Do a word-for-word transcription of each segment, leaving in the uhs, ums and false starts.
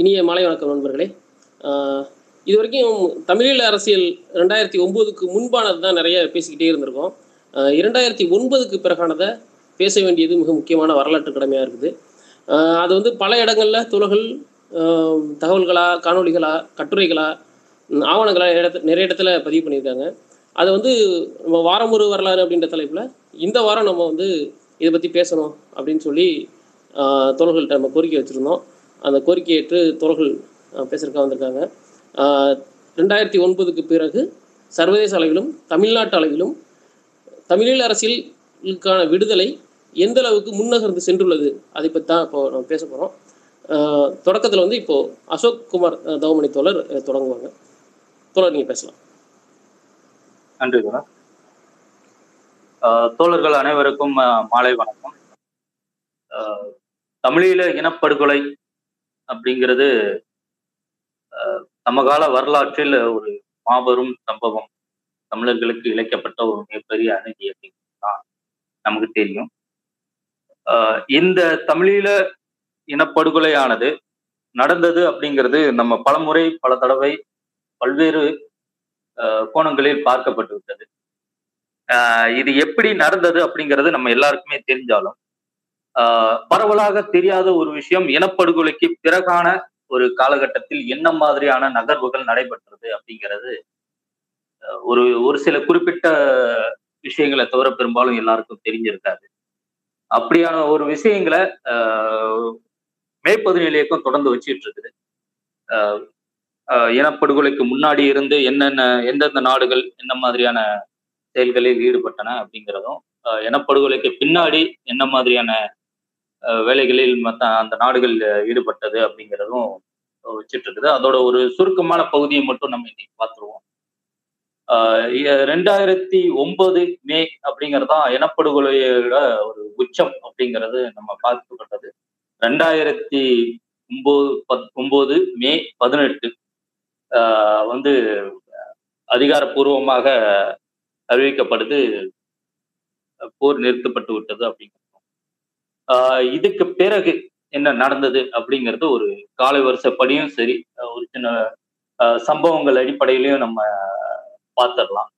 இனிய மாலை வணக்கம் நண்பர்களே. இது வரைக்கும் தமிழீழ அரசியல் ரெண்டாயிரத்தி ஒன்பதுக்கு முன்பானது தான் நிறைய பேசிக்கிட்டே இருந்திருக்கோம். இரண்டாயிரத்தி ஒன்பதுக்கு பிறகானதை பேச வேண்டியது மிக முக்கியமான வரலாற்று கடமையாக இருக்குது. அது வந்து பல இடங்களில் தோழர்கள் தகவல்களாக, காணொலிகளாக, கட்டுரைகளாக, ஆவணங்களாக இடத்து நிறைய இடத்துல பதிவு பண்ணியிருக்காங்க. அதை வந்து நம்ம வாரம் ஒரு வரலாறு அப்படின்ற தலைப்பில் இந்த வாரம் நம்ம வந்து இதை பற்றி பேசணும் அப்படின்னு சொல்லி தோழர்கள்ட்ட நம்ம கோரிக்கை வச்சுருந்தோம். அந்த கோரிக்கை ஏற்று தோழர்கள் பேசுறதுக்காக வந்திருக்காங்க. ரெண்டாயிரத்தி ஒன்பதுக்கு பிறகு சர்வதேச அளவிலும் தமிழ்நாட்டு அளவிலும் தமிழீழ அரசியலுக்கான விடுதலை எந்த அளவுக்கு முன்னகர்ந்து சென்றுள்ளது அதை பற்றி தான் இப்போ நம்ம பேச போகிறோம். தொடக்கத்தில் வந்து இப்போது அசோக் குமார் தவமணி தோழர் தொடங்குவாங்க. தோழர், நீங்கள் பேசலாம். நன்றி தோழர். தோழர்கள் அனைவருக்கும் மாலை வணக்கம். தமிழீழ இனப்படுகொலை அப்படிங்கிறது சமகால வரலாற்றில் ஒரு மாபெரும் சம்பவம், தமிழர்களுக்கு இழைக்கப்பட்ட ஒரு மிகப்பெரிய அநீதி அப்படிங்கிறது தான் நமக்கு தெரியும். இந்த தமிழீழ இனப்படுகொலையானது நடந்தது அப்படிங்கிறது நம்ம பல முறை பல தடவை பல்வேறு கோணங்களில் பார்க்கப்பட்டு விட்டது. இது எப்படி நடந்தது அப்படிங்கிறது நம்ம எல்லாருக்குமே தெரிஞ்சாலும் பரவலாக தெரியாத ஒரு விஷயம், இனப்படுகொலைக்கு பிறகான ஒரு காலகட்டத்தில் என்ன மாதிரியான நகர்வுகள் நடைபெற்றது அப்படிங்கிறது ஒரு ஒரு சில குறிப்பிட்ட விஷயங்களை தவிர பெரும்பாலும் எல்லாருக்கும் தெரிஞ்சிருக்காது. அப்படியான ஒரு விஷயங்களை மேற்பதினேழு இயக்கம் தொடர்ந்து வச்சுட்டு இருக்குது. இனப்படுகொலைக்கு முன்னாடி இருந்து என்னென்ன எந்தெந்த நாடுகள் என்ன மாதிரியான செயல்களில் ஈடுபட்டன அப்படிங்கிறதும், இனப்படுகொலைக்கு பின்னாடி என்ன மாதிரியான வேலைகளில் மற்ற அந்த நாடுகள் ஈடுபட்டது அப்படிங்கிறதும் வச்சுட்டு இருக்குது. அதோட ஒரு சுருக்கமான பகுதியை மட்டும் நம்ம இன்னைக்கு பார்த்துருவோம். ஆஹ் ரெண்டாயிரத்தி ஒன்பது மே அப்படிங்கிறதான் இனப்படுகொலையோட ஒரு உச்சம் அப்படிங்கிறது நம்ம பார்க்கப்பட்டது. ரெண்டாயிரத்தி ஒன்பது பத் ஒன்பது மே பதினெட்டு ஆஹ் வந்து அதிகாரப்பூர்வமாக அறிவிக்கப்படுது, போர் நிறுத்தப்பட்டு விட்டது அப்படிங்கிறது. ஆஹ் இதுக்கு பிறகு என்ன நடந்தது அப்படிங்கிறது ஒரு காலை வரிசைப்படியும் சரி, ஒரு சின்ன சம்பவங்கள் அடிப்படையிலையும் நம்ம பார்த்துடலாம்.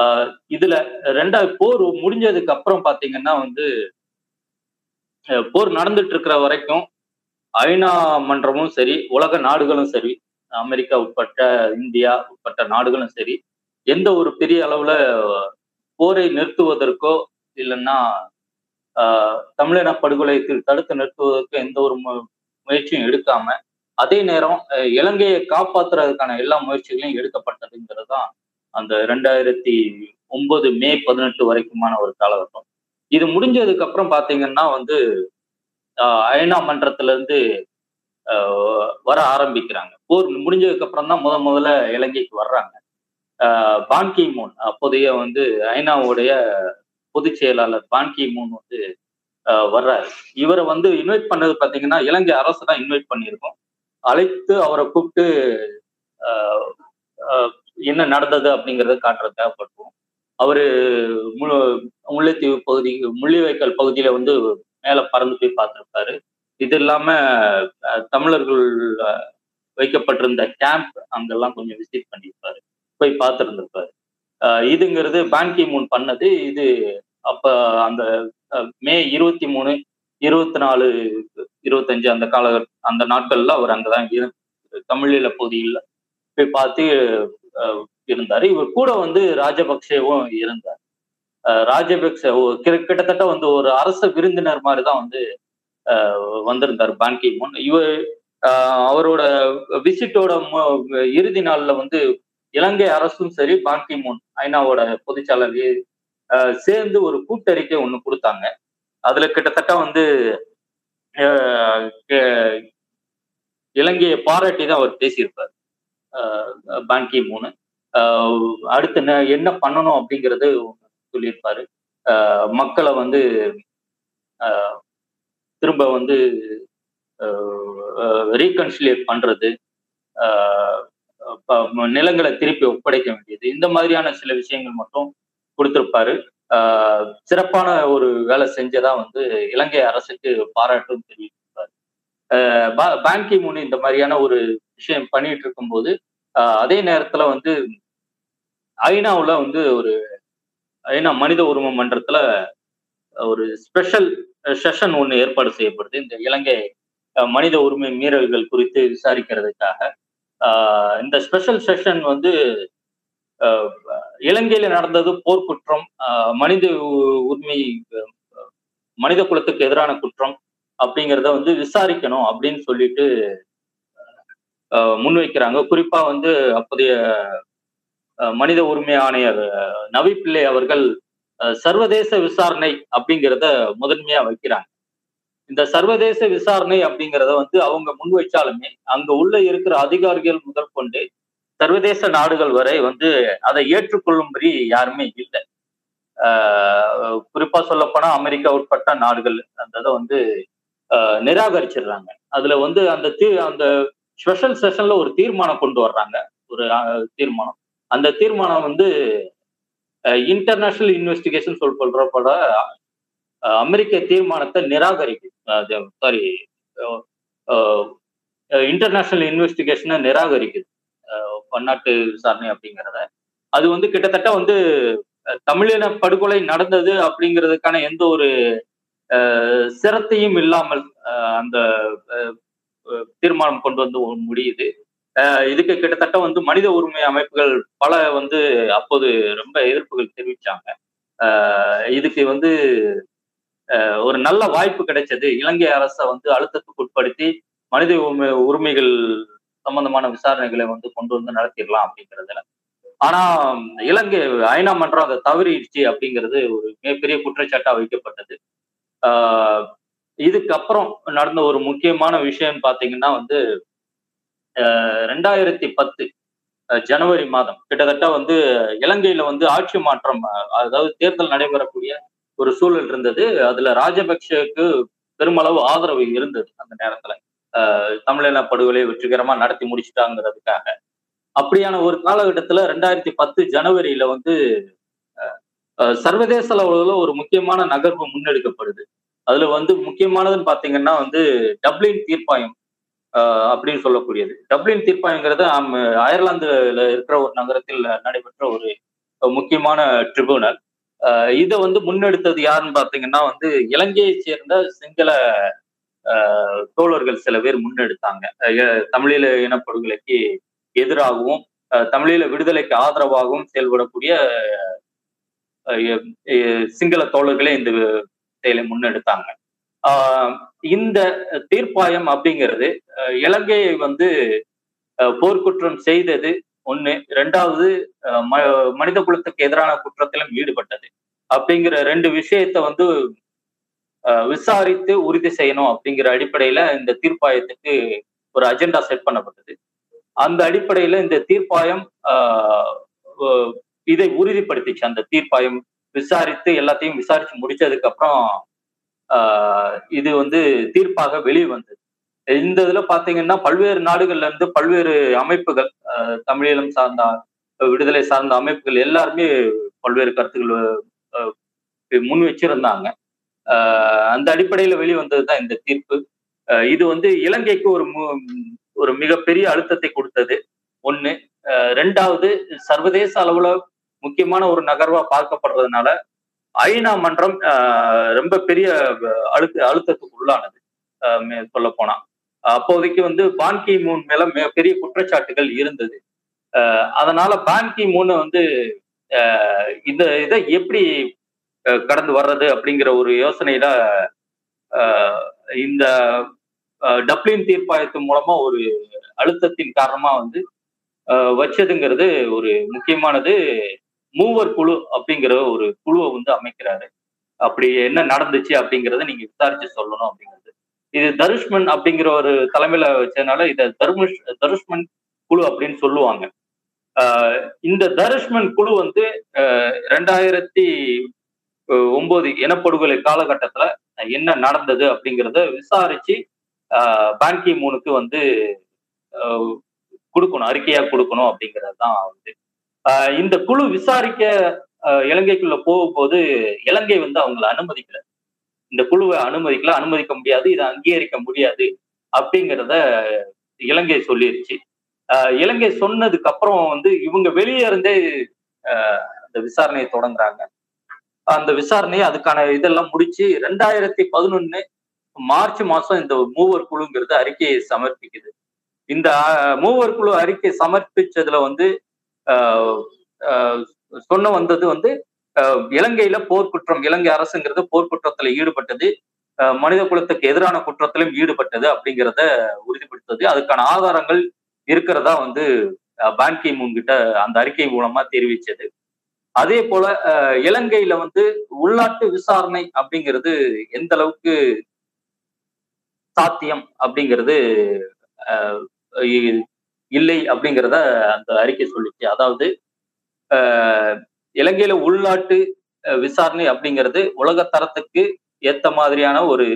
ஆஹ் இதுல ரெண்டா போர் முடிஞ்சதுக்கு அப்புறம் பாத்தீங்கன்னா வந்து போர் நடந்துட்டு இருக்கிற வரைக்கும் ஐநா மன்றமும் சரி, உலக நாடுகளும் சரி, அமெரிக்கா உட்பட்ட இந்தியா உட்பட்ட நாடுகளும் சரி, எந்த ஒரு பெரிய அளவுல போரை நிறுத்துவதற்கோ இல்லைன்னா ஆஹ் தமிழின படுகொலையில் தடுத்து நிறுத்துவதற்கு எந்த ஒரு முயற்சியும் எடுக்காம, அதே நேரம் இலங்கையை காப்பாற்றுறதுக்கான எல்லா முயற்சிகளையும் எடுக்கப்பட்டதுங்கிறது தான் அந்த ரெண்டாயிரத்தி ஒன்பது மே பதினெட்டு வரைக்குமான ஒரு காலகட்டம். இது முடிஞ்சதுக்கு அப்புறம் பார்த்தீங்கன்னா வந்து ஐநா மன்றத்துல இருந்து வர ஆரம்பிக்கிறாங்க. போர் முடிஞ்சதுக்கு அப்புறம் தான் முத முதல்ல இலங்கைக்கு வர்றாங்க. ஆஹ் பான் கி மூன் அப்போதைய வந்து ஐநாவுடைய பொதுச் செயலாளர் பான் கி மூன் வந்து வர்றாரு. இவரை வந்து இன்வைட் பண்ணது பார்த்தீங்கன்னா இலங்கை அரசு தான் இன்வைட் பண்ணியிருக்கோம். அழைத்து அவரை கூப்பிட்டு என்ன நடந்தது அப்படிங்கிறத காட்டுற தேவைப்பட்டுவோம். அவரு முழு முல்லைத்தீவு பகுதி முள்ளிவாய்க்கால் பகுதியில வந்து மேலே பறந்து போய் பார்த்துருப்பாரு. இது இல்லாம தமிழர்கள் வைக்கப்பட்டிருந்த கேம்ப் அங்கெல்லாம் கொஞ்சம் விசிட் பண்ணியிருப்பாரு, போய் பார்த்துருந்துருப்பாரு. இதுங்கிறது பான் கி மூன் பண்ணது. இது அப்ப அந்த மே இருபத்தி மூணு இருபத்தி நாலு இருபத்தஞ்சு அந்த கால அந்த நாட்கள்ல அவர் அங்கதான் தமிழீழ பகுதியில் போய் பார்த்து இருந்தாரு. இவர் கூட வந்து ராஜபக்சேவும் இருந்தார். ராஜபக்சே கிட்டத்தட்ட வந்து ஒரு அரச விருந்தினர் மாதிரிதான் வந்து வந்திருந்தார் பான் கி மூன். இவர் அவரோட விசிட்டோட இறுதி நாள்ல வந்து இலங்கை அரசும் சரி, பான் கி மூன் ஐநாவோட பொதுச்செயலாளர் சேர்ந்து ஒரு கூட்டறிக்கை ஒன்று கொடுத்தாங்க. அதுல கிட்டத்தட்ட வந்து இலங்கையை பாராட்டி தான் அவர் பேசியிருப்பார் பான் கி மூன். அடுத்து என்ன பண்ணணும் அப்படிங்கிறது சொல்லியிருப்பாரு. மக்களை வந்து திரும்ப வந்து ரீகன்சிலியேட் பண்றது, நிலங்களை திருப்பி ஒப்படைக்க வேண்டியது, இந்த மாதிரியான சில விஷயங்கள் மட்டும் கொடுத்திருப்பாரு. ஆஹ் சிறப்பான ஒரு வேலை செஞ்சதா வந்து இலங்கை அரசுக்கு பாராட்டும் தெரிவித்திருப்பாரு. பான் கி மூன் இந்த மாதிரியான ஒரு விஷயம் பண்ணிட்டு இருக்கும்போது அதே நேரத்துல வந்து ஐநாவில் வந்து ஒரு ஐநா மனித உரிமை மன்றத்துல ஒரு ஸ்பெஷல் செஷன் ஒன்று ஏற்பாடு செய்யப்படுது இந்த இலங்கை மனித உரிமை மீறல்கள் குறித்து விசாரிக்கிறதுக்காக. ஆஹ் இந்த ஸ்பெஷல் செஷன் வந்து இலங்கையில நடந்தது போர்க்குற்றம், மனித உரிமை, மனித குலத்துக்கு எதிரான குற்றம் அப்படிங்கிறத வந்து விசாரிக்கணும் அப்படின்னு சொல்லிட்டு முன்வைக்கிறாங்க. குறிப்பா வந்து அப்போதைய மனித உரிமை ஆணையர் நவீன் பிள்ளை அவர்கள் சர்வதேச விசாரணை அப்படிங்கிறத முதன்மையா வைக்கிறாங்க. இந்த சர்வதேச விசாரணை அப்படிங்கிறத வந்து அவங்க முன்வைச்சாலுமே அங்க உள்ள இருக்கிற அதிகாரிகள் முதல் கொண்டு சர்வதேச நாடுகள் வரை வந்து அதை ஏற்றுக்கொள்ளும்படி யாருமே இல்லை. ஆஹ் குறிப்பா சொல்லப்போனா அமெரிக்கா உட்பட்ட நாடுகள் அந்த இதை வந்து அஹ் நிராகரிச்சிடுறாங்க. அதுல வந்து அந்த தீ அந்த ஸ்பெஷல் செஷன்ல ஒரு தீர்மானம் கொண்டு வர்றாங்க, ஒரு தீர்மானம். அந்த தீர்மானம் வந்து இன்டர்நேஷனல் இன்வெஸ்டிகேஷன் சொல் சொல்றப்பட அமெரிக்க தீர்மானத்தை நிராகரிக்குது, சாரி இன்டர்நேஷனல் இன்வெஸ்டிகேஷனை நிராகரிக்குது, பன்னாட்டு விசாரணை அப்படிங்கிறத. அது வந்து கிட்டத்தட்ட வந்து தமிழின படுகொலை நடந்தது அப்படிங்கிறதுக்கான எந்த ஒரு சிரத்தையும் இல்லாமல் அந்த தீர்மானம் கொண்டு வந்து முடியுது. இதுக்கு கிட்டத்தட்ட வந்து மனித உரிமை அமைப்புகள் பல வந்து அப்போது ரொம்ப எதிர்ப்புகள் தெரிவிச்சாங்க. இதுக்கு வந்து ஒரு நல்ல வாய்ப்பு கிடைச்சது, இலங்கை அரசை வந்து அழுத்தத்துக்கு உட்படுத்தி மனித உரிமை உரிமைகள் சம்பந்தமான விசாரணைகளை வந்து கொண்டு வந்து நடத்திடலாம் அப்படிங்கிறதுல. ஆனா இலங்கை ஐநா மன்றம் அதை தவறிடுச்சு அப்படிங்கிறது ஒரு மிகப்பெரிய குற்றச்சாட்டா வைக்கப்பட்டது. ஆஹ் இதுக்கப்புறம் நடந்த ஒரு முக்கியமான விஷயம் பார்த்தீங்கன்னா வந்து ரெண்டாயிரத்தி பத்து ஜனவரி மாதம் கிட்டத்தட்ட வந்து இலங்கையில வந்து ஆட்சி மாற்றம், அதாவது தேர்தல் நடைபெறக்கூடிய ஒரு சூழல் இருந்தது. அதுல ராஜபக்சேவுக்கு பெருமளவு ஆதரவு இருந்தது அந்த நேரத்துல. அஹ் தமிழின படுகொலையை வெற்றிகரமா நடத்தி முடிச்சுட்டாங்கிறதுக்காக அப்படியான ஒரு காலகட்டத்துல ரெண்டாயிரத்தி பத்து ஜனவரியில வந்து சர்வதேச அளவுல ஒரு முக்கியமான நகர்வு முன்னெடுக்கப்படுது. அதுல வந்து முக்கியமானதுன்னு பாத்தீங்கன்னா வந்து டப்ளின் தீர்ப்பாயம் அப்படின்னு சொல்லக்கூடியது. டப்ளின் தீர்ப்பாயங்கிறது அயர்லாந்துல இருக்கிற ஒரு நகரத்தில் நடைபெற்ற ஒரு முக்கியமான ட்ரிபுனல். அஹ் இதை வந்து முன்னெடுத்தது யாருன்னு பாத்தீங்கன்னா வந்து இலங்கையை சேர்ந்த சிங்கள தோழர்கள் சில பேர் முன்னெடுத்தாங்க. தமிழீழ இனப்படுகொலைக்கு எதிராகவும் தமிழீழ விடுதலைக்கு ஆதரவாகவும் செயல்படக்கூடிய சிங்கள தோழர்களே இந்த செயலை முன்னெடுத்தாங்க. ஆஹ் இந்த தீர்ப்பாயம் அப்படிங்கிறது இலங்கையை வந்து போர்க்குற்றம் செய்தது ஒண்ணு, ரெண்டாவது மனித குலத்துக்கு எதிரான குற்றத்திலும் ஈடுபட்டது அப்படிங்கிற ரெண்டு விஷயத்த வந்து விசாரித்து உறுதி செய்யணும் அப்படிங்கிற அடிப்படையில இந்த தீர்ப்பாயத்துக்கு ஒரு அஜெண்டா செட் பண்ணப்பட்டது. அந்த அடிப்படையில இந்த தீர்ப்பாயம் ஆஹ் இதை உறுதிப்படுத்திச்சு. அந்த தீர்ப்பாயம் விசாரித்து எல்லாத்தையும் விசாரிச்சு முடிச்சதுக்கு அப்புறம் ஆஹ் இது வந்து தீர்ப்பாக வெளியே வந்தது. இந்த இதுல பாத்தீங்கன்னா பல்வேறு நாடுகள்ல இருந்து பல்வேறு அமைப்புகள், தமிழீழம் சார்ந்த விடுதலை சார்ந்த அமைப்புகள் எல்லாருமே பல்வேறு கருத்துக்கள் முன் வச்சிருந்தாங்க. ஆஹ் அந்த அடிப்படையில வெளிவந்ததுதான் இந்த தீர்ப்பு. இது வந்து இலங்கைக்கு ஒரு ஒரு மிகப்பெரிய அழுத்தத்தை கொடுத்தது ஒண்ணு. ரெண்டாவது சர்வதேச அளவுல முக்கியமான ஒரு நகர்வா பார்க்கப்படுறதுனால ஐநா மன்றம் ரொம்ப பெரிய அழுத்த அழுத்தத்துக்கு உள்ளானது. சொல்ல போனா அப்போதைக்கு வந்து பான் கி மூன் மேல மிகப்பெரிய குற்றச்சாட்டுகள் இருந்தது. அதனால பான் கி மூன் வந்து இந்த இதை எப்படி கடந்து வர்றது அப்படிங்கிற ஒரு யோசனையில இந்த டப்ளின் தீர்ப்பாயத்தின் மூலமா ஒரு அழுத்தத்தின் காரணமா வந்து வச்சதுங்கிறது ஒரு முக்கியமானது. மூவர் குழு அப்படிங்கிற ஒரு குழுவை வந்து அமைக்கிறாரு. அப்படி என்ன நடந்துச்சு அப்படிங்கிறத நீங்க விசாரிச்சு சொல்லணும் அப்படிங்கிறது. இது தருஷ்மன் அப்படிங்கிற ஒரு தலைமையில வச்சதுனால இதை தருமிஷ் தருஷ்மன் குழு அப்படின்னு சொல்லுவாங்க. ஆஹ் இந்த தருஷ்மன் குழு வந்து அஹ் ரெண்டாயிரத்தி ஒன்பது இனப்படுகொலை காலகட்டத்துல என்ன நடந்தது அப்படிங்கிறத விசாரிச்சு பான் கி மூனுக்கு வந்து கொடுக்கணும், அறிக்கையா கொடுக்கணும் அப்படிங்கிறது தான் வந்து. இந்த குழு விசாரிக்க இலங்கைக்குள்ள போகும்போது இலங்கை வந்து அவங்களை அனுமதிக்கல, இந்த குழுவை அனுமதிக்கல, அனுமதிக்க முடியாது, இதை அங்கீகரிக்க முடியாது அப்படிங்கிறத இலங்கை சொல்லிருச்சு. இலங்கை சொன்னதுக்கு அப்புறம் வந்து இவங்க வெளியே இருந்தே அந்த விசாரணையை தொடங்குறாங்க. அந்த விசாரணையை அதுக்கான இதெல்லாம் முடிச்சு ரெண்டாயிரத்தி பதினொன்னு மார்ச் மாசம் இந்த மூவர் குழுங்கிறது அறிக்கையை சமர்ப்பிக்குது. இந்த மூவர் குழு அறிக்கை சமர்ப்பிச்சதுல வந்து சொன்ன வந்தது வந்து இலங்கையில போர்க்குற்றம், இலங்கை அரசுங்கிறது போர்க்குற்றத்துல ஈடுபட்டது, மனித குலத்துக்கு எதிரான குற்றத்திலும் ஈடுபட்டது அப்படிங்கிறத உறுதிப்படுத்தது. அதுக்கான ஆதாரங்கள் இருக்கிறதா வந்து பான் கி மூன் கிட்ட அந்த அறிக்கை மூலமா தெரிவிச்சது. அதே போல இலங்கையில வந்து உள்நாட்டு விசாரணை அப்படிங்கிறது எந்த அளவுக்கு சாத்தியம் அப்படிங்கிறது இல்லை அப்படிங்கிறத அந்த அறிக்கை சொல்லிச்சு. அதாவது இலங்கையில உள்நாட்டு விசாரணை அப்படிங்கிறது உலக தரத்துக்கு ஏத்த மாதிரியான ஒரு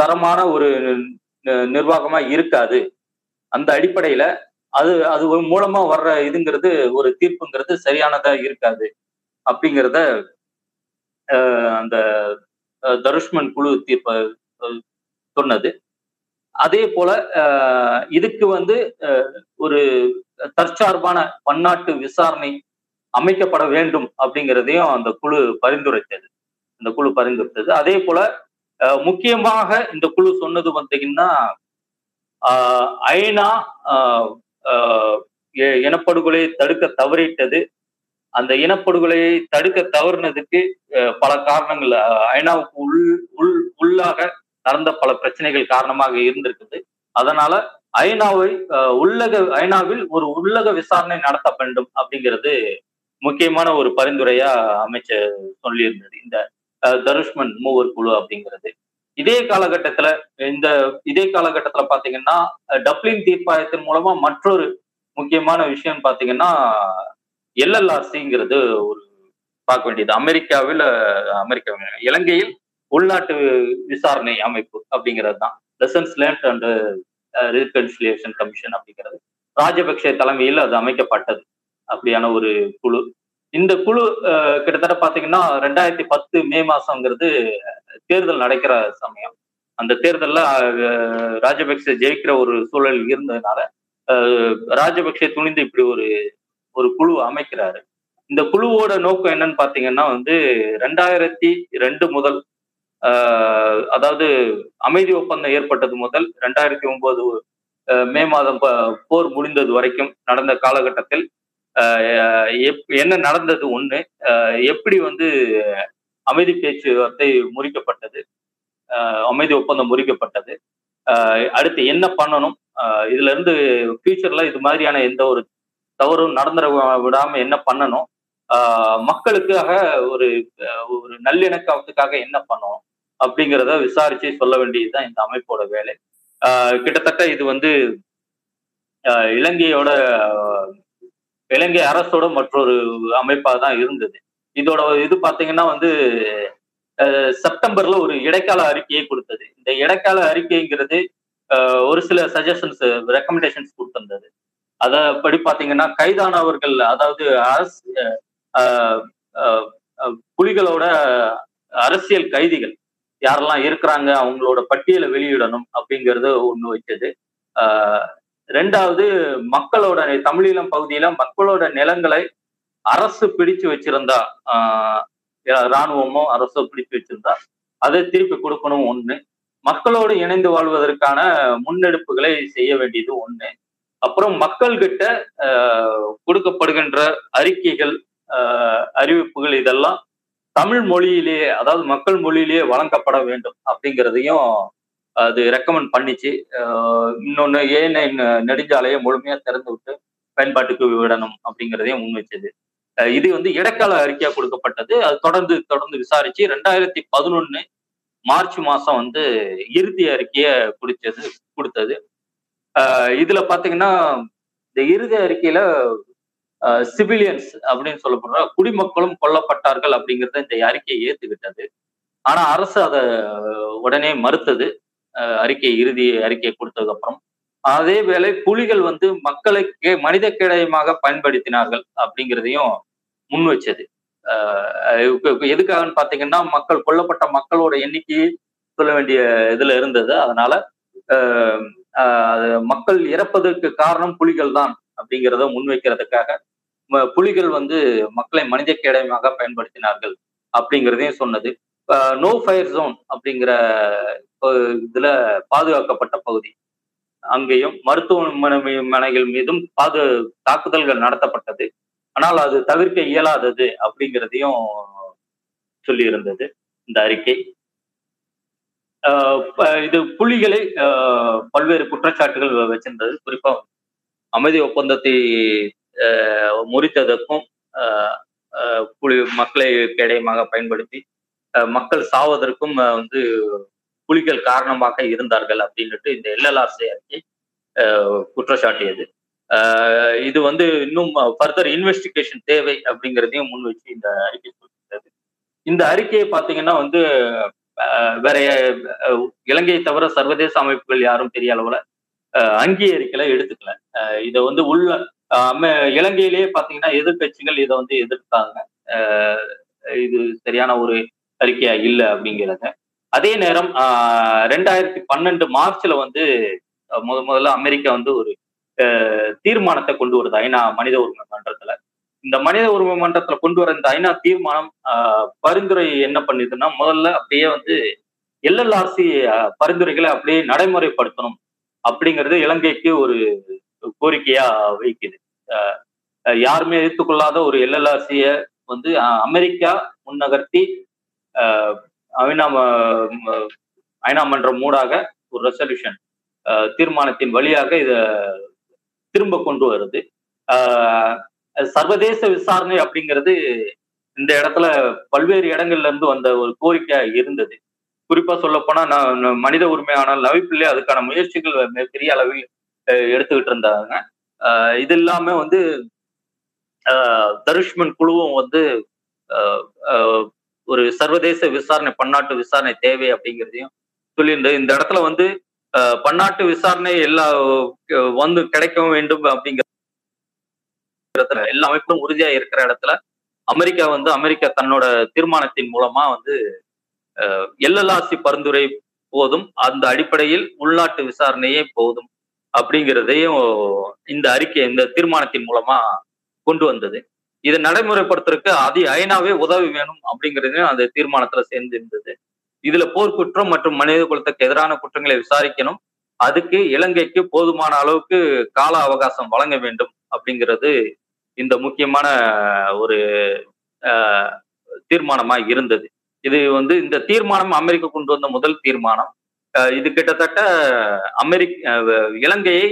தரமான ஒரு நிர்வாகமா இருக்காது. அந்த அடிப்படையில அது அது மூலமா வர்ற இதுங்கிறது ஒரு தீர்ப்புங்கிறது சரியானதா இருக்காது அப்படிங்கிறத அந்த தருஷ்மன் குழு தீர்ப்ப சொன்னது. அதே போல இதுக்கு வந்து ஒரு தற்சார்பான பன்னாட்டு விசாரணை அமைக்கப்பட வேண்டும் அப்படிங்கிறதையும் அந்த குழு பரிந்துரைத்தது அந்த குழு பரிந்துரைத்தது அதே போல முக்கியமாக இந்த குழு சொன்னது பார்த்தீங்கன்னா ஐநா இனப்படுகொலையை தடுக்க தவறிட்டது. அந்த இனப்படுகொலையை தடுக்க தவறினதுக்கு பல காரணங்கள் ஐநாவுக்கு உள் உள் உள்ளாக நடந்த பல பிரச்சனைகள் காரணமாக இருந்திருக்குது. அதனால ஐநாவை உள்ளக ஐநாவில் ஒரு உள்ளக விசாரணை நடத்த வேண்டும் அப்படிங்கிறது முக்கியமான ஒரு பரிந்துரையா அமைச்ச சொல்லியிருந்தது இந்த தருஷ்மன் மூவர் குழு அப்படிங்கிறது. இதே காலகட்டத்துல இந்த இதே காலகட்டத்துல பாத்தீங்கன்னா டப்ளின் தீர்ப்பாயத்தின் மூலமா மற்றொரு முக்கியமான விஷயம் பாத்தீங்கன்னா எல்எல்ஆர்சிங்கிறது ஒரு பார்க்க வேண்டியது. அமெரிக்காவில் அமெரிக்கா இலங்கையில் உள்நாட்டு விசாரணை அமைப்பு அப்படிங்கிறது தான் lessons learnt and reconciliation commission அப்படிங்கிறது ராஜபக்சே தலைமையில் அது அமைக்கப்பட்டது. அப்படியான ஒரு குழு இந்த குழு கிட்டத்தட்ட பாத்தீங்கன்னா ரெண்டாயிரத்தி பத்து மே மாசங்கிறது தேர்தல் நடக்கிற சமயம். அந்த தேர்தல்ல ராஜபக்சே ஜெயிக்கிற ஒரு சூழல் இருந்ததுனால ராஜபக்சே துணிந்து இப்படி ஒரு ஒரு குழு அமைக்கிறாரு. இந்த குழுவோட நோக்கம் என்னன்னு பாத்தீங்கன்னா வந்து ரெண்டாயிரத்தி ரெண்டு முதல் ஆஹ் அதாவது அமைதி ஒப்பந்தம் ஏற்பட்டது முதல் ரெண்டாயிரத்தி ஒன்பது மே மாதம் போர் முடிந்தது வரைக்கும் நடந்த காலகட்டத்தில் என்ன நடந்தது ஒண்ணு, எப்படி வந்து அமைதி பேச்சுவார்த்தை முறிக்கப்பட்டது, அமைதி ஒப்பந்தம் முறிக்கப்பட்டது, அடுத்து என்ன பண்ணணும், இதுல இருந்து ஃபியூச்சர்ல இது மாதிரியான எந்த ஒரு தவறும் நடந்துட விடாம என்ன பண்ணணும், மக்களுக்காக ஒரு ஒரு நல்லிணக்கத்துக்காக என்ன பண்ணணும் அப்படிங்கிறத விசாரிச்சு சொல்ல வேண்டியதுதான் இந்த அமைப்போட வேலை. கிட்டத்தட்ட இது வந்து இலங்கையோட இலங்கை அரசோட மற்றொரு அமைப்பாக தான் இருந்தது. இதோட இது பார்த்தீங்கன்னா வந்து செப்டம்பர்ல ஒரு இடைக்கால அறிக்கையை கொடுத்தது. இந்த இடைக்கால அறிக்கைங்கிறது ஒரு சில சஜஷன்ஸ் ரெக்கமெண்டேஷன்ஸ் கொடுத்திருந்தது. அதப்படி பார்த்தீங்கன்னா கைதானவர்கள் அதாவது அரசு புலிகளோட அரசியல் கைதிகள் யாரெல்லாம் இருக்கிறாங்க அவங்களோட பட்டியலை வெளியிடணும் அப்படிங்கிறது ஒன்று வைச்சது. ஆஹ் ரெண்டாவது மக்களோட தமிழீழம் பகுதியில மக்களோட நிலங்களை அரசு பிடிச்சு வச்சிருந்தா ஆஹ் இராணுவமோ அரசோ பிடிச்சு வச்சிருந்தா அதை திருப்பி கொடுக்கணும் ஒண்ணு, மக்களோடு இணைந்து வாழ்வதற்கான முன்னெடுப்புகளை செய்ய வேண்டியது ஒண்ணு, அப்புறம் மக்கள்கிட்ட அஹ் கொடுக்கப்படுகின்ற அறிக்கைகள் அஹ் அறிவிப்புகள் இதெல்லாம் தமிழ் மொழியிலேயே அதாவது மக்கள் மொழியிலேயே வழங்கப்பட வேண்டும் அப்படிங்கிறதையும் அது ரெக்கமெண்ட் பண்ணிச்சு. இன்னொன்று ஏ நைன் நெடுஞ்சாலையை முழுமையாக திறந்து விட்டு பயன்பாட்டுக்கு விடணும் அப்படிங்கிறதையும் முன்வைச்சது. இது வந்து இடைக்கால அறிக்கையாக கொடுக்கப்பட்டது. அது தொடர்ந்து தொடர்ந்து விசாரிச்சு ரெண்டாயிரத்தி பதினொன்னு மார்ச் மாசம் வந்து இறுதி அறிக்கையை குடிச்சது கொடுத்தது. இதுல பாத்தீங்கன்னா இந்த இறுதி அறிக்கையில சிவிலியன்ஸ் அப்படின்னு சொல்லப்படுற குடிமக்களும் கொல்லப்பட்டார்கள் அப்படிங்கிறத இந்த அறிக்கையை ஏத்துக்கிட்டது. ஆனா அரசு அதை உடனே மறுத்தது அறிக்கை இறுதி அறிக்கையை கொடுத்ததுக்கு அப்புறம். அதே வேளை புலிகள் வந்து மக்களை மனித கேடயமாக பயன்படுத்தினார்கள் அப்படிங்கிறதையும் முன் வச்சது. எதுக்காகன்னு பாத்தீங்கன்னா மக்கள் கொல்லப்பட்ட மக்களோட எண்ணிக்கையை சொல்ல வேண்டிய இதுல இருந்தது. அதனால மக்கள் இறப்பதற்கு காரணம் புலிகள் தான் அப்படிங்கிறத முன்வைக்கிறதுக்காக புலிகள் வந்து மக்களை மனித கேடயமாக பயன்படுத்தினார்கள் அப்படிங்கிறதையும் சொன்னது. நோ ஃபயர் ஜோன் அப்படிங்கிற இதுல பாதுகாக்கப்பட்ட பகுதி அங்கேயும் மருத்துவமனைகள் மீதும் பாது தாக்குதல்கள் நடத்தப்பட்டது, ஆனால் அது தவிர்க்க இயலாதது அப்படிங்கிறதையும் சொல்லி இருந்தது இந்த அறிக்கை. இது புலிகளை பல்வேறு குற்றச்சாட்டுகள் வச்சிருந்தது. குறிப்பா அமைதி ஒப்பந்தத்தை முறித்ததற்கும் புலி மக்களை கேடயமாக பயன்படுத்தி மக்கள் சாவதற்கும் வந்து புலிகள் காரணமாக இருந்தார்கள் அப்படின்ட்டு இந்த எல்எல்ஆர்சி அறிக்கை குற்றச்சாட்டியது. இது வந்து இன்னும் ஃபர்தர் இன்வெஸ்டிகேஷன் தேவை அப்படிங்கிறதையும் முன் வச்சு இந்த அறிக்கை சொல்லியிருந்தது. இந்த அறிக்கையை பார்த்தீங்கன்னா வந்து வேற இலங்கையை தவிர சர்வதேச அமைப்புகள் யாரும் பெரிய அளவுல அங்கீகரிக்கல, எடுத்துக்கல. இதை வந்து உள்ள இலங்கையிலேயே பார்த்தீங்கன்னா எதிர்கட்சிகள் இதை வந்து எதிர்த்தாங்க, இது சரியான ஒரு அறிக்கையா இல்லை அப்படிங்கிறத. அதே நேரம் ஆஹ் ரெண்டாயிரத்தி பன்னெண்டு மார்ச்ல வந்து முத முதல்ல அமெரிக்கா வந்து ஒரு தீர்மானத்தை கொண்டு வருது ஐநா மனித உரிமை மன்றத்துல. இந்த மனித உரிமை மன்றத்துல கொண்டு வர இந்த ஐநா தீர்மானம் பரிந்துரை என்ன பண்ணுதுன்னா, முதல்ல அப்படியே வந்து எல்எல்ஆர்சி பரிந்துரைகளை அப்படியே நடைமுறைப்படுத்தணும் அப்படிங்கிறது இலங்கைக்கு ஒரு கோரிக்கையா வைக்குது. யாருமே ஏற்றுக்கொள்ளாத ஒரு எல்எல்ஆர்சிய வந்து அமெரிக்கா முன்னகர்த்தி ஐநா ஐநா மன்றம் மூடாக ஒரு ரெசல்யூஷன் தீர்மானத்தின் வழியாக இதை திரும்ப கொண்டு வருது. சர்வதேச விசாரணை அப்படிங்கிறது இந்த இடத்துல பல்வேறு இடங்கள்ல இருந்து வந்த ஒரு கோரிக்கையா இருந்தது. குறிப்பா சொல்லப்போனா நான் மனித உரிமையான நவீன் பிள்ளை அதுக்கான முயற்சிகள் பெரிய அளவில் எடுத்துக்கிட்டு இருந்தாங்க. இது எல்லாமே வந்து தருஷ்மன் குழுவும் வந்து ஒரு சர்வதேச விசாரணை பன்னாட்டு விசாரணை தேவை அப்படிங்கிறதையும் சொல்லியிருந்தது. இந்த இடத்துல வந்து பன்னாட்டு விசாரணை எல்லா வந்து கிடைக்க வேண்டும் அப்படிங்கிற எல்லா அமைப்பும் உறுதியா இருக்கிற இடத்துல அமெரிக்கா வந்து அமெரிக்கா தன்னோட தீர்மானத்தின் மூலமா வந்து எல்எல்ஆர்சி பரிந்துரை போதும், அந்த அடிப்படையில் உள்நாட்டு விசாரணையே போதும் அப்படிங்கிறதையும் இந்த அறிக்கை இந்த தீர்மானத்தின் மூலமா கொண்டு வந்தது. இதை நடைமுறைப்படுத்துறதுக்கு அதி ஐநாவே உதவி வேணும் அப்படிங்கிறதையும் அந்த தீர்மானத்துல சேர்ந்திருந்தது. இதுல போர்க்குற்றம் மற்றும் மனித குலத்துக்கு எதிரான குற்றங்களை விசாரிக்கணும், அதுக்கு இலங்கைக்கு போதுமான அளவுக்கு கால அவகாசம் வழங்க வேண்டும் அப்படிங்கிறது இந்த முக்கியமான ஒரு தீர்மானமா இருந்தது. இது வந்து இந்த தீர்மானம் அமெரிக்கா கொண்டு வந்த முதல் தீர்மானம். இது கிட்டத்தட்ட அமெரிக்க இலங்கையை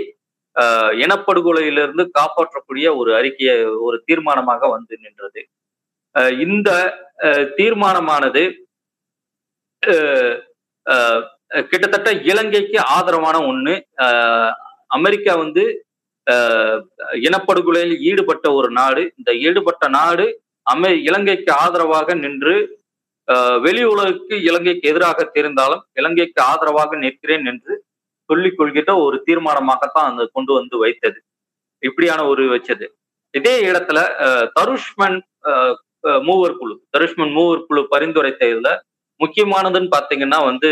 இனப்படுகொலையிலிருந்து காப்பாற்றக்கூடிய ஒரு அறிக்கையை ஒரு தீர்மானமாக வந்து நின்றது. இந்த தீர்மானமானது கிட்டத்தட்ட இலங்கைக்கு ஆதரவான ஒண்ணு. அமெரிக்கா வந்து இனப்படுகொலையில் ஈடுபட்ட ஒரு நாடு, இந்த ஈடுபட்ட நாடு அமெ இலங்கைக்கு ஆதரவாக நின்று வெளி உலகுக்கு இலங்கைக்கு எதிராக தெரிந்தாலும் இலங்கைக்கு ஆதரவாக நிற்கிறேன் என்று சொல்லிக் கொள்கிட்ட ஒரு தீர்மானமாகத்தான் அந்த கொண்டு வந்து வைத்தது, இப்படியான ஒரு வச்சது. இதே இடத்துல தருஷ்மன் மூவர் குழு தருஷ்மன் மூவர் குழு பரிந்துரைத்ததுல முக்கியமானதுன்னு பார்த்தீங்கன்னா வந்து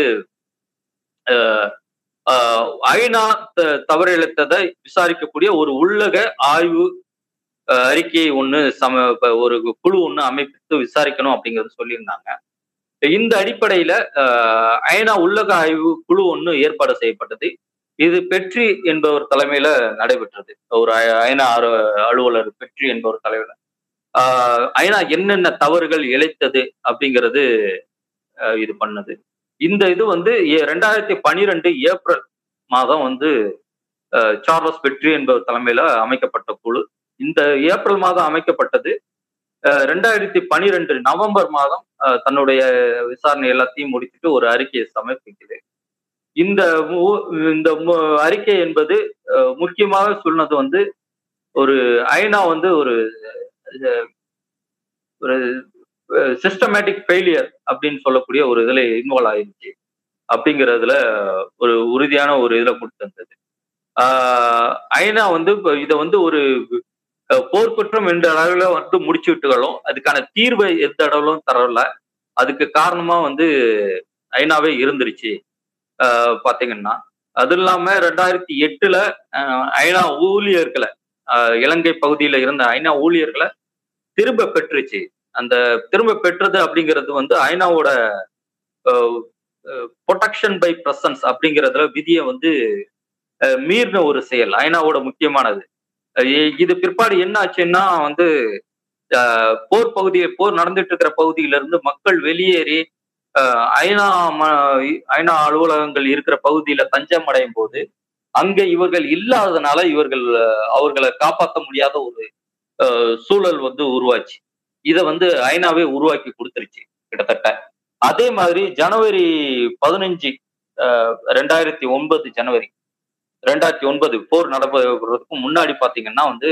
ஐநா தவறிழைத்ததை விசாரிக்கக்கூடிய ஒரு உள்ளக ஆய்வு அறிக்கையை ஒன்று சம ஒரு குழு ஒன்று அமைத்து விசாரிக்கணும் அப்படிங்கிறது சொல்லியிருந்தாங்க. இந்த அடிப்படையில அஹ் ஐநா உள்ளக ஆய்வு குழு ஒன்று ஏற்பாடு செய்யப்பட்டது. இது பெட்ரி என்பவர் தலைமையில நடைபெற்றது. ஒரு ஐநா அலுவலர் பெட்ரி என்பவர் தலைமையில ஆஹ் ஐநா என்னென்ன தவறுகள் இழைத்தது அப்படிங்கிறது இது பண்ணது. இந்த இது வந்து ரெண்டாயிரத்தி பனிரெண்டு ஏப்ரல் மாதம் வந்து சார்லஸ் பெட்ரி என்பவர் தலைமையில அமைக்கப்பட்ட குழு. இந்த ஏப்ரல் மாதம் அமைக்கப்பட்டது. ரெண்டாயிரத்தி பனிரெண்டு நவம்பர் மாதம் தன்னுடைய விசாரணை எல்லாத்தையும் முடிச்சுட்டு ஒரு அறிக்கையை சமர்ப்பிக்குது. இந்த இந்த அறிக்கை என்பது முக்கியமாக சொன்னது வந்து ஒரு ஐநா வந்து ஒரு ஒரு சிஸ்டமேட்டிக் ஃபெயிலியர் அப்படின்னு சொல்லக்கூடிய ஒரு இதுல இன்வால்வ் ஆயிடுச்சு அப்படிங்கிறதுல ஒரு உறுதியான ஒரு இதுல கொடுத்திருந்தது. ஆஹ் ஐநா வந்து இதை வந்து ஒரு போர்க்குற்றம் எந்த அளவுல வந்து முடிச்சு விட்டுகளும் அதுக்கான தீர்வை எந்த அளவுலும் தரல, அதுக்கு காரணமா வந்து ஐநாவே இருந்துருச்சு பாத்தீங்கன்னா. அது இல்லாம ரெண்டாயிரத்தி எட்டுல ஐநா ஊழியர்களை இலங்கை பகுதியில இருந்த ஐநா ஊழியர்களை திரும்ப பெற்றுச்சு. அந்த திரும்ப பெற்றது அப்படிங்கிறது வந்து ஐநாவோட ப்ரொடெக்ஷன் பை பிரசன்ஸ் அப்படிங்கிறதுல விதியை வந்து மீறின ஒரு செயல் ஐநாவோட முக்கியமானது. இது பிற்பாடு என்ன ஆச்சுன்னா வந்து போர் பகுதியை போர் நடந்துட்டு இருக்கிற பகுதியிலிருந்து மக்கள் வெளியேறி ஐநா ஐநா அலுவலகங்கள் இருக்கிற பகுதியில தஞ்சம் அடையும் போது அங்க இவர்கள் இல்லாததுனால இவர்கள் அவர்களை காப்பாற்ற முடியாத ஒரு சூழல் வந்து உருவாச்சு. இதை வந்து ஐநாவே உருவாக்கி கொடுத்துருச்சு கிட்டத்தட்ட. அதே மாதிரி ஜனவரி பதினஞ்சு ரெண்டாயிரத்தி ஒன்பது ஜனவரி ரெண்டாயிரத்தி ஒன்பது போர் நடப்பதற்கு முன்னாடி பாத்தீங்கன்னா வந்து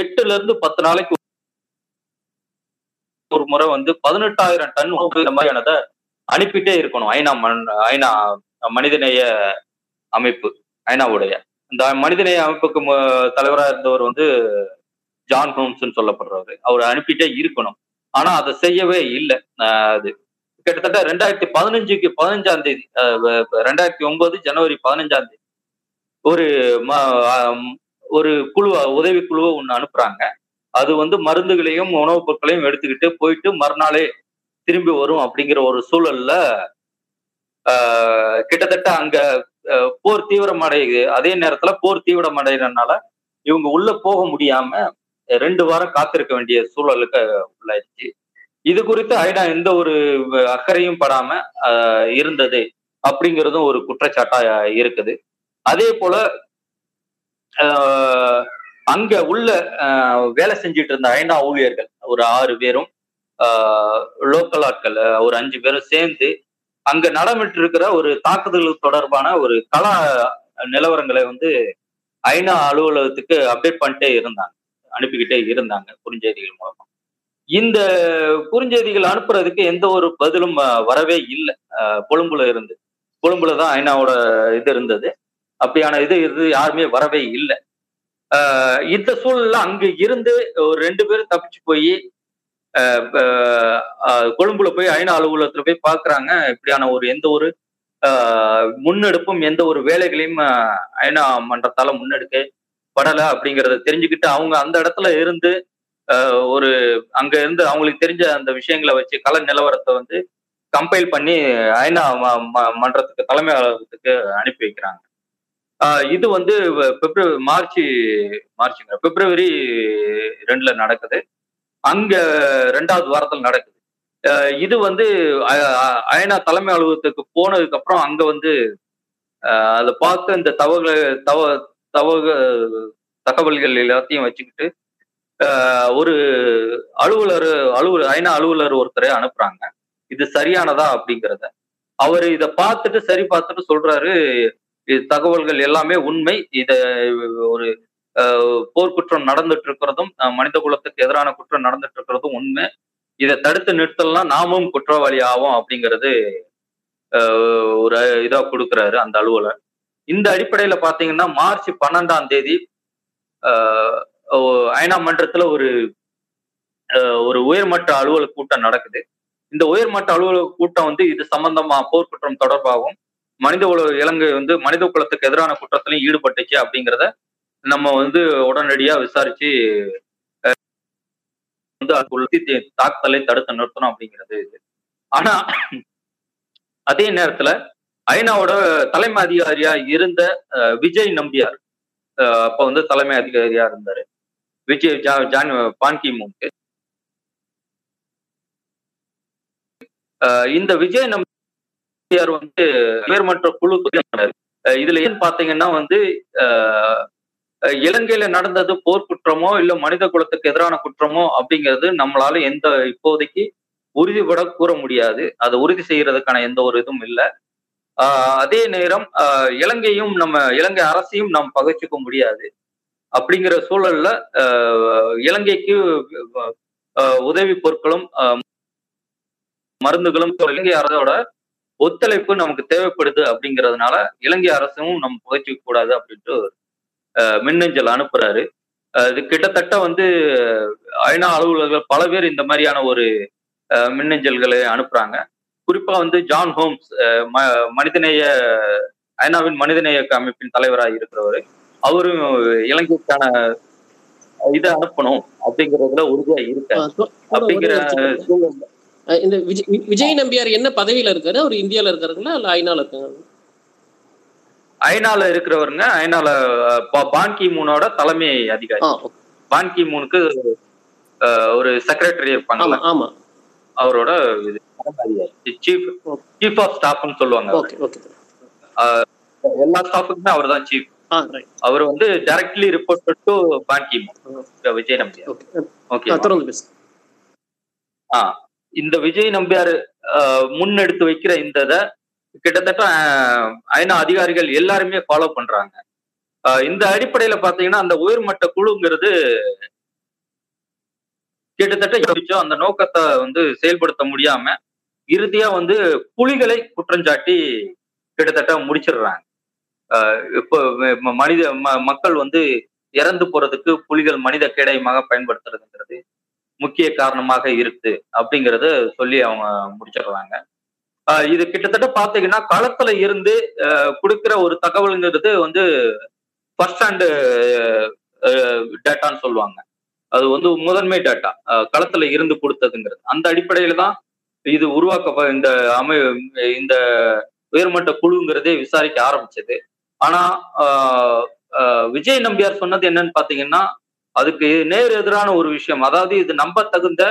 எட்டுல இருந்து பத்து நாளைக்கு ஒரு முறை வந்து பதினெட்டாயிரம் டன் இந்த மாதிரியானதை அனுப்பிட்டே இருக்கணும் ஐநா மண் ஐநா மனிதநேய அமைப்பு. ஐநாவுடைய இந்த மனிதநேய அமைப்புக்கு தலைவராக இருந்தவர் வந்து ஜான் ஹோம்ஸ்ன்னு சொல்லப்படுறவர். அவர் அனுப்பிட்டே இருக்கணும், ஆனா அதை செய்யவே இல்லை. அது கிட்டத்தட்ட ரெண்டாயிரத்தி பதினஞ்சுக்கு பதினஞ்சாம் தேதி ரெண்டாயிரத்தி ஒன்பது ஜனவரி பதினஞ்சாம் தேதி ஒரு ஒரு குழுவா உதவி குழுவை ஒன்று அனுப்புறாங்க. அது வந்து மருந்துகளையும் உணவுப் பொருட்களையும் எடுத்துக்கிட்டு போயிட்டு மறுநாளே திரும்பி வரும் அப்படிங்கிற ஒரு சூழல்ல ஆஹ் கிட்டத்தட்ட அங்க போர் தீவிரமடையுது. அதே நேரத்துல போர் தீவிரமடைகிறதுனால இவங்க உள்ள போக முடியாம ரெண்டு வாரம் காத்திருக்க வேண்டிய சூழலுக்கு உள்ளாயிடுச்சு. இது குறித்து ஐநா எந்த ஒரு அக்கறையும் படாம அஹ் இருந்தது அப்படிங்கிறதும் ஒரு குற்றச்சாட்டா இருக்குது. அதே போல ஆஹ் அங்க உள்ள வேலை செஞ்சுட்டு இருந்த ஐநா ஊழியர்கள் ஒரு ஆறு பேரும் ஆஹ் லோக்கல் ஆட்கள் ஒரு அஞ்சு பேரும் சேர்ந்து அங்க நடமிட்டு இருக்கிற ஒரு தாக்குதல் தொடர்பான ஒரு கள நிலவரங்களை வந்து ஐநா அலுவலகத்துக்கு அப்டேட் பண்ணிட்டே இருந்தாங்க, அனுப்பிக்கிட்டே இருந்தாங்க குறுஞ்செய்திகள் மூலமா. இந்த குறுஞ்செய்திகள் அனுப்புறதுக்கு எந்த ஒரு பதிலும் வரவே இல்லை. கொழும்புல இருந்து கொழும்புலதான் ஐநாவோட இது இருந்தது, அப்படியான இது இது யாருமே வரவே இல்லை. ஆஹ் இந்த சூழல்ல அங்க இருந்து ஒரு ரெண்டு பேரும் தப்பிச்சு போய் கொழும்புல போய் ஐநா அலுவலகத்துல போய் பாக்குறாங்க. இப்படியான ஒரு எந்த ஒரு ஆஹ் முன்னெடுப்பும் எந்த ஒரு வேலைகளையும் ஐநா மன்றத்தால முன்னெடுக்க படலை அப்படிங்கிறத தெரிஞ்சுக்கிட்டு அவங்க அந்த இடத்துல இருந்து அஹ் ஒரு அங்க இருந்து அவங்களுக்கு தெரிஞ்ச அந்த விஷயங்களை வச்சு கள நிலவரத்தை வந்து கம்பைல் பண்ணி ஐநா மன்றத்துக்கு தலைமை அலுவலகத்துக்கு அனுப்பி வைக்கிறாங்க. ஆஹ் இது வந்து பிப்ரவரி மார்ச் மார்ச்ங்க பிப்ரவரி ரெண்டுல நடக்குது, அங்க ரெண்டாவது வாரத்தில் நடக்குது. இது வந்து ஐநா தலைமை அலுவலகத்துக்கு போனதுக்கு அப்புறம் அங்க வந்து அஹ் அதை பார்க்க இந்த தவறு தவ தவக தகவல்கள் எல்லாத்தையும் வச்சுக்கிட்டு ஒரு அலுவலர் அலுவலர் ஐநா அலுவலர் ஒருத்தரை அனுப்புறாங்க. இது சரியானதா அப்படிங்கிறத அவர் இதை பார்த்துட்டு சரி பார்த்துட்டு சொல்றாரு, தகவல்கள் எல்லாமே உண்மை, இத ஒரு போர்க்குற்றம் நடந்துட்டு இருக்கிறதும் மனித குலத்துக்கு எதிரான குற்றம் நடந்துட்டு இருக்கிறதும் உண்மை, இதை தடுத்து நிறுத்தலாம், நாமும் குற்றவாளி ஆவோம் அப்படிங்கிறது ஒரு இதா கொடுக்குறாரு அந்த அலுவலர். இந்த அடிப்படையில பாத்தீங்கன்னா மார்ச் பன்னெண்டாம் தேதி ஐநா மன்றத்துல ஒரு ஒரு உயர்மட்ட அலுவலக கூட்டம் நடக்குது. இந்த உயர்மட்ட அலுவலக கூட்டம் வந்து இது சம்பந்தமா போர்க்குற்றம் தொடர்பாகவும் மனித உலக இலங்கை வந்து மனித குலத்துக்கு எதிரான குற்றத்திலையும் ஈடுபட்டுச்சு அப்படிங்கிறத நம்ம வந்து உடனடியா விசாரிச்சு வந்து அதுக்கு தாக்குதலை தடுத்து நிறுத்தணும் அப்படிங்கிறது. ஆனா அதே நேரத்துல ஐநாவோட தலைமை அதிகாரியா இருந்த விஜய் நம்பியார் அப்ப வந்து தலைமை அதிகாரியா இருந்தாரு விஜய் ஜான் பான் கி மூன். இந்த விஜய் நம்பியார் வந்து உயர்மன்ற குழு இதுல ஏன்னு பாத்தீங்கன்னா வந்து இலங்கையில நடந்தது போர்க்குற்றமோ இல்ல மனித குலத்துக்கு எதிரான குற்றமோ அப்படிங்கிறது நம்மளால எந்த இப்போதைக்கு உறுதிபட கூற முடியாது, அதை உறுதி செய்யறதுக்கான எந்த ஒரு இதுவும் இல்லை. ஆஹ் அதே நேரம் அஹ் இலங்கையும் நம்ம இலங்கை அரசையும் நாம் பகைச்சிக்க முடியாது அப்படிங்கிற சூழல்ல அஹ் இலங்கைக்கு உதவி பொருட்களும் மருந்துகளும் இலங்கை அரசோட ஒத்துழைப்பு நமக்கு தேவைப்படுது அப்படிங்கிறதுனால இலங்கை அரசும் நம்ம புகைச்சிக்க கூடாது அப்படின்ட்டு மின்னஞ்சல் அனுப்புறாரு. இது கிட்டத்தட்ட வந்து ஐநா அலுவலர்கள் பல பேர் இந்த மாதிரியான ஒரு மின்னஞ்சல்களை அனுப்புறாங்க. குறிப்பா வந்து ஜான் ஹோம்ஸ், மனிதநேய ஐநாவின் மனிதநேய அமைப்பின் தலைவராக இருக்கிறவர், அவரும் இலங்கைக்கான இதை அனுப்பணும் அப்படிங்கறதுல உறுதியா இருக்காரு அப்படிங்கிற சூழல். இந்த விஜய் நம்பியார் என்ன பதவியில இருக்காரு? அவர் இந்தியால இருக்காருங்களா இல்ல ஐநால இருக்காங்க? ஐநால இருக்கிறவருங்க. ஐநால பான் கி மூனோட தலைமை அதிகாரி, பான் கி மூனுக்கு ஒரு செக்ரட்டரி இருப்பாங்க, அவரோட சீஃப் சீஃப் ஆஃப் ஸ்டாஃப்னு சொல்லுவாங்க. எல்லா ஸ்டாஃபுக்குமே அவர் தான் சீஃப். அவர் வந்து directly report to Ban Ki Moon, Vijay Nambiar. இந்த விஜய் நம்பியார் முன்னெடுத்து வைக்கிற இந்த கிட்டத்தட்ட ஐநா அதிகாரிகள் எல்லாருமே ஃபாலோ பண்றாங்க. இந்த அடிப்படையில பாத்தீங்கன்னா அந்த உயர்மட்ட குழுங்கிறது கிட்டத்தட்ட அந்த நோக்கத்தை வந்து செயல்படுத்த முடியாம இறுதியா வந்து புலிகளை குற்றஞ்சாட்டி கிட்டத்தட்ட முடிச்சிடுறாங்க. இப்போ மனித மக்கள் வந்து இறந்து போறதுக்கு புலிகள் மனித கேடயமாக பயன்படுத்துறதுங்கிறது முக்கிய காரணமாக இருக்கு அப்படிங்கறத சொல்லி அவங்க முடிச்சிடுறாங்க. இது கிட்டத்தட்ட பாத்தீங்கன்னா களத்துல இருந்து கொடுக்கிற ஒரு தகவல்ங்கிறது வந்து ஃபர்ஸ்ட் ஹேண்ட் டேட்டான்னு சொல்லுவாங்க. அது வந்து முதன்மை டேட்டா களத்துல இருந்து கொடுத்ததுங்கிறது. அந்த அடிப்படையில தான் இது உருவாக்க இந்த அமை இந்த உயர்மட்ட குழுங்கிறதே விசாரிக்க ஆரம்பிச்சது. ஆனா விஜய் நம்பியார் சொன்னது என்னன்னு பாத்தீங்கன்னா அதுக்கு நேர் எதிரான ஒரு விஷயம், அதாவது இது நம்ப தகுந்த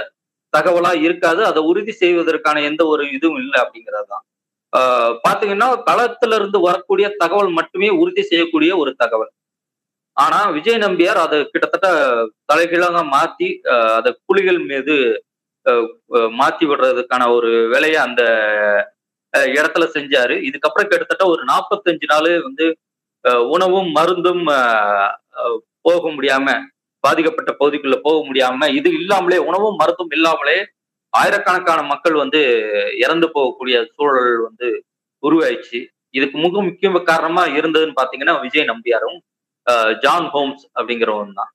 தகவலா இருக்காது, அதை உறுதி செய்வதற்கான எந்த ஒரு இதுவும் இல்லை அப்படிங்கிறது தான். ஆஹ் பாத்தீங்கன்னா களத்துல இருந்து வரக்கூடிய தகவல் மட்டுமே உறுதி செய்யக்கூடிய ஒரு தகவல். ஆனா விஜய் நம்பியார் அதை கிட்டத்தட்ட தலைகீழாக மாத்தி அதை புலிகள் மீது மாத்தி விடுறதுக்கான ஒரு வேலையை அந்த இடத்துல செஞ்சாரு. இதுக்கப்புறம் கிட்டத்தட்ட ஒரு நாற்பத்தஞ்சு நாள் வந்து உணவும் மருந்தும் போக முடியாம, பாதிக்கப்பட்ட பகுதிக்குள்ள போக முடியாம, இது இல்லாமலே உணவும் மருத்துவம் இல்லாமலே ஆயிரக்கணக்கான மக்கள் வந்து இறந்து போகக்கூடிய சூழல் வந்து உருவாயிடுச்சு. இதுக்கு மிக முக்கிய காரணமா இருந்ததுன்னு பாத்தீங்கன்னா விஜய் நம்பியாரும் ஜான் ஹோம்ஸ் அப்படிங்கிறவங்க தான்.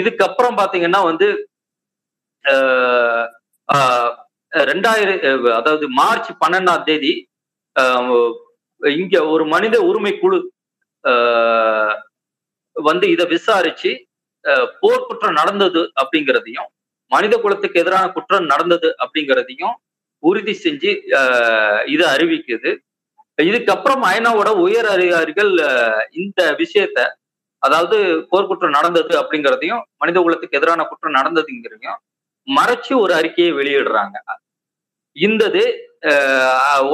இதுக்கப்புறம் பாத்தீங்கன்னா வந்து ரெண்டாயிரம் அதாவது மார்ச் பன்னெண்டாம் தேதி இங்க ஒரு மனித உரிமை குழு வந்து இதை விசாரிச்சு போர்க்குற்றம் நடந்தது அப்படிங்கிறதையும் மனித குலத்துக்கு எதிரான குற்றம் நடந்தது அப்படிங்கிறதையும் உறுதி செஞ்சு இதை அறிவிக்குது. இதுக்கப்புறம் ஐநாவோட உயர் அதிகாரிகள் இந்த விஷயத்த, அதாவது போர்க்குற்றம் நடந்தது அப்படிங்கிறதையும் மனித குலத்துக்கு எதிரான குற்றம் நடந்ததுங்கிறதையும் மறைச்சு ஒரு அறிக்கையை வெளியிடுறாங்க. இந்தது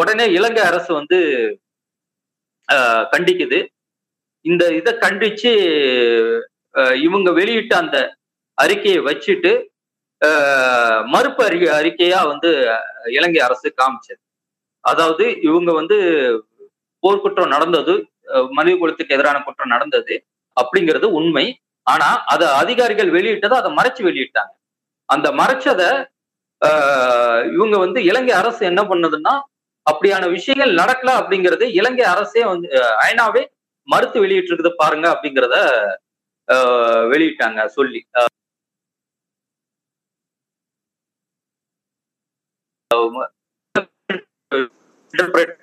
உடனே இலங்கை அரசு வந்து கண்டிக்குது. இந்த இதை கண்டிச்சு இவங்க வெளியிட்ட அந்த அறிக்கையை வச்சுட்டு மறுப்பு அறி அறிக்கையா வந்து இலங்கை அரசு காமிச்சது. அதாவது இவங்க வந்து போர்க்குற்றம் நடந்தது, மனித குலத்துக்கு எதிரான குற்றம் நடந்தது அப்படிங்கிறது உண்மை. ஆனா அதை அதிகாரிகள் வெளியிட்டதை அதை மறைச்சு வெளியிட்டாங்க. அந்த மறைச்சதை இவங்க வந்து இலங்கை அரசு என்ன பண்ணதுன்னா அப்படியான விஷயங்கள் நடக்கல அப்படிங்கிறது இலங்கை அரசே வந்து ஐநாவே மறுத்து வெளியிட்டு இருக்குது பாருங்க அப்படிங்கிறத வெளியிட்டாங்க சொல்லி.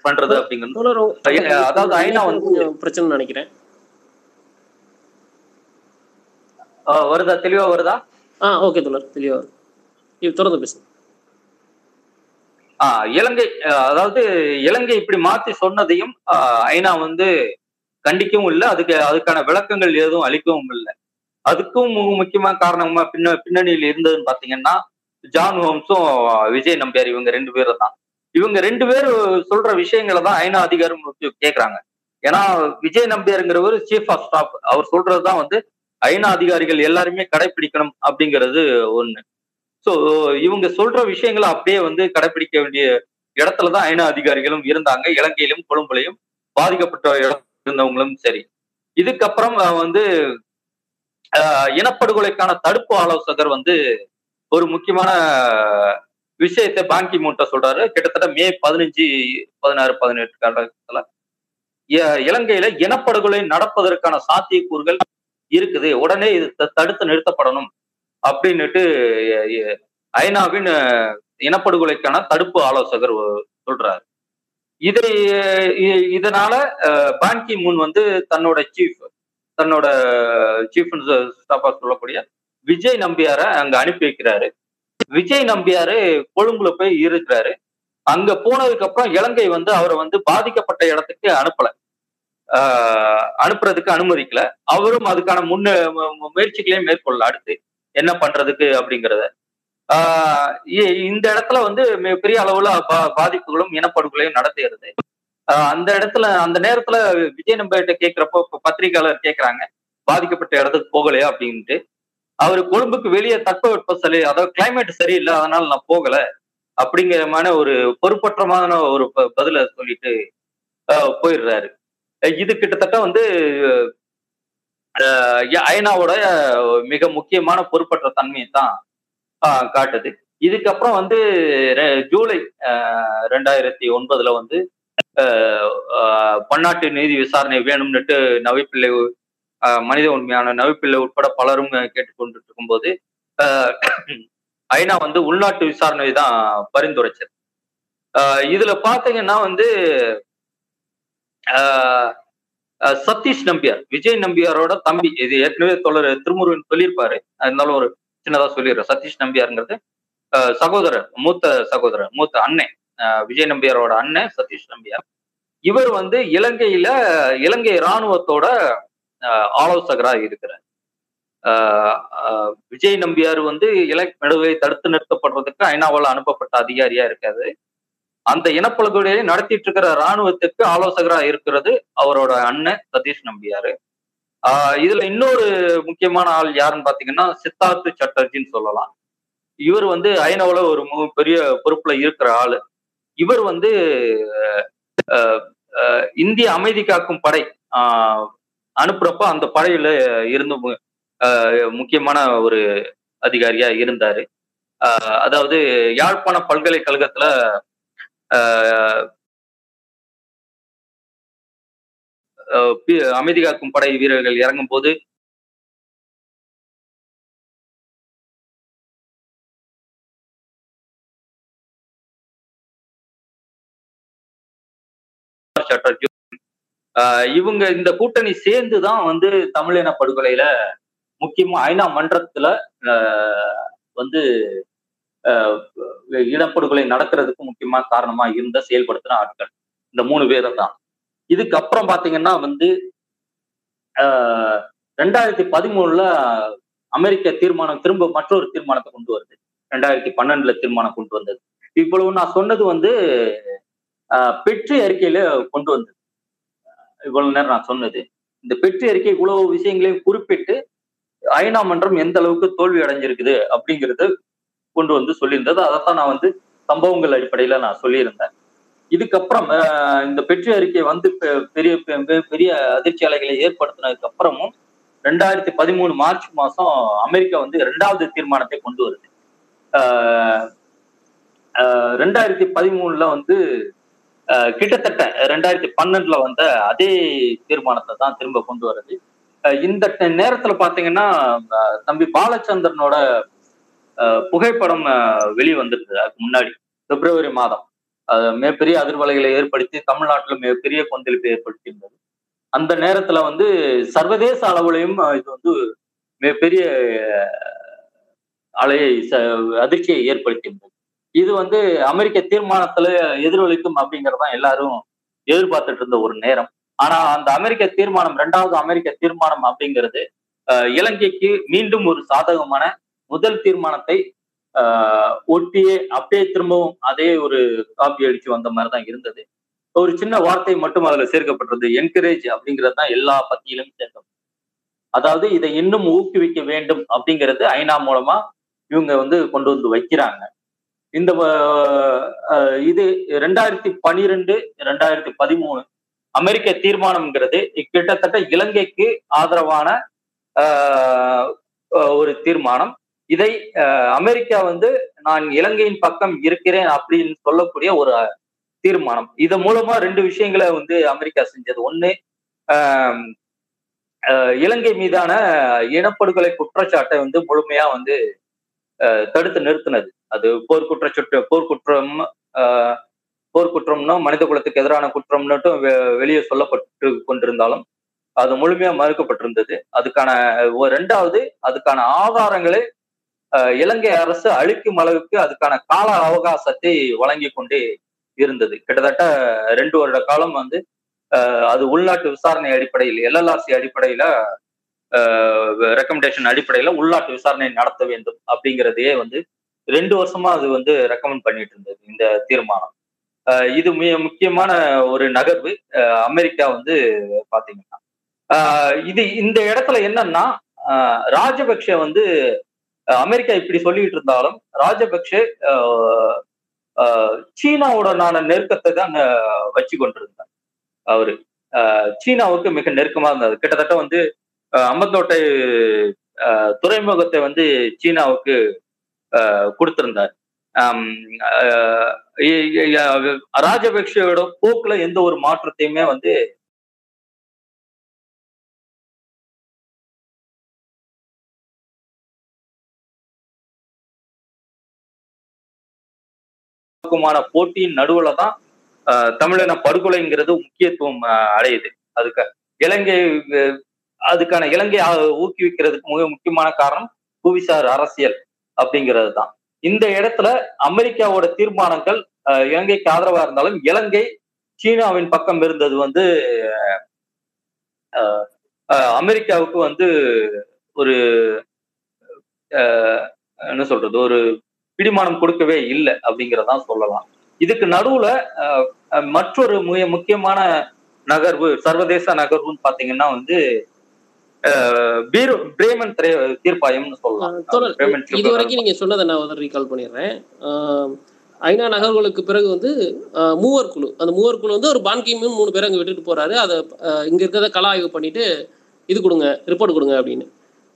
பண்றது அப்படிங்கிறது அதாவது ஐநா வந்து பிரச்சனை நினைக்கிறேன். வருதா? தெளிவா வருதா? ஆஹ் ஓகே தோழர், தெளிவா தொடர்ந்து பேசுங்க. ஆஹ் இலங்கை அதாவது இலங்கை இப்படி மாத்தி சொன்னதையும் ஐநா வந்து கண்டிக்கவும் இல்லை, அதுக்கு அதுக்கான விளக்கங்கள் எதுவும் அளிக்கவும் இல்லை. அதுக்கும் முக்கியமான காரணமா பின்ன பின்னணியில் இருந்ததுன்னு பாத்தீங்கன்னா ஜான் ஹோம்ஸும் விஜய் நம்பியார் இவங்க ரெண்டு பேரும் தான். இவங்க ரெண்டு பேரும் சொல்ற விஷயங்களை தான் ஐநா அதிகாரம் கேட்கறாங்க. ஏன்னா விஜய் நம்பியாருங்கிறவர் சீஃப் ஆஃப் ஸ்டாஃப், அவர் சொல்றதுதான் வந்து ஐநா அதிகாரிகள் எல்லாருமே கடைபிடிக்கணும் அப்படிங்கிறது ஒண்ணு. ஸோ இவங்க சொல்ற விஷயங்களை அப்படியே வந்து கடைபிடிக்க வேண்டிய இடத்துலதான் ஐநா அதிகாரிகளும் இருந்தாங்க, இலங்கையிலும் கொழும்புலையும் பாதிக்கப்பட்ட இடம் இருந்தவங்களும் சரி. இதுக்கப்புறம் வந்து இனப்படுகொலைக்கான தடுப்பு ஆலோசகர் வந்து ஒரு முக்கியமான விஷயத்தை பான் கி மூன் சொல்றாரு. கிட்டத்தட்ட மே பதினஞ்சு பதினாறு பதினெட்டு காலத்துல இலங்கையில இனப்படுகொலை நடப்பதற்கான சாத்தியக்கூறுகள் இருக்குது, உடனே இது தடுத்து நிறுத்தப்படணும் அப்படின்னுட்டு ஐநாவின் இனப்படுகொலைக்கான தடுப்பு ஆலோசகர் சொல்றாரு. இதை இதனால பான் கி மூன் வந்து தன்னோட சீஃப் தன்னோட சீஃப் ஸ்டாஃபா சொல்லக்கூடிய விஜய் நம்பியார அங்க அனுப்பி வைக்கிறாரு. விஜய் நம்பியாரு கொழும்புல போய் இருக்கிறாரு. அங்க போனதுக்கு அப்புறம் இலங்கை வந்து அவரை வந்து பாதிக்கப்பட்ட இடத்துக்கு அனுப்பல, ஆஹ் அனுப்புறதுக்கு அனுமதிக்கல. அவரும் அதுக்கான முன்ன முயற்சிகளையும் மேற்கொள்ளல அடுத்து என்ன பண்றதுக்கு அப்படிங்கிறத. ஆஹ் இந்த இடத்துல வந்து மிகப்பெரிய அளவுல பா பாதிப்புகளும் இனப்படுகொலையும் நடத்துகிறது. ஆஹ் அந்த இடத்துல அந்த நேரத்துல விஜய் நம்பியார்கிட்ட கேட்கிறப்போ பத்திரிகையாளர் கேட்கிறாங்க பாதிக்கப்பட்ட இடத்துக்கு போகலையா அப்படின்ட்டு. அவரு கொழும்புக்கு வெளியே தட்பவெட்ப சரி, அதாவது கிளைமேட் சரியில்லை, அதனால நான் போகல அப்படிங்கிறமான ஒரு பொறுப்பற்றமான ஒரு பதில சொல்லிட்டு போயிடுறாரு. இது கிட்டத்தட்ட வந்து ஐநாவோட மிக முக்கியமான பொறுப்பற்ற தன்மையை தான் காட்டுது. இதுக்கப்புறம் வந்து ஜூலை ரெண்டாயிரத்தி ஒன்பதுல வந்து பன்னாட்டு நீதி விசாரணை வேணும்னுட்டு நவீன் பிள்ளை, மனித உரிமையான நவீன் பிள்ளை உட்பட பலரும் கேட்டுக்கொண்டு இருக்கும்போது ஐநா வந்து உள்நாட்டு விசாரணை தான் பரிந்துரைச்சது. இதுல பாத்தீங்கன்னா வந்து சதீஷ் நம்பியார், விஜய் நம்பியாரோட தம்பி, இது ஏற்கனவே தொடர் திருமுருகன் சொல்லியிருப்பாரு, அதனால ஒரு சின்னதா சொல்லிடுற. சதீஷ் நம்பியாருங்கிறது சகோதரர், மூத்த சகோதரர், மூத்த அண்ணன், விஜய் நம்பியாரோட அண்ணன் சதீஷ் நம்பியார். இவர் வந்து இலங்கையில இலங்கை இராணுவத்தோட ஆலோசகராக இருக்கிறார். விஜய் நம்பியார் வந்து இலங்கை தடுத்து நிறுத்தப்படுறதுக்கு ஐநாவால் அனுப்பப்பட்ட அதிகாரியா இருக்காது. அந்த இனப்படுகொலையை நடத்திட்டு இருக்கிற இராணுவத்துக்கு ஆலோசகரா இருக்கிறது அவரோட அண்ணன் சதீஷ் நம்பியாரு. ஆஹ் இதுல இன்னொரு முக்கியமான ஆள் யாருன்னு பாத்தீங்கன்னா சித்தார்த் சட்டர்ஜின்னு சொல்லலாம். இவர் வந்து ஐநாவில ஒரு பெரிய பொறுப்புல இருக்கிற ஆளு. இவர் வந்து இந்திய அமைதி காக்கும் படை ஆஹ் அனுப்புறப்ப அந்த படையில இருந்து முக்கியமான ஒரு அதிகாரியா இருந்தாரு. ஆஹ் அதாவது யாழ்ப்பாண பல்கலைக்கழகத்துல அமைதி காக்கும் படை வீரர்கள் இறங்கும் போது இவங்க இந்த கூட்டணி சேர்ந்துதான் வந்து தமிழின படுகொலையில முக்கியமா ஐநா மன்றத்துல வந்து இனப்படுகொலை நடக்கிறதுக்கு முக்கியமான காரணமா இருந்த செயல்படுத்தின ஆட்கள் இந்த மூணு பேரும் தான். இதுக்கப்புறம் பாத்தீங்கன்னா வந்து ஆஹ் ரெண்டாயிரத்தி பதிமூணுல அமெரிக்க தீர்மானம் திரும்ப மற்றொரு தீர்மானத்தை கொண்டு வருது. ரெண்டாயிரத்தி பன்னெண்டுல தீர்மானம் கொண்டு வந்தது. இவ்வளவு நான் சொன்னது வந்து ஆஹ் பெட்ரி அறிக்கையில கொண்டு வந்தது. இவ்வளவு நேரம் நான் சொன்னது இந்த பெட்ரி அறிக்கை இவ்வளவு விஷயங்களையும் குறிப்பிட்டு ஐநா மன்றம் எந்த அளவுக்கு தோல்வி அடைஞ்சிருக்குது அப்படிங்கிறது கொண்டு வந்து சொல்லியிருந்தது. அதைத்தான் நான் வந்து சம்பவங்கள் அடிப்படையில நான் சொல்லியிருந்தேன். இதுக்கப்புறம் இந்த பெட்ரி அறிக்கை வந்து பெரிய பெரிய அதிர்ச்சி அலைகளை ஏற்படுத்தினதுக்கு அப்புறமும் ரெண்டாயிரத்தி பதிமூணு மார்ச் மாசம் அமெரிக்கா வந்து இரண்டாவது தீர்மானத்தை கொண்டு வருது. ஆஹ் ஆஹ் ரெண்டாயிரத்தி பதிமூணுல வந்து கிட்டத்தட்ட ரெண்டாயிரத்தி பன்னெண்டுல வந்த அதே தீர்மானத்தை தான் திரும்ப கொண்டு வருது. இந்த நேரத்துல பாத்தீங்கன்னா தம்பி பாலச்சந்திரனோட புகைப்படம் வெளிவந்திருந்தது. அதுக்கு முன்னாடி பிப்ரவரி மாதம் அது மிகப்பெரிய அதிர்வலைகளை ஏற்படுத்தி தமிழ்நாட்டில் மிகப்பெரிய கொந்தளிப்பை ஏற்படுத்தி இருந்தது. அந்த நேரத்துல வந்து சர்வதேச அளவுலையும் இது வந்து மிகப்பெரிய அலையை அதிர்ச்சியை ஏற்படுத்தி இருந்தது. இது வந்து அமெரிக்க தீர்மானத்துல எதிரொலிக்கும் அப்படிங்கிறதான் எல்லாரும் எதிர்பார்த்துட்டு இருந்த ஒரு நேரம். ஆனா அந்த அமெரிக்க தீர்மானம், இரண்டாவது அமெரிக்க தீர்மானம் அப்படிங்கிறது இலங்கைக்கு மீண்டும் ஒரு சாதகமான முதல் தீர்மானத்தை ஆஹ் ஒட்டியே அப்படியே திரும்பவும் அதே ஒரு காப்பி அடிச்சு வந்த மாதிரிதான் இருந்தது. ஒரு சின்ன வார்த்தை மட்டும் அதுல சேர்க்கப்பட்டிருந்தது, என்கரேஜ் அப்படிங்கிறது தான் எல்லா பத்தியிலும் சேர்க்கப்பட்டது. அதாவது இதை இன்னும் ஊக்குவிக்க வேண்டும் அப்படிங்கிறது ஐநா மூலமா இவங்க வந்து கொண்டு வந்து வைக்கிறாங்க. இந்த இது ரெண்டாயிரத்தி பனிரெண்டு ரெண்டாயிரத்தி பதிமூணு அமெரிக்க தீர்மானம்ங்கிறது கிட்டத்தட்ட இலங்கைக்கு ஆதரவான ஆஹ் ஒரு தீர்மானம். இதை அமெரிக்கா வந்து நான் இலங்கையின் பக்கம் இருக்கிறேன் அப்படின்னு சொல்லக்கூடிய ஒரு தீர்மானம். இதன் மூலமா ரெண்டு விஷயங்களை வந்து அமெரிக்கா செஞ்சது. ஒண்ணு, இலங்கை மீதான இனப்படுகொலை குற்றச்சாட்டை வந்து முழுமையா வந்து தடுத்து நிறுத்தினது. அது போர்க்குற்றச்சாட்டு, போர்க்குற்றம், போர்க்குற்றம்னா மனித குலத்துக்கு எதிரான குற்றம்னுட்டு வெளியே சொல்லப்பட்டு கொண்டிருந்தாலும் அது முழுமையா மறுக்கப்பட்டிருந்தது. அதுக்கான ரெண்டாவது அதுக்கான ஆதாரங்களை இலங்கை அரசு அளிக்கும் அளவுக்கு அதுக்கான கால அவகாசத்தை வழங்கி கொண்டே இருந்தது. கிட்டத்தட்ட ரெண்டு வருட காலம் வந்து அது உள்நாட்டு விசாரணை அடிப்படையில் எல்எல்ஆர்சி அடிப்படையில ரெக்கமெண்டேஷன் அடிப்படையில உள்நாட்டு விசாரணை நடத்த வேண்டும் அப்படிங்கிறதையே வந்து ரெண்டு வருஷமா அது வந்து ரெக்கமெண்ட் பண்ணிட்டு இருந்தது இந்த தீர்மானம். இது மிக முக்கியமான ஒரு நகர்வு. அமெரிக்கா வந்து பாத்தீங்கன்னா இது இந்த இடத்துல என்னன்னா ராஜபக்ஷ வந்து அமெரிக்கா இப்படி சொல்லிட்டு இருந்தாலும் ராஜபக்ஷ சீனாவோடனான நெருக்கத்தை தான் வச்சு கொண்டிருந்தார். அவரு சீனாவுக்கு மிக நெருக்கமா இருந்தார். கிட்டத்தட்ட வந்து அம்பத்தோட்டை துறைமுகத்தை வந்து சீனாவுக்கு கொடுத்திருந்தார். ராஜபக்ஷோட போக்குல எந்த ஒரு மாற்றத்தையுமே வந்து போட்டியின் நடுவுல தான் தமிழின படுகொலைங்கிறது முக்கியத்துவம் அடையுது. அதுக்கு இலங்கை அதுக்கான இலங்கை ஊக்குவிக்கிறதுக்கு மிக முக்கியமான காரணம் புவிசார் அரசியல் அப்படிங்கிறது தான். இந்த இடத்துல அமெரிக்காவோட தீர்மானங்கள் இலங்கைக்கு ஆதரவா இருந்தாலும் இலங்கை சீனாவின் பக்கம் இருந்தது வந்து அமெரிக்காவுக்கு வந்து ஒரு என்ன சொல்றது ஒரு பிடிமானம் கொடுக்கவே இல்லை அப்படிங்கிறதான் சொல்லலாம். இதுக்கு நடுவுல மற்றொரு மிக முக்கியமான நகர்வு சர்வதேச நகர்வுன்னு பாத்தீங்கன்னா வந்து பிரேமன் தீர்ப்பாயம்னு சொல்லலாம். இது வரைக்கும் நீங்க சொன்னதை நான் ரீகால் பண்ணிடுறேன். ஐநா நகர்வுகளுக்கு பிறகு வந்து மூவர் குழு, அந்த மூவர் குழு வந்து ஒரு பான் கி மூன் மூணு பேர் அங்க விட்டுட்டு போறாரு. அதை இங்க இருக்கிறத கல ஆய்வு பண்ணிட்டு இது கொடுங்க ரிப்போர்ட் கொடுங்க அப்படின்னு.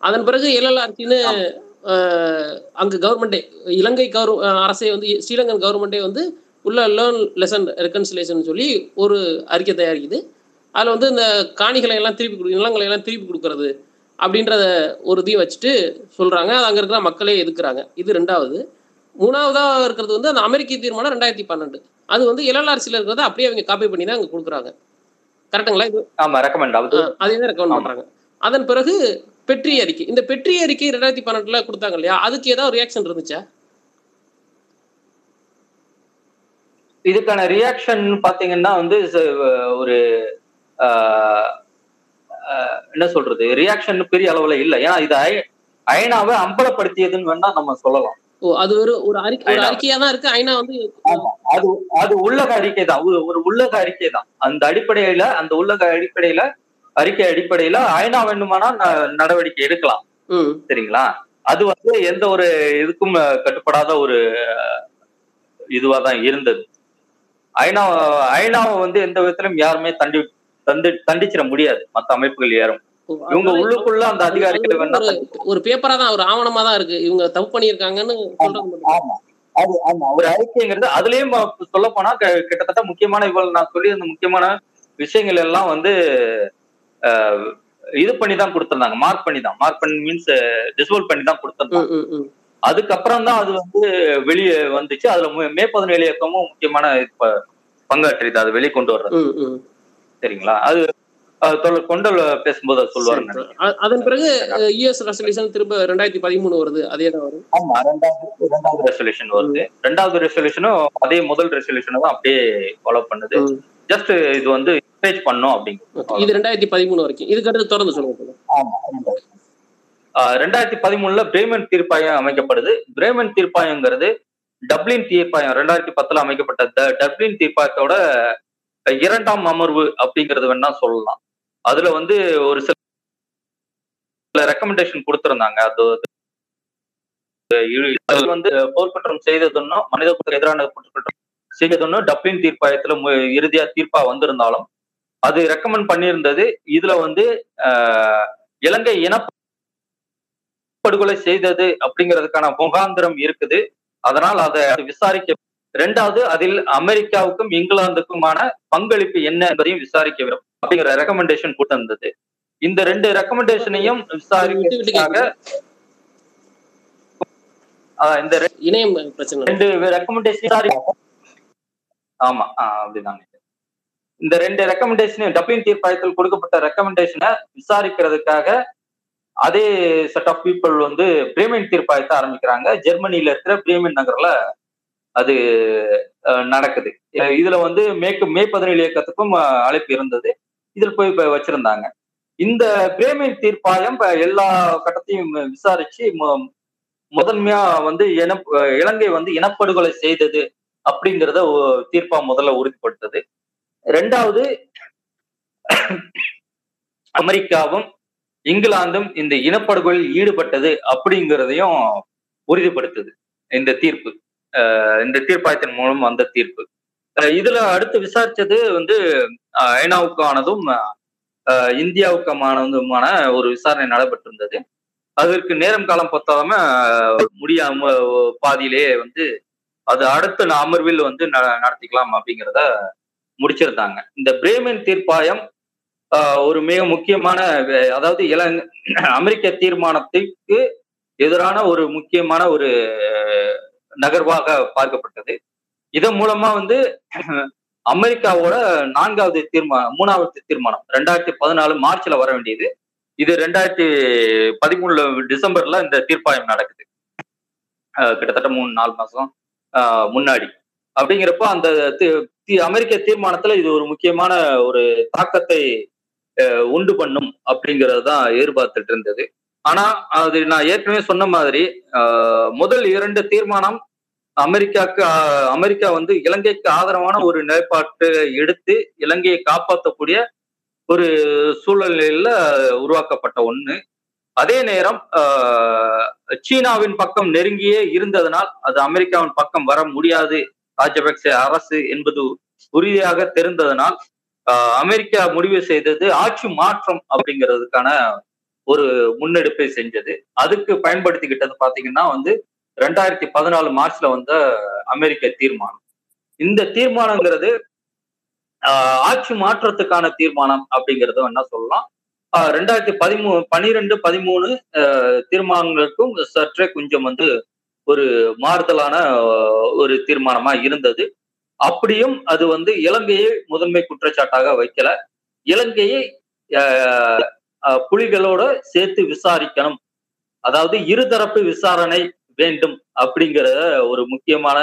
அதன் பிறகு எல்எல்ஆர்டின்னு அங்க கவர்மெண்டே இலங்கை கவர் அரசே வந்து ஸ்ரீலங்கன் கவர்மெண்டே வந்து உள்ள லேர்ன் லெசன் ரெக்கன்சிலேஷன் சொல்லி ஒரு அறிக்கை தயாரிக்குது. அதில் வந்து இந்த காணிகளை எல்லாம் திருப்பி கொடு நிலங்களை எல்லாம் திருப்பி கொடுக்கறது அப்படின்றத ஒரு இதையும் வச்சுட்டு சொல்றாங்க. அது அங்கே இருக்கிற மக்களே எதிர்க்கிறாங்க. இது ரெண்டாவது. மூணாவதாக இருக்கிறது வந்து அந்த அமெரிக்க தீர்மானம் ரெண்டாயிரத்தி பன்னெண்டு அது வந்து எல்எல்ஆர்சியில் இருக்கிறத அப்படியே அவங்க காப்பி பண்ணி தான் அங்கே கொடுக்குறாங்க. கரெக்டுங்களா? இது அதே தான் ரெக்கமெண்ட் பண்ணுறாங்க. அதன் பிறகு பெட்ரி அறிக்கை, இந்த பெட்ரி அறிக்கை ரெண்டாயிரத்தி பன்னெண்டுல கொடுத்தாங்க இல்லையா, அதுக்கு ஏதாவது ரியாக்ஷன் இருந்துச்சா? இதுக்கான ரியாக்ஷன் பாத்தீங்கன்னா வந்து ஒரு என்ன சொல்றது ரியாக்ஷன் பெரிய அளவுல இல்ல. ஏன்னா இது ஐநாவை அம்பலப்படுத்தியதுன்னு வேணா நம்ம சொல்லலாம். அது ஒரு ஒரு அறிக்கையா தான் இருக்கு. ஐநா வந்து அது அது உள்ளக அறிக்கை தான், ஒரு உள்ளக அறிக்கை தான். அந்த அடிப்படையில அந்த உள்ளக அடிப்படையில அறிக்கை அடிப்படையில ஐநா வேண்டுமானா நடவடிக்கை எடுக்கலாம். சரிங்களா? அது வந்து எந்த ஒரு இதுக்கும் கட்டுப்படாத ஒரு இதுவாதான் இருந்தது. ஐநா ஐநாவை வந்து எந்த விதத்திலும் யாருமே தண்டி தண்டி தண்டிச்சிட முடியாது. மற்ற அமைப்புகள் யாரும் இவங்க உள்ளுக்குள்ள அந்த அதிகாரிகள் ஒரு பேப்பரா தான் ஒரு ஆவணமா தான் இருக்கு. இவங்க தப்பு பண்ணியிருக்காங்கன்னு ஒரு அறிக்கைங்கிறது. அதுலயும் சொல்ல போனா கிட்டத்தட்ட முக்கியமான இவ்வளவு நான் சொல்லி அந்த முக்கியமான விஷயங்கள் எல்லாம் வந்து இது பண்ணிதான் கொடுத்திருந்தாங்க. மார்க் பண்ணிதான் மார்க் பண்ணி மீன்ஸ் டிஸ்வால்வ் பண்ணி தான் கொடுத்திருந்தாங்க. அதுக்கப்புறம் தான் அது வந்து வெளியே வந்துச்சு. அதுல மே பதினேழு இயக்கமும் முக்கியமான பங்காற்றியது அது வெளியே கொண்டு வர்றது. சரிங்களா? அது கொண்டு பேசும்போது சொல்லுவாங்க. அதன் பிறகு யுஎஸ் ரெசல்யூஷன் திரும்ப ரெண்டாயிரத்தி பதிமூணு வருது. அதே தான் வரும். ஆமா, ரெண்டாவது ரெண்டாவது ரெசல்யூஷன் வருது. ரெண்டாவது ரெசல்யூஷனும் அதே முதல் ரெசல்யூஷனும் தான் அப்படியே ஃபாலோ பண்ணுது. ஜஸ்ட் இது வந்து பேஜ் பண்ணோம் அப்படிங்கிறது. இது ரெண்டாயிரத்தி பதிமூணு வரைக்கும். இதுக்கடுத்து தொடர்ந்து சொல்லுங்க. ஆமா, ரெண்டாயிரத்தி பதிமூணுல பிரேமன் தீர்ப்பாயம் அமைக்கப்படுது. பிரேமன் தீர்ப்பாயங்கிறது டப்ளின் தீர்ப்பாயம் ரெண்டாயிரத்தி பத்துல அமைக்கப்பட்ட டப்ளின் தீர்ப்பாயத்தோட இரண்டாம் அமர்வு அப்படிங்கிறது வேணா சொல்லலாம். அதுல வந்து ஒரு சில ரெக்கமெண்டேஷன் கொடுத்திருந்தாங்க. அது வந்து போர்க்குற்றம் செய்ததுன்னா மனித குலத்துக்கு எதிரான போர்க்குற்றம் செய்ததுன்னா டப்ளின் தீர்ப்பாயத்துல இறுதியா தீர்ப்பா வந்திருந்தாலும் அது ரெக்கமெண்ட் பண்ணியிருந்தது. இதுல வந்து இலங்கை இன படுகொலை செய்தது அப்படிங்கிறதுக்கான முகாந்திரம் இருக்குது. அதனால் அதை விசாரிக்க, ரெண்டாவது அதில் அமெரிக்காவுக்கும் இங்கிலாந்துக்குமான பங்களிப்பு என்ன என்பதையும் விசாரிக்க வேண்டும் அப்படிங்கிற ரெக்கமெண்டேஷன் போட்டிருந்தது. இந்த ரெண்டு ரெக்கமெண்டேஷனையும் விசாரிக்க இந்த ரெண்டு ரெக்கமெண்டேஷன் ஆமா அப்படிதான் இந்த ரெண்டு ரெக்கமெண்டேஷனையும் டப்ளின் தீர்ப்பாயத்தில் கொடுக்கப்பட்ட ரெக்கமெண்டேஷனை விசாரிக்கிறதுக்காக அதே செட் ஆஃப் பீப்புள் வந்து பிரேமன் தீர்ப்பாயத்தை ஆரம்பிக்கிறாங்க. ஜெர்மனியில இருக்கிற பிரேமன் நகர்ல அது நடக்குது. இதுல வந்து மேற்கு மே பதினேழு இயக்கத்துக்கும் அழைப்பு இருந்தது, இதில் போய் வச்சிருந்தாங்க. இந்த பிரேமன் தீர்ப்பாயம் எல்லா கட்டத்தையும் விசாரிச்சு முதன்மையா வந்து இன இலங்கை வந்து இனப்படுகொலை செய்தது அப்படிங்கிறத தீர்ப்பா முதல்ல உறுதிப்படுத்தது. ரெண்டாவது, அமெரிக்காவும் இங்கிலாந்தும் இந்த இனப்படுகொலையில் ஈடுபட்டது அப்படிங்கிறதையும் உறுதிப்படுத்துது இந்த தீர்ப்பு, இந்த தீர்ப்பாயத்தின் மூலம் வந்த தீர்ப்பு. இதுல அடுத்து விசாரிச்சது வந்து ஐநாவுக்கானதும் இந்தியாவுக்குமானதுமான ஒரு விசாரணை நடைபெற்றிருந்தது. அதற்கு நேரம் காலம் பத்தாம முடியாம பாதியிலேயே வந்து அது அடுத்த அமர்வில் வந்து நடத்திக்கலாம் அப்படிங்கிறத முடிச்சிருந்தாங்க. இந்த பிரேமன் தீர்ப்பாயம் ஒரு மிக முக்கியமான, அதாவது இலங்கை அமெரிக்க தீர்மானத்துக்கு எதிரான ஒரு முக்கியமான ஒரு நகர்வாக பார்க்கப்பட்டது. இதன் மூலமா வந்து அமெரிக்காவோட நான்காவது தீர்மானம், மூணாவது தீர்மானம் ரெண்டாயிரத்தி பதினாலு மார்ச்ல வர வேண்டியது, இது ரெண்டாயிரத்தி பதிமூணுல டிசம்பர்ல இந்த தீர்ப்பாயம் நடக்குது, கிட்டத்தட்ட மூணு நாலு மாசம் முன்னாடி. அப்படிங்கிறப்ப அந்த அமெரிக்க தீர்மானத்துல இது ஒரு முக்கியமான ஒரு தாக்கத்தை உண்டு பண்ணும் அப்படிங்கறதுதான் எதிர்பார்த்துட்டு இருந்தது. ஆனா அது நான் ஏற்கனவே சொன்ன மாதிரி முதல் இரண்டு தீர்மானம் அமெரிக்காவுக்கு அமெரிக்கா வந்து இலங்கைக்கு ஆதரவான ஒரு நிலைப்பாட்டை எடுத்து இலங்கையை காப்பாற்றக்கூடிய ஒரு சூழ்நிலையில உருவாக்கப்பட்ட ஒண்ணு. அதே நேரம் சீனாவின் பக்கம் நெருங்கியே இருந்ததனால் அது அமெரிக்காவின் பக்கம் வர முடியாது ராஜபக்சே அரசு என்பது உறுதியாக தெரிந்ததனால் அமெரிக்கா முடிவு செய்தது ஆட்சி மாற்றம் அப்படிங்கிறதுக்கான ஒரு முன்னெடுப்பை செஞ்சது. அதுக்கு பயன்படுத்திக்கிட்டது பார்த்தீங்கன்னா வந்து ரெண்டாயிரத்தி பதினாலு மார்ச்ல வந்த அமெரிக்க தீர்மானம். இந்த தீர்மானங்கிறது ஆட்சி மாற்றத்துக்கான தீர்மானம் அப்படிங்கிறத என்ன சொல்லலாம். ரெண்டாயிரத்தி பதிமூ பனிரெண்டு பதிமூணு தீர்மானங்களுக்கும் சற்றே கொஞ்சம் வந்து ஒரு மாறுதலான ஒரு தீர்மானமா இருந்தது. அப்படியும் அது வந்து இலங்கையை முதன்மை குற்றச்சாட்டாக வைக்கல, இலங்கையை புலிகளோட சேர்த்து விசாரிக்கணும், அதாவது இருதரப்பு விசாரணை வேண்டும் அப்படிங்கிற ஒரு முக்கியமான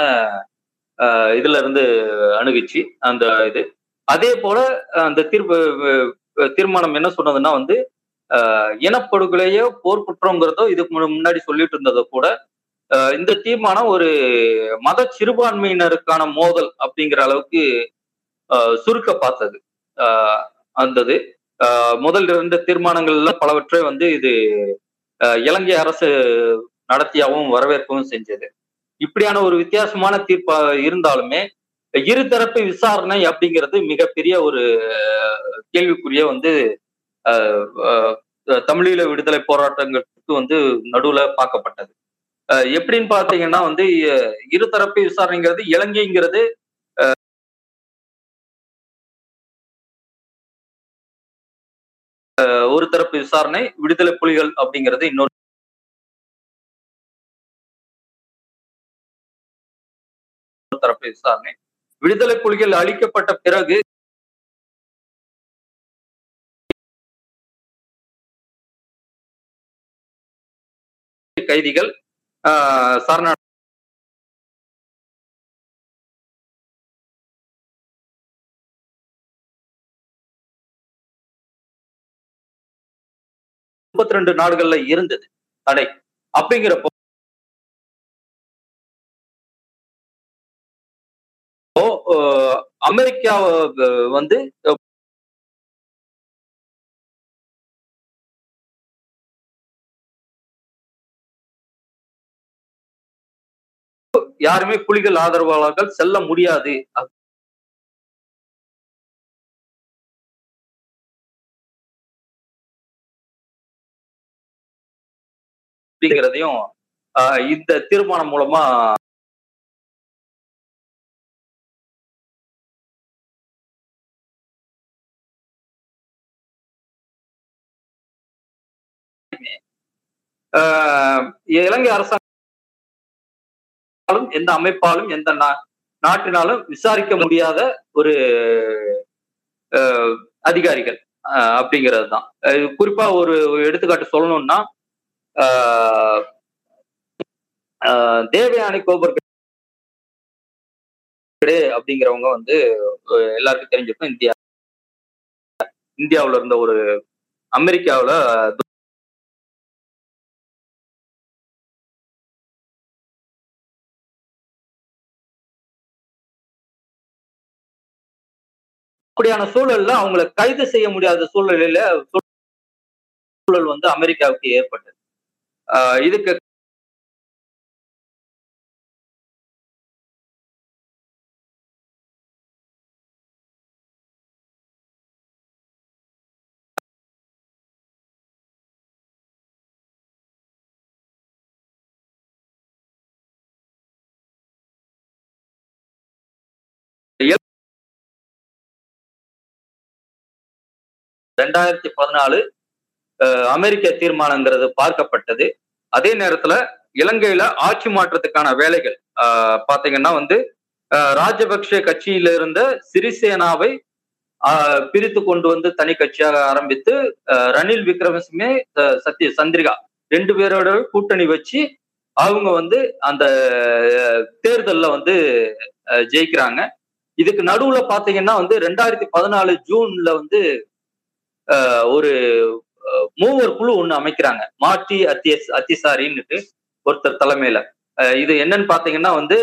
இதுல இருந்து அணுகிச்சு அந்த இது. அதே போல அந்த தீர்ப்பு தீர்மானம் என்ன சொன்னதுன்னா வந்து இனப்படுகொலையோ போர்க்குற்றங்கிறதோ இதுக்கு முன்னாடி சொல்லிட்டு இருந்ததோ கூட இந்த தீர்மானம் ஒரு மத சிறுபான்மையினருக்கான மோதல் அப்படிங்கிற அளவுக்கு சுருக்க பார்த்தது அந்தது. முதல் இரண்டு தீர்மானங்கள்ல பலவற்றை வந்து இது இலங்கை அரசு நடத்தியாகவும் வரவேற்கவும் செஞ்சது. இப்படியான ஒரு வித்தியாசமான தீர்ப்பா இருந்தாலுமே இருதரப்பு விசாரணை அப்படிங்கிறது மிகப்பெரிய ஒரு கேள்விக்குரிய வந்து தமிழீழ விடுதலை போராட்டங்களுக்கு வந்து நடுவுல பார்க்கப்பட்டது. எப்படின்னு பார்த்தீங்கன்னா வந்து இருதரப்பு விசாரணைங்கிறது இலங்கைங்கிறது ஒரு தரப்பு விசாரணை, விடுதலை புலிகள் அப்படிங்கிறது இன்னொரு தரப்பு விசாரணை. விடுதலை புலிகள் அழிக்கப்பட்ட பிறகு கைதிகள் முப்பத்தி ரெண்டு நாடுகள்ல இருந்தது தடை. அப்படிங்கிறப்போ அமெரிக்கா வந்து யாருமே புலிகள் ஆதரவாளர்கள் செல்ல முடியாது அப்படிங்கிறதையும் இந்த தீர்மானம் மூலமா இலங்கை அரசாங்கம் எந்த அமைப்பாலும் எந்த நாட்டினாலும் விசாரிக்க முடியாத ஒரு அதிகாரிகள் அப்படிங்கிறது தான். குறிப்பா ஒரு எடுத்துக்காட்டு சொல்லணும்னா தேவயானி கோபர்கடே அப்படிங்கிறவங்க வந்து எல்லாருக்கும் தெரிஞ்சிருக்கும், இந்தியா இந்தியாவில் இருந்த ஒரு அமெரிக்காவில் அப்படியான சூழல்ல அவங்களை கைது செய்ய முடியாத சூழலில சூழல் வந்து அமெரிக்காவுக்கு ஏற்பட்டது. இதுக்கு ரெண்டாயிரத்தி பதினாலு அமெரிக்க தீர்மானங்கிறது பார்க்கப்பட்டது. அதே நேரத்துல இலங்கையில ஆட்சி மாற்றத்துக்கான வேலைகள் பாத்தீங்கன்னா வந்து ராஜபக்ஷ கட்சியில இருந்த சிறிசேனாவை பிரித்து கொண்டு வந்து தனி கட்சியாக ஆரம்பித்து ரணில் விக்ரமசிங்கே சத்ய சந்திரிகா ரெண்டு பேரோட கூட்டணி வச்சு அவங்க வந்து அந்த தேர்தலில் வந்து ஜெயிக்கிறாங்க. இதுக்கு நடுவுல பாத்தீங்கன்னா வந்து ரெண்டாயிரத்தி பதினாலு ஜூன்ல வந்து ஒரு மூவர் குழு ஒண்ணு அமைக்கிறாங்க, மாட்டி அத்திய அத்திசாரின்னுட்டு ஒருத்தர் தலைமையில. இது என்னன்னு பாத்தீங்கன்னா வந்து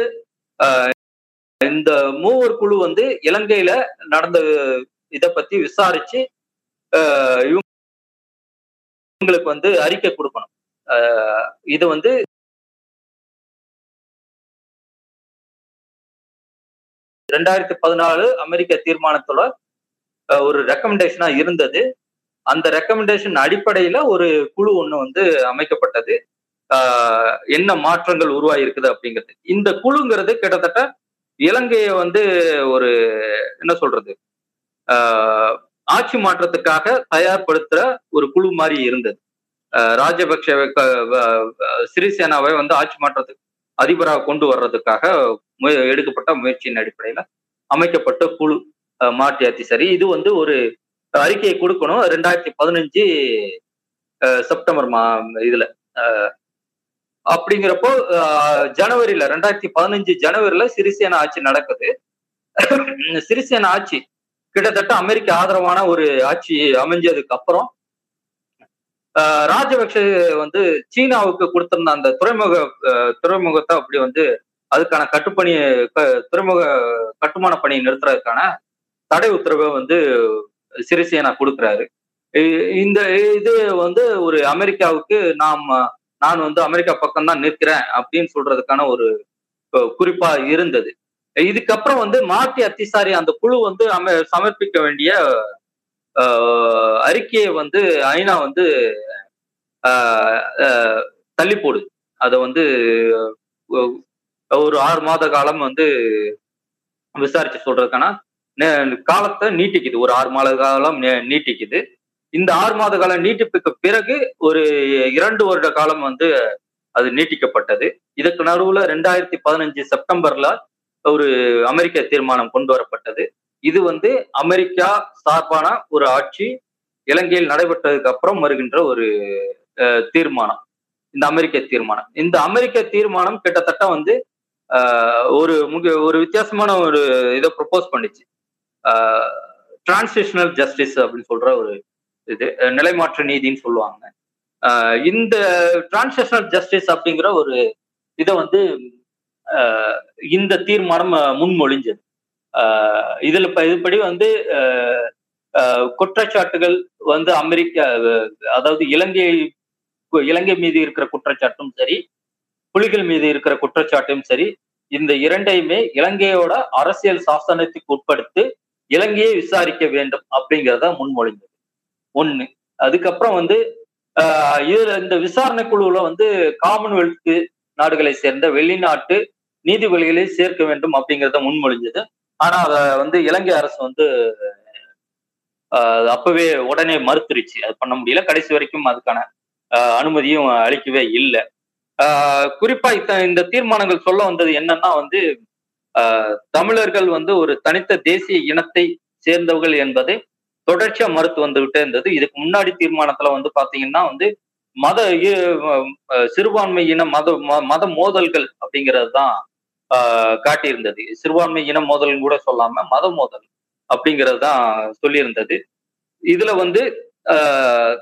இந்த மூவர் குழு வந்து இலங்கையில நடந்த இதை பத்தி விசாரிச்சு இவங்களுக்கு வந்து அறிக்கை கொடுக்கணும். இது வந்து ரெண்டாயிரத்தி பதினாலு அமெரிக்க தீர்மானத்தோட ஒரு ரெக்கமெண்டேஷனா இருந்தது. அந்த ரெக்கமெண்டேஷன் அடிப்படையில ஒரு குழு ஒண்ணு வந்து அமைக்கப்பட்டது. ஆஹ் என்ன மாற்றங்கள் உருவாயிருக்குது அப்படிங்கிறது, இந்த குழுங்கிறது கிட்டத்தட்ட இலங்கையை வந்து ஒரு என்ன சொல்றது ஆஹ் ஆட்சி மாற்றத்துக்காக தயார்படுத்துற ஒரு குழு மாதிரி இருந்தது. ராஜபக்ஷ சிறிசேனாவை வந்து ஆட்சி மாற்றத்துக்கு அதிபராக கொண்டு வர்றதுக்காக எடுக்கப்பட்ட முயற்சியின் அடிப்படையில அமைக்கப்பட்ட குழு மாட்டியாத்தி சரி. இது வந்து ஒரு அறிக்கையை கொடுக்கணும் ரெண்டாயிரத்தி பதினஞ்சு செப்டம்பர் மா இதுல. அப்படிங்கிறப்போ ஜனவரியில ரெண்டாயிரத்தி பதினஞ்சு ஜனவரியில சிறிசேனா ஆட்சி நடக்குது. சிறிசேனா ஆட்சி கிட்டத்தட்ட அமெரிக்க ஆதரவான ஒரு ஆட்சி அமைஞ்சதுக்கு அப்புறம் ராஜபக்ஷ வந்து சீனாவுக்கு கொடுத்திருந்த அந்த துறைமுக துறைமுகத்தை அப்படி வந்து அதுக்கான கட்டுப்பணி துறைமுக கட்டுமான பணியை நிறுத்துறதுக்கான தடை உத்தரவை வந்து சிறிசேனா கொடுக்குறாரு. இந்த இது வந்து ஒரு அமெரிக்காவுக்கு நாம் நான் வந்து அமெரிக்கா பக்கம்தான் நிற்கிறேன் அப்படின்னு சொல்றதுக்கான ஒரு குறிப்பா இருந்தது. இதுக்கப்புறம் வந்து மாட்டி அத்திசாரி அந்த குழு வந்து அம சமர்ப்பிக்க வேண்டிய அறிக்கையை வந்து ஐநா வந்து தள்ளி போடுது. அதை வந்து ஒரு ஆறு மாத காலம் வந்து விசாரிச்சு சொல்றதுக்கான காலத்தை நீட்டிக்குது, ஒரு ஆறு மாத காலம் நீட்டிக்குது. இந்த ஆறு மாத காலம் நீட்டிப்புக்கு பிறகு ஒரு இரண்டு வருட காலம் வந்து அது நீட்டிக்கப்பட்டது. இதுக்கு நடுவுல ரெண்டாயிரத்தி பதினஞ்சு செப்டம்பர்ல ஒரு அமெரிக்க தீர்மானம் கொண்டு வரப்பட்டது. இது வந்து அமெரிக்கா சார்பான ஒரு ஆட்சி இலங்கையில் நடைபெற்றதுக்கு அப்புறம் வருகின்ற ஒரு தீர்மானம், இந்த அமெரிக்க தீர்மானம். இந்த அமெரிக்க தீர்மானம் கிட்டத்தட்ட வந்து ஒரு ஒரு வித்தியாசமான ஒரு இதை ப்ரொப்போஸ் பண்ணிச்சு, டிரான்சிஷனல் ஜஸ்டிஸ் அப்படின்னு சொல்ற ஒரு இது, நிலைமாற்று நீதின்னு சொல்லுவாங்க. இந்த டிரான்சிஷனல் ஜஸ்டிஸ் அப்படிங்கிற ஒரு இதை வந்து இந்த தீர்மானம் முன்மொழிஞ்சது. இதுல இதுபடி வந்து குற்றச்சாட்டுகள் வந்து அமெரிக்க அதாவது இலங்கை இலங்கை மீது இருக்கிற குற்றச்சாட்டும் சரி, புலிகள் மீது இருக்கிற குற்றச்சாட்டும் சரி, இந்த இரண்டையுமே இலங்கையோட அரசியல் சாசனத்துக்கு உட்படுத்தி இலங்கையை விசாரிக்க வேண்டும் அப்படிங்கிறத முன்மொழிந்தது ஒண்ணு. அதுக்கப்புறம் வந்து ஆஹ் இதுல இந்த விசாரணை குழுவுல வந்து காமன்வெல்த் நாடுகளை சேர்ந்த வெளிநாட்டு நீதிபதிகளை சேர்க்க வேண்டும் அப்படிங்கிறத முன்மொழிஞ்சது. ஆனா அதை வந்து இலங்கை அரசு வந்து அப்பவே உடனே மறுத்துருச்சு, அது பண்ண முடியல. கடைசி வரைக்கும் அதுக்கான அனுமதியும் அளிக்கவே இல்லை. குறிப்பா இந்த தீர்மானங்கள் சொல்ல வந்தது என்னன்னா வந்து தமிழர்கள் வந்து ஒரு தனித்த தேசிய இனத்தை சேர்ந்தவர்கள் என்பதை தொடர்ச்சியா மறுத்து வந்துகிட்டே இருந்தது. இதுக்கு முன்னாடி தீர்மானத்துல வந்து பாத்தீங்கன்னா வந்து மத சிறுபான்மை இன மத மத மோதல்கள் அப்படிங்கிறது தான் காட்டியிருந்தது. சிறுபான்மை இன மோதல் கூட சொல்லாம மத மோதல் அப்படிங்கிறது தான் சொல்லியிருந்தது. இதுல வந்து ஆஹ்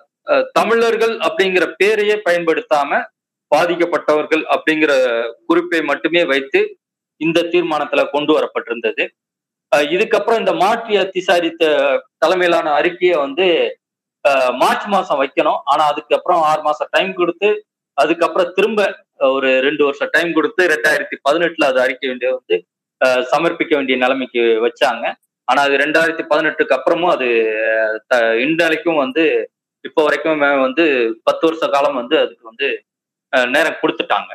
தமிழர்கள் அப்படிங்கிற பேரையே பயன்படுத்தாம பாதிக்கப்பட்டவர்கள் அப்படிங்கிற குறிப்பை மட்டுமே வைத்து இந்த தீர்மானத்துல கொண்டு வரப்பட்டிருந்தது. இதுக்கப்புறம் இந்த மாற்றி அத்திசாரித்த தலைமையிலான அறிக்கையை வந்து மார்ச் மாசம் வைக்கணும், ஆனா அதுக்கப்புறம் ஆறு மாசம் டைம் கொடுத்து அதுக்கப்புறம் திரும்ப ஒரு ரெண்டு வருஷம் டைம் கொடுத்து ரெண்டாயிரத்தி பதினெட்டுல அது அறிக்கை வேண்டிய வந்து சமர்ப்பிக்க வேண்டிய நிலைமைக்கு வச்சாங்க. ஆனா அது ரெண்டாயிரத்தி பதினெட்டுக்கு அப்புறமும் அது இன்றைக்கும் வந்து இப்போ வரைக்கும் வந்து பத்து வருஷ காலம் வந்து அதுக்கு வந்து நேரம் கொடுத்துட்டாங்க.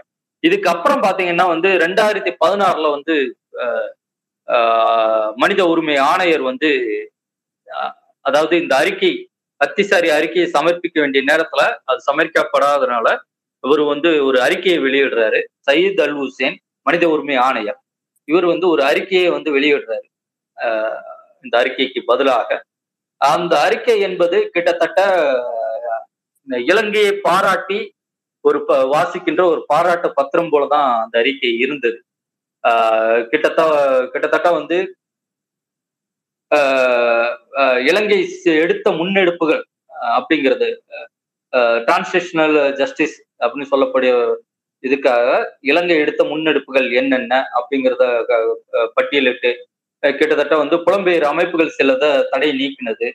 இதுக்கப்புறம் பாத்தீங்கன்னா வந்து ரெண்டாயிரத்தி பதினாறுல வந்து மனித உரிமை ஆணையர் வந்து அதாவது இந்த அறிக்கை அத்திசாரி அறிக்கையை சமர்ப்பிக்க வேண்டிய நேரத்துல அது சமர்ப்பிக்கப்படாதனால இவர் வந்து ஒரு அறிக்கையை வெளியிடுறாரு. சயீத் அல் ஹுசேன் மனித உரிமை ஆணையர் இவர் வந்து ஒரு அறிக்கையை வந்து வெளியிடுறாரு. இந்த அறிக்கைக்கு பதிலாக அந்த அறிக்கை என்பது கிட்டத்தட்ட இலங்கையை பாராட்டி ஒரு வாசிக்கின்ற ஒரு பாராட்டு பத்திரம் போலதான் அந்த அறிக்கை இருந்தது. ஆஹ் கிட்டத்த கிட்டத்தட்ட வந்து இலங்கை எடுத்த முன்னெடுப்புகள் அப்படிங்கிறது டிரான்ஸ்லேஷனல் ஜஸ்டிஸ் அப்படின்னு சொல்லக்கூடிய இதுக்காக இலங்கை எடுத்த முன்னெடுப்புகள் என்னென்ன அப்படிங்கிறத பட்டியலிட்டு கிட்டத்தட்ட வந்து புலம்பெயர் அமைப்புகள் சிலத தடை நீக்கினது,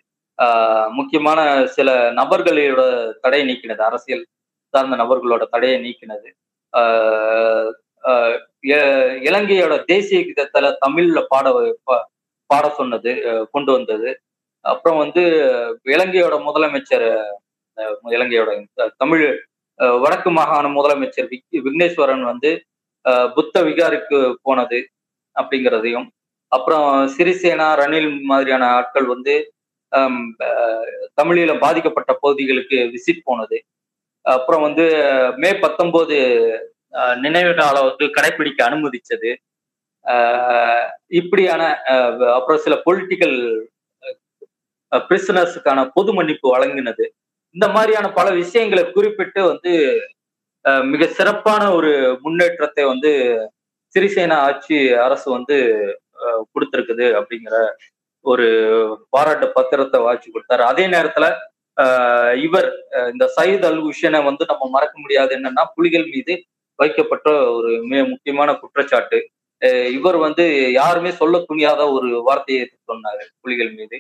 ஆஹ் முக்கியமான சில நபர்களோட தடை நீக்கினது, அரசியல் சார்ந்த நபர்களோட தடையை நீக்கினது, ஆஹ் இலங்கையோட தேசிய கீதத்துல தமிழ்ல பாட பாட சொன்னது கொண்டு வந்தது. அப்புறம் வந்து இலங்கையோட முதலமைச்சர் இலங்கையோட தமிழ் வடக்கு மாகாண முதலமைச்சர் விக்னேஸ்வரன் வந்து புத்த விகாருக்கு போனது அப்படிங்கிறதையும், அப்புறம் சிறிசேனா ரணில் மாதிரியான ஆட்கள் வந்து தமிழீழ பாதிக்கப்பட்ட பகுதிகளுக்கு விசிட் போனது, அப்புறம் வந்து மே பத்தொன்பது நினைவு நாளை வந்து கடைபிடிக்க அனுமதிச்சது, இப்படியான அப்புறம் சில பொலிட்டிக்கல் பிரிசனர்ஸுக்கான பொது மன்னிப்பு வழங்கினது, இந்த மாதிரியான பல விஷயங்களை குறிப்பிட்டு வந்து மிக சிறப்பான ஒரு முன்னேற்றத்தை வந்து சிறிசேனா ஆட்சி அரசு வந்து கொடுத்துருக்குது அப்படிங்கிற ஒரு பாராட்டு பத்திரத்தை வாட்சி கொடுத்தாரு. அதே நேரத்துல ஆஹ் இவர் இந்த சயீத் அல் ஹுசேனை வந்து நம்ம மறக்க முடியாது. என்னன்னா புலிகள் மீது வைக்கப்பட்ட ஒரு மிக முக்கியமான குற்றச்சாட்டு, இவர் வந்து யாருமே சொல்ல துணியாத ஒரு வார்த்தையை சொன்னாரு புலிகள் மீது,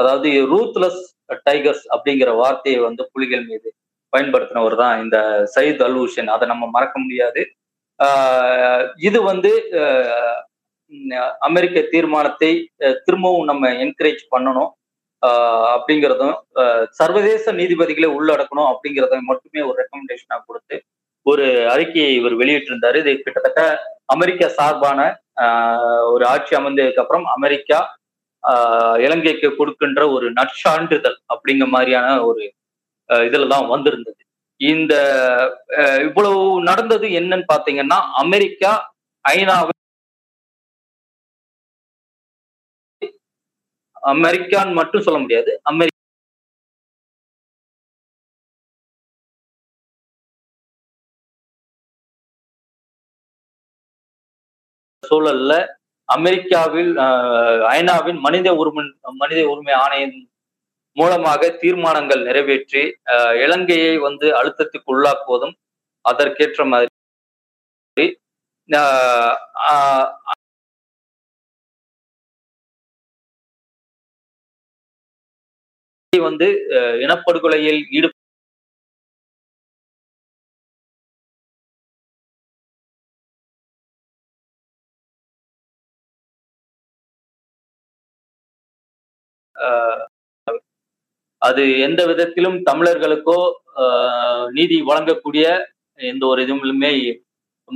அதாவது ரூத்லெஸ் டைகர்ஸ் அப்படிங்கிற வார்த்தையை வந்து புலிகள் மீது பயன்படுத்தினவர் தான் இந்த சயீத் அல் ஹுசேன். அதை நம்ம மறக்க முடியாது. ஆஹ் இது வந்து அமெரிக்க தீர்மானத்தை திரும்பவும் நம்ம என்கரேஜ் பண்ணணும் அப்படிங்கிறதும் சர்வதேச நீதிபதிகளை உள்ளடக்கணும் அப்படிங்கிறத மட்டுமே ஒரு ரெக்கமெண்டேஷனா கொடுத்து ஒரு அறிக்கையை இவர் வெளியிட்டிருந்தாரு. இது கிட்டத்தட்ட அமெரிக்கா சார்பான ஒரு ஆட்சி அமைந்ததுக்கு அப்புறம் அமெரிக்கா இலங்கைக்கு கொடுக்கின்ற ஒரு நற்சான்றிதழ் அப்படிங்கிற மாதிரியான ஒரு இதுலதான் வந்திருந்தது. இந்த இவ்வளவு நடந்தது என்னன்னு பாத்தீங்கன்னா அமெரிக்கா ஐநாவை அமெரிக்கான் மட்டும் சொல்ல முடியாது, அமெரிக்க சூழல்ல அமெரிக்காவில் ஐநாவின் மனித உரிமை மனித உரிமை ஆணையம் மூலமாக தீர்மானங்கள் நிறைவேற்றி இலங்கையை வந்து அழுத்தத்துக்கு உள்ளாக்குவதும் அதற்கேற்ற மாதிரி வந்து இனப்படுகொலையில் அது எந்த விதத்திலும் தமிழர்களுக்கோ நீதி வழங்கக்கூடிய எந்த ஒரு இதுவுமே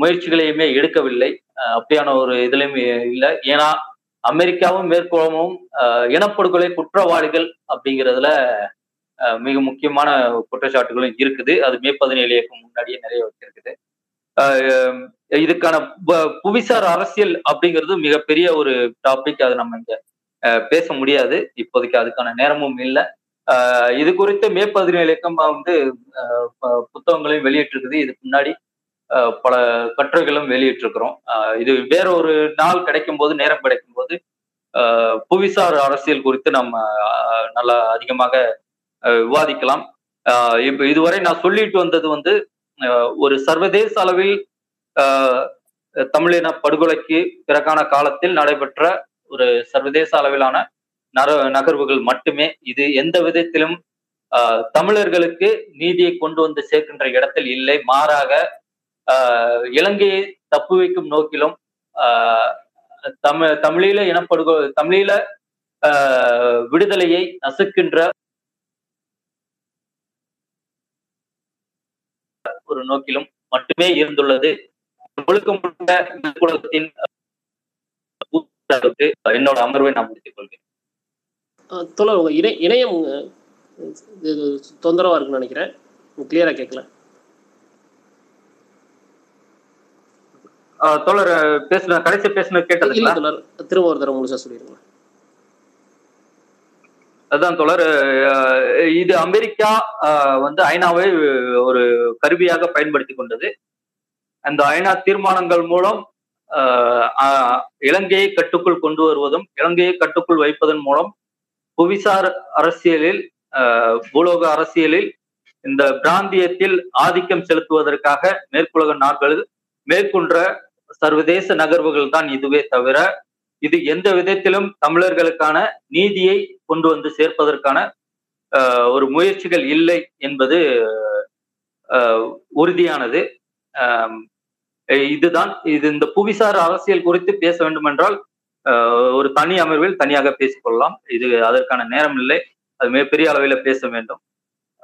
முயற்சிகளையுமே எடுக்கவில்லை. அப்படியான ஒரு இதுலையும் இல்லை. ஏன்னா அமெரிக்காவும் மேற்கொள்ளவும் இனப்படுகொலை குற்றவாளிகள் அப்படிங்கிறதுல மிக முக்கியமான குற்றச்சாட்டுகளும் இருக்குது. அது மே பதினேழு முன்னாடியே நிறைய வச்சிருக்குது. இதுக்கான புவிசார் அரசியல் அப்படிங்கிறது மிகப்பெரிய ஒரு டாபிக். அது நம்ம இங்க பேச முடியாது, இப்போதைக்கு அதுக்கான நேரமும் இல்லை. ஆஹ் இது குறித்து மே பதினேழு இலக்கமா வந்து புத்தகங்களையும் வெளியிட்டிருக்குது. இதுக்கு முன்னாடி பல கட்டுரைகளும் வெளியிட்டிருக்கிறோம். இது வேற ஒரு நாள் கிடைக்கும் போது, நேரம் கிடைக்கும் போது புவிசார் அரசியல் குறித்து நம்ம நல்லா அதிகமாக விவாதிக்கலாம். இப்போ இதுவரை நான் சொல்லிட்டு வந்தது வந்து ஒரு சர்வதேச அளவில் தமிழின படுகொலைக்கு பிறகான காலத்தில் நடைபெற்ற ஒரு சர்வதேச அளவிலான நர நகர்வுகள் மட்டுமே. இது எந்த விதத்திலும் ஆஹ் தமிழர்களுக்கு நீதியை கொண்டு வந்து சேர்க்கின்ற இடத்தில் இல்லை. மாறாக ஆஹ் இலங்கையை தப்பு வைக்கும் நோக்கிலும் ஆஹ் தமிழ் தமிழீழ இனப்படுகொ தமிழீழ ஆஹ் விடுதலையை நசுக்கின்ற ஒரு நோக்கிலும் மட்டுமே இருந்துள்ளது. முழுக்க முழுக்க குலத்தின் என்னோட அமர்வை நான் முடித்துக் கொள்கிறேன். தோழர், உங்க இணை இணையம் தொந்தரவா இருக்குன்னு நினைக்கிறேன். கிளியரா கேட்கல தோழர். பேசுன கடைசி பேசுன கேட்டது இல்ல தோழர், திரும்ப ஒரு தரம் முழுசா சொல்லிருக்கேன். அதுதான் தோழர், இது அமெரிக்கா வந்து ஐநாவை ஒரு கருவியாக பயன்படுத்தி கொண்டது. அந்த ஐநா தீர்மானங்கள் மூலம் இலங்கையை கட்டுக்குள் கொண்டு வருவதும் இலங்கையை கட்டுக்குள் வைப்பதன் மூலம் புவிசார் அரசியலில் பூலோக அரசியலில் இந்த பிராந்தியத்தில் ஆதிக்கம் செலுத்துவதற்காக மேற்குலக நாடுகள் மேற்கொண்ட சர்வதேச நகர்வுகள் தான் இதுவே தவிர இது எந்த விதத்திலும் தமிழர்களுக்கான நீதியை கொண்டு வந்து சேர்ப்பதற்கான ஒரு முயற்சிகள் இல்லை என்பது உறுதியானது. இதுதான் இது இந்த புவிசார் அரசியல் குறித்து பேச வேண்டுமென்றால் ஒரு தனி அமர்வில் தனியாக பேசிக்கொள்ளலாம். இது அதற்கான நேரம் இல்லை, அது மிகப்பெரிய அளவில் பேச வேண்டும்.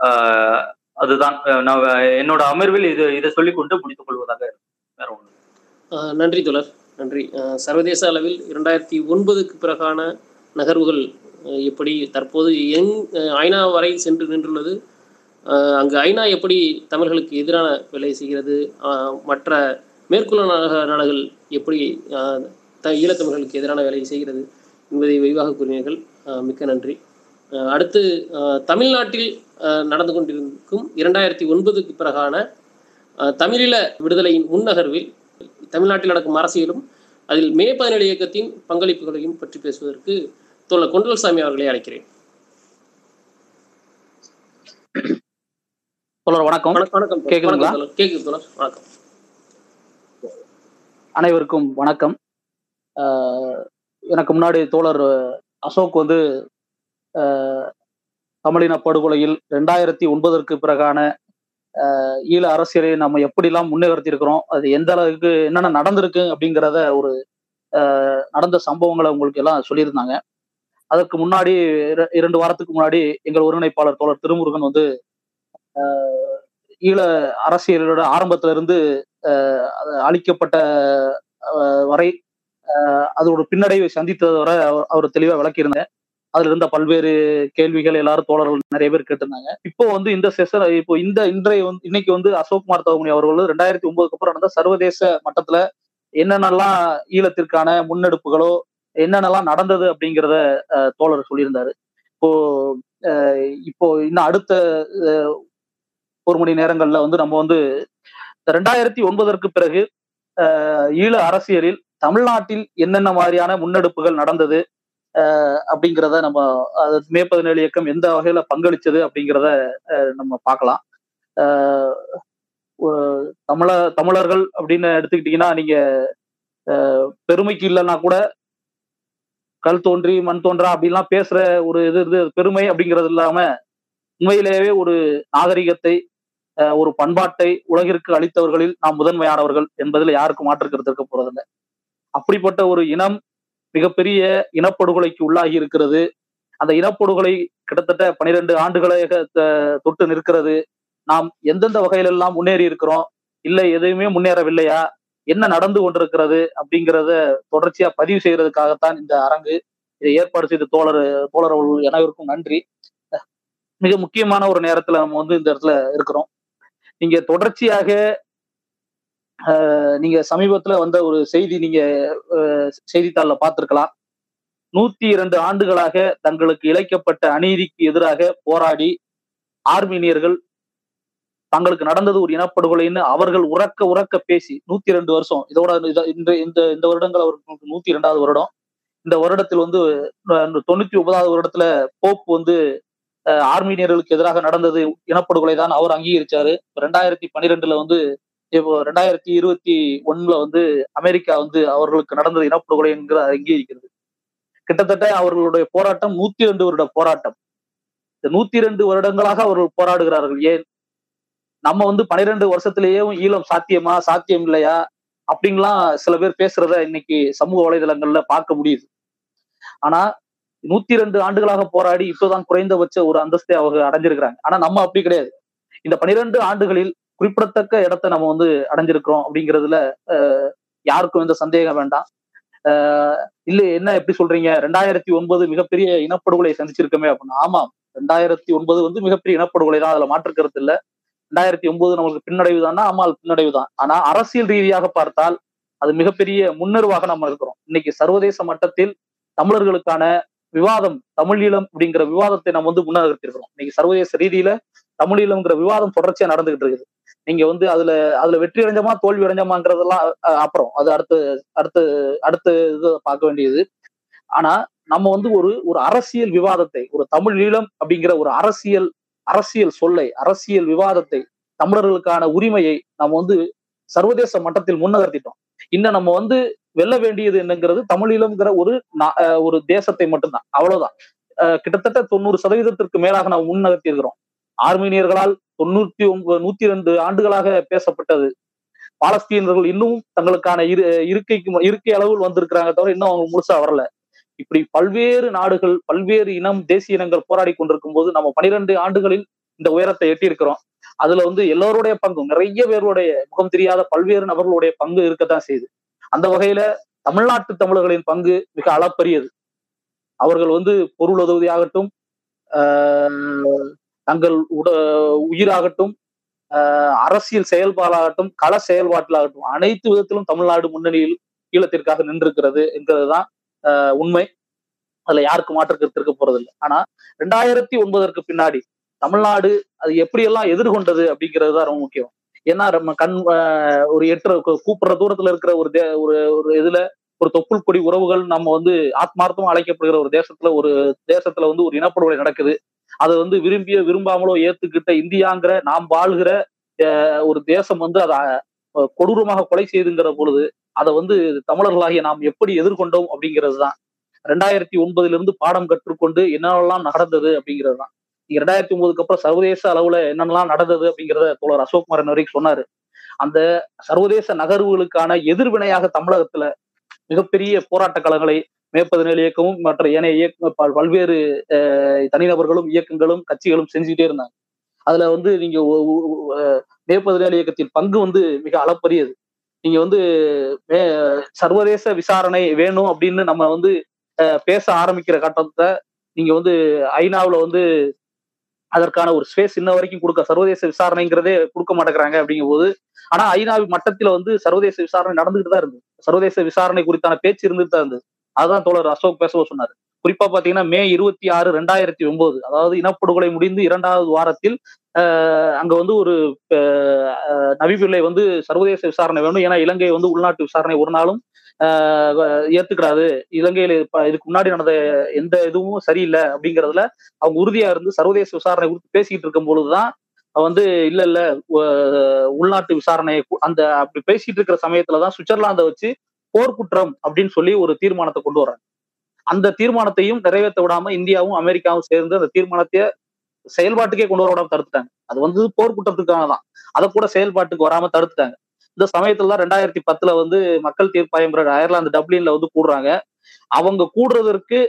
ஆஹ் அதுதான் நான் என்னோட அமர்வில் இது இதை சொல்லிக்கொண்டு முடித்துக் கொள்வதாக வேற ஒன்று. நன்றி தோழர், நன்றி. சர்வதேச அளவில் இரண்டாயிரத்தி ஒன்பதுக்கு பிறகான நகர்வுகள் எப்படி தற்போது எங் ஐநா வரை சென்று நின்றுள்ளது, அங்கு ஐநா எப்படி தமிழர்களுக்கு எதிரான வேலை செய்கிறது, மற்ற மேற்குள்ள நாடுகள் எப்படி ஈழத்தமிழர்களுக்கு எதிரான வேலையை செய்கிறது என்பதை விரிவாக கூறினீர்கள். மிக்க நன்றி. அடுத்து தமிழ்நாட்டில் நடந்து கொண்டிருக்கும் இரண்டாயிரத்தி ஒன்பதுக்கு பிறகான தமிழீழ விடுதலையின் முன்னகர்வில் தமிழ்நாட்டில் நடக்கும் அரசியலும் அதில் மே பதினேழு இயக்கத்தின் பங்களிப்புகளையும் பற்றி பேசுவதற்கு தோழர் கொண்டல்சாமி அவர்களை அழைக்கிறேன். வணக்கம். வணக்கம். கேக்குதுங்களா? கேக்குது தோழர். வணக்கம். அனைவருக்கும் வணக்கம். எனக்கு முன்னாடி தோழர் அசோக் வந்து தமிழின படுகொலையில் ரெண்டாயிரத்தி ஒன்பதற்கு பிறகான ஈழ அரசியலை நம்ம எப்படிலாம் முன்னேற்றி இருக்கிறோம், அது எந்த அளவுக்கு என்னென்ன நடந்திருக்கு அப்படிங்கிறத ஒரு நடந்த சம்பவங்களை உங்களுக்கு எல்லாம் சொல்லியிருந்தாங்க. அதற்கு முன்னாடி இரண்டு வாரத்துக்கு முன்னாடி எங்கள் ஒருங்கிணைப்பாளர் தோழர் திருமுருகன் வந்து ஈழ அரசியலோட ஆரம்பத்திலிருந்து அளிக்கப்பட்ட வரை அதோட பின்னடைவை சந்தித்தது வரை அவர் அவர் தெளிவாக விளக்கியிருந்தார். அதுல இருந்த பல்வேறு கேள்விகள் எல்லாரும் தோழர்கள் நிறைய பேர் கேட்டிருந்தாங்க. இப்போ வந்து இந்த செஷன் இப்போ இந்த இன்றைய வந்து இன்னைக்கு வந்து அசோக் குமார் தமரை அவர்கள் ரெண்டாயிரத்தி ஒன்பதுக்கு அப்புறம் நடந்த சர்வதேச மட்டத்துல என்னென்னலாம் ஈழத்திற்கான முன்னெடுப்புகளோ என்னென்னலாம் நடந்தது அப்படிங்கிறத தோழர் சொல்லியிருந்தாரு. இப்போ இப்போ இன்னும் அடுத்த ஒரு மணி நேரங்கள்ல வந்து நம்ம வந்து ரெண்டாயிரத்தி ஒன்பதற்கு பிறகு ஈழ அரசியலில் தமிழ்நாட்டில் என்னென்ன மாதிரியான முன்னெடுப்புகள் நடந்தது அப்படிங்கிறத நம்ம அது மே பதினேழு இயக்கம் எந்த வகையில பங்களிச்சது அப்படிங்கிறத நம்ம பார்க்கலாம். தமிழ தமிழர்கள் அப்படின்னு எடுத்துக்கிட்டீங்கன்னா நீங்க பெருமைக்கு இல்லைன்னா கூட கல் தோன்றி மண் தோன்றா அப்படின்லாம் பேசுற ஒரு இது இது பெருமை அப்படிங்கிறது இல்லாம உண்மையிலேயே ஒரு நாகரிகத்தை ஒரு பண்பாட்டை உலகிற்கு அளித்தவர்களில் நாம் முதன்மையானவர்கள் என்பதில் யாருக்கும் மாற்றுக்கிறது இருக்க போறதில்லை. அப்படிப்பட்ட ஒரு இனம் மிகப்பெரிய இனப்படுகொலைக்கு உள்ளாகி இருக்கிறது. அந்த இனப்படுகொலை கிட்டத்தட்ட பனிரெண்டு ஆண்டுகளாக தொட்டு நிற்கிறது. நாம் எந்தெந்த வகையிலெல்லாம் முன்னேறி இருக்கிறோம், இல்லை எதுவுமே முன்னேறவில்லையா, என்ன நடந்து கொண்டிருக்கிறது அப்படிங்கிறத தொடர்ச்சியா பதிவு செய்யறதுக்காகத்தான் இந்த அரங்கு. இதை ஏற்பாடு செய்த தோழர் தோழர் அவர்கள் அனைவருக்கும் நன்றி. மிக முக்கியமான ஒரு நேரத்துல நம்ம வந்து இந்த இடத்துல இருக்கிறோம். இங்க தொடர்ச்சியாக நீங்க சமீபத்துல வந்த ஒரு செய்தி நீங்க செய்தித்தாளில் பார்த்திருக்கலாம். நூத்தி இரண்டு ஆண்டுகளாக தங்களுக்கு இழைக்கப்பட்ட அநீதிக்கு எதிராக போராடி ஆர்மீனியர்கள் தங்களுக்கு நடந்தது ஒரு இனப்படுகொலைன்னு அவர்கள் உறக்க உறக்க பேசி நூத்தி இரண்டு வருஷம் இதோட இந்த இந்த வருடங்கள் அவர்களுக்கு நூத்தி இரண்டாவது வருடம். இந்த வருடத்தில் வந்து தொண்ணூத்தி ஒன்பதாவது வருடத்துல போப் வந்து ஆர்மீனியர்களுக்கு எதிராக நடந்தது இனப்படுகொலை தான் அவர் அங்கீகரிச்சாரு. ரெண்டாயிரத்தி பன்னிரெண்டுல வந்து இப்போ ரெண்டாயிரத்தி இருபத்தி ஒண்ணுல வந்து அமெரிக்கா வந்து அவர்களுக்கு நடந்தது இனப்படுகொலை என்கிற அங்கீகரிக்கிறது. கிட்டத்தட்ட அவர்களுடைய போராட்டம் நூத்தி இரண்டு வருட போராட்டம். இந்த நூத்தி இரண்டு வருடங்களாக அவர்கள் போராடுகிறார்கள். ஏன் நம்ம வந்து பனிரெண்டு வருஷத்திலேயே ஈழம் சாத்தியமா சாத்தியம் இல்லையா அப்படின்லாம் சில பேர் பேசுறத இன்னைக்கு சமூக வலைதளங்கள்ல பார்க்க முடியுது. ஆனா நூத்தி இரண்டு ஆண்டுகளாக போராடி இப்போதான் குறைந்தபட்ச ஒரு அந்தஸ்தை அவங்க அடைஞ்சிருக்கிறாங்க. ஆனா நம்ம அப்படி கிடையாது. இந்த பனிரெண்டு ஆண்டுகளில் குறிப்பிடத்தக்க இடத்தை நம்ம வந்து அடைஞ்சிருக்கிறோம் அப்படிங்கிறதுல அஹ் யாருக்கும் எந்த சந்தேகம் வேண்டாம். ஆஹ் இல்லை என்ன எப்படி சொல்றீங்க, ரெண்டாயிரத்தி ஒன்பது மிகப்பெரிய இனப்படுகொலை சந்திச்சிருக்கோமே அப்படின்னு. ஆமாம், ரெண்டாயிரத்தி ஒன்பது வந்து மிகப்பெரிய இனப்படுகொலை தான், அதுல மாற்றுக்கிறது இல்லை. ரெண்டாயிரத்தி ஒன்பது நம்மளுக்கு பின்னடைவு தான்னா ஆமால் பின்னடைவு தான். ஆனா அரசியல் ரீதியாக பார்த்தால் அது மிகப்பெரிய முன்னர்வாக நம்ம இருக்கிறோம். இன்னைக்கு சர்வதேச மட்டத்தில் தமிழர்களுக்கான விவாதம், தமிழீழம் அப்படிங்கிற விவாதத்தை நம்ம வந்து முன்னெடுத்திருக்கிறோம். இன்னைக்கு சர்வதேச ரீதியில தமிழீழம்ங்கிற விவாதம் தொடர்ச்சியா நடந்துகிட்டு இருக்குது. நீங்க வந்து அதுல அதுல வெற்றி அடைஞ்சமா தோல்வி அடைஞ்சமாங்கிறதெல்லாம் அப்புறம் அது அடுத்து அடுத்து அடுத்து இது பார்க்க வேண்டியது. ஆனா நம்ம வந்து ஒரு ஒரு அரசியல் விவாதத்தை, ஒரு தமிழீழம் அப்படிங்கிற ஒரு அரசியல் அரசியல் சொல்லை, அரசியல் விவாதத்தை, தமிழர்களுக்கான உரிமையை நம்ம வந்து சர்வதேச மட்டத்தில் முன்னகர்த்திட்டோம். இன்னும் நம்ம வந்து வெல்ல வேண்டியது என்னங்கிறது தமிழீழம்ங்கிற ஒரு ஒரு தேசத்தை மட்டும்தான், அவ்வளவுதான். கிட்டத்தட்ட தொண்ணூறு சதவீதத்திற்கு மேலாக நம்ம முன்னகர்த்தி இருக்கிறோம். ஆர்மீனியர்களால் தொண்ணூத்தி ஒன்பது நூத்தி இரண்டு ஆண்டுகளாக பேசப்பட்டது. பாலஸ்தீனர்கள் இன்னும் தங்களுக்கான இரு இருக்கைக்கு இருக்கை அளவில் வந்திருக்கிறாங்க தவிர இன்னும் அவங்க முழுசா வரல. இப்படி பல்வேறு நாடுகள், பல்வேறு இனம், தேசிய இனங்கள் போராடி கொண்டிருக்கும் போது நம்ம பனிரெண்டு ஆண்டுகளில் இந்த உயரத்தை எட்டியிருக்கிறோம். அதுல வந்து எல்லோருடைய பங்கும், நிறைய பேருடைய முகம் தெரியாத பல்வேறு நபர்களுடைய பங்கு இருக்கத்தான் செய்யுது. அந்த வகையில தமிழ்நாட்டு தமிழர்களின் பங்கு மிக அளப்பரியது. அவர்கள் வந்து பொருள் உதவியாகட்டும், ஆஹ் தங்கள் உட உயிராகட்டும், ஆஹ் அரசியல் செயல்பாடாகட்டும், கள செயல்பாட்டிலாகட்டும், அனைத்து விதத்திலும் தமிழ்நாடு முன்னணியில் ஈழத்திற்காக நின்றிருக்கிறது என்கிறதுதான் உண்மை. அதுல யாருக்கு மாற்றுக்கிறது இருக்க போறதில்லை. ஆனா ரெண்டாயிரத்தி ஒன்பதற்கு பின்னாடி தமிழ்நாடு அது எப்படியெல்லாம் எதிர்கொண்டது அப்படிங்கிறது தான் ரொம்ப முக்கியம். ஏன்னா நம்ம கண் ஒரு எட்டு கூப்பிடுற தூரத்துல இருக்கிற ஒரு தே ஒரு ஒரு இதுல ஒரு தொப்புள் கொடி உறவுகள் நம்ம வந்து ஆத்மார்த்தமா அழைக்கப்படுகிற ஒரு தேசத்துல ஒரு தேசத்துல வந்து ஒரு இனப்படுகொலை நடக்குது. அதை வந்து விரும்பிய விரும்பாமலோ ஏத்துக்கிட்ட இந்தியாங்கிற நாம் வாழ்கிற ஒரு தேசம் வந்து அதை கொடூரமாக கொலை செய்துங்கிற பொழுது அதை வந்து தமிழர்களாகிய நாம் எப்படி எதிர்கொண்டோம் அப்படிங்கிறது தான் ரெண்டாயிரத்தி ஒன்பதுல இருந்து பாடம் கற்றுக்கொண்டு என்னென்னலாம் நடந்தது அப்படிங்கிறது தான். ரெண்டாயிரத்தி ஒன்பதுக்கு அப்புறம் சர்வதேச அளவுல என்னென்னலாம் நடந்தது அப்படிங்கிறத தோழர் அசோக் குமார் வரைக்கும் சொன்னாரு. அந்த சர்வதேச நகர்வுகளுக்கான எதிர்வினையாக தமிழகத்துல மிகப்பெரிய போராட்ட களங்களை மேற்பதினேழு இயக்கமும் மற்ற ஏனைய இயக்க பல்வேறு தனிநபர்களும் இயக்கங்களும் கட்சிகளும் செஞ்சுக்கிட்டே இருந்தாங்க. அதுல வந்து நீங்க மேற்பதினேழு இயக்கத்தின் பங்கு வந்து மிக அளப்பரியது. நீங்க வந்து சர்வதேச விசாரணை வேணும் அப்படின்னு நம்ம வந்து பேச ஆரம்பிக்கிற கட்டத்தை நீங்க வந்து ஐநாவில் வந்து அதற்கான ஒரு ஸ்பேஸ் இன்ன வரைக்கும் கொடுக்க சர்வதேச விசாரணைங்கிறதே கொடுக்க மாட்டேங்கிறாங்க அப்படிங்கும் போது. ஆனா ஐநாவின் மட்டத்துல வந்து சர்வதேச விசாரணை நடந்துகிட்டு தான் இருந்தது. சர்வதேச விசாரணை குறித்தான பேச்சு இருந்துட்டு தான் இருந்தது. அதுதான் தோழர் அசோக் பேசவோ சொன்னாரு. குறிப்பா பாத்தீங்கன்னா மே இருபத்தி ஆறு ரெண்டாயிரத்தி ஒன்பது அதாவது இனப்படுகொலை முடிந்து இரண்டாவது வாரத்தில் அஹ் அங்க வந்து ஒரு நவீன் பிள்ளை வந்து சர்வதேச விசாரணை வேணும், ஏன்னா இலங்கை வந்து உள்நாட்டு விசாரணை ஒரு நாளும் ஆஹ் ஏத்துக்கிறாது, இலங்கையில இதுக்கு முன்னாடி நடந்த எந்த இதுவும் சரியில்லை அப்படிங்கிறதுல அவங்க உறுதியா இருந்து சர்வதேச விசாரணை குறித்து பேசிக்கிட்டு இருக்கும் பொழுதுதான் வந்து இல்ல இல்ல உள்நாட்டு விசாரணையை அந்த அப்படி பேசிட்டு இருக்கிற சமயத்துலதான் சுவிட்சர்லாந்தை வச்சு போர்க்குற்றம் அப்படின்னு சொல்லி ஒரு தீர்மானத்தை கொண்டு வர்றாங்க. அந்த தீர்மானத்தையும் நிறைவேற்ற விடாம இந்தியாவும் அமெரிக்காவும் சேர்ந்து அந்த தீர்மானத்தை செயல்பாட்டுக்கே கொண்டு வர விடாம தடுத்துட்டாங்க. அது வந்து போர்க்குற்றத்துக்காக தான், அதை கூட செயல்பாட்டுக்கு வராம தடுத்துட்டாங்க. இந்த சமயத்துல தான் ரெண்டாயிரத்தி பத்துல வந்து மக்கள் தீர்ப்பாயம் அயர்லாந்து டப்ளின்ல வந்து கூடுறாங்க. அவங்க கூடுறதற்கு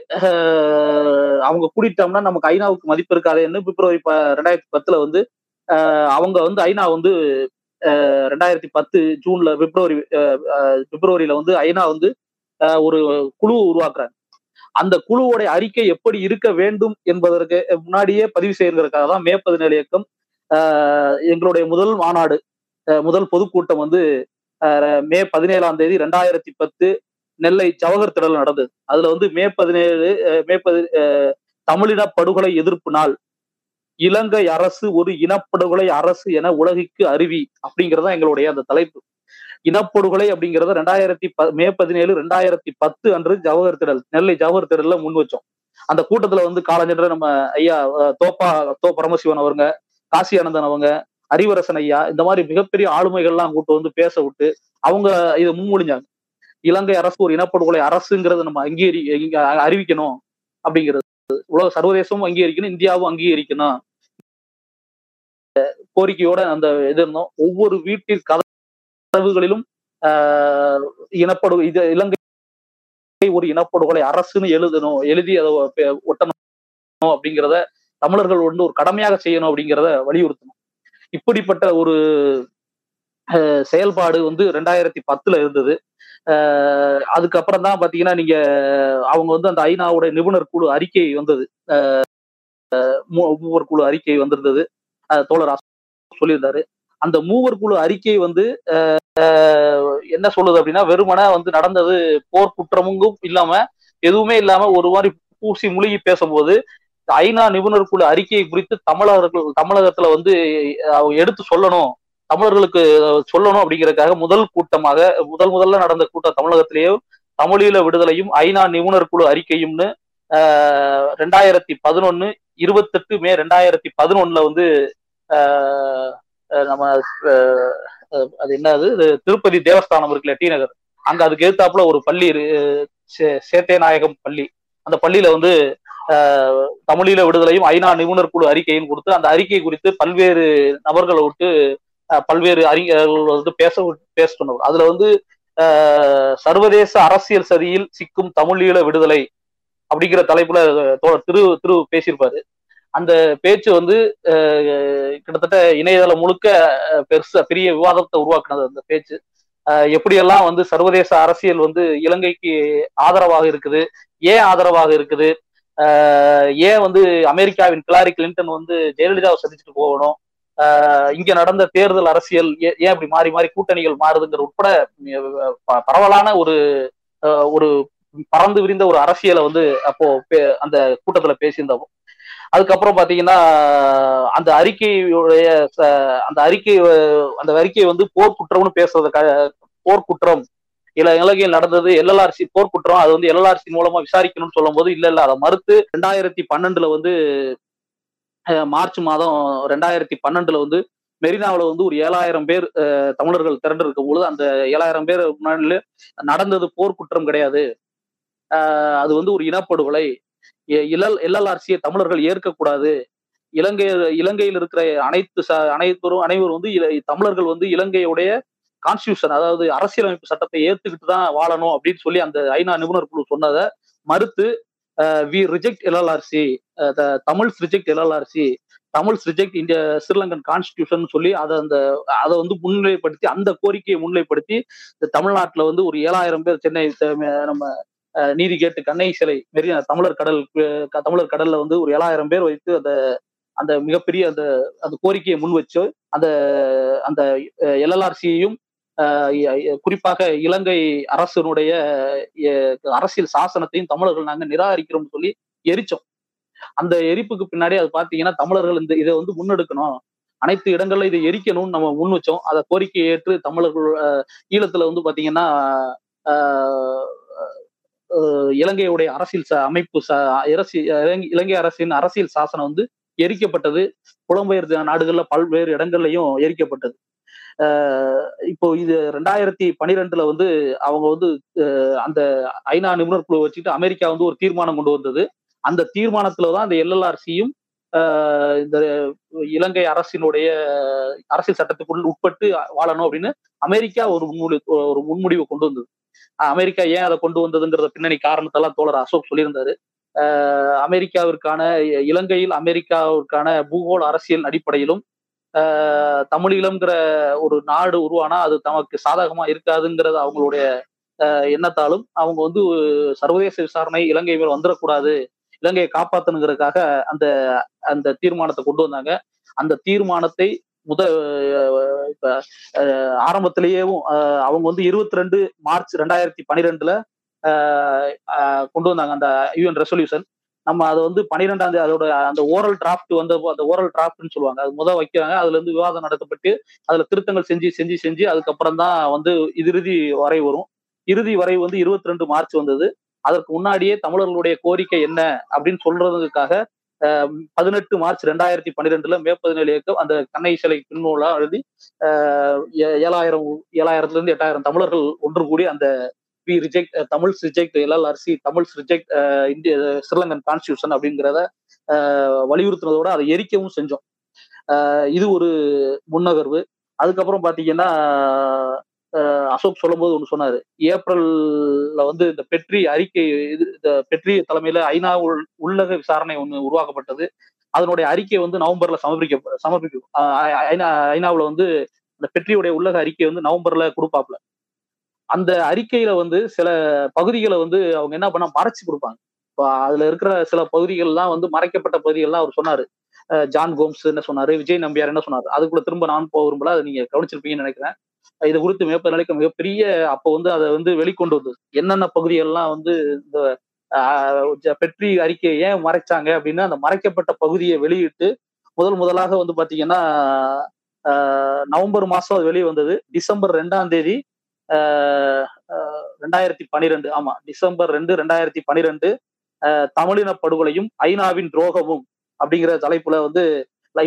அவங்க கூட்டிட்டோம்னா நமக்கு ஐநாவுக்கு மதிப்பு இருக்காதுன்னு பிப்ரவரி ப ரெண்டாயிரத்தி பத்துல வந்து அஹ் அவங்க வந்து ஐநா வந்து அஹ் ரெண்டாயிரத்தி பத்து ஜூன்ல பிப்ரவரி பிப்ரவரியில வந்து ஐநா வந்து ஒரு குழு உருவாக்குறாங்க. அந்த குழுவோடைய அறிக்கை எப்படி இருக்க வேண்டும் என்பதற்கு முன்னாடியே பதிவு செய்யறதுக்காக தான் மே பதினேழு இயக்கம் எங்களுடைய முதல் மாநாடு முதல் பொதுக்கூட்டம் வந்து மே பதினேழாம் தேதி ரெண்டாயிரத்தி பத்து நெல்லை ஜவஹர் திடல் நடந்தது. அதுல வந்து மே பதினேழு மே பதி தமிழின படுகொலை எதிர்ப்பு நாள், இலங்கை அரசு ஒரு இனப்படுகொலை அரசு என உலகிற்கு அறிவி அப்படிங்கிறது தான் எங்களுடைய அந்த தலைப்பு. இனப்படுகொலை அப்படிங்கிறத ரெண்டாயிரத்தி ப மே பதினேழு ரெண்டாயிரத்தி பத்து அன்று ஜவஹர் திடல் நெல்லை ஜவஹர் திடல்ல முன் வச்சோம். அந்த கூட்டத்துல வந்து காலஞ்சென்ற நம்ம ஐயா தோப்பா தோ பரமசிவன் அவங்க, காசியானந்தன் அவங்க, அறிவரசன் ஐயா, இந்த மாதிரி மிகப்பெரிய ஆளுமைகள்லாம் கூட்டு வந்து பேச விட்டு அவங்க இதை முன்மொழிஞ்சாங்க. இலங்கை அரசு ஒரு இனப்படுகொலை அரசுங்கிறது நம்ம அங்கீகரி அறிவிக்கணும் அப்படிங்கிறது, உலக சர்வதேசமும் அங்கீகரிக்கணும், இந்தியாவும் அங்கீகரிக்கணும் கோரிக்கையோட அந்த இது இருந்தோம். ஒவ்வொரு வீட்டின் கதவுகளிலும் ஆஹ் இனப்படு இது இலங்கை ஒரு இனப்படுகொலை அரசுன்னு எழுதணும், எழுதி அதை ஒட்டணும் அப்படிங்கிறத தமிழர்கள் வந்து ஒரு கடமையாக செய்யணும் அப்படிங்கிறத வலியுறுத்தணும். இப்படிப்பட்ட ஒரு செயல்பாடு வந்து ரெண்டாயிரத்தி பத்துல இருந்தது. அஹ் அதுக்கப்புறம் தான் பாத்தீங்கன்னா நீங்க அவங்க வந்து அந்த ஐநாவோட நிபுணர் குழு அறிக்கை வந்தது, மூவர் குழு அறிக்கை வந்திருந்தது, தோழர் சொல்லியிருந்தாரு. அந்த மூவர் குழு அறிக்கை வந்து என்ன சொல்லுது அப்படின்னா, வெறுமனே வந்து நடந்தது போர் குற்றமுங்கும் இல்லாம எதுவுமே இல்லாம ஒரு மாதிரி பூசி முழுகி பேசும்போது ஐநா நிபுணர் குழு அறிக்கையை குறித்து தமிழர்கள் தமிழகத்துல வந்து எடுத்து சொல்லணும், தமிழர்களுக்கு சொல்லணும் அப்படிங்கிறதுக்காக முதல் கூட்டமாக முதல் முதல்ல நடந்த கூட்டம் தமிழகத்திலேயே தமிழீழ விடுதலையும் ஐநா நிபுணர் குழு அறிக்கையும்னு ஆஹ் ரெண்டாயிரத்தி பதினொன்னு இருபத்தெட்டு மே ரெண்டாயிரத்தி பதினொன்னுல வந்து ஆஹ் நம்ம அது என்னது திருப்பதி தேவஸ்தானம் இருக்குல்ல டி நகர், அங்க அதுக்கு எதிர்த்தாப்புல ஒரு பள்ளி சேத்தேநாயகம் பள்ளி, அந்த பள்ளியில வந்து தமிழீழ விடுதலையும் ஐநா நிபுணர் குழு அறிக்கையும் கொடுத்து அந்த அறிக்கை குறித்து பல்வேறு நபர்களை விட்டு பல்வேறு அறிஞர்கள் வந்து பேச பேசணும். அதுல வந்து சர்வதேச அரசியல் சதியில் சிக்கும் தமிழீழ விடுதலை அப்படிங்கிற தலைப்புல திரு திரு பேசியிருப்பாரு. அந்த பேச்சு வந்து கிட்டத்தட்ட இணையதளம் முழுக்க பெருசா பெரிய விவாதத்தை உருவாக்குனது. அந்த பேச்சு எப்படியெல்லாம் வந்து சர்வதேச அரசியல் வந்து இலங்கைக்கு ஆதரவாக இருக்குது, ஏன் ஆதரவாக இருக்குது, ஏன் வந்து அமெரிக்காவின் ஹிலாரி கிளின்டன் வந்து ஜெயலலிதாவை சந்திச்சுட்டு போகணும், இங்க நடந்த தேர்தல் அரசியல் ஏன் இப்படி மாறி மாறி கூட்டணிகள் மாறுதுங்கிற உட்பட பரவலான ஒரு ஒரு பறந்து விரிந்த ஒரு அரசியலை வந்து அப்போ அந்த கூட்டத்துல பேசியிருந்தோம். அதுக்கப்புறம் பாத்தீங்கன்னா அந்த அறிக்கையுடைய அந்த அறிக்கை அந்த அறிக்கையை வந்து போர்க்குற்றம்னு பேசுறதுக்காக போர்க்குற்றம் இல்ல இலங்கையில் நடந்தது எல்எல்ஆர்சி போர்க்குற்றம், அது வந்து எல்எல்ஆர்சி மூலமா விசாரிக்கணும்னு சொல்லும் போது இல்ல இல்ல அதை மறுத்து ரெண்டாயிரத்தி பன்னெண்டுல வந்து மார்ச் மாதம் ரெண்டாயிரத்தி பன்னெண்டுல வந்து மெரினாவில வந்து ஒரு ஏழாயிரம் பேர் தமிழர்கள் திரண்டு இருக்கும் பொழுது அந்த ஏழாயிரம் பேர் முன்னாடியில நடந்தது போர்க்குற்றம் கிடையாது, அது வந்து ஒரு இனப்படுகொலை, இலல் எல்எல்ஆர்சியை தமிழர்கள் ஏற்கக்கூடாது, இலங்கை இலங்கையில் இருக்கிற அனைத்து ச அனைவரும் அனைவரும் வந்து தமிழர்கள் வந்து இலங்கையுடைய கான்ஸ்டியூஷன் அதாவது அரசியலமைப்பு சட்டத்தை ஏத்துக்கிட்டு தான் வாழணும் அப்படின்னு சொல்லி அந்த ஐநா நிபுணர் குழு சொன்னதை மறுத்து we reject LLRC, Tamils reject LLRC, Tamils reject இந்திய ஸ்ரீலங்கன் கான்ஸ்டியூஷன் சொல்லி அதை அந்த அதை வந்து முன்னிலைப்படுத்தி அந்த கோரிக்கையை முன்னிலைப்படுத்தி தமிழ்நாட்டில் வந்து ஒரு ஏழாயிரம் பேர் சென்னை நம்ம நீதி கேட்டு கண்ணை சிலை மெரினா தமிழர் கடல் தமிழர் கடல்ல வந்து ஒரு ஏழாயிரம் பேர் வைத்து அந்த அந்த மிகப்பெரிய அந்த அந்த கோரிக்கையை முன் வச்சு அந்த அந்த எல்எல்ஆர்சியையும் குறிப்பாக இலங்கை அரசனுடைய அரசியல் சாசனத்தையும் தமிழர்கள் நாங்கள் நிராகரிக்கிறோம்னு சொல்லி எரிச்சோம். அந்த எரிப்புக்கு பின்னாடி அது பார்த்தீங்கன்னா தமிழர்கள் இந்த இதை வந்து முன்னெடுக்கணும், அனைத்து இடங்கள்ல இதை எரிக்கணும்னு நம்ம முன் வச்சோம். அதை கோரிக்கையை ஏற்று தமிழர்கள் ஈழத்துல வந்து பார்த்தீங்கன்னா இலங்கையுடைய அரசியல் அமைப்பு இலங்கை அரசின் அரசியல் சாசனம் வந்து எரிக்கப்பட்டது, புலம்பெயர் நாடுகள்ல பல்வேறு இடங்கள்லையும் எரிக்கப்பட்டது. ஆஹ் இப்போ இது ரெண்டாயிரத்தி பனிரெண்டுல வந்து அவங்க வந்து அந்த ஐநா நிபுணர் குழு வச்சுக்கிட்டு அமெரிக்கா வந்து ஒரு தீர்மானம் கொண்டு வந்தது. அந்த தீர்மானத்துலதான் அந்த எல்எல்ஆர்சியும் ஆஹ் இந்த இலங்கை அரசினுடைய அரசியல் சட்டத்துக்குள் உட்பட்டு வாழணும் அப்படின்னு அமெரிக்கா ஒரு முன்மொழி ஒரு முன்முடிவை கொண்டு வந்தது. அமெரிக்கா ஏன் அதை கொண்டு வந்ததுங்கிறத பின்னணி காரணத்தெல்லாம் தோழர் அசோக் சொல்லியிருந்தாரு. ஆஹ் அமெரிக்காவிற்கான இலங்கையில் அமெரிக்காவிற்கான பூகோள அரசியல் அடிப்படையிலும் தமிழீழம்ங்கிற ஒரு நாடு உருவானா அது தமக்கு சாதகமா இருக்காதுங்கிறது அவங்களுடைய எண்ணத்தாலும் அவங்க வந்து சர்வதேச விசாரணை இலங்கை மேல் வந்துடக்கூடாது, இலங்கையை காப்பாற்றணுங்கிறதுக்காக அந்த அந்த தீர்மானத்தை கொண்டு வந்தாங்க. அந்த தீர்மானத்தை முதல் ஆரம்பத்திலேயேவும் அவங்க வந்து இருபத்தி ரெண்டு மார்ச் ரெண்டாயிரத்தி பனிரெண்டுல கொண்டு வந்தாங்க அந்த யூஎன் ரெசல்யூஷன். நம்ம அதை வந்து பனிரெண்டாம் தேதி அதோட அந்த ஓரல் டிராப்ட் வந்து அந்த ஓரல் டிராப்ட்னு சொல்லுவாங்க, அது முதல் வைக்கிறாங்க. அதுல இருந்து விவாதம் நடத்தப்பட்டு அதுல திருத்தங்கள் செஞ்சு செஞ்சு செஞ்சு அதுக்கப்புறம் தான் வந்து இது இறுதி வரை வரும். இறுதி வரை வந்து இருபத்தி ரெண்டு மார்ச் வந்தது. அதற்கு முன்னாடியே தமிழர்களுடைய கோரிக்கை என்ன அப்படின்னு சொல்றதுக்காக பதினெட்டு மார்ச் ரெண்டாயிரத்தி பன்னிரெண்டுல மே பதினேழு இயக்கம் அந்த கண்ணை சிலை பின்னூலா எழுதி ஏழாயிரம் ஏழாயிரத்துல இருந்து எட்டாயிரம் தமிழர்கள் ஒன்று கூடி அந்த we reject Tamils reject LLRC Tamils reject இந்திய ஸ்ரீலங்கன் கான்ஸ்டியூஷன் அப்படிங்கிறத வலியுறுத்தினதோட அதை எரிக்கவும் செஞ்சோம். இது ஒரு முன்னகர்வு. அதுக்கப்புறம் பாத்தீங்கன்னா அசோக் சொல்லும் போது ஒன்று சொன்னாரு, ஏப்ரல்ல வந்து இந்த பெட்ரி அறிக்கை, இது இந்த பெட்ரி தலைமையில ஐநா உள் உள்ளக விசாரணை ஒன்று உருவாக்கப்பட்டது. அதனுடைய அறிக்கை வந்து நவம்பர்ல சமர்ப்பிக்க சமர்ப்பிக்கும் ஐநா ஐநாவில் வந்து இந்த பெட்ரியுடைய உள்ளக அறிக்கை வந்து நவம்பர்ல கொடுப்பாப்புல. அந்த அறிக்கையில வந்து சில பகுதிகளை வந்து அவங்க என்ன பண்ண மறைச்சு கொடுப்பாங்க. இப்போ அதுல இருக்கிற சில பகுதிகள்லாம் வந்து மறைக்கப்பட்ட பகுதிகள்லாம் அவர் சொன்னாரு. ஜான் கோம்ஸ் என்ன சொன்னாரு, விஜய் நம்பியார் என்ன சொன்னாரு, அதுக்குள்ள திரும்ப நான் போக விரும்பல, அதை நீங்க கவனிச்சிருப்பீங்கன்னு நினைக்கிறேன். இது குறித்து மேற்ப நிலைக்கு மிகப்பெரிய அப்போ வந்து அதை வந்து வெளிக்கொண்டு வந்தது. என்னென்ன பகுதிகள்லாம் வந்து இந்த பெட்ரி அறிக்கையை ஏன் மறைச்சாங்க அப்படின்னா அந்த மறைக்கப்பட்ட பகுதியை வெளியிட்டு முதல் முதலாக வந்து பாத்தீங்கன்னா நவம்பர் மாசம் அது வெளியே வந்தது. டிசம்பர் ரெண்டாம் தேதி ரெண்டாயிரத்தி பனிரெண்டு ஆமா டிசம்பர் ரெண்டு ரெண்டாயிரத்தி பனிரெண்டு தமிழின படுகொலையும் ஐநாவின் துரோகமும் அப்படிங்கிற தலைப்புல வந்து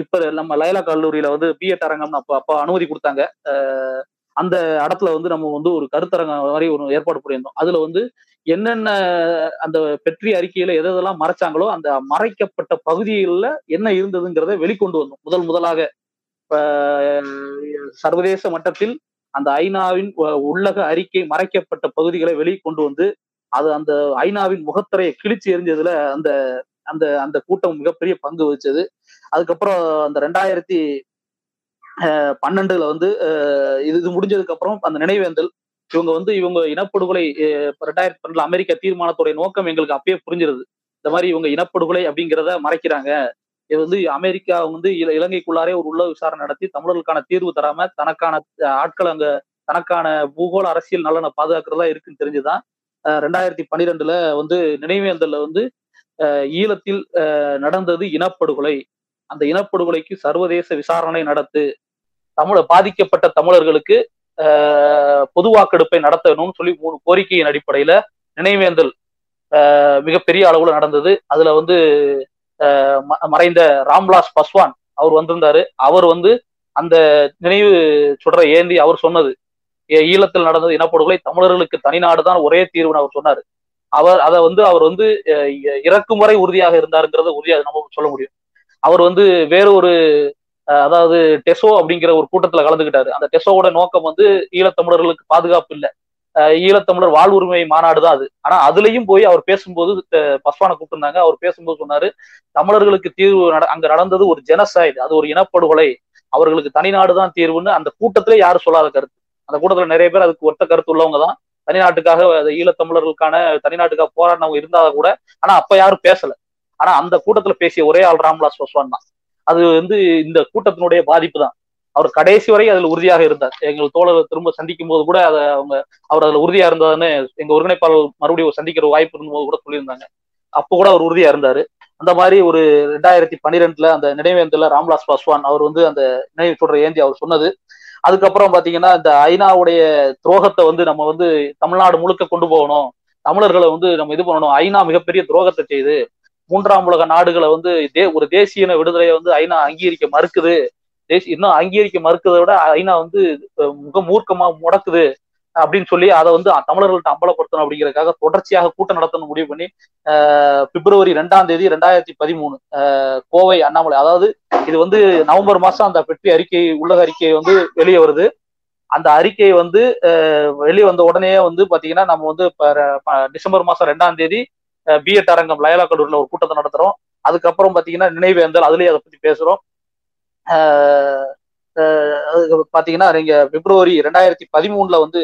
இப்ப நம்ம லைலா கல்லூரியில வந்து பிஎட் அரங்கம்னு அப்ப அப்ப அனுமதி கொடுத்தாங்க. அந்த இடத்துல வந்து நம்ம வந்து ஒரு கருத்தரங்கம் மாதிரி ஒரு ஏற்பாடு பண்ணியிருந்தோம். அதுல வந்து என்னென்ன அந்த பெட்ரி அறிக்கையில எதெல்லாம் மறைச்சாங்களோ அந்த மறைக்கப்பட்ட பகுதிகளில் என்ன இருந்ததுங்கிறத வெளிக்கொண்டு வந்தோம். முதல் முதலாக சர்வதேச மட்டத்தில் அந்த ஐநாவின் உள்ளக அறிக்கை மறைக்கப்பட்ட பகுதிகளை வெளிக்கொண்டு வந்து அது அந்த ஐநாவின் முகத்திரையை கிழிச்சு எரிஞ்சதுல அந்த அந்த அந்த கூட்டம் மிகப்பெரிய பங்கு வகிச்சது. அதுக்கப்புறம் அந்த ரெண்டாயிரத்தி பன்னெண்டுல வந்து இது முடிஞ்சதுக்கு அப்புறம் அந்த நினைவேந்தல் இவங்க வந்து இவங்க இனப்படுகொலை ரெண்டாயிரத்தி பன்னெண்டுல அமெரிக்க தீர்மானத்துடைய நோக்கம் எங்களுக்கு அப்பயே புரிஞ்சிருது. இந்த மாதிரி இவங்க இனப்படுகொலை அப்படிங்கிறத மறைக்கிறாங்க, இது வந்து அமெரிக்கா வந்து இலங்கைக்குள்ளாரே ஒரு உள்ள விசாரணை நடத்தி தமிழர்களுக்கான தீர்வு தராம தனக்கான ஆட்கள் அங்க தனக்கான பூகோள அரசியல் நலனை பாதுகாக்கிறதா இருக்குன்னு தெரிஞ்சுதான் ரெண்டாயிரத்தி பன்னிரெண்டுல வந்து நினைவேந்தல்ல வந்து ஈழத்தில் நடந்தது இனப்படுகொலை, அந்த இனப்படுகொலைக்கு சர்வதேச விசாரணை நடத்து, தமிழ பாதிக்கப்பட்ட தமிழர்களுக்கு அஹ் பொது வாக்கெடுப்பை நடத்தணும்னு சொல்லி மூணு கோரிக்கையின் அடிப்படையில நினைவேந்தல் மிகப்பெரிய அளவுல நடந்தது. அதுல வந்து மறைந்த ராம்விலாஸ் பாஸ்வான் அவர் வந்திருந்தாரு. அவர் வந்து அந்த நினைவு சுடரை ஏந்தி அவர் சொன்னது ஈழத்தில் நடந்தது இனப்படுகொலை, தமிழர்களுக்கு தனிநாடுதான் ஒரே தீர்வுன்னு அவர் சொன்னாரு. அவர் அதை வந்து அவர் வந்து இறக்கும் வரை உறுதியாக இருந்தாருங்கிறத உறுதியாக நம்ம சொல்ல முடியும். அவர் வந்து வேற ஒரு அதாவது டெசோ அப்படிங்கிற ஒரு கூட்டத்துல கலந்துகிட்டாரு. அந்த டெசோவோட நோக்கம் வந்து ஈழத்தமிழர்களுக்கு பாதுகாப்பு இல்லை, ஈழத்தமிழர் வாழ்வுரிமை மாநாடு தான் அது. ஆனா அதுலயும் போய் அவர் பேசும்போது பஸ்வானை கூப்பிட்டுருந்தாங்க. அவர் பேசும்போது சொன்னாரு, தமிழர்களுக்கு தீர்வு அங்க நடந்தது ஒரு ஜெனசைடு, அது ஒரு இனப்படுகொலை, அவர்களுக்கு தனிநாடுதான் தீர்வுன்னு அந்த கூட்டத்திலே யாரும் சொல்லாத கருத்து. அந்த கூட்டத்துல நிறைய பேர் அதுக்கு ஒத்த கருத்து உள்ளவங்க தான், தனிநாட்டுக்காக ஈழத்தமிழர்களுக்கான தனிநாட்டுக்காக போராடினவங்க இருந்தாத கூட. ஆனா அப்ப யாரும் பேசல. ஆனா அந்த கூட்டத்துல பேசிய ஒரே ஆள் ராம்விலாஸ் பாஸ்வான் தான். அது வந்து இந்த கூட்டத்தினுடைய பாதிப்பு தான். அவர் கடைசி வரை அதுல உறுதியாக இருந்தார். எங்கள் தோழர் திரும்ப சந்திக்கும் போது கூட அதை அவங்க அவர் அதுல உறுதியா இருந்தாருன்னு எங்க ஒருங்கிணைப்பாளர் மறுபடியும் சந்திக்கிற வாய்ப்பு இருக்கும்போது கூட சொல்லியிருந்தாங்க. அப்போ கூட அவர் உறுதியா இருந்தாரு. அந்த மாதிரி ஒரு ரெண்டாயிரத்தி பன்னிரெண்டுல அந்த நினைவேந்தல ராம்விலாஸ் பாஸ்வான் அவர் வந்து அந்த நினைவு சுடரை ஏந்தி அவர் சொன்னது. அதுக்கப்புறம் பாத்தீங்கன்னா இந்த ஐநாவுடைய துரோகத்தை வந்து நம்ம வந்து தமிழ்நாடு முழுக்க கொண்டு போகணும், தமிழர்களை வந்து நம்ம இது பண்ணணும், ஐநா மிகப்பெரிய துரோகத்தை செய்து மூன்றாம் உலக நாடுகளை வந்து தே ஒரு தேசிய விடுதலையை வந்து ஐநா அங்கீகரிக்க மறுக்குது, தேசிய இன்னும் அங்கீகரிக்க மறுக்கிறத விட ஐநா வந்து மிக மூர்க்கமா முடக்குது அப்படின்னு சொல்லி அதை வந்து தமிழர்கள்ட்ட அம்பலப்படுத்தணும் அப்படிங்கிறதுக்காக தொடர்ச்சியாக கூட்டம் நடத்தணும் முடிவு பண்ணி அஹ் பிப்ரவரி ரெண்டாம் தேதி ரெண்டாயிரத்தி பதிமூணு அஹ் கோவை அண்ணாமலை, அதாவது இது வந்து நவம்பர் மாசம் அந்த பெட்ரி அறிக்கை உள்ளக அறிக்கை வந்து வெளியே வருது. அந்த அறிக்கை வந்து அஹ் வெளியே வந்த உடனே வந்து பாத்தீங்கன்னா நம்ம வந்து டிசம்பர் மாசம் ரெண்டாம் தேதி பிஎட் அரங்கம் லயலா கல்லூரியில ஒரு கூட்டத்தை நடத்துறோம். அதுக்கப்புறம் பாத்தீங்கன்னா நினைவேந்தல் அதுலயே அதை பத்தி பேசுறோம். ஆஹ் அதுக்கு பாத்தீங்கன்னா நீங்க பிப்ரவரி ரெண்டாயிரத்தி பதிமூணுல வந்து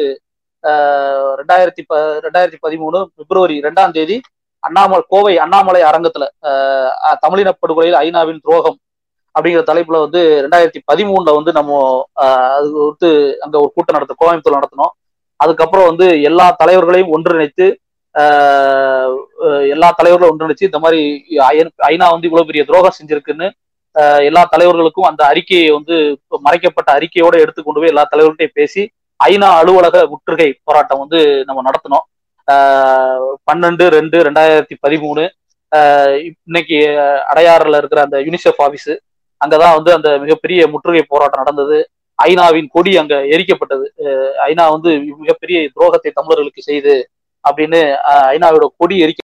ஆஹ் ரெண்டாயிரத்தி ப ரெண்டாயிரத்தி பதிமூணு பிப்ரவரி ரெண்டாம் தேதி அண்ணாமலை கோவை அண்ணாமலை அரங்கத்துல அஹ் தமிழின படுகொலையில் ஐநாவின் துரோகம் அப்படிங்கிற தலைப்புல வந்து ரெண்டாயிரத்தி பதிமூணுல வந்து நம்ம அது வந்து அங்க ஒரு கூட்டம் நடத்த கோயம்புத்தூர் நடத்தினோம். அதுக்கப்புறம் வந்து எல்லா தலைவர்களையும் ஒன்றிணைத்து ஆஹ் எல்லா தலைவர்களும் ஒன்றிணைச்சு இந்த மாதிரி ஐநா வந்து இவ்வளவு பெரிய துரோகம் செஞ்சிருக்குன்னு எல்லா தலைவர்களுக்கும் அந்த அறிக்கையை வந்து மறைக்கப்பட்ட அறிக்கையோட எடுத்து கொண்டு போய் எல்லா தலைவர்கள்ட்டையும் பேசி ஐநா அலுவலக முற்றுகை போராட்டம் வந்து நம்ம நடத்தினோம். ஆஹ் பன்னெண்டு ரெண்டு ரெண்டாயிரத்தி பதிமூணு இன்னைக்கு அடையாறுல இருக்கிற அந்த யூனிசெஃப் ஆபீஸ் அங்கதான் வந்து அந்த மிகப்பெரிய முற்றுகை போராட்டம் நடந்தது. ஐநாவின் கொடி அங்க எரிக்கப்பட்டது. ஐநா வந்து மிகப்பெரிய துரோகத்தை தமிழர்களுக்கு செய்து அப்படின்னு ஐநாவோட கொடி எரிக்க.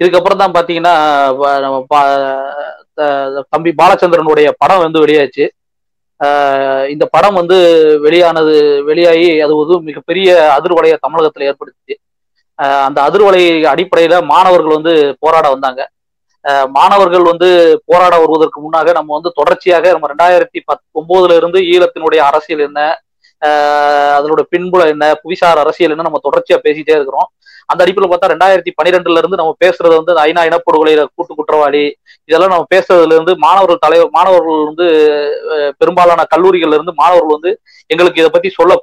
இதுக்கப்புறம் தான் பாத்தீங்கன்னா தம்பி பாலச்சந்திரனுடைய படம் வந்து வெளியாச்சு. இந்த படம் வந்து வெளியானது வெளியாகி அது ஒரு மிகப்பெரிய அதிர்வலையை தமிழகத்துல ஏற்படுத்திச்சு. அந்த அதிர்வலை அடிப்படையில மாணவர்கள் வந்து போராட வந்தாங்க. மாணவர்கள் வந்து போராட வருவதற்கு முன்னாக நம்ம வந்து தொடர்ச்சியாக நம்ம ரெண்டாயிரத்தி பத் ஒன்பதுல இருந்து ஈழத்தினுடைய அரசியல் என்ன, அதனோட பின்புல என்ன, புவிசார் அரசியல் என்ன, நம்ம தொடர்ச்சியா பேசிட்டே இருக்கிறோம். அந்த அடிப்படையில் பார்த்தா ரெண்டாயிரத்தி பன்னிரெண்டுல இருந்து நம்ம பேசுறது வந்து ஐநா இனப்படுகொலையில கூட்டு குற்றவாளி இதெல்லாம் நம்ம பேசுறதுல இருந்து மாணவர்கள் தலைவர் மாணவர்கள் வந்து பெரும்பாலான கல்லூரிகள்ல இருந்து மாணவர்கள் வந்து எங்களுக்கு இதை பத்தி சொல்ல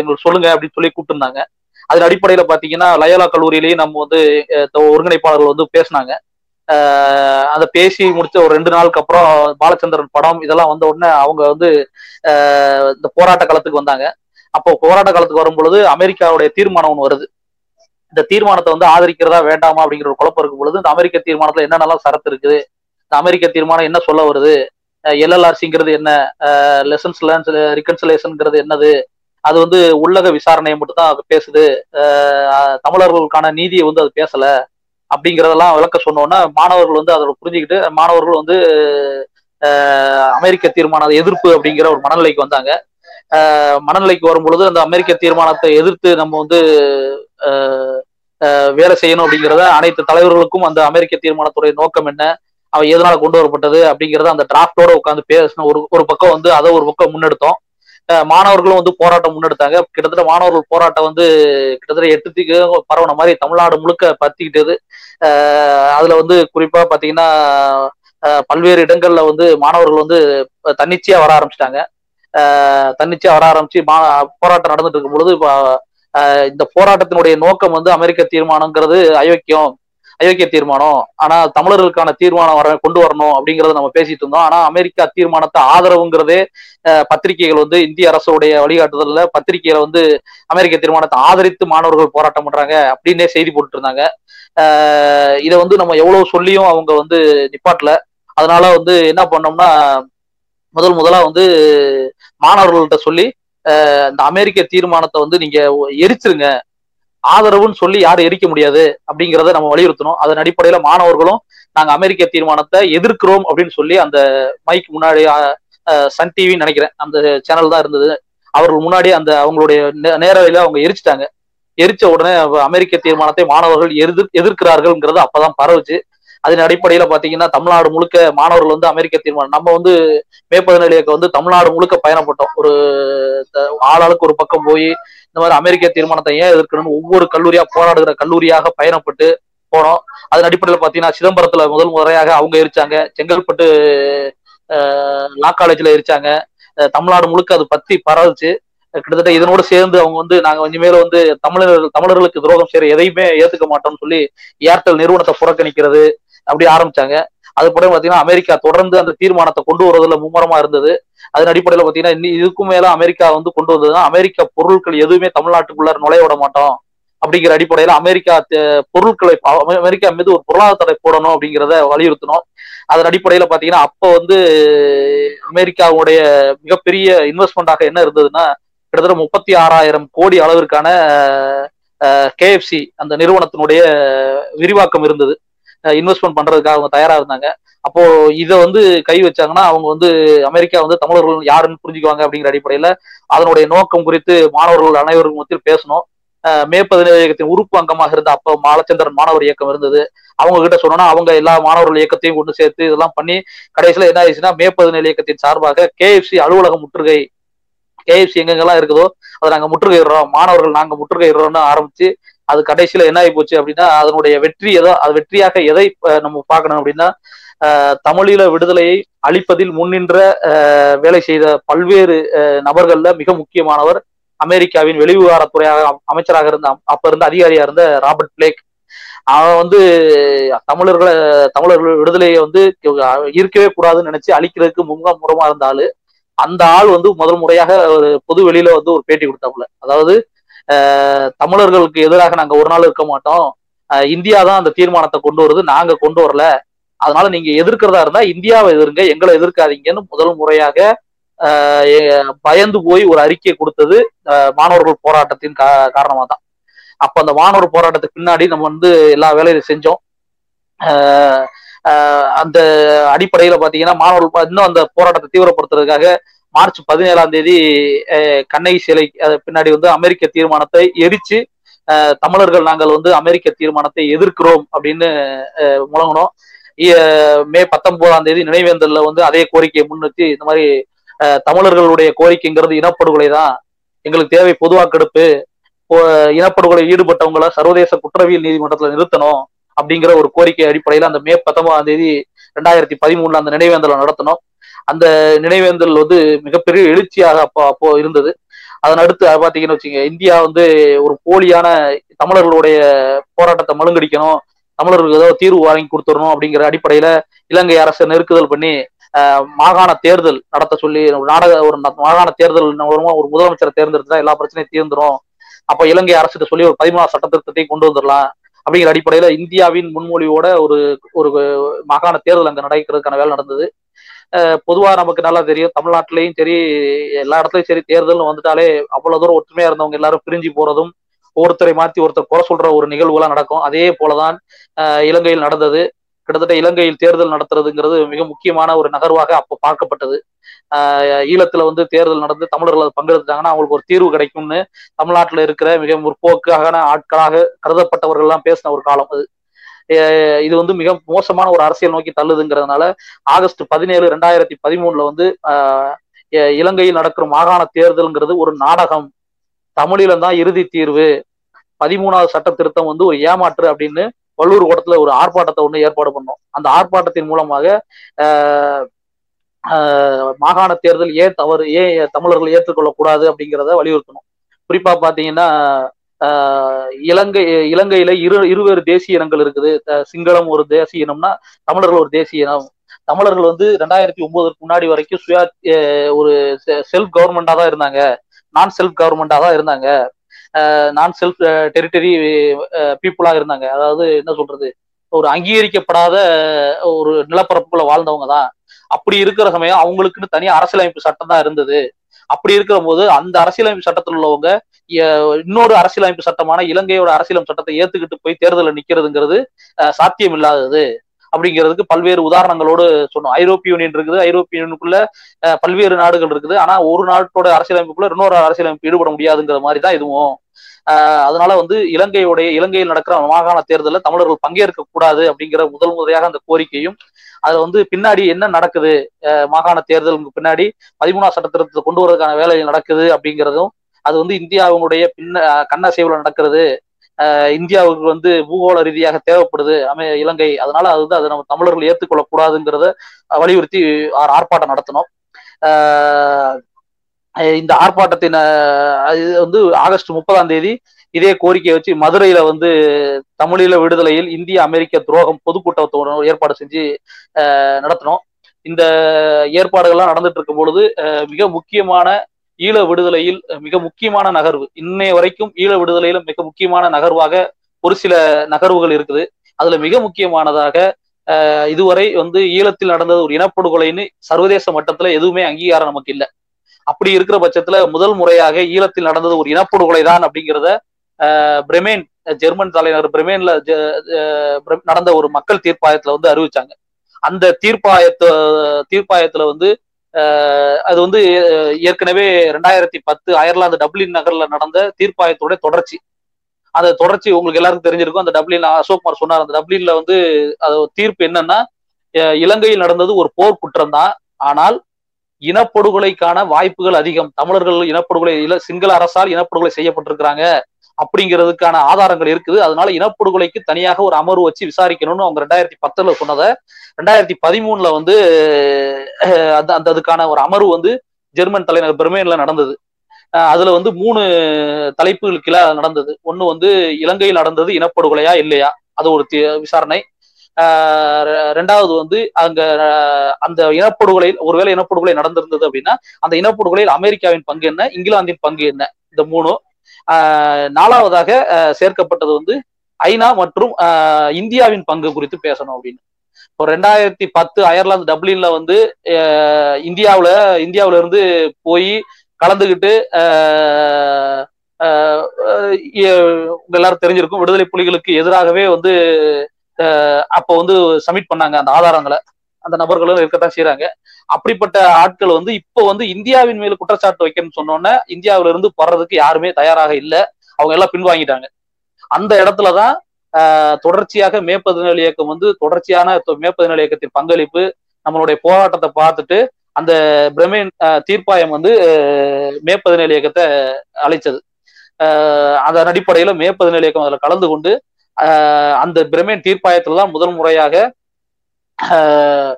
எங்களுக்கு சொல்லுங்க அப்படின்னு சொல்லி கூப்பிட்டுருந்தாங்க. அதன் அடிப்படையில பாத்தீங்கன்னா லயோலா கல்லூரியிலேயே நம்ம வந்து ஒருங்கிணைப்பாளர்கள் வந்து பேசினாங்க. ஆஹ் அதை பேசி முடிச்ச ஒரு ரெண்டு நாளுக்கு அப்புறம் பாலச்சந்திரன் படம் இதெல்லாம் வந்த உடனே அவங்க வந்து ஆஹ் இந்த போராட்ட காலத்துக்கு வந்தாங்க. அப்போ போராட்ட காலத்துக்கு வரும் பொழுது அமெரிக்காவுடைய தீர்மானம் ஒன்று வருது. இந்த தீர்மானத்தை வந்து ஆதரிக்கிறதா வேண்டாமா அப்படிங்கிற ஒரு குழப்பம் இருக்கும் பொழுது இந்த அமெரிக்க தீர்மானத்துல என்னென்னலாம் சரத்து இருக்குது, இந்த அமெரிக்க தீர்மானம் என்ன சொல்ல வருது, எல்எல்ஆர்சிங்கிறது என்ன, லெசன்ஸ் லேர்ன்ஸ் ரிகன்சிலேஷன்ங்கிறது என்னது, அது வந்து உள்ளக விசாரணையை மட்டும் தான் அது பேசுது, தமிழர்களுக்கான நீதியை வந்து அது பேசல அப்படிங்கிறதெல்லாம் விளக்க சொன்னோன்னா மாணவர்கள் வந்து அதோட புரிஞ்சுக்கிட்டு மாணவர்கள் வந்து அமெரிக்க தீர்மான எதிர்ப்பு அப்படிங்கிற ஒரு மனநிலைக்கு வந்தாங்க. மனநிலைக்கு வரும்பொழுது அந்த அமெரிக்க தீர்மானத்தை எதிர்த்து நம்ம வந்து வேலை செய்யணும் அப்படிங்கிறத அனைத்து தலைவர்களுக்கும் அந்த அமெரிக்க தீர்மானத்துடைய நோக்கம் என்ன, அவன் எதனால கொண்டு வரப்பட்டது அப்படிங்கிறத அந்த டிராஃப்டோட உட்காந்து பேசணும். ஒரு ஒரு பக்கம் வந்து அதை ஒரு பக்கம் முன்னெடுத்தோம். மாணவர்களும் வந்து போராட்டம் முன்னெடுத்தாங்க. கிட்டத்தட்ட மாணவர்கள் போராட்டம் வந்து கிட்டத்தட்ட எட்டுத்துக்கு பரவன மாதிரி தமிழ்நாடு முழுக்க பத்திக்கிட்டது. அதுல வந்து குறிப்பா பாத்தீங்கன்னா பல்வேறு இடங்கள்ல வந்து மாணவர்கள் வந்து தன்னிச்சையா வர ஆரம்பிச்சிட்டாங்க. தன்னிச்சையா வர ஆரம்பிச்சு மா போராட்டம் நடந்துட்டு இருக்கும் பொழுது இப்போ இந்த போராட்டத்தினுடைய நோக்கம் வந்து அமெரிக்க தீர்மானம்ங்கிறது அயோக்கியம், அயோக்கிய தீர்மானம், ஆனா தமிழர்களுக்கான தீர்மானம் வர கொண்டு வரணும் அப்படிங்கறத நம்ம பேசிட்டு இருந்தோம். ஆனா அமெரிக்கா தீர்மானத்தை ஆதரவுங்கிறதே பத்திரிகைகள் வந்து இந்திய அரசுடைய வழிகாட்டுதல்ல பத்திரிகையில வந்து அமெரிக்க தீர்மானத்தை ஆதரித்து மாணவர்கள் போராட்டம் பண்றாங்க அப்படின்னே செய்தி போட்டுட்டு இருந்தாங்க. ஆஹ் இதை வந்து நம்ம எவ்வளவு சொல்லியும் அவங்க வந்து நிப்பாட்டல. அதனால வந்து என்ன பண்ணோம்னா முதல் முதலா வந்து மாணவர்கள்ட்ட சொல்லி இந்த அமெரிக்க தீர்மானத்தை வந்து நீங்க எரிச்சிருங்க, ஆதரவுன்னு சொல்லி யாரும் எரிக்க முடியாது அப்படிங்கிறத நம்ம வலியுறுத்தணும். அதன் அடிப்படையில மாணவர்களும் நாங்க அமெரிக்க தீர்மானத்தை எதிர்க்கிறோம் அப்படின்னு சொல்லி அந்த மைக் முன்னாடி சன் டிவின்னு நினைக்கிறேன் அந்த சேனல் தான் இருந்தது, அவர்கள் முன்னாடி அந்த அவங்களுடைய நேரவையில அவங்க எரிச்சிட்டாங்க. எரிச்ச உடனே அமெரிக்க தீர்மானத்தை மாணவர்கள் எதிர் எதிர்க்கிறார்கள்ங்கிறது அப்பதான் பரவுச்சு. அதன் அடிப்படையில பாத்தீங்கன்னா தமிழ்நாடு முழுக்க மாணவர்கள் வந்து அமெரிக்க தீர்மானம் நம்ம வந்து மே பதினேழு இயக்கம் வந்து தமிழ்நாடு முழுக்க பயணப்பட்டோம். ஒரு ஆளாளுக்கு ஒரு பக்கம் போய் இந்த மாதிரி அமெரிக்க தீர்மானத்தை ஏன் எதிர்க்கணும்னு ஒவ்வொரு கல்லூரியா போராடுகிற கல்லூரியாக பயணப்பட்டு போனோம். அதன் அடிப்படையில் பாத்தீங்கன்னா சிதம்பரத்துல முதல் முறையாக அவங்க எரிச்சாங்க, செங்கல்பட்டு லா காலேஜ்ல எரிச்சாங்க, தமிழ்நாடு முழுக்க அது பத்தி பரவுச்சு. கிட்டத்தட்ட இதனோட சேர்ந்து அவங்க வந்து நாங்க கொஞ்சம் மேல வந்து தமிழர்கள் தமிழர்களுக்கு துரோகம் செய்யற எதையுமே ஏத்துக்க மாட்டோம்னு சொல்லி ஏர்டெல் நிறுவனத்தை புறக்கணிக்கிறது அப்படி ஆரம்பிச்சாங்க. அது போல பாத்தீங்கன்னா அமெரிக்கா தொடர்ந்து அந்த தீர்மானத்தை கொண்டு வருவதில் மும்முரமா இருந்தது. அதன் அடிப்படையில பாத்தீங்கன்னா இன்னும் இதுக்கும் மேல அமெரிக்கா வந்து கொண்டு வந்ததுன்னா அமெரிக்க பொருட்கள் எதுவுமே தமிழ்நாட்டுக்குள்ள நுழைய விட மாட்டோம் அப்படிங்கிற அடிப்படையில அமெரிக்கா பொருட்களை அமெரிக்கா மீது ஒரு பொருளாதார தடை போடணும் அப்படிங்கிறத வலியுறுத்தணும். அதன் அடிப்படையில பாத்தீங்கன்னா அப்ப வந்து அமெரிக்காவுடைய மிகப்பெரிய இன்வெஸ்ட்மெண்டாக என்ன இருந்ததுன்னா கிட்டத்தட்ட முப்பத்தி ஆறாயிரம் கோடி அளவிற்கான கேஎஃப்சி அந்த நிறுவனத்தினுடைய விரிவாக்கம் இருந்தது. இன்வெஸ்ட்மெண்ட் பண்றதுக்காக அவங்க தயாரா இருந்தாங்க. அப்போ இதை வந்து கை வச்சாங்கன்னா அவங்க வந்து அமெரிக்கா வந்து தமிழர்கள் யாருன்னு புரிஞ்சுக்குவாங்க அப்படிங்கிற அடிப்படையில அதனுடைய நோக்கம் குறித்து மாணவர்கள் அனைவருக்கும் மத்தியில் பேசணும். மே பதினேழு இயக்கத்தின் உறுப்பு அங்கமாக இருந்த அப்போ பாலச்சந்திரன் மாணவர் இயக்கம் இருந்தது. அவங்க கிட்ட சொன்னோம்னா அவங்க எல்லா மாணவர்கள் இயக்கத்தையும் கொண்டு சேர்த்து இதெல்லாம் பண்ணி கடைசியில என்ன ஆயிடுச்சுன்னா மே பதினேழு இயக்கத்தின் சார்பாக கேஎஃப்சி அலுவலகம் முற்றுகை, கேஎஃப்சி எங்கெங்கெல்லாம் இருக்குதோ அதை நாங்க முற்றுகையிடுறோம், மாணவர்கள் நாங்க முற்றுகையிடுறோம்னு ஆரம்பிச்சு அது கடைசியில என்ன ஆகி போச்சு அப்படின்னா அதனுடைய வெற்றி எதோ அது வெற்றியாக எதை நம்ம பார்க்கணும் அப்படின்னா தமிழீழ விடுதலையை அளிப்பதில் முன்னின்ற வேலை செய்த பல்வேறு நபர்கள்ல மிக முக்கியமானவர் அமெரிக்காவின் வெளிவிவகாரத்துறையாக அமைச்சராக இருந்த அப்ப இருந்த அதிகாரியா இருந்த ராபர்ட் பிளேக். அவன் வந்து தமிழர்களை தமிழர்கள் விடுதலையை வந்து இருக்கவே கூடாதுன்னு நினைச்சு அழிக்கிறதுக்கு முகம் முறமா இருந்தாலும் அந்த ஆள் வந்து முதல் முறையாக ஒரு பொது வெளியில வந்து ஒரு பேட்டி கொடுத்தாப்புல, அதாவது தமிழர்களுக்கு எதிராக நாங்க ஒரு நாள் இருக்க மாட்டோம், இந்தியா தான் அந்த தீர்மானத்தை கொண்டு வருது, நாங்க கொண்டு வரல, அதனால நீங்க எதிர்க்கிறதா இருந்தா இந்தியாவை எதிர்ங்க, எங்களை எதிர்க்காதீங்கன்னு முதல் முறையாக பயந்து போய் ஒரு அறிக்கையை கொடுத்தது மாணவர்கள் போராட்டத்தின் கா காரணமா தான். அப்ப அந்த மாணவர் போராட்டத்துக்கு பின்னாடி நம்ம வந்து எல்லா வேலையும் செஞ்சோம். ஆஹ் ஆஹ் அந்த அடிப்படையில பாத்தீங்கன்னா மாணவர்கள் இன்னும் அந்த போராட்டத்தை தீவிரப்படுத்துறதுக்காக மார்ச் பதினேழாம் தேதி கண்ணகி சிலை பின்னாடி வந்து அமெரிக்க தீர்மானத்தை எரிச்சு தமிழர்கள் நாங்கள் வந்து அமெரிக்க தீர்மானத்தை எதிர்க்கிறோம் அப்படின்னு முழங்கினோம். மே பத்தொன்பதாம் தேதி நினைவேந்தல்ல வந்து அதே கோரிக்கையை முன்னிறுத்தி இந்த மாதிரி தமிழர்களுடைய கோரிக்கைங்கிறது இனப்படுகொலை தான், எங்களுக்கு தேவை பொதுவாக்கெடுப்பு, இனப்படுகொலை ஈடுபட்டவங்களை சர்வதேச குற்றவியல் நீதிமன்றத்துல நிறுத்தணும் அப்படிங்கிற ஒரு கோரிக்கை அடிப்படையில அந்த மே பத்தொன்பதாம் தேதி ரெண்டாயிரத்தி பதிமூணுல அந்த நினைவேந்தலை நடத்தணும். அந்த நினைவேந்தல் வந்து மிகப்பெரிய எழுச்சியாக அப்போ அப்போ இருந்தது. அதன் அடுத்து பாத்தீங்கன்னு வச்சுங்க, இந்தியா வந்து ஒரு போலியான தமிழர்களுடைய போராட்டத்தை மழுங்கடிக்கணும், தமிழர்களுக்கு ஏதோ தீர்வு வாங்கி கொடுத்துடணும் அப்படிங்கிற அடிப்படையில இலங்கை அரசை நெருக்குதல் பண்ணி மாகாண தேர்தல் நடத்த சொல்லி நாடக ஒரு மாகாண தேர்தல் மூலமா ஒரு முதலமைச்சரை தேர்ந்தெடுத்தா எல்லா பிரச்சனையும் தீர்ந்துடும், அப்ப இலங்கை அரசுக்கு சொல்லி ஒரு பதிமூணாம் சட்ட திருத்தத்தை கொண்டு வந்துடலாம் அப்படிங்கிற அடிப்படையில இந்தியாவின் முன்மொழியோட ஒரு ஒரு மாகாண தேர்தல் அங்க நடக்கிறதுக்கான வேலை நடந்தது. பொதுவா நமக்கு நல்லா தெரியும், தமிழ்நாட்டிலையும் சரி எல்லா இடத்துலயும் சரி தேர்தல்னு வந்துட்டாலே அவ்வளவு தூரம் ஒற்றுமையா இருந்தவங்க எல்லாரும் பிரிஞ்சு போறதும் ஒருத்தரை மாற்றி ஒருத்தர் குறை சொல்ற ஒரு நிகழ்வுலாம் நடக்கும். அதே போலதான் இலங்கையில் நடந்தது. கிட்டத்தட்ட இலங்கையில் தேர்தல் நடத்துறதுங்கிறது மிக முக்கியமான ஒரு நகர்வாக அப்போ பார்க்கப்பட்டது. ஆஹ் ஈழத்துல வந்து தேர்தல் நடந்து தமிழர்கள் பங்கெடுத்துட்டாங்கன்னா அவங்களுக்கு ஒரு தீர்வு கிடைக்கும்னு தமிழ்நாட்டுல இருக்கிற மிக முற்போக்கான ஆட்களாக கருதப்பட்டவர்கள் எல்லாம் பேசின ஒரு காலம் அது. இது வந்து மிக மோசமான ஒரு அரசியல் நோக்கி தள்ளுதுங்கிறதுனால ஆகஸ்ட் பதினேழு ரெண்டாயிரத்தி பதிமூணுல வந்து ஆஹ் இலங்கையில் நடக்கிற மாகாண தேர்தல்ங்கிறது ஒரு நாடகம், தமிழில தான் இறுதி தீர்வு, பதிமூணாவது சட்ட திருத்தம் வந்து ஒரு ஏமாற்று அப்படின்னு வள்ளூர் கோட்டத்துல ஒரு ஆர்ப்பாட்டத்தை ஒண்ணு ஏற்பாடு பண்ணோம். அந்த ஆர்ப்பாட்டத்தின் மூலமாக மாகாண தேர்தல் ஏன் தவறு, ஏன் தமிழர்கள் ஏற்றுக்கொள்ளக்கூடாது அப்படிங்கிறத வலியுறுத்தணும். குறிப்பா பாத்தீங்கன்னா இலங்கை இலங்கையில இரு இருவேறு தேசிய இனங்கள் இருக்குது. சிங்களம் ஒரு தேசிய இனம்னா தமிழர்கள் ஒரு தேசிய இனம். தமிழர்கள் வந்து ரெண்டாயிரத்தி ஒன்பதுக்கு முன்னாடி வரைக்கும் சுயா ஒரு செல்ஃப் கவர்மெண்டா தான் இருந்தாங்க, நான் செல்ஃப் கவர்மெண்டா தான் இருந்தாங்க, நான் செல்ஃப் டெரிட்டரி பீப்புளா இருந்தாங்க. அதாவது என்ன சொல்றது, ஒரு அங்கீகரிக்கப்படாத ஒரு நிலப்பரப்புக்குள்ள வாழ்ந்தவங்க தான். அப்படி இருக்கிற சமயம் அவங்களுக்குன்னு தனியாக அரசியலமைப்பு சட்டம் தான் இருந்தது. அப்படி இருக்கிற போது அந்த அரசியலமைப்பு சட்டத்தில் உள்ளவங்க இன்னொரு அரசியலமைப்பு சட்டமான இலங்கையோட அரசியலமைப்பு சட்டத்தை ஏத்துக்கிட்டு போய் தேர்தலில் நிக்கிறதுங்கிறது சாத்தியம் இல்லாதது அப்படிங்கிறதுக்கு பல்வேறு உதாரணங்களோடு சொன்னோம். ஐரோப்பிய யூனியன் இருக்குது, ஐரோப்பிய யூனியனுக்குள்ள பல்வேறு நாடுகள் இருக்குது, ஆனா ஒரு நாட்டோட அரசியலமைப்புக்குள்ள இன்னொரு அரசியலமைப்பு ஈடுபட முடியாதுங்கிற மாதிரி தான் இதுவும். ஆஹ் அதனால வந்து இலங்கையோடைய இலங்கையில் நடக்கிற மாகாண தேர்தலில் தமிழர்கள் பங்கேற்க கூடாது அப்படிங்கிற முதல் முறையாக அந்த கோரிக்கையும், அதுல வந்து பின்னாடி என்ன நடக்குது மாகாண தேர்தலுக்கு பின்னாடி பதிமூணாம் சட்ட திருத்தத்தை கொண்டு வரதுக்கான வேலை நடக்குது அப்படிங்கிறதும், அது வந்து இந்தியாவுடைய பின்ன கண்ணசைவுல நடக்கிறது, இந்தியாவுக்கு வந்து பூகோள ரீதியாக தேவைப்படுது அமை இலங்கை, அதனால அது வந்து அதை நம்ம தமிழர்கள் ஏற்றுக்கொள்ளக்கூடாதுங்கிறத வலியுறுத்தி ஆர்ப்பாட்டம் நடத்தினோம். இந்த ஆர்ப்பாட்டத்தின் இது வந்து ஆகஸ்ட் முப்பதாம் தேதி இதே கோரிக்கையை வச்சு மதுரையில வந்து தமிழீழ விடுதலையில் இந்திய அமெரிக்க துரோகம் பொதுக்கூட்டத்தோட ஏற்பாடு செஞ்சு நடத்தினோம். இந்த ஏற்பாடுகள்லாம் நடந்துட்டு இருக்கும் பொழுது மிக முக்கியமான ஈழ விடுதலையில் மிக முக்கியமான நகர்வு, இன்னைய வரைக்கும் ஈழ விடுதலையில மிக முக்கியமான நகர்வாக ஒரு சில நகர்வுகள் இருக்குது. அதுல மிக முக்கியமானதாக இதுவரை வந்து ஈழத்தில் நடந்தது ஒரு இனப்படுகொலைன்னு சர்வதேச மட்டத்துல எதுவுமே அங்கீகாரம் நமக்கு இல்லை. அப்படி இருக்கிற பட்சத்துல முதல் முறையாக ஈழத்தில் நடந்தது ஒரு இனப்படுகொலை தான் அப்படிங்கிறத பிரேமன் ஜெர்மன் தலைநகர் பிரேமன்ல நடந்த ஒரு மக்கள் தீர்ப்பாயத்துல வந்து அறிவிச்சாங்க. அந்த தீர்ப்பாயத்த தீர்ப்பாயத்துல வந்து அது வந்து ஏற்கனவே ரெண்டாயிரத்தி பத்து அயர்லாந்து டப்ளின் நகர்ல நடந்த தீர்ப்பாயத்தோட தொடர்ச்சி. அந்த தொடர்ச்சி உங்களுக்கு எல்லாருக்கும் தெரிஞ்சிருக்கும். அந்த டப்ளின் அசோக் குமார் சொன்னார், அந்த டப்ளின்ல வந்து அது தீர்ப்பு என்னன்னா இலங்கையில் நடந்தது ஒரு போர் குற்றம் தான், ஆனால் இனப்படுகொலைக்கான வாய்ப்புகள் அதிகம், தமிழர்கள் இனப்படுகொலை சிங்கள அரசால் இனப்படுகொலை செய்யப்பட்டிருக்கிறாங்க, அப்படிங்கிறதுக்கான ஆதாரங்கள் இருக்குது. அதனால இனப்படுகொலைக்கு தனியாக ஒரு அமர்வு வச்சு விசாரிக்கணும்னு அவங்க ரெண்டாயிரத்தி பத்துல சொன்னதை ரெண்டாயிரத்தி பதிமூணுல வந்து அந்த அந்த அதுக்கான ஒரு அமர்வு வந்து ஜெர்மன் தலைநகர் பெர்லின்ல நடந்தது. அதுல வந்து மூணு தலைப்புகளுக்கு நடந்தது. ஒண்ணு வந்து இலங்கையில் நடந்தது இனப்படுகொலையா இல்லையா, அது ஒரு விசாரணை. ஆஹ் ரெண்டாவது வந்து அங்க அந்த இனப்படுகொலையில் ஒருவேளை இனப்படுகொலை நடந்திருந்தது அப்படின்னா அந்த இனப்படுகொலையில் அமெரிக்காவின் பங்கு என்ன, இங்கிலாந்தின் பங்கு என்ன, இந்த மூணு. ஆஹ் நாலாவதாக சேர்க்கப்பட்டது வந்து ஐநா மற்றும் ஆஹ் இந்தியாவின் பங்கு குறித்து பேசணும் அப்படின்னு. இப்போ ரெண்டாயிரத்தி பத்து அயர்லாந்து டப்ளின்ல வந்து இந்தியாவில இந்தியாவில இருந்து போய் கலந்துகிட்டு எல்லாரும் தெரிஞ்சிருக்கும், விடுதலை புலிகளுக்கு எதிராகவே வந்து அப்போ வந்து சப்மிட் பண்ணாங்க அந்த ஆதாரங்களை. அந்த நபர்களும் இருக்கத்தான் செய்யறாங்க. அப்படிப்பட்ட ஆட்கள் வந்து இப்போ வந்து இந்தியாவின் மேல குற்றச்சாட்டு வைக்கணும்னு சொன்னோன்னா இந்தியாவில இருந்து போறதுக்கு யாருமே தயாராக இல்லை, அவங்க எல்லாம் பின்வாங்கிட்டாங்க. அந்த இடத்துலதான் தொடர்ச்சியாக மே பதினேழு இயக்கம் வந்து தொடர்ச்சியான மே பதினேழு இயக்கத்தின் பங்களிப்பு நம்மளுடைய போராட்டத்தை பார்த்துட்டு அந்த பிரமேன் தீர்ப்பாயம் வந்து மே பதினேழு இயக்கத்தை அழைச்சது. ஆஹ் அதன் அடிப்படையில மே பதினேழு இயக்கம் அதுல கலந்து கொண்டு ஆஹ் அந்த பிரமேன் தீர்ப்பாயத்துலதான் முதல் முறையாக ஆஹ்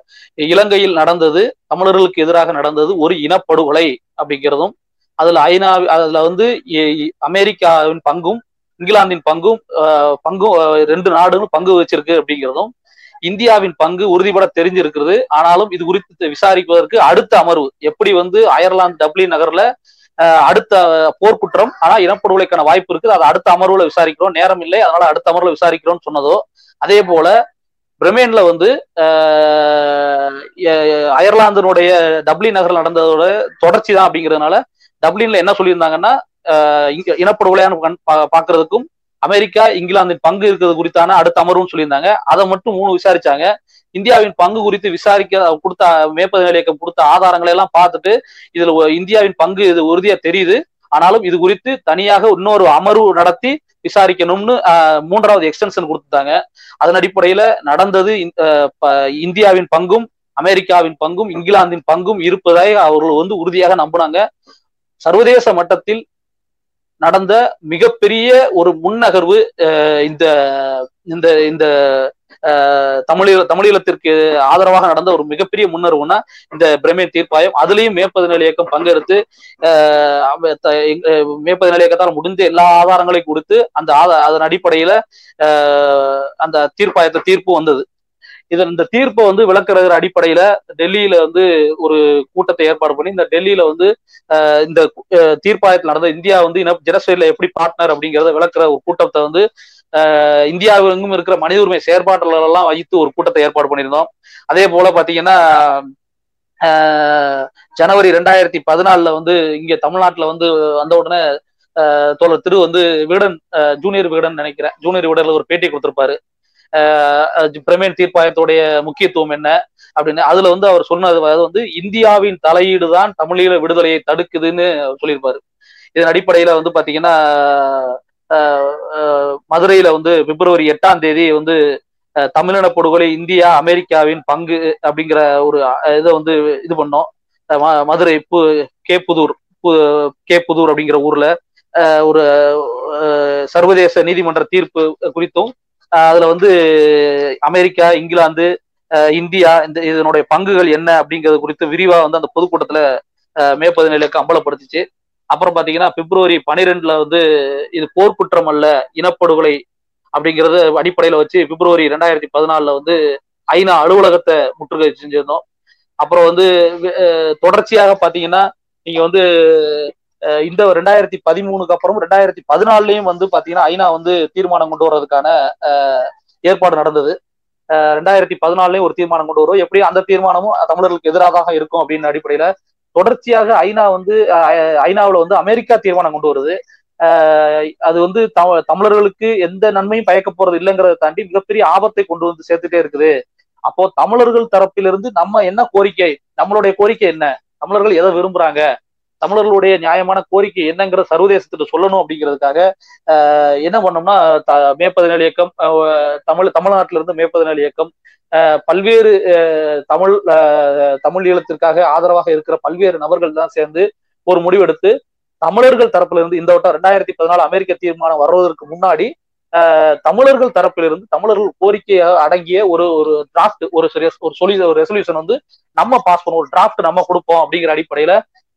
இலங்கையில் நடந்தது தமிழர்களுக்கு எதிராக நடந்தது ஒரு இனப்படுகொலை அப்படிங்கிறதும், அதுல ஐநா அதுல வந்து அமெரிக்காவின் பங்கும் இங்கிலாந்தின் பங்கும் பங்கும் ரெண்டு நாடுகளும் பங்கு வச்சிருக்கு அப்படிங்கிறதும், இந்தியாவின் பங்கு உறுதிபட தெரிஞ்சிருக்கிறது. ஆனாலும் இது குறித்து விசாரிப்பதற்கு அடுத்த அமர்வு, எப்படி வந்து அயர்லாந்து டப்ளின் நகர்ல அடுத்த போர்க்குற்றம் ஆனா இனப்படுகொலைக்கான வாய்ப்பு இருக்குது, அதை அடுத்த அமர்வுல விசாரிக்கிறோம், நேரம் இல்லை அதனால அடுத்த அமர்வுல விசாரிக்கிறோம்னு சொன்னதோ, அதே போல பிரமேன்ல வந்து அயர்லாந்தினுடைய டப்ளின் நகர்ல நடந்ததோட தொடர்ச்சி தான் அப்படிங்கிறதுனால டப்ளின்ல என்ன சொல்லியிருந்தாங்கன்னா இனப்படுகொலையான பாக்குறதுக்கும் அமெரிக்கா இங்கிலாந்தின் பங்கு இருக்கிறது குறித்தான அடுத்த அமர்வுன்னு சொல்லியிருந்தாங்க. அதை மட்டும் மூணு விசாரிச்சாங்க. இந்தியாவின் பங்கு குறித்து விசாரிக்க கொடுத்த மே பதினேழு இயக்கம் கொடுத்த ஆதாரங்களை எல்லாம் பார்த்துட்டு இதுல இந்தியாவின் பங்கு இது உறுதியா தெரியுது, ஆனாலும் இது குறித்து தனியாக இன்னொரு அமர்வு நடத்தி விசாரிக்கணும்னு மூன்றாவது எக்ஸ்டென்ஷன் கொடுத்துட்டாங்க. அதன் அடிப்படையில நடந்தது இந்தியாவின் பங்கும் அமெரிக்காவின் பங்கும் இங்கிலாந்தின் பங்கும் இருப்பதாக அவர்கள் வந்து உறுதியாக நம்பினாங்க. சர்வதேச மட்டத்தில் நடந்த மிகப்பெரிய ஒரு முன்னகர்வு இந்த இந்த இந்த தமிழீழ தமிழீழத்திற்கு ஆதரவாக நடந்த ஒரு மிகப்பெரிய முன்னர்வுனா இந்த பிரமேன் தீர்ப்பாயம். அதுலயும் மே பதினேழு இயக்கம் பங்கெடுத்து மே பதினேழு இயக்கத்தால் முடிந்த எல்லா ஆதாரங்களையும் கொடுத்து அந்த அதன் அடிப்படையில அந்த தீர்ப்பாயத்தை தீர்ப்பு வந்தது. இதன் இந்த தீர்ப்பை வந்து விளக்குற அடிப்படையில டெல்லியில வந்து ஒரு கூட்டத்தை ஏற்பாடு பண்ணி இந்த டெல்லியில வந்து அஹ் இந்த தீர்ப்பாயத்தில் நடந்த இந்தியா வந்து இன ஜெனசைட்ல எப்படி பார்ட்னர் அப்படிங்கிறத விளக்குற ஒரு கூட்டத்தை வந்து அஹ் இந்தியாவிலும் இருக்கிற மனித உரிமை செயற்பாட்டாளர்கள் எல்லாம் வைத்து ஒரு கூட்டத்தை ஏற்பாடு பண்ணியிருந்தோம். அதே போல பாத்தீங்கன்னா அஹ் ஜனவரி ரெண்டாயிரத்தி பதினாலுல வந்து இங்க தமிழ்நாட்டுல வந்து வந்த உடனே அஹ் தோழர் திரு வந்து வீடன் ஜூனியர் வீடன் நினைக்கிறேன் ஜூனியர் வீடன்ல ஒரு பேட்டி கொடுத்திருப்பாரு பிரமேன் தீர்ப்பாயத்துடைய முக்கியத்துவம் என்ன அப்படின்னு. அதுல வந்து அவர் சொன்னது வந்து இந்தியாவின் தலையீடு தான் தமிழீழ விடுதலையை தடுக்குதுன்னு சொல்லியிருப்பாரு. இதன் அடிப்படையில வந்து பாத்தீங்கன்னா மதுரையில வந்து பிப்ரவரி எட்டாம் தேதி வந்து தமிழின படுகொலை இந்தியா அமெரிக்காவின் பங்கு அப்படிங்கிற ஒரு இதை வந்து இது பண்ணோம். மதுரை பு கே புதூர் கே புதூர் அப்படிங்கிற ஊர்ல ஒரு சர்வதேச நீதிமன்ற தீர்ப்பு குறித்தும் அதுல வந்து அமெரிக்கா இங்கிலாந்து இந்தியா இந்த இதனுடைய பங்குகள் என்ன அப்படிங்கிறது குறித்து விரிவா வந்து அந்த பொதுக்கூட்டத்துல மே பதினேழுக்கு அம்பலப்படுத்திச்சு. அப்புறம் பாத்தீங்கன்னா பிப்ரவரி பனிரெண்டுல வந்து இது போர்க்குற்றம் அல்ல இனப்படுகொலை அப்படிங்கறது அடிப்படையில வச்சு பிப்ரவரி ரெண்டாயிரத்தி பதினாலுல வந்து ஐநா அலுவலகத்தை முற்றுகை செஞ்சிருந்தோம். அப்புறம் வந்து தொடர்ச்சியாக பாத்தீங்கன்னா நீங்க வந்து இந்த ரெண்டாயிரத்தி பதிமூணுக்கு அப்புறம் ரெண்டாயிரத்தி பதினாலுலயும் வந்து பாத்தீங்கன்னா ஐநா வந்து தீர்மானம் கொண்டு வர்றதுக்கான ஏற்பாடு நடந்தது. அஹ் ரெண்டாயிரத்தி பதினாலுலயும் ஒரு தீர்மானம் கொண்டு வரும், எப்படியும் அந்த தீர்மானமும் தமிழர்களுக்கு எதிராக இருக்கும் அப்படின்னு அடிப்படையில தொடர்ச்சியாக ஐநா வந்து ஐநாவில வந்து அமெரிக்கா தீர்மானம் கொண்டு வருது. அஹ் அது வந்து தமிழர்களுக்கு எந்த நன்மையும் பயக்க போறது இல்லைங்கிறத தாண்டி மிகப்பெரிய ஆபத்தை கொண்டு வந்து சேர்த்துட்டே இருக்குது. அப்போ தமிழர்கள் தரப்பிலிருந்து நம்ம என்ன கோரிக்கை, நம்மளுடைய கோரிக்கை என்ன, தமிழர்கள் எதை விரும்புறாங்க, தமிழர்களுடைய நியாயமான கோரிக்கை என்னங்கிற சர்வதேசத்துல சொல்லணும் அப்படிங்கிறதுக்காக அஹ் என்ன பண்ணோம்னா மே பதினேழு இயக்கம் தமிழ் தமிழ்நாட்டில இருந்து மே பதினேழு இயக்கம் பல்வேறு தமிழ் தமிழ் ஈழத்திற்காக ஆதரவாக இருக்கிற பல்வேறு நபர்கள் தான் சேர்ந்து ஒரு முடிவெடுத்து தமிழர்கள் தரப்புல இருந்து இந்த வட்டம் ரெண்டாயிரத்தி பதினாலு அமெரிக்க தீர்மானம் வர்றதற்கு முன்னாடி அஹ் தமிழர்கள் தரப்பிலிருந்து தமிழர்கள் கோரிக்கையாக அடங்கிய ஒரு ஒரு டிராப்ட் ஒரு ஒரு ரெசல்யூஷன் வந்து நம்ம பாஸ் பண்ணுவோம், ஒரு டிராப்ட் நம்ம கொடுப்போம் அப்படிங்கிற அடிப்படையில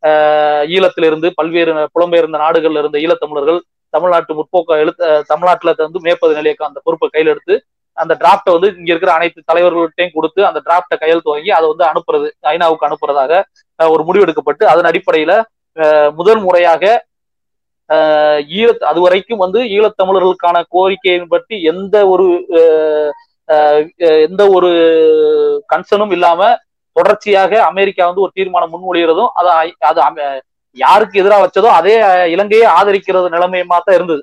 அஹ் ஈழத்திலிருந்து பல்வேறு புலம்பெயர்ந்த நாடுகள்ல இருந்த ஈழத்தமிழர்கள் தமிழ்நாட்டு முற்போக்க எழுத்து தமிழ்நாட்டுல வந்து மேற்பது நிலையக்கம் அந்த பொறுப்பை கையில் எடுத்து அந்த டிராப்டை வந்து இங்க இருக்கிற அனைத்து தலைவர்கள்ட்டையும் கொடுத்து அந்த டிராப்டை கையெழுத்து வாங்கி அதை வந்து அனுப்புறது ஐநாவுக்கு அனுப்புறதாக ஒரு முடிவெடுக்கப்பட்டு அதன் அடிப்படையில முதல் முறையாக ஈழ அது வரைக்கும் வந்து ஈழத்தமிழர்களுக்கான கோரிக்கையை பற்றி எந்த ஒரு எந்த ஒரு கன்சர்னும் இல்லாம தொடர்ச்சியாக அமெரிக்கா வந்து ஒரு தீர்மானம் முன்மொழிகிறதும் அதை அது யாருக்கு எதிராக வச்சதோ அதே இலங்கையை ஆதரிக்கிறது நிலைமையமா தான் இருந்தது.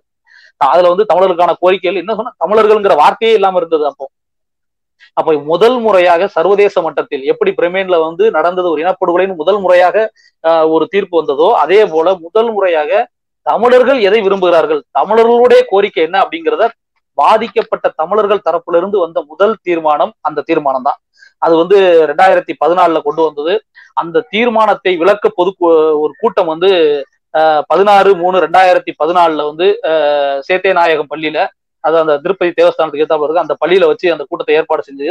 அதுல வந்து தமிழர்களுக்கான கோரிக்கைகள் என்ன சொன்னா தமிழர்கள்ங்கிற வார்த்தையே இல்லாம இருந்தது. அப்போ அப்ப முதல் முறையாக சர்வதேச மட்டத்தில் எப்படி பிரிமேன்ல வந்து நடந்தது ஒரு இனப்படுகொலைன்னு முதல் முறையாக ஒரு தீர்ப்பு வந்ததோ அதே போல முதல் முறையாக தமிழர்கள் எதை விரும்புகிறார்கள், தமிழர்களுடைய கோரிக்கை என்ன அப்படிங்கிறத பாதிக்கப்பட்ட தமிழர்கள் தரப்பிலிருந்து வந்த முதல் தீர்மானம் அந்த தீர்மானம் தான். அது வந்து ரெண்டாயிரத்தி பதினாலுல கொண்டு வந்தது. அந்த தீர்மானத்தை விளக்க பொது ஒரு கூட்டம் வந்து அஹ் பதினாறு மூணு ரெண்டாயிரத்தி பதினாலுல வந்து அஹ் சேத்தேநாயகம் பள்ளியில, அது அந்த திருப்பதி தேவஸ்தானத்துக்கு ஏற்றாப்புல இருக்கு, அந்த பள்ளியில வச்சு அந்த கூட்டத்தை ஏற்பாடு செஞ்சு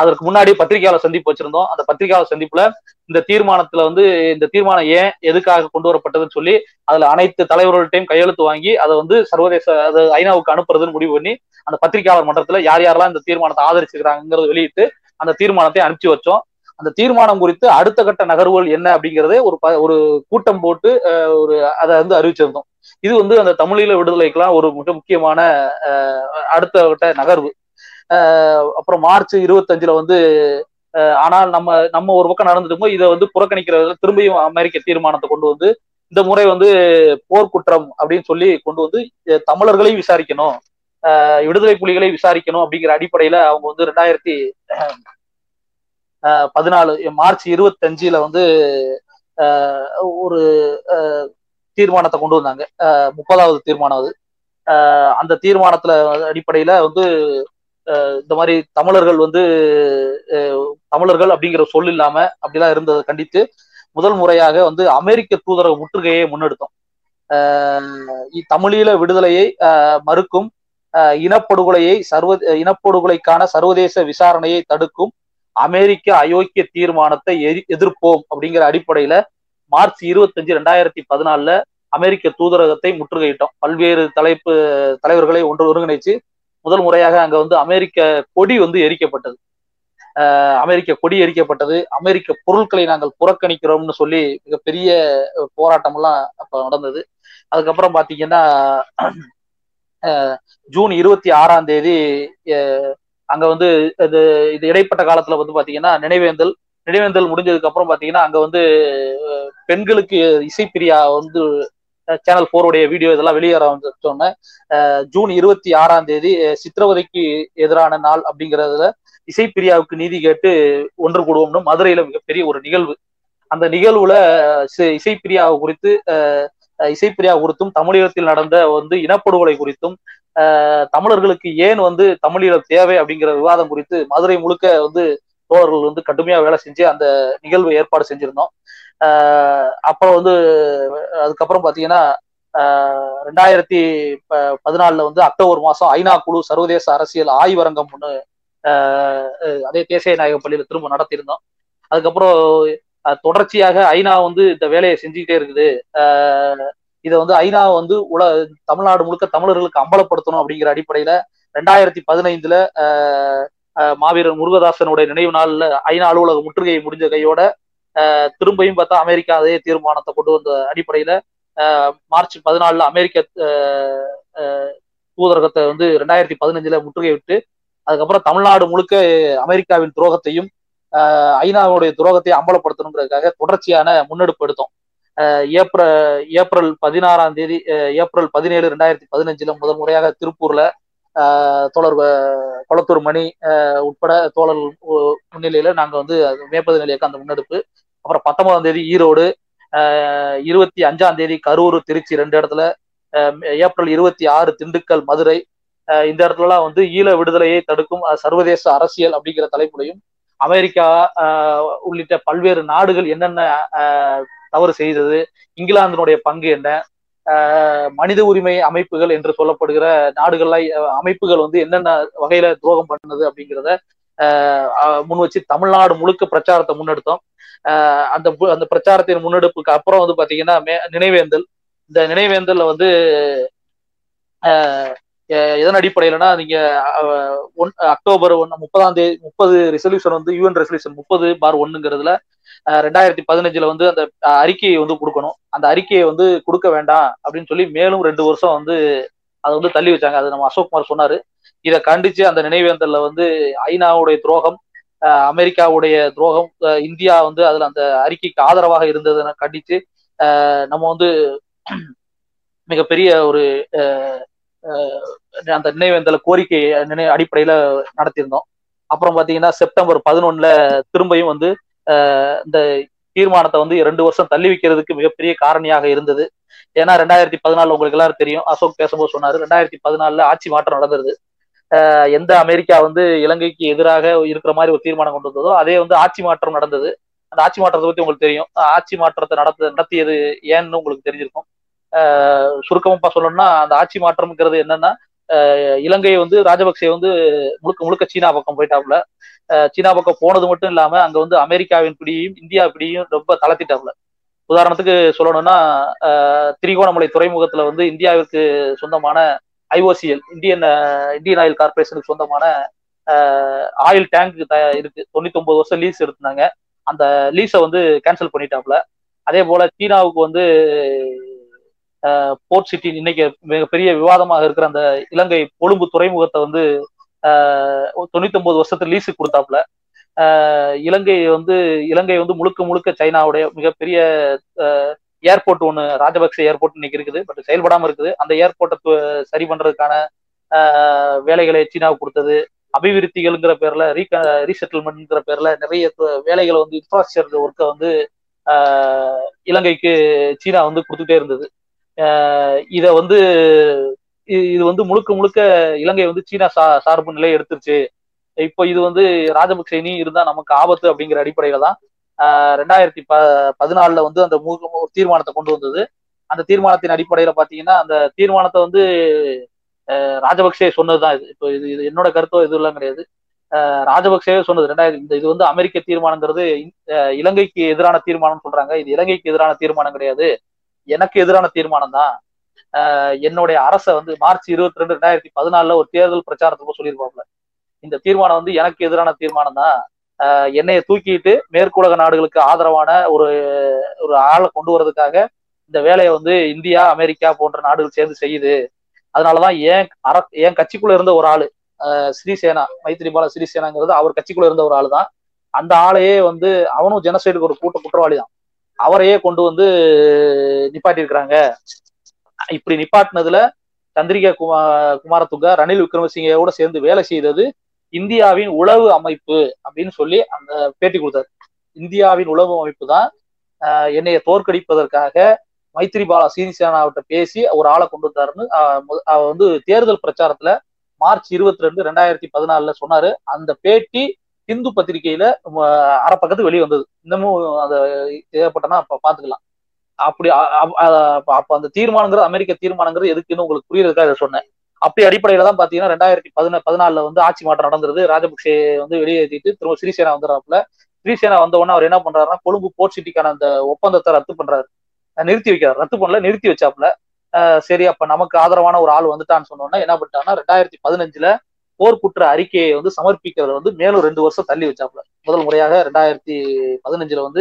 அதற்கு முன்னாடி பத்திரிகையாளர் சந்திப்பு வச்சிருந்தோம். அந்த பத்திரிகையாளர் சந்திப்புல இந்த தீர்மானத்துல வந்து இந்த தீர்மானம் ஏன் எதுக்காக கொண்டு வரப்பட்டதுன்னு சொல்லி அதுல அனைத்து தலைவர்கள்ட்டையும் கையெழுத்து வாங்கி அதை வந்து சர்வதேச அது ஐநாவுக்கு அனுப்புறதுன்னு முடிவு பண்ணி அந்த பத்திரிகையாளர் மன்றத்துல யார் யாரெல்லாம் இந்த தீர்மானத்தை ஆதரிச்சுக்கிறாங்கிறது வெளியிட்டு அந்த தீர்மானத்தை அனுப்பிச்சு வச்சோம். அந்த தீர்மானம் குறித்து அடுத்த கட்ட நகர்வுகள் என்ன அப்படிங்கிறதே ஒரு ஒரு கூட்டம் போட்டு ஒரு அதை வந்து அறிவிச்சிருந்தோம். இது வந்து அந்த தமிழீழ விடுதலைக்கெல்லாம் ஒரு மிக முக்கியமான அடுத்த கட்ட நகர்வு. அப்புறம் மார்ச் இருபத்தஞ்சுல வந்து ஆனால் நம்ம நம்ம ஒரு பக்கம் நடந்துட்டோமோ இதை வந்து புறக்கணிக்கிற திரும்பியும் அமெரிக்க தீர்மானத்தை கொண்டு வந்து இந்த முறை வந்து போர்க்குற்றம் அப்படின்னு சொல்லி கொண்டு வந்து தமிழர்களையும் விசாரிக்கணும், விடுதலை புலிகளை விசாரிக்கணும் அப்படிங்கிற அடிப்படையில அவங்க வந்து ரெண்டாயிரத்தி அஹ் பதினாலு மார்ச் இருபத்தஞ்சுல வந்து அஹ் ஒரு தீர்மானத்தை கொண்டு வந்தாங்க. அஹ் முப்பதாவது தீர்மானம் அது. அஹ் அந்த தீர்மானத்துல அடிப்படையில வந்து இந்த மாதிரி தமிழர்கள் வந்து தமிழர்கள் அப்படிங்கிற சொல் இல்லாம அப்படிலாம் இருந்ததை கண்டித்து முதல் முறையாக வந்து அமெரிக்க தூதரக முற்றுகையை முன்னெடுத்தோம். அஹ் தமிழீழ விடுதலையை அஹ் மறுக்கும், இனப்படுகொலையை சர்வ இனப்படுகொலைக்கான சர்வதேச விசாரணையை தடுக்கும் அமெரிக்க அயோக்கிய தீர்மானத்தை எதிர்ப்போம் அப்படிங்கிற அடிப்படையில மார்ச் இருபத்தஞ்சு ரெண்டாயிரத்தி பதினாலுல அமெரிக்க தூதரகத்தை முற்றுகையிட்டோம். பல்வேறு தலைப்பு தலைவர்களை ஒன்று ஒருங்கிணைச்சு முதல் முறையாக அங்க வந்து அமெரிக்க கொடி வந்து எரிக்கப்பட்டது. அஹ் அமெரிக்க கொடி எரிக்கப்பட்டது. அமெரிக்க பொருட்களை நாங்கள் புறக்கணிக்கிறோம்னு சொல்லி மிகப்பெரிய போராட்டம் எல்லாம் அப்ப நடந்தது. அதுக்கப்புறம் பாத்தீங்கன்னா ஜூன் இருபத்தி ஆறாம் தேதி அங்க வந்து இது இது இடைப்பட்ட காலத்துல வந்து பாத்தீங்கன்னா நினைவேந்தல் நினைவேந்தல் முடிஞ்சதுக்கு அப்புறம் பாத்தீங்கன்னா அங்க வந்து பெண்களுக்கு இசைப்பிரியா வந்து சேனல் போருடைய வீடியோ இதெல்லாம் வெளியேற சொன்ன ஜூன் இருபத்தி ஆறாம் தேதி சித்திரவதைக்கு எதிரான நாள் அப்படிங்கிறதுல இசைப்பிரியாவுக்கு நீதி கேட்டு ஒன்று கூடுவோம்னு மதுரையில மிகப்பெரிய ஒரு நிகழ்வு. அந்த நிகழ்வுல இசைப்பிரியாவை குறித்து அஹ் இசைப்பிரியா குறித்தும் தமிழீழத்தில் நடந்த வந்து இனப்படுகொலை குறித்தும் தமிழர்களுக்கு ஏன் வந்து தமிழீழம் தேவை அப்படிங்கிற விவாதம் குறித்து மதுரை முழுக்க வந்து தோழர்கள் வந்து கடுமையா வேலை செஞ்சு அந்த நிகழ்வை ஏற்பாடு செஞ்சிருந்தோம். ஆஹ் அப்புறம் வந்து அதுக்கப்புறம் பாத்தீங்கன்னா ஆஹ் ரெண்டாயிரத்தி பதினாலுல வந்து அக்டோபர் மாசம் ஐநா குழு சர்வதேச அரசியல் ஆய்வரங்கம் ஒண்ணு ஆஹ் அதே தேசிய நாயக பள்ளியில திரும்ப நடத்தியிருந்தோம். அதுக்கப்புறம் தொடர்ச்சியாக ஐநா வந்து இந்த வேலையை செஞ்சுக்கிட்டே இருக்குது. ஆஹ் இதை வந்து ஐநா வந்து உல தமிழ்நாடு முழுக்க தமிழர்களுக்கு அம்பலப்படுத்தணும் அப்படிங்கிற அடிப்படையில ரெண்டாயிரத்தி பதினைந்துல அஹ் மாவீரர் முருகதாசனுடைய நினைவு நாள்ல ஐநா அலுவலக முற்றுகையை முடிஞ்ச கையோட அஹ் திரும்பியும் பார்த்தா அமெரிக்கா அதே தீர்மானத்தை கொண்டு வந்த அடிப்படையில அஹ் மார்ச் பதினாலுல அமெரிக்க தூதரகத்தை வந்து ரெண்டாயிரத்தி பதினஞ்சுல முற்றுகை விட்டு அதுக்கப்புறம் தமிழ்நாடு முழுக்க அமெரிக்காவின் துரோகத்தையும் அஹ் ஐநாவுடைய துரோகத்தையும் அம்பலப்படுத்தணுங்கிறதுக்காக தொடர்ச்சியான முன்னெடுப்பு எடுத்தோம். ஏப்ரல் ஏப்ரல் பதினாறாம் தேதி ஏப்ரல் பதினேழு ரெண்டாயிரத்தி பதினஞ்சுல முதல் முறையாக திருப்பூர்ல தோழர் கொளத்தூர் மணி உட்பட தோழர் முன்னிலையில நாங்கள் வந்து மேற்பது நிலையக்கு அந்த முன்னெடுப்பு. அப்புறம் பத்தொன்பதாம் தேதி ஈரோடு, இருபத்தி அஞ்சாம் தேதி கரூர் திருச்சி ரெண்டு இடத்துல, ஏப்ரல் இருபத்தி ஆறு திண்டுக்கல் மதுரை, இந்த இடத்துலலாம் வந்து ஈழ விடுதலையை தடுக்கும் சர்வதேச அரசியல் அப்படிங்கிற தலைப்புலையும் அமெரிக்கா உள்ளிட்ட பல்வேறு நாடுகள் என்னென்ன தவறு செய்தது, இங்கிலாந்தினுடைய பங்கு என்ன, மனித உரிமை அமைப்புகள் என்று சொல்லப்படுகிற நாடுகள்ல அமைப்புகள் வந்து என்னென்ன வகையில துரோகம் பண்ணது அப்படிங்கிறத முன் வச்சு தமிழ்நாடு முழுக்க பிரச்சாரத்தை முன்னெடுத்தோம். ஆஹ் அந்த அந்த பிரச்சாரத்தின் முன்னெடுப்புக்கு அப்புறம் வந்து பாத்தீங்கன்னா நினைவேந்தல், இந்த நினைவேந்தல்ல வந்து ஆஹ் எதன் அடிப்படையிலன்னா நீங்க ஒன் அக்டோபர் ஒன்னு முப்பதாம் தேதி முப்பது ரெசல்யூஷன் வந்து யூஎன் ரெசல்யூஷன் முப்பது பார் ஒண்ணுங்கிறதுல ரெண்டாயிரத்தி பதினஞ்சுல வந்து அந்த அறிக்கையை வந்து கொடுக்கணும், அந்த அறிக்கையை வந்து கொடுக்க வேண்டாம் அப்படின்னு சொல்லி மேலும் ரெண்டு வருஷம் வந்து அதை வந்து தள்ளி வச்சாங்க. அது நம்ம அசோக் குமார் சொன்னாரு. இதை கண்டிச்சு அந்த நினைவேந்தல்ல வந்து ஐநாவுடைய துரோகம், அமெரிக்காவுடைய துரோகம், இந்தியா வந்து அதுல அந்த அறிக்கைக்கு ஆதரவாக இருந்ததுன்னு கண்டிச்சு நம்ம வந்து மிகப்பெரிய ஒரு அந்த நினைவேந்தல கோரிக்கை நினை அடிப்படையில நடத்தியிருந்தோம். அப்புறம் பாத்தீங்கன்னா செப்டம்பர் பதினொன்னுல திரும்பியும் வந்து இந்த தீர்மானத்தை வந்து ரெண்டு வருஷம் தள்ளி வைக்கிறதுக்கு மிகப்பெரிய காரணியாக இருந்தது. ஏன்னா ரெண்டாயிரத்தி பதினாலு உங்களுக்கு எல்லாரும் தெரியும், அசோக் பேசும்போது சொன்னாரு, ரெண்டாயிரத்தி பதினாலுல ஆட்சி மாற்றம் நடந்தது. அஹ் எந்த அமெரிக்கா வந்து இலங்கைக்கு எதிராக இருக்கிற மாதிரி ஒரு தீர்மானம் கொண்டு வந்ததோ அதே வந்து ஆட்சி மாற்றம் நடந்தது. அந்த ஆட்சி மாற்றத்தை பத்தி உங்களுக்கு தெரியும், ஆட்சி மாற்றத்தை நடத்த நடத்தியது ஏன்னு உங்களுக்கு தெரிஞ்சிருக்கும். ஆஹ் சுருக்கமா சொல்லணும்னா அந்த ஆட்சி மாற்றம்ங்கிறது என்னன்னா, இலங்கையை வந்து ராஜபக்சே வந்து முழுக்க முழுக்க சீனா பக்கம் போயிட்டாப்புல. சீனா பக்கம் போனது மட்டும் இல்லாம அங்க வந்து அமெரிக்காவின் பிடியும் இந்தியா பிடியும் ரொம்ப தளர்த்திட்டாப்புல. உதாரணத்துக்கு சொல்லணும்னா திரிகோணமலை துறைமுகத்துல வந்து இந்தியாவிற்கு சொந்தமான ஐஓசிஎல் இந்தியன் இந்தியன் ஆயில் கார்பரேஷனுக்கு சொந்தமான ஆயில் டேங்க் இருக்கு, தொண்ணூத்தி ஒன்பது வருஷம் லீஸ் எடுத்திருந்தாங்க, அந்த லீஸை வந்து கேன்சல் பண்ணிட்டாப்புல. அதே போல சீனாவுக்கு வந்து போர்ட் சிட்டி இன்னைக்கு மிகப்பெரிய விவாதமாக இருக்கிற அந்த இலங்கை கொழும்பு துறைமுகத்தை வந்து ஆஹ் தொண்ணூத்தி ஒன்பது வருஷத்துல லீஸு கொடுத்தாப்புல. ஆஹ் இலங்கை வந்து இலங்கை வந்து முழுக்க முழுக்க சைனாவுடைய மிகப்பெரிய ஏர்போர்ட் ஒண்ணு ராஜபக்சே ஏர்போர்ட் இன்னைக்கு இருக்குது, பட் செயல்படாம இருக்குது. அந்த ஏர்போர்ட்டை சரி பண்றதுக்கான ஆஹ் வேலைகளை சீனாவுக்கு கொடுத்தது. அபிவிருத்திகள்ங்கிற பேர்ல ரீக ரீசெட்டில்மெண்ட்ங்கிற பேர்ல நிறைய வேலைகளை வந்து இன்ஃப்ராஸ்ட்ரக்சர் ஒர்க்கை வந்து ஆஹ் இலங்கைக்கு சீனா வந்து கொடுத்துட்டே இருந்தது. இதை வந்து இது வந்து முழுக்க முழுக்க இலங்கை வந்து சீனா சா சார்பு நிலையை எடுத்துருச்சு, இப்போ இது வந்து ராஜபக்சே நீ இருந்தா நமக்கு ஆபத்து அப்படிங்கிற அடிப்படையில தான் ஆஹ் ரெண்டாயிரத்தி ப பதினாலுல வந்து அந்த மூ தீர்மானத்தை கொண்டு வந்தது. அந்த தீர்மானத்தின் அடிப்படையில பாத்தீங்கன்னா அந்த தீர்மானத்தை வந்து ராஜபக்சே சொன்னதுதான் இது. இப்போ இது இது என்னோட கருத்தோ இது எல்லாம் கிடையாது, ராஜபக்சே சொன்னது. ரெண்டாயிரத்தி இந்த இது வந்து அமெரிக்க தீர்மானங்கிறது இலங்கைக்கு எதிரான தீர்மானம் சொல்றாங்க, இது இலங்கைக்கு எதிரான தீர்மானம் கிடையாது, எனக்கு எதிரான தீர்மானம் தான். ஆஹ் என்னுடைய அரசை வந்து மார்ச் இருபத்தி ரெண்டு ரெண்டாயிரத்தி பதினாலுல ஒரு தேர்தல் பிரச்சாரத்துக்கு சொல்லியிருப்பாங்க, இந்த தீர்மானம் வந்து எனக்கு எதிரான தீர்மானம் தான், ஆஹ் என்னைய தூக்கிட்டு மேற்குலக நாடுகளுக்கு ஆதரவான ஒரு ஒரு ஆளை கொண்டு வர்றதுக்காக இந்த வேலையை வந்து இந்தியா அமெரிக்கா போன்ற நாடுகள் சேர்ந்து செய்யுது. அதனாலதான் ஏன் அர என் கட்சிக்குள்ள இருந்த ஒரு ஆளு ஆஹ் சிறிசேனா, மைத்திரிபால சிறிசேனாங்கிறது அவர் கட்சிக்குள்ள இருந்த ஒரு ஆளு தான். அந்த ஆளையே வந்து அவனும் ஜெனசைடுக்கு ஒரு கூட்ட குற்றவாளி தான், அவரையே கொண்டு வந்து நிப்பாட்டியிருக்கிறாங்க. இப்படி நிப்பாட்டினதுல சந்திரிகா குமா குமாரதுங்கா ரணில் விக்ரமசிங்கோட சேர்ந்து வேலை செய்தது இந்தியாவின் உளவு அமைப்பு அப்படின்னு சொல்லி அந்த பேட்டி கொடுத்தாரு. இந்தியாவின் உளவு அமைப்பு தான் என்னைய தோற்கடிப்பதற்காக மைத்திரிபால சிறிசேனாவிட்ட பேசி ஒரு ஆளை கொண்டு வந்தாருன்னு அவ வந்து தேர்தல் பிரச்சாரத்துல மார்ச் இருபத்தி ரெண்டு ரெண்டாயிரத்தி பதினாலுல சொன்னாரு. அந்த பேட்டி இந்து பத்திரிகையில அரை பக்கத்து வெளியே வந்தது, இன்னமும் அதை ஏற்பட்டனா அப்ப பாத்துக்கலாம். அப்படி அப்ப அந்த தீர்மானங்கிறது அமெரிக்க தீர்மானங்கிறது எதுக்குன்னு உங்களுக்கு புரியுறதுக்காக இதை சொன்னேன். அப்படி அடிப்படையில தான் பாத்தீங்கன்னா ரெண்டாயிரத்தி பதின பதினாலுல வந்து ஆட்சி மாற்றம் நடந்தது. ராஜபக்சே வந்து வெளியேற்றிட்டு திரும்ப சிறிசேனா வந்துடுறாப்புல. சிறிசேனா வந்த உடனே அவர் என்ன பண்றாருன்னா கொழும்பு போர்ட் சிட்டிக்கான அந்த ஒப்பந்தத்தை ரத்து பண்றாரு, நிறுத்தி வைக்கிறார், ரத்து பண்ணல நிறுத்தி வச்சாப்புல. ஆஹ் சரி அப்ப நமக்கு ஆதரவான ஒரு ஆள் வந்துட்டான்னு சொன்னோன்னா என்ன பண்ணிட்டாங்கன்னா ரெண்டாயிரத்தி பதினஞ்சுல போர்க்குற்ற அறிக்கையை வந்து சமர்ப்பிக்கிறதுல வந்து மேலும் ரெண்டு வருஷம் தள்ளி வச்சாப்புல. முதல் முறையாக ரெண்டாயிரத்தி பதினஞ்சுல வந்து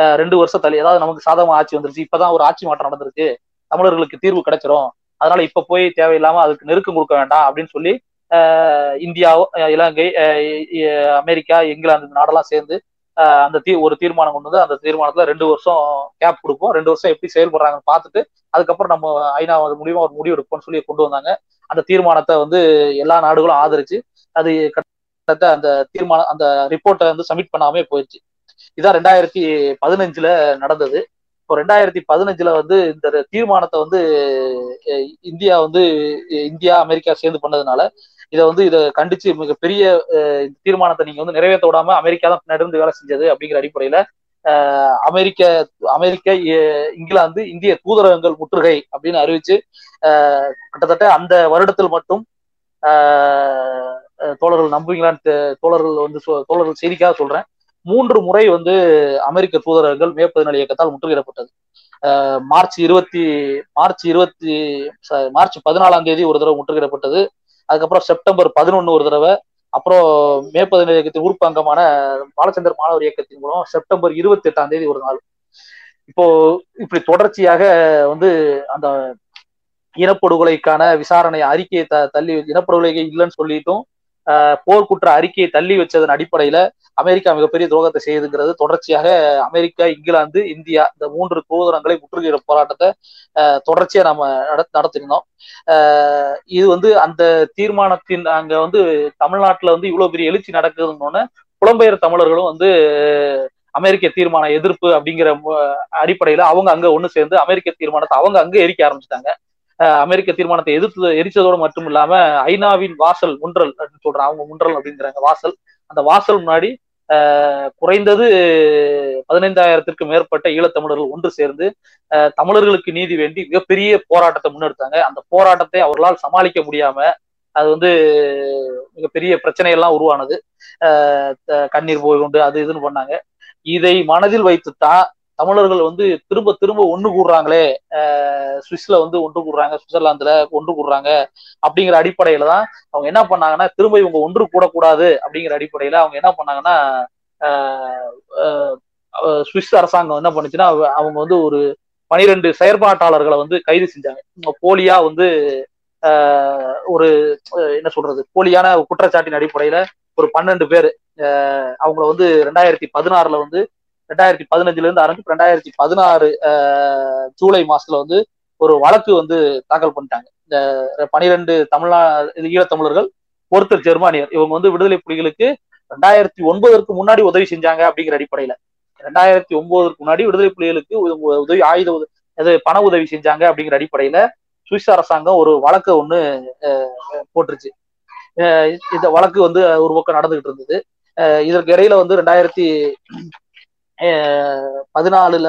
அஹ் ரெண்டு வருஷம் தள்ளி, ஏதாவது நமக்கு சாதகமா ஆட்சி வந்துருச்சு, இப்பதான் ஒரு ஆட்சி மாற்றம் நடந்திருக்கு, தமிழர்களுக்கு தீர்வு கிடைச்சிரும், அதனால இப்ப போய் தேவையில்லாம அதுக்கு நெருக்கம் கொடுக்க வேண்டாம் அப்படின்னு சொல்லி அஹ் இந்தியாவோ இலங்கை அமெரிக்கா இங்கிலாந்து இந்த நாடெல்லாம் சேர்ந்து அஹ் அந்த தீ ஒரு தீர்மானம் கொண்டு வந்து அந்த தீர்மானத்துல ரெண்டு வருஷம் கேப் கொடுப்போம், ரெண்டு வருஷம் எப்படி செயல்படுறாங்கன்னு பார்த்துட்டு அதுக்கப்புறம் நம்ம ஐநா அது முடியுமா ஒரு முடிவு எடுப்போம்னு சொல்லி கொண்டு வந்தாங்க. அந்த தீர்மானத்தை வந்து எல்லா நாடுகளும் ஆதரிச்சு அது கிட்டத்தட்ட அந்த தீர்மானம் அந்த ரிப்போர்ட்டை வந்து சப்மிட் பண்ணாமே போயிடுச்சு. இதான் ரெண்டாயிரத்தி பதினஞ்சுல நடந்தது. இப்போ ரெண்டாயிரத்தி பதினஞ்சுல வந்து இந்த தீர்மானத்தை வந்து இந்தியா வந்து இந்தியா அமெரிக்கா சேர்ந்து பண்ணதுனால இதை வந்து இதை கண்டிச்சு மிகப்பெரிய தீர்மானத்தை நீங்க வந்து நிறைவேற்ற விடாம அமெரிக்கா தான் நடந்து வேலை செஞ்சது அப்படிங்கிற அடிப்படையில அமெரிக்க அமெரிக்க இங்கிலாந்து இந்திய தூதரகங்கள் முற்றுகை அப்படின்னு அறிவிச்சு அஹ் கிட்டத்தட்ட அந்த வருடத்தில் மட்டும் ஆஹ் தோழர்கள் நம்புவீங்களான்னு தோழர்கள் வந்து தோழர்கள் செய்திக்காக சொல்றேன், மூன்று முறை வந்து அமெரிக்க தூதரகங்கள் மே பதினாலு இயக்கத்தால் முற்றுகையிடப்பட்டது. மார்ச் இருபத்தி மார்ச் இருபத்தி மார்ச் பதினாலாம் தேதி ஒரு தடவை முற்றுகையிடப்பட்டது, அதுக்கப்புறம் செப்டம்பர் பதினொன்னு ஒரு தடவை, அப்புறம் மே பதினேழு இயக்கத்தின் உறுப்பாங்கமான பாலச்சந்திரன் மாணவர் இயக்கத்தின் மூலம் செப்டம்பர் இருபத்தி எட்டாம் தேதி ஒரு நாள். இப்போ இப்படி தொடர்ச்சியாக வந்து அந்த இனப்படுகொலைக்கான விசாரணை அறிக்கையை த தள்ளி இனப்படுகொலை இல்லைன்னு சொல்லிட்டும் போர்க்குற்ற அறிக்கையை தள்ளி வச்சதன் அடிப்படையில அமெரிக்கா மிகப்பெரிய துரோகத்தை செய்யுதுங்கிறது தொடர்ச்சியாக அமெரிக்கா இங்கிலாந்து இந்தியா இந்த மூன்று தூதரங்களை முற்றுகையிட போராட்டத்தை தொடர்ச்சியா நம்ம நடத்திருந்தோம். இது வந்து அந்த தீர்மானத்தின் அங்க வந்து தமிழ்நாட்டுல வந்து இவ்வளவு பெரிய எழுச்சி நடக்குதுன்னு புலம்பெயர் தமிழர்களும் வந்து அமெரிக்க தீர்மான எதிர்ப்பு அப்படிங்கிற அடிப்படையில அவங்க அங்க ஒண்ணு சேர்ந்து அமெரிக்க தீர்மானத்தை அவங்க அங்க எரிக்க ஆரம்பிச்சுட்டாங்க. அமெரிக்க தீர்மானத்தை எதிர்த்து எரிச்சதோடு மட்டும் இல்லாம ஐநாவின் வாசல் முன்றல் அப்படின்னு சொல்றாங்க, அவங்க முன்றல் அப்படிங்கிறாங்க வாசல், அந்த வாசல் முன்னாடி அஹ் குறைந்தது பதினைந்தாயிரத்திற்கும் மேற்பட்ட ஈழத்தமிழர்கள் ஒன்று சேர்ந்து அஹ் தமிழர்களுக்கு நீதி வேண்டி மிகப்பெரிய போராட்டத்தை முன்னெடுத்தாங்க. அந்த போராட்டத்தை அவர்களால் சமாளிக்க முடியாம அது வந்து மிகப்பெரிய பிரச்சனையெல்லாம் உருவானது, அஹ் கண்ணீர் போய் கொண்டு அது இதுன்னு பண்ணாங்க. இதை மனதில் வைத்துத்தான் தமிழர்கள் வந்து திரும்ப திரும்ப ஒன்று கூடுறாங்களே, அஹ் சுவிஸ்ல வந்து ஒன்று கூடுறாங்க, சுவிட்சர்லாந்துல ஒன்று கூடுறாங்க அப்படிங்கிற அடிப்படையில தான் அவங்க என்ன பண்ணாங்கன்னா திரும்ப இவங்க ஒன்று கூடக்கூடாது அப்படிங்கிற அடிப்படையில அவங்க என்ன பண்ணாங்கன்னா ஆஹ் சுவிஸ் அரசாங்கம் என்ன பண்ணுச்சுன்னா அவங்க வந்து ஒரு பனிரெண்டு செயற்பாட்டாளர்களை வந்து கைது செஞ்சாங்க. போலியா வந்து ஆஹ் ஒரு என்ன சொல்றது போலியான குற்றச்சாட்டின் அடிப்படையில ஒரு பன்னெண்டு பேர் அஹ் அவங்களை வந்து ரெண்டாயிரத்தி பதினாறுல வந்து ரெண்டாயிரத்தி பதினஞ்சுல இருந்து ஆரம்பிச்சு ரெண்டாயிரத்தி பதினாறு அஹ் ஜூலை மாசத்துல வந்து ஒரு வழக்கு வந்து தாக்கல் பண்ணிட்டாங்க. இந்த பனிரெண்டு தமிழ்நாடு ஈழத்தமிழர்கள் ஒருத்தர் ஜெர்மானியர், இவங்க வந்து விடுதலை புலிகளுக்கு ரெண்டாயிரத்தி ஒன்பதற்கு முன்னாடி உதவி செஞ்சாங்க அப்படிங்கிற அடிப்படையில ரெண்டாயிரத்தி ஒன்பதற்கு முன்னாடி விடுதலை புலிகளுக்கு உதவி ஆயுத உதவி அது பண உதவி செஞ்சாங்க அப்படிங்கிற அடிப்படையில சுவிஸ் அரசாங்கம் ஒரு வழக்கு ஒண்ணு போட்டுருச்சு. இந்த வழக்கு வந்து ஒரு பக்கம் நடந்துகிட்டு இருந்தது. இதற்கு இடையில வந்து ரெண்டாயிரத்தி பதினாலுல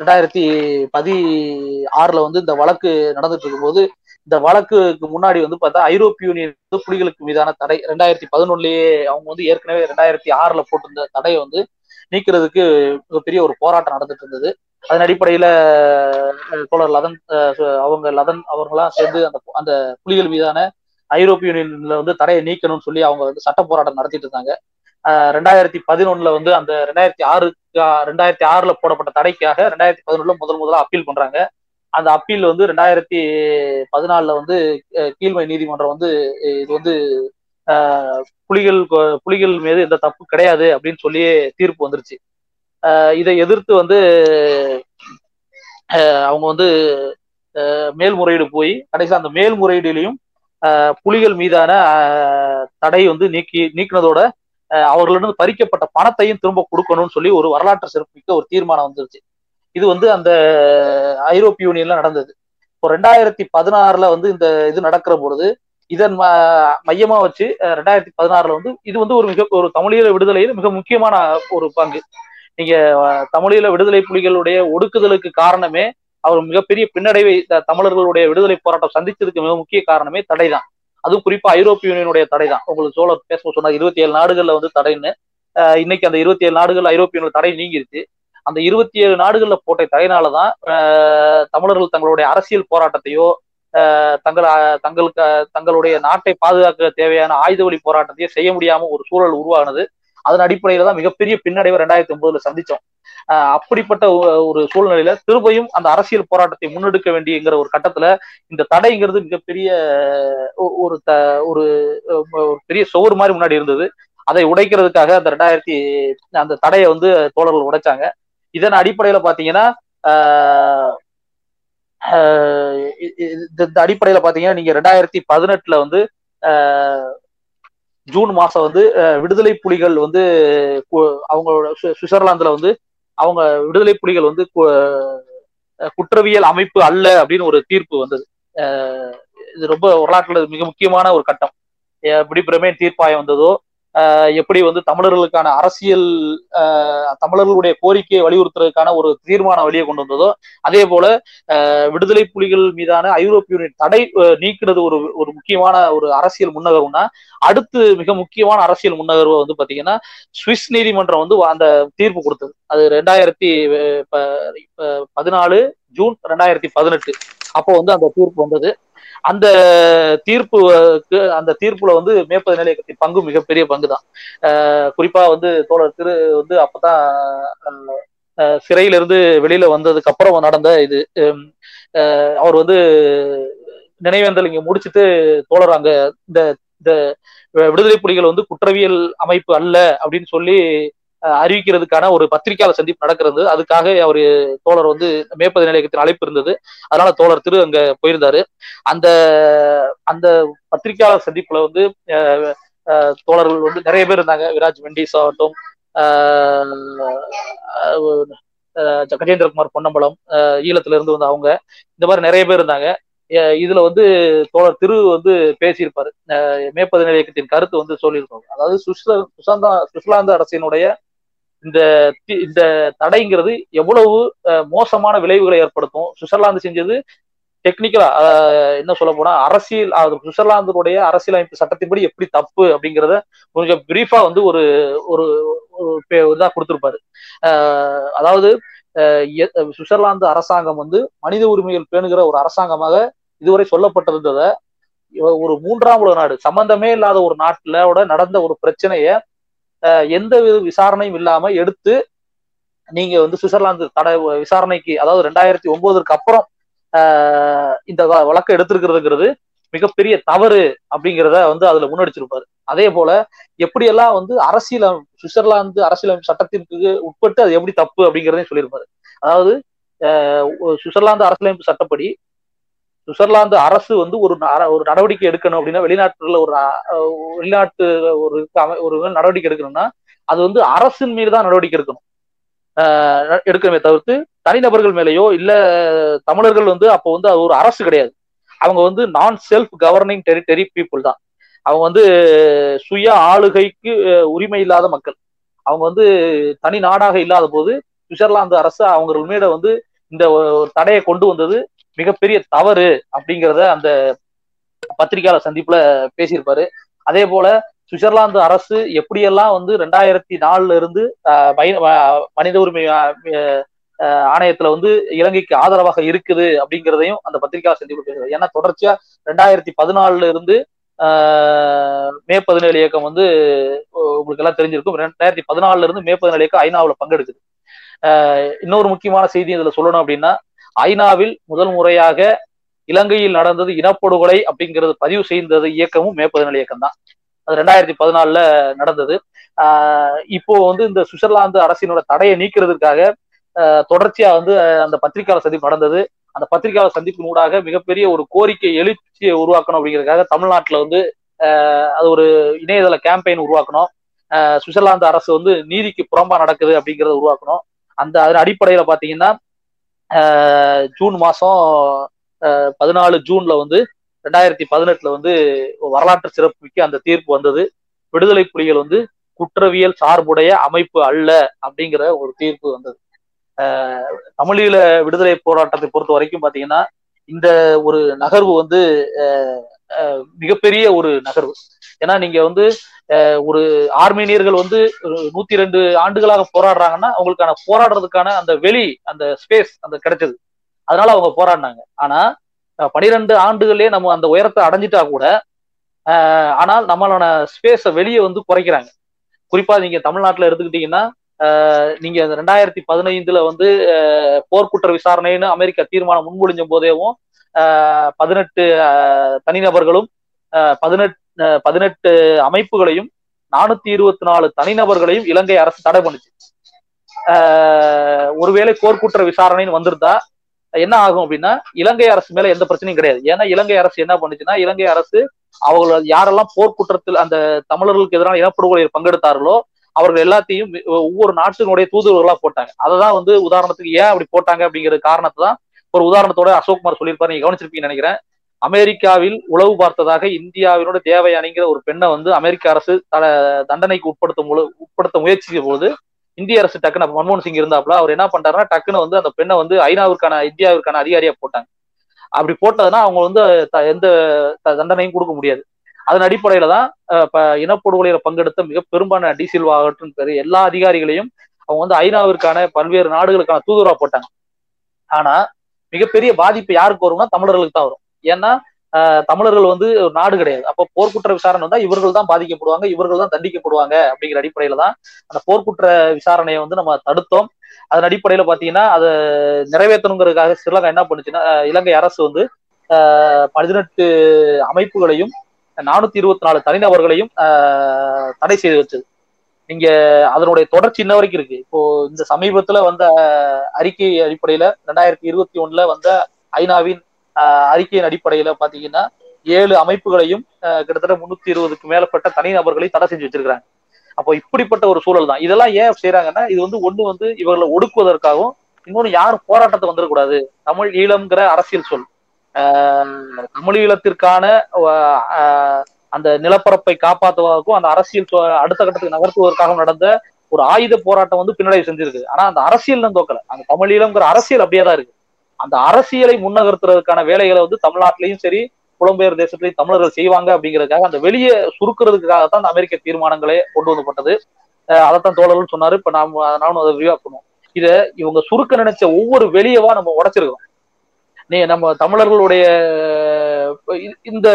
ரெண்டாயிரத்தி பதி ஆறுல வந்து இந்த வழக்கு நடந்துட்டு இருக்கும்போது இந்த வழக்குக்கு முன்னாடி வந்து பார்த்தா ஐரோப்பிய யூனியன் வந்து புலிகளுக்கு மீதான தடை ரெண்டாயிரத்தி பதினொன்னுலயே அவங்க வந்து ஏற்கனவே ரெண்டாயிரத்தி ஆறுல போட்டிருந்த தடையை வந்து நீக்கிறதுக்கு மிகப்பெரிய ஒரு போராட்டம் நடந்துட்டு இருந்தது. அதன் அடிப்படையில தோழர் லதன் அவங்க லதன் அவங்கெல்லாம் சேர்ந்து அந்த அந்த புலிகள் மீதான ஐரோப்பிய யூனியன்ல வந்து தடையை நீக்கணும்னு சொல்லி அவங்க வந்து சட்ட போராட்டம் நடத்திட்டு இருந்தாங்க. ஆஹ் ரெண்டாயிரத்தி பதினொன்னுல வந்து அந்த ரெண்டாயிரத்தி ஆறு ரெண்டாயிரத்தி ஆறுல போடப்பட்ட தடைக்காக ரெண்டாயிரத்தி பதினொன்னுல முதல் முதலா அப்பீல் பண்றாங்க. அந்த அப்பீல் வந்து ரெண்டாயிரத்தி பதினாலுல வந்து கீழ்மை நீதிமன்றம் வந்து இது வந்து ஆஹ் புலிகள் புலிகள் மீது எந்த தப்பு கிடையாது அப்படின்னு சொல்லி தீர்ப்பு வந்துருச்சு. ஆஹ் இதை எதிர்த்து வந்து ஆஹ் அவங்க வந்து மேல்முறையீடு போய் கடைசி அந்த மேல்முறையீடுலையும் ஆஹ் புலிகள் மீதான தடை வந்து நீக்கி நீக்கினதோட அவர்களிடம் பறிக்கப்பட்ட பணத்தையும் திரும்ப கொடுக்கணும்னு சொல்லி ஒரு வரலாற்று சிறப்புமிக்க ஒரு தீர்மானம் வந்துருச்சு. இது வந்து அந்த ஐரோப்பிய யூனியன்ல நடந்தது. இப்போ ரெண்டாயிரத்தி பதினாறுல வந்து இந்த இது நடக்கிற பொழுது இதன் மையமா வச்சு ரெண்டாயிரத்தி பதினாறுல வந்து இது வந்து ஒரு மிக ஒரு தமிழீழ விடுதலையில் மிக முக்கியமான ஒரு பங்கு. நீங்க தமிழீழ விடுதலை புலிகளுடைய ஒடுக்குதலுக்கு காரணமே அவர் மிகப்பெரிய பின்னடைவை தமிழர்களுடைய விடுதலை போராட்டம் சந்திச்சதுக்கு மிக முக்கிய காரணமே தடைதான். அதுவும் குறிப்பா ஐரோப்பிய யூனியனுடைய தடை தான். உங்களுக்கு சோழர் பேச சொன்னாங்க இருபத்தி ஏழு நாடுகள்ல வந்து தடைன்னு. இன்னைக்கு அந்த இருபத்தி ஏழு நாடுகள் ஐரோப்பிய யூனியன் தடை நீங்கிருச்சு. அந்த இருபத்தி ஏழு நாடுகள்ல போட்ட தடையினாலதான் தமிழர்கள் தங்களுடைய அரசியல் போராட்டத்தையோ தங்கள் தங்களுக்கு தங்களுடைய நாட்டை பாதுகாக்க தேவையான ஆயுத வழி போராட்டத்தையோ செய்ய முடியாம ஒரு சூழல் உருவானது. அதன் அடிப்படையில தான் மிகப்பெரிய பின்னடைவை ரெண்டாயிரத்தி ஒன்பதுல சந்திச்சோம். அப்படிப்பட்ட ஒரு சூழ்நிலையில திரும்பியும் அந்த அரசியல் போராட்டத்தை முன்னெடுக்க வேண்டியங்கிற ஒரு கட்டத்துல இந்த தடைங்கிறது மிகப்பெரிய ஒரு த ஒரு பெரிய சோறு மாதிரி முன்னாடி இருந்தது. அதை உடைக்கிறதுக்காக அந்த ரெண்டாயிரத்தி அந்த தடையை வந்து தோழர்கள் உடைச்சாங்க. இதன் அடிப்படையில பாத்தீங்கன்னா ஆஹ் இந்த அடிப்படையில பாத்தீங்கன்னா நீங்க ரெண்டாயிரத்தி பதினெட்டுல வந்து ஆஹ் ஜூன் மாசம் வந்து விடுதலை புலிகள் வந்து அவங்களோட சுவிட்சர்லாந்துல வந்து அவங்க விடுதலை புலிகள் வந்து குற்றவியல் அமைப்பு அல்ல அப்படின்னு ஒரு தீர்ப்பு வந்தது. இது ரொம்ப வரலாற்றுல மிக முக்கியமான ஒரு கட்டம். எப்படி பிரமேன் தீர்ப்பாயம் வந்ததோ எப்படி வந்து தமிழர்களுக்கான அரசியல் அஹ் தமிழர்களுடைய கோரிக்கையை வலியுறுத்துறதுக்கான ஒரு தீர்மானம் வெளியே கொண்டு வந்ததோ, அதே போல அஹ் விடுதலை புலிகள் மீதான ஐரோப்பிய யூனியன் தடை நீக்கிறது ஒரு ஒரு முக்கியமான ஒரு அரசியல் முன்னகர்வுனா, அடுத்து மிக முக்கியமான அரசியல் முன்னகர்வை வந்து பாத்தீங்கன்னா சுவிஸ் நீதிமன்றம் வந்து அந்த தீர்ப்பு கொடுத்தது. அது ரெண்டாயிரத்தி பதினாலு ஜூன் ரெண்டாயிரத்தி பதினெட்டு அப்போ வந்து அந்த தீர்ப்பு வந்தது. அந்த தீர்ப்புக்கு அந்த தீர்ப்புல வந்து மேற்பது நிலைய கட்சி பங்கு மிகப்பெரிய பங்குதான். அஹ் குறிப்பா வந்து தோழர் திரு வந்து அப்பதான் சிறையிலிருந்து வெளியில வந்ததுக்கு அப்புறம் நடந்த இது, அவர் வந்து நினைவேந்தல் இங்க முடிச்சுட்டு தோழர் அங்க இந்த இந்த விடுதலை புலிகள் வந்து குற்றவியல் அமைப்பு அல்ல அப்படின்னு சொல்லி அறிவிக்கிறதுக்கான ஒரு பத்திரிகையாளர் சந்திப்பு நடக்கிறது. அதுக்காக அவரு தோழர் வந்து மேற்பது நிலையத்தின் அழைப்பு இருந்தது, அதனால தோழர் திரு அங்க போயிருந்தாரு. அந்த அந்த பத்திரிகையாளர் சந்திப்புல வந்து தோழர்கள் வந்து நிறைய பேர் இருந்தாங்க. விராஜ் மெண்டிஸ் ஆகட்டும், கஜேந்திரகுமார் பொன்னம்பலம் ஈழத்துல இருந்து வந்து அவங்க, இந்த மாதிரி நிறைய பேர் இருந்தாங்க. இதுல வந்து தோழர் திரு வந்து பேசியிருப்பாரு, மேற்பது நிலையத்தின் கருத்து வந்து சொல்லியிருப்பாங்க. அதாவது சுவிட்சர்லாந்து சுவிட்சர்லாந்து அரசினுடைய இந்த இந்த தடைங்கிறது எவ்வளவு மோசமான விளைவுகளை ஏற்படுத்தும். சுவிட்சர்லாந்து செஞ்சது டெக்னிக்கலா என்ன சொல்ல போனா அரசியல், சுவிட்சர்லாந்துடைய அரசியலமைப்பு சட்டத்தின்படி எப்படி தப்பு அப்படிங்கிறத கொஞ்சம் பிரீஃபா வந்து ஒரு ஒரு இதா கொடுத்திருப்பாரு. ஆஹ் அதாவது சுவிட்சர்லாந்து அரசாங்கம் வந்து மனித உரிமைகள் பேணுகிற ஒரு அரசாங்கமாக இதுவரை சொல்லப்பட்டிருந்ததை ஒரு மூன்றாம் உலக நாடு, சம்பந்தமே இல்லாத ஒரு நாட்டுலோட நடந்த ஒரு பிரச்சனைய எந்த வித விசாரணையும் இல்லாம எடுத்து நீங்க வந்து சுவிட்சர்லாந்து தடை விசாரணைக்கு, அதாவது ரெண்டாயிரத்தி ஒன்பதுக்கு அப்புறம் ஆஹ் இந்த வழக்கை எடுத்திருக்கிறதுங்கிறது மிகப்பெரிய தவறு அப்படிங்கிறத வந்து அதுல முன்னெடுச்சிருப்பாரு. அதே போல எப்படியெல்லாம் வந்து அரசியல் சுவிட்சர்லாந்து அரசியலமைப்பு சட்டத்திற்கு உட்பட்டு அது எப்படி தப்பு அப்படிங்கிறதையும் சொல்லியிருப்பாரு. அதாவது சுவிட்சர்லாந்து அரசியலமைப்பு சட்டப்படி சுவிட்சர்லாந்து அரசு வந்து ஒரு ஒரு நடவடிக்கை எடுக்கணும் அப்படின்னா, வெளிநாட்டுல ஒரு வெளிநாட்டு ஒரு ஒரு நடவடிக்கை எடுக்கணும்னா அது வந்து அரசின் மீது தான் நடவடிக்கை எடுக்கணும் ஆஹ் எடுக்கணுமே தவிர்த்து தனிநபர்கள் மேலேயோ இல்ல தமிழர்கள் வந்து அப்போ வந்து அது ஒரு அரசு கிடையாது. அவங்க வந்து நான் செல்ஃப் கவர்னிங் டெரிட்டரி பீப்புள் தான். அவங்க வந்து சுய ஆளுகைக்கு உரிமை இல்லாத மக்கள். அவங்க வந்து தனி நாடாக இல்லாத போது சுவிட்சர்லாந்து அரசு அவங்க மீட வந்து இந்த தடையை கொண்டு வந்தது மிகப்பெரிய தவறு அப்படிங்கிறத அந்த பத்திரிகையாளர் சந்திப்புல பேசியிருப்பாரு. அதே போல சுவிட்சர்லாந்து அரசு எப்படியெல்லாம் வந்து ரெண்டாயிரத்தி நாலுல இருந்து மனித உரிமை ஆணையத்துல வந்து இலங்கைக்கு ஆதரவாக இருக்குது அப்படிங்கிறதையும் அந்த பத்திரிகையாளர் சந்திப்புல பேசுறாரு. ஏன்னா தொடர்ச்சியா ரெண்டாயிரத்தி பதினாலுல இருந்து ஆஹ் மே பதினேழு இயக்கம் வந்து உங்களுக்கு எல்லாம் தெரிஞ்சிருக்கும். ரெண்டாயிரத்தி பதினாலுல இருந்து மே பதினேழு இயக்கம் ஐநாவில பங்கெடுக்குது. ஆஹ் இன்னொரு முக்கியமான செய்தி இதுல சொல்லணும் அப்படின்னா, ஐநாவில் முதல் முறையாக இலங்கையில் நடந்தது இனப்படுகொலை அப்படிங்கிறது பதிவு செய்தது இயக்கமும் மே பதினேழு இயக்கம் தான். அது ரெண்டாயிரத்தி பதினாலுல நடந்தது. ஆஹ் இப்போ வந்து இந்த சுவிட்சர்லாந்து அரசினோட தடையை நீக்கிறதுக்காக தொடர்ச்சியா வந்து அந்த பத்திரிகையாளர் சந்திப்பு நடந்தது. அந்த பத்திரிகையாளர் சந்திப்பினூடாக மிகப்பெரிய ஒரு கோரிக்கை எழுச்சியை உருவாக்கணும் அப்படிங்கிறதுக்காக தமிழ்நாட்டில் வந்து அது ஒரு இணையதள கேம்பெயின் உருவாக்கணும். சுவிட்சர்லாந்து அரசு வந்து நீதிக்கு புறம்பா நடக்குது அப்படிங்கிறத உருவாக்கணும். அந்த அதன் அடிப்படையில பாத்தீங்கன்னா ஜூன் மாசம் பதினாலு ஜூன்ல வந்து ரெண்டாயிரத்தி பதினெட்டுல வந்து வரலாற்று சிறப்புமிக்க அந்த தீர்ப்பு வந்தது. விடுதலை புலிகள் வந்து குற்றவியல் சார்புடைய அமைப்பு அல்ல அப்படிங்கிற ஒரு தீர்ப்பு வந்தது. தமிழீழ விடுதலை போராட்டத்தை பொறுத்த வரைக்கும் பாத்தீங்கன்னா இந்த ஒரு நகர்வு வந்து மிகப்பெரிய ஒரு நகர்வு. ஏன்னா நீங்க வந்து ஒரு ஆர்மீனியர்கள் வந்து நூத்தி ரெண்டு ஆண்டுகளாக போராடுறாங்கன்னா அவங்களுக்கான போராடுறதுக்கான அந்த வெளி அந்த ஸ்பேஸ் அந்த கிடைச்சது, அதனால அவங்க போராடினாங்க. ஆனா பனிரெண்டு ஆண்டுகளே நம்ம அந்த உயரத்தை அடைஞ்சிட்டா கூட ஆஹ் ஆனால் நம்மளான ஸ்பேஸை வெளியே வந்து குறைக்கிறாங்க. குறிப்பா நீங்க தமிழ்நாட்டுல எடுத்துக்கிட்டீங்கன்னா நீங்க ரெண்டாயிரத்தி பதினைந்துல வந்து போர்க்குற்ற விசாரணைன்னு அமெரிக்கா தீர்மானம் முன்மொழிஞ்ச போதேவும் பதினெட்டு தனிநபர்களும் பதினெட்டு பதினெட்டு அமைப்புகளையும் நானூத்தி இருபத்தி நாலு தனிநபர்களையும் இலங்கை அரசு தடை பண்ணுச்சு. ஆஹ் ஒருவேளை போர்க்குற்ற விசாரணைன்னு வந்திருந்தா என்ன ஆகும் அப்படின்னா இலங்கை அரசு மேல எந்த பிரச்சனையும் கிடையாது. ஏன்னா இலங்கை அரசு என்ன பண்ணுச்சுன்னா, இலங்கை அரசு அவங்கள யாரெல்லாம் போர்க்குற்றத்தில் அந்த தமிழர்களுக்கு எதிரான இனப்படுகொலையில் பங்கெடுத்தார்களோ அவர்கள் எல்லாத்தையும் ஒவ்வொரு நாட்டினுடைய தூதுவர்களா போட்டாங்க. அததான் வந்து உதாரணத்துக்கு ஏன் அப்படி போட்டாங்க அப்படிங்கிற காரணத்தை தான் ஒரு உதாரணத்தோட அசோக்குமார் சொல்லியிருப்பாரு, நீங்க கவனிச்சிருப்பீங்கன்னு நினைக்கிறேன். அமெரிக்காவில் உளவு பார்த்ததாக இந்தியாவினோட தேவயானிங்கிற ஒரு பெண்ணை வந்து அமெரிக்க அரசு தண்டனைக்கு உட்படுத்த உட்படுத்த முயற்சிக்கும் போது இந்திய அரசு டக்குன்னு மன்மோகன் சிங் இருந்தாப்புல அவர் என்ன பண்றாருன்னா டக்குன்னு வந்து அந்த பெண்ணை வந்து ஐநாவிற்கான இந்தியாவிற்கான அதிகாரியா போட்டாங்க. அப்படி போட்டதுன்னா அவங்க வந்து எந்த தண்டனையும் கொடுக்க முடியாது. அதன் அடிப்படையில தான் இப்ப இனப்படுகொலையில பங்கெடுத்த மிக பெரும்பாலான டீசில்வா ஆகட்டும் பெரிய எல்லா அதிகாரிகளையும் அவங்க வந்து ஐநாவிற்கான பல்வேறு நாடுகளுக்கான தூதுவரா போட்டாங்க. ஆனா மிகப்பெரிய பாதிப்பு யாருக்கு வரும்னா தமிழர்களுக்கு தான் வரும். ஏன்னா அஹ் தமிழர்கள் வந்து ஒரு நாடு கிடையாது. அப்போ போர்க்குற்ற விசாரணை வந்தா இவர்கள் தான் பாதிக்கப்படுவாங்க, இவர்கள் தான் தண்டிக்கப்படுவாங்க. அப்படிங்கிற அடிப்படையில தான் அந்த போர்க்குற்ற விசாரணையை வந்து நம்ம தடுத்தோம். அதன் அடிப்படையில பாத்தீங்கன்னா அதை நிறைவேற்றணுங்கிறதுக்காக ஸ்ரீலங்கா என்ன பண்ணுச்சுன்னா இலங்கை அரசு வந்து அஹ் பதினெட்டு அமைப்புகளையும் நானூத்தி இருபத்தி நாலு தனிநபர்களையும் அஹ் தடை செய்து வச்சது. நீங்க அதனுடைய தொடர்ச்சி இன்ன வரைக்கும் இருக்கு. இப்போ இந்த சமீபத்துல வந்த அறிக்கை அடிப்படையில ரெண்டாயிரத்தி இருபத்தி ஒண்ணுல வந்த ஐநாவின் அறிக்கையின் அடிப்படையில பாத்தீங்கன்னா ஏழு அமைப்புகளையும் கிட்டத்தட்ட முன்னூத்தி இருபதுக்கு மேலப்பட்ட தனிநபர்களையும் தடை செஞ்சு வச்சிருக்கிறாங்க. அப்போ இப்படிப்பட்ட ஒரு சூழல் தான். இதெல்லாம் ஏன் செய்யறாங்கன்னா இது வந்து ஒண்ணு வந்து இவர்களை ஒடுக்குவதற்காகவும், இன்னொன்னு யாரும் போராட்டத்தை வந்துடக்கூடாது. தமிழ் ஈழம்ங்கிற அரசியல் சொல் ஆஹ் தமிழ் ஈழத்திற்கான அந்த நிலப்பரப்பை காப்பாற்றுவதற்கும் அந்த அரசியல் அடுத்த கட்டத்துக்கு நகர்த்துவதற்காகவும் நடந்த ஒரு ஆயுத போராட்டம் வந்து பின்னடைவு செஞ்சிருக்கு. ஆனா அந்த அரசியல் தான் தோக்கல. அந்த தமிழ் ஈழம்ங்கிற அரசியல் அப்படியே தான் இருக்கு. அந்த அரசியலை முன்னகர்த்துறதுக்கான வேலைகளை வந்து தமிழ்நாட்டிலையும் சரி புலம்பெயர் தேசத்திலையும் தமிழர்கள் செய்வாங்க. அப்படிங்கிறதுக்காக அந்த வெளியே சுருக்கிறதுக்காகத்தான் அந்த அமெரிக்க தீர்மானங்களே கொண்டு வந்தப்பட்டது. அதைத்தான் தோழர்கள் சொன்னாரு. இப்ப நாம நானும் அதை விரிவாக்கணும். இதை இவங்க சுருக்க நினைச்ச ஒவ்வொரு வெளியவா நம்ம உடைச்சிருக்கோம். நீ நம்ம தமிழர்களுடைய இந்த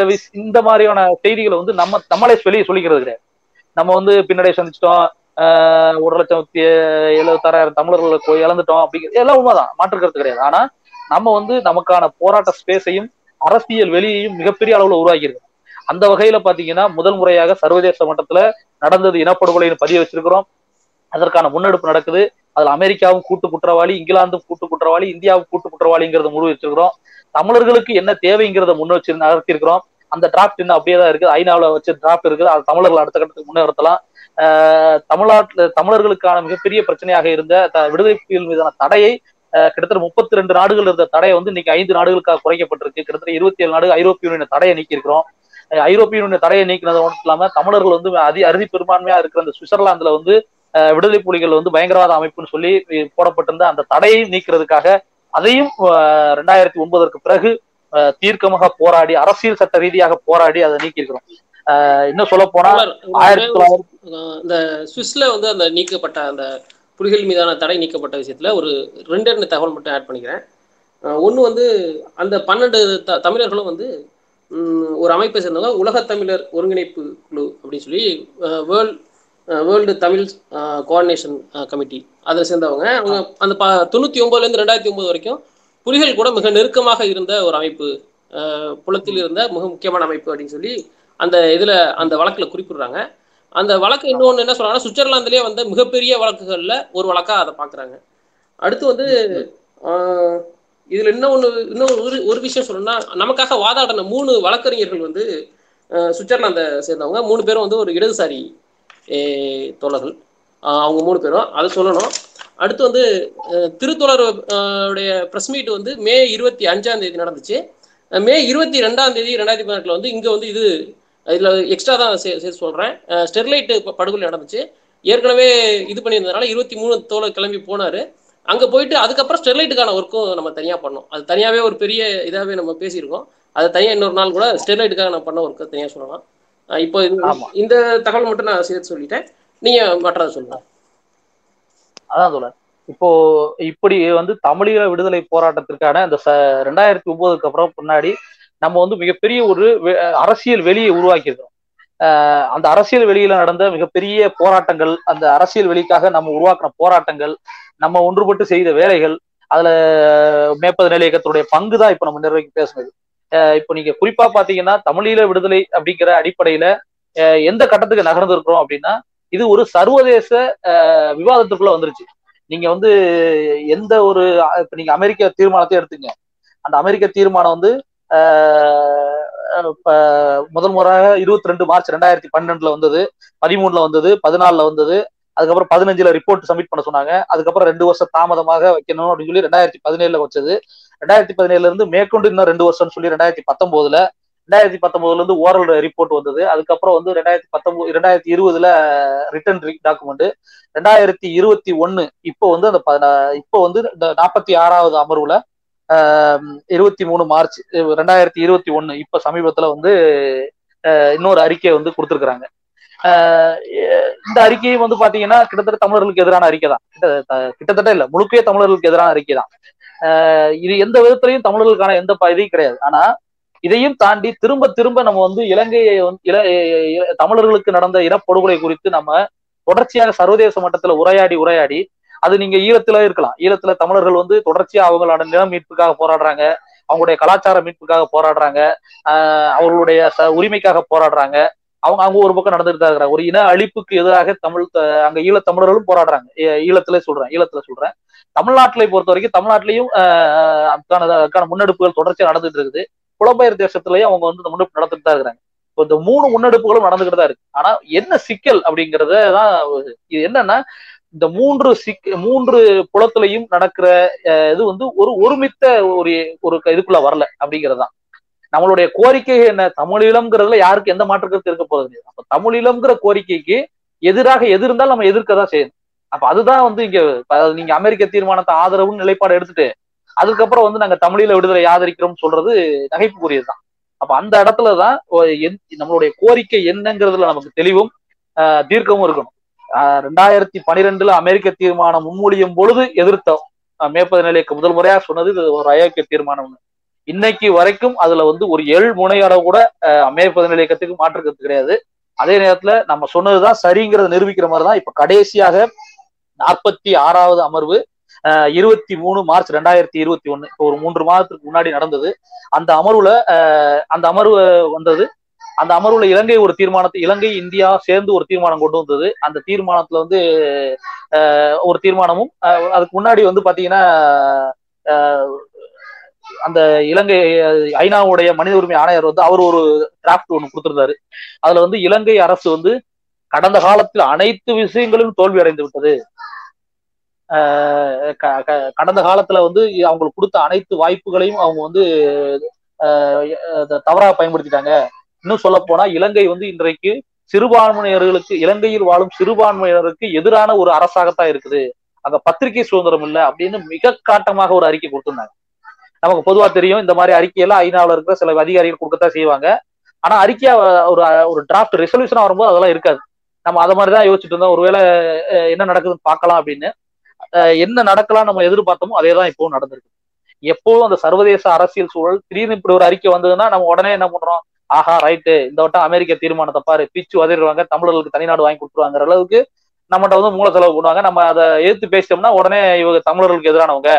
இந்த மாதிரியான செய்திகளை வந்து நம்ம நம்மளே வெளியே சொல்லிக்கிறது கிடையாது. நம்ம வந்து பின்னடையை சந்திச்சிட்டோம், ஆஹ் ஒரு லட்சத்தி எழுபத்தாறாயிரம் தமிழர்களை இழந்துட்டோம் அப்படிங்கிறது எல்லாம் உண்மைதான், மாற்றுக்கிறது கிடையாது. ஆனா நம்ம வந்து நமக்கான போராட்ட ஸ்பேஸையும் அரசியல் வெளியையும் மிகப்பெரிய அளவுல உருவாக்கியிருக்கு. அந்த வகையில பாத்தீங்கன்னா முதல் முறையாக சர்வதேச மட்டத்துல நடந்தது இனப்படுகொலைன்னு பதிய வச்சிருக்கிறோம். அதற்கான முன்னெடுப்பு நடக்குது. அதுல அமெரிக்காவும் கூட்டு குற்றவாளி, இங்கிலாந்தும் கூட்டு குற்றவாளி, இந்தியாவும் கூட்டு குற்றவாளிங்கிறத முழு வச்சிருக்கிறோம். தமிழர்களுக்கு என்ன தேவைங்கிறத முன்ன வச்சு நகர்த்திருக்கிறோம். அந்த டிராப்ட் இன்னும் அப்படியே தான் இருக்குது. ஐநாவில் வச்சு டிராப்ட் இருக்குது. அது தமிழர்கள் அடுத்த கட்டத்துக்கு முன்னேறலாம். ஆஹ் தமிழ்நாட்டுல தமிழர்களுக்கான மிகப்பெரிய பிரச்சனையாக இருந்த விடுதலை புலிகள் மீதான தடையை கிட்டத்தட்ட முப்பத்தி ரெண்டு நாடுகள் இருந்த தடையை வந்து இன்னைக்கு ஐந்து நாடுகளுக்காக குறைக்கப்பட்டிருக்கு. கிட்டத்தட்ட இருபத்தி ஏழு நாடுகள் ஐரோப்பிய யூனியன் தடையை நீக்கியிருக்கிறோம். ஐரோப்பிய யூனியன் தடையை நீக்கினது மட்டும் இல்லாம தமிழர்கள் வந்து அதி அறுதி பெரும்பான்மையா இருக்கிற அந்த சுவிட்சர்லாந்துல வந்து விடுதலை புலிகள் வந்து பயங்கரவாத அமைப்புன்னு சொல்லி போடப்பட்டிருந்த அந்த தடையை நீக்கிறதுக்காக அதையும் ரெண்டாயிரத்தி ஒன்பதற்கு பிறகு தீர்க்கமாக போராடி அரசியல் சட்ட ரீதியாக போராடி அதை நீக்கியிருக்கிறோம். இன்னும் சொல்ல போனா ஆயிரத்தி தொள்ளாயிரத்தி இந்த சுவிஸ்ல வந்து அந்த நீக்கப்பட்ட அந்த புலிகள் மீதான தடை நீக்கப்பட்ட விஷயத்துல ஒரு ரெண்டு ரெண்டு தகவல் மட்டும் ஆட் பண்ணிக்கிறேன். ஒன்று வந்து அந்த பன்னெண்டு த தமிழர்களும் வந்து ஒரு அமைப்பை சேர்ந்தவங்க உலகத்தமிழர் ஒருங்கிணைப்பு குழு அப்படின்னு சொல்லி world world Tamil coordination committee அதில் சேர்ந்தவங்க. அவங்க அந்த ப தொண்ணூற்றி ஒன்பதுலேருந்து ரெண்டாயிரத்தி ஒன்பது வரைக்கும் புலிகள் கூட மிக நெருக்கமாக இருந்த ஒரு அமைப்பு, புலத்தில் இருந்த மிக முக்கியமான அமைப்பு அப்படின்னு சொல்லி அந்த இதில் அந்த வழக்கில் குறிப்பிடுறாங்க. அந்த வழக்கு இன்னொன்று என்ன சொல்றாங்கன்னா சுவிட்சர்லாந்துலேயே வந்து மிகப்பெரிய வழக்குகளில் ஒரு வழக்காக அதை பார்க்குறாங்க. அடுத்து வந்து இதில் இன்னொன்று இன்னொரு ஒரு ஒரு விஷயம் சொல்லணும்னா நமக்காக வாதாடின மூணு வழக்கறிஞர்கள் வந்து சுவிட்சர்லாந்தை சேர்ந்தவங்க. மூணு பேரும் வந்து ஒரு இடதுசாரி தோழர்கள். அவங்க மூணு பேரும் அதை சொல்லணும். அடுத்து வந்து திருத்தொழர் உடைய ப்ரெஸ் மீட் வந்து மே இருபத்தி அஞ்சாம் தேதி நடந்துச்சு. மே இருபத்தி ரெண்டாம் தேதி ரெண்டாயிரத்தி பதினெட்டில் வந்து இங்கே வந்து இது இதில் எக்ஸ்ட்ரா தான் சே சேர்த்து சொல்கிறேன். ஸ்டெர்லைட்டு படுகொலை நடந்துச்சு. ஏற்கனவே இது பண்ணியிருந்ததுனால இருபத்தி மூணு தோழர் கிளம்பி போனார். அங்கே போயிட்டு அதுக்கப்புறம் ஸ்டெர்லைட்டுக்கான ஒர்க்கும் நம்ம தனியாக பண்ணோம். அது தனியாகவே ஒரு பெரிய இதாகவே நம்ம பேசியிருக்கோம். அதை தனியாக இன்னொரு நாள் கூட ஸ்டெர்லைட்டுக்காக நான் பண்ண ஒர்க்கை தனியாக சொல்லலாம். இப்போ இந்த தகவல் மட்டும் நான் சேர்த்து சொல்லிட்டேன். நீங்க மற்றதை சொல்லுங்க. அதான் சொல்றேன். இப்போ இப்படி வந்து தமிழீழ விடுதலை போராட்டத்திற்கான அந்த ரெண்டாயிரத்தி ஒன்பதுக்கு அப்புறம் முன்னாடி நம்ம வந்து மிகப்பெரிய ஒரு அரசியல் வெளியை உருவாக்கியிருக்கிறோம். ஆஹ் அந்த அரசியல் வெளியில நடந்த மிகப்பெரிய போராட்டங்கள், அந்த அரசியல் வெளிக்காக நம்ம உருவாக்கின போராட்டங்கள், நம்ம ஒன்றுபட்டு செய்த வேலைகள், அதுல மேற்பது நிலை இயக்கத்தினுடைய பங்கு தான் இப்ப நம்ம நிர்வகிக்க பேசுனது. இப்போ நீங்க குறிப்பா பாத்தீங்கன்னா தமிழீழ விடுதலை அப்படிங்கிற அடிப்படையில எந்த கட்டத்துக்கு நகர்ந்திருக்கிறோம் அப்படின்னா இது ஒரு சர்வதேச விவாதத்துக்குள்ள வந்துருச்சு. நீங்க வந்து எந்த ஒரு இப்ப நீங்க அமெரிக்க தீர்மானத்தை எடுத்துங்க. அந்த அமெரிக்க தீர்மானம் வந்து முதல் முறையாக இருபத்தி ரெண்டு மார்ச் ரெண்டாயிரத்தி பன்னெண்டுல வந்தது, பதிமூணுல வந்தது, பதினாலுல வந்தது, அதுக்கப்புறம் பதினஞ்சுல ரிப்போர்ட் சப்மிட் பண்ண சொன்னாங்க. அதுக்கப்புறம் ரெண்டு வருஷம் தாமதமாக வைக்கணும் அப்படின்னு சொல்லி ரெண்டாயிரத்தி பதினேழுல வச்சது. ரெண்டாயிரத்தி பதினேழுல இருந்து மேற்கொண்டு இன்னும் ரெண்டு வருஷம்னு சொல்லி ரெண்டாயிரத்தி பத்தொன்பதுல ரெண்டாயிரத்தி பத்தொன்பதுல இருந்து ஓரல் ரிப்போர்ட் வந்தது. அதுக்கப்புறம் வந்து ரெண்டாயிரத்தி பத்தொன்பது ரெண்டாயிரத்தி இருபதுல ரிட்டன் டாக்குமெண்ட், ரெண்டாயிரத்தி இருபத்தி ஒன்னு இப்போ வந்து அந்த இப்போ வந்து நாற்பத்தி ஆறாவது அமர்வுல இருபத்தி மூணு மார்ச் ரெண்டாயிரத்தி இருபத்தி ஒன்னு இப்ப சமீபத்துல வந்து இன்னொரு அறிக்கையை வந்து கொடுத்துருக்குறாங்க. இந்த அறிக்கையை வந்து பாத்தீங்கன்னா கிட்டத்தட்ட தமிழர்களுக்கு எதிரான அறிக்கை தான், கிட்டத்தட்ட இல்ல முழுக்கே தமிழர்களுக்கு எதிரான அறிக்கை தான். இது எந்த விதத்திலையும் தமிழர்களுக்கான எந்த இதையும் கிடையாது. ஆனா இதையும் தாண்டி திரும்ப திரும்ப நம்ம வந்து இலங்கையை தமிழர்களுக்கு நடந்த இனப்படுகொலை குறித்து நம்ம தொடர்ச்சியாக சர்வதேச மட்டத்துல உரையாடி உரையாடி அது நீங்க ஈழத்துல இருக்கலாம், ஈழத்துல தமிழர்கள் வந்து தொடர்ச்சியா அவங்களோட நிலம் மீட்புக்காக போராடுறாங்க, அவங்களுடைய கலாச்சார மீட்புக்காக போராடுறாங்க, ஆஹ் அவர்களுடைய உரிமைக்காக போராடுறாங்க, அவங்க அவங்க ஒரு பக்கம் நடந்துட்டு தான் இருக்கிறாங்க. ஒரு இன அழிப்புக்கு எதிராக தமிழ் அங்க ஈழத்தமிழர்களும் போராடுறாங்க. ஈழத்துல சொல்றேன் ஈழத்துல சொல்றேன் தமிழ்நாட்டில பொறுத்த வரைக்கும் தமிழ்நாட்டிலையும் ஆஹ் அதுக்கான அதுக்கான முன்னெடுப்புகள் தொடர்ச்சியா நடந்துட்டு இருக்குது. புலம்பெயர் தேசத்திலயும் அவங்க வந்து இந்த முன்னெடுப்பு நடந்துட்டு தான் இருக்கிறாங்க. இந்த மூணு முன்னெடுப்புகளும் நடந்துகிட்டு தான் இருக்கு. ஆனா என்ன சிக்கல் அப்படிங்கறதான் இது என்னன்னா, இந்த மூன்று சிக் மூன்று புலத்திலையும் நடக்கிற இது வந்து ஒரு ஒருமித்த ஒரு ஒரு இதுக்குள்ள வரல அப்படிங்கிறதுதான் நம்மளுடைய கோரிக்கை. என்ன தமிழீழம்ங்கிறதுல யாருக்கு எந்த மாற்று கருத்து இருக்க போறது? அப்ப தமிழீழம்ங்கிற கோரிக்கைக்கு எதிராக எது இருந்தாலும் நம்ம எதிர்க்கதான் செய்யணும். அப்ப அதுதான் வந்து இங்க நீங்க அமெரிக்க தீர்மானத்தை ஆதரவுன்னு நிலைப்பாடு எடுத்துட்டு அதுக்கப்புறம் வந்து நாங்க தமிழீழ விடுதலை ஆதரிக்கிறோம் சொல்றது நகைப்புக்குரியதுதான். அப்ப அந்த இடத்துலதான் நம்மளுடைய கோரிக்கை என்னங்கிறதுல நமக்கு தெளிவும் தீர்க்கமும் இருக்கணும். ஆஹ் ரெண்டாயிரத்தி பனிரெண்டுல அமெரிக்க தீர்மானம் முன்மொழியும் பொழுது எதிர்த்தோம், மேற்பதிநிலைக்கு முதல் முறையா சொன்னது இது ஒரு அயோக்கிய தீர்மானம்னு. இன்னைக்கு வரைக்கும் அதுல வந்து ஒரு ஏழு முனையோட கூட மேற்பதிநிலை இயக்கத்துக்கு மாற்றுக்கிறது கிடையாது. அதே நேரத்துல நம்ம சொன்னதுதான் சரிங்கிறத நிரூபிக்கிற மாதிரிதான் இப்ப கடைசியாக நாற்பத்தி ஆறாவது அமர்வு இருபத்தி மூணு மார்ச் ரெண்டாயிரத்தி இருபத்தி ஒன்னு இப்போ ஒரு மூன்று மாதத்துக்கு முன்னாடி நடந்தது. அந்த அமர்வுல அஹ் அந்த அமர்வு வந்தது அந்த அமர்வுல இலங்கை ஒரு தீர்மானத்தை இலங்கை இந்தியா சேர்ந்து ஒரு தீர்மானம் கொண்டு வந்தது. அந்த தீர்மானத்துல வந்து அஹ் ஒரு தீர்மானமும் அதுக்கு முன்னாடி வந்து பாத்தீங்கன்னா அந்த இலங்கை ஐநாவுடைய மனித உரிமை ஆணையர் வந்து அவர் ஒரு டிராப்ட் ஒன்று கொடுத்திருந்தாரு. அதுல வந்து இலங்கை அரசு வந்து கடந்த காலத்தில் அனைத்து விஷயங்களும் தோல்வி அடைந்து விட்டது, கடந்த காலத்துல வந்து அவங்களுக்கு கொடுத்த அனைத்து வாய்ப்புகளையும் அவங்க வந்து தவறாக பயன்படுத்திட்டாங்க. இன்னும் சொல்ல போனா இலங்கை வந்து இன்றைக்கு சிறுபான்மையினர்களுக்கு இலங்கையில் வாழும் சிறுபான்மையினருக்கு எதிரான ஒரு அரசாகத்தான் இருக்குது, அங்க பத்திரிகை சுதந்திரம் இல்லை அப்படின்னு மிக காட்டமாக ஒரு அறிக்கை கொடுத்திருந்தாங்க. நமக்கு பொதுவா தெரியும் இந்த மாதிரி அறிக்கையெல்லாம் ஐநாவில் இருக்கிற சில அதிகாரிகள் கொடுக்கத்தான் செய்வாங்க. ஆனா அறிக்கையா ஒரு ஒரு டிராஃப்ட் ரெசல்யூஷனா வரும்போது அதெல்லாம் இருக்காது. நம்ம அதை மாதிரிதான் யோசிச்சுட்டு இருந்தோம், ஒருவேளை என்ன நடக்குதுன்னு பார்க்கலாம் அப்படின்னு. என்ன நடக்கலாம் நம்ம எதிர்பார்த்தோமோ அதேதான் இப்பவும் நடந்திருக்கு. எப்பவும் அந்த சர்வதேச அரசியல் சூழல் திடீர்னு இப்படி ஒரு அறிக்கை வந்ததுன்னா நம்ம உடனே என்ன பண்றோம், ஆஹா ரைட்டு இந்த வட்டம் அமெரிக்க தீர்மானத்தை பாரு பிச்சு வதறிடுவாங்க, தமிழர்களுக்கு தனிநாடு வாங்கி கொடுத்துருவாங்கிற அளவுக்கு நம்மகிட்ட வந்து மூல செலவு பண்ணுவாங்க. நம்ம அதை எதிர்த்து பேசிட்டோம்னா உடனே இவங்க தமிழர்களுக்கு எதிரானவங்க,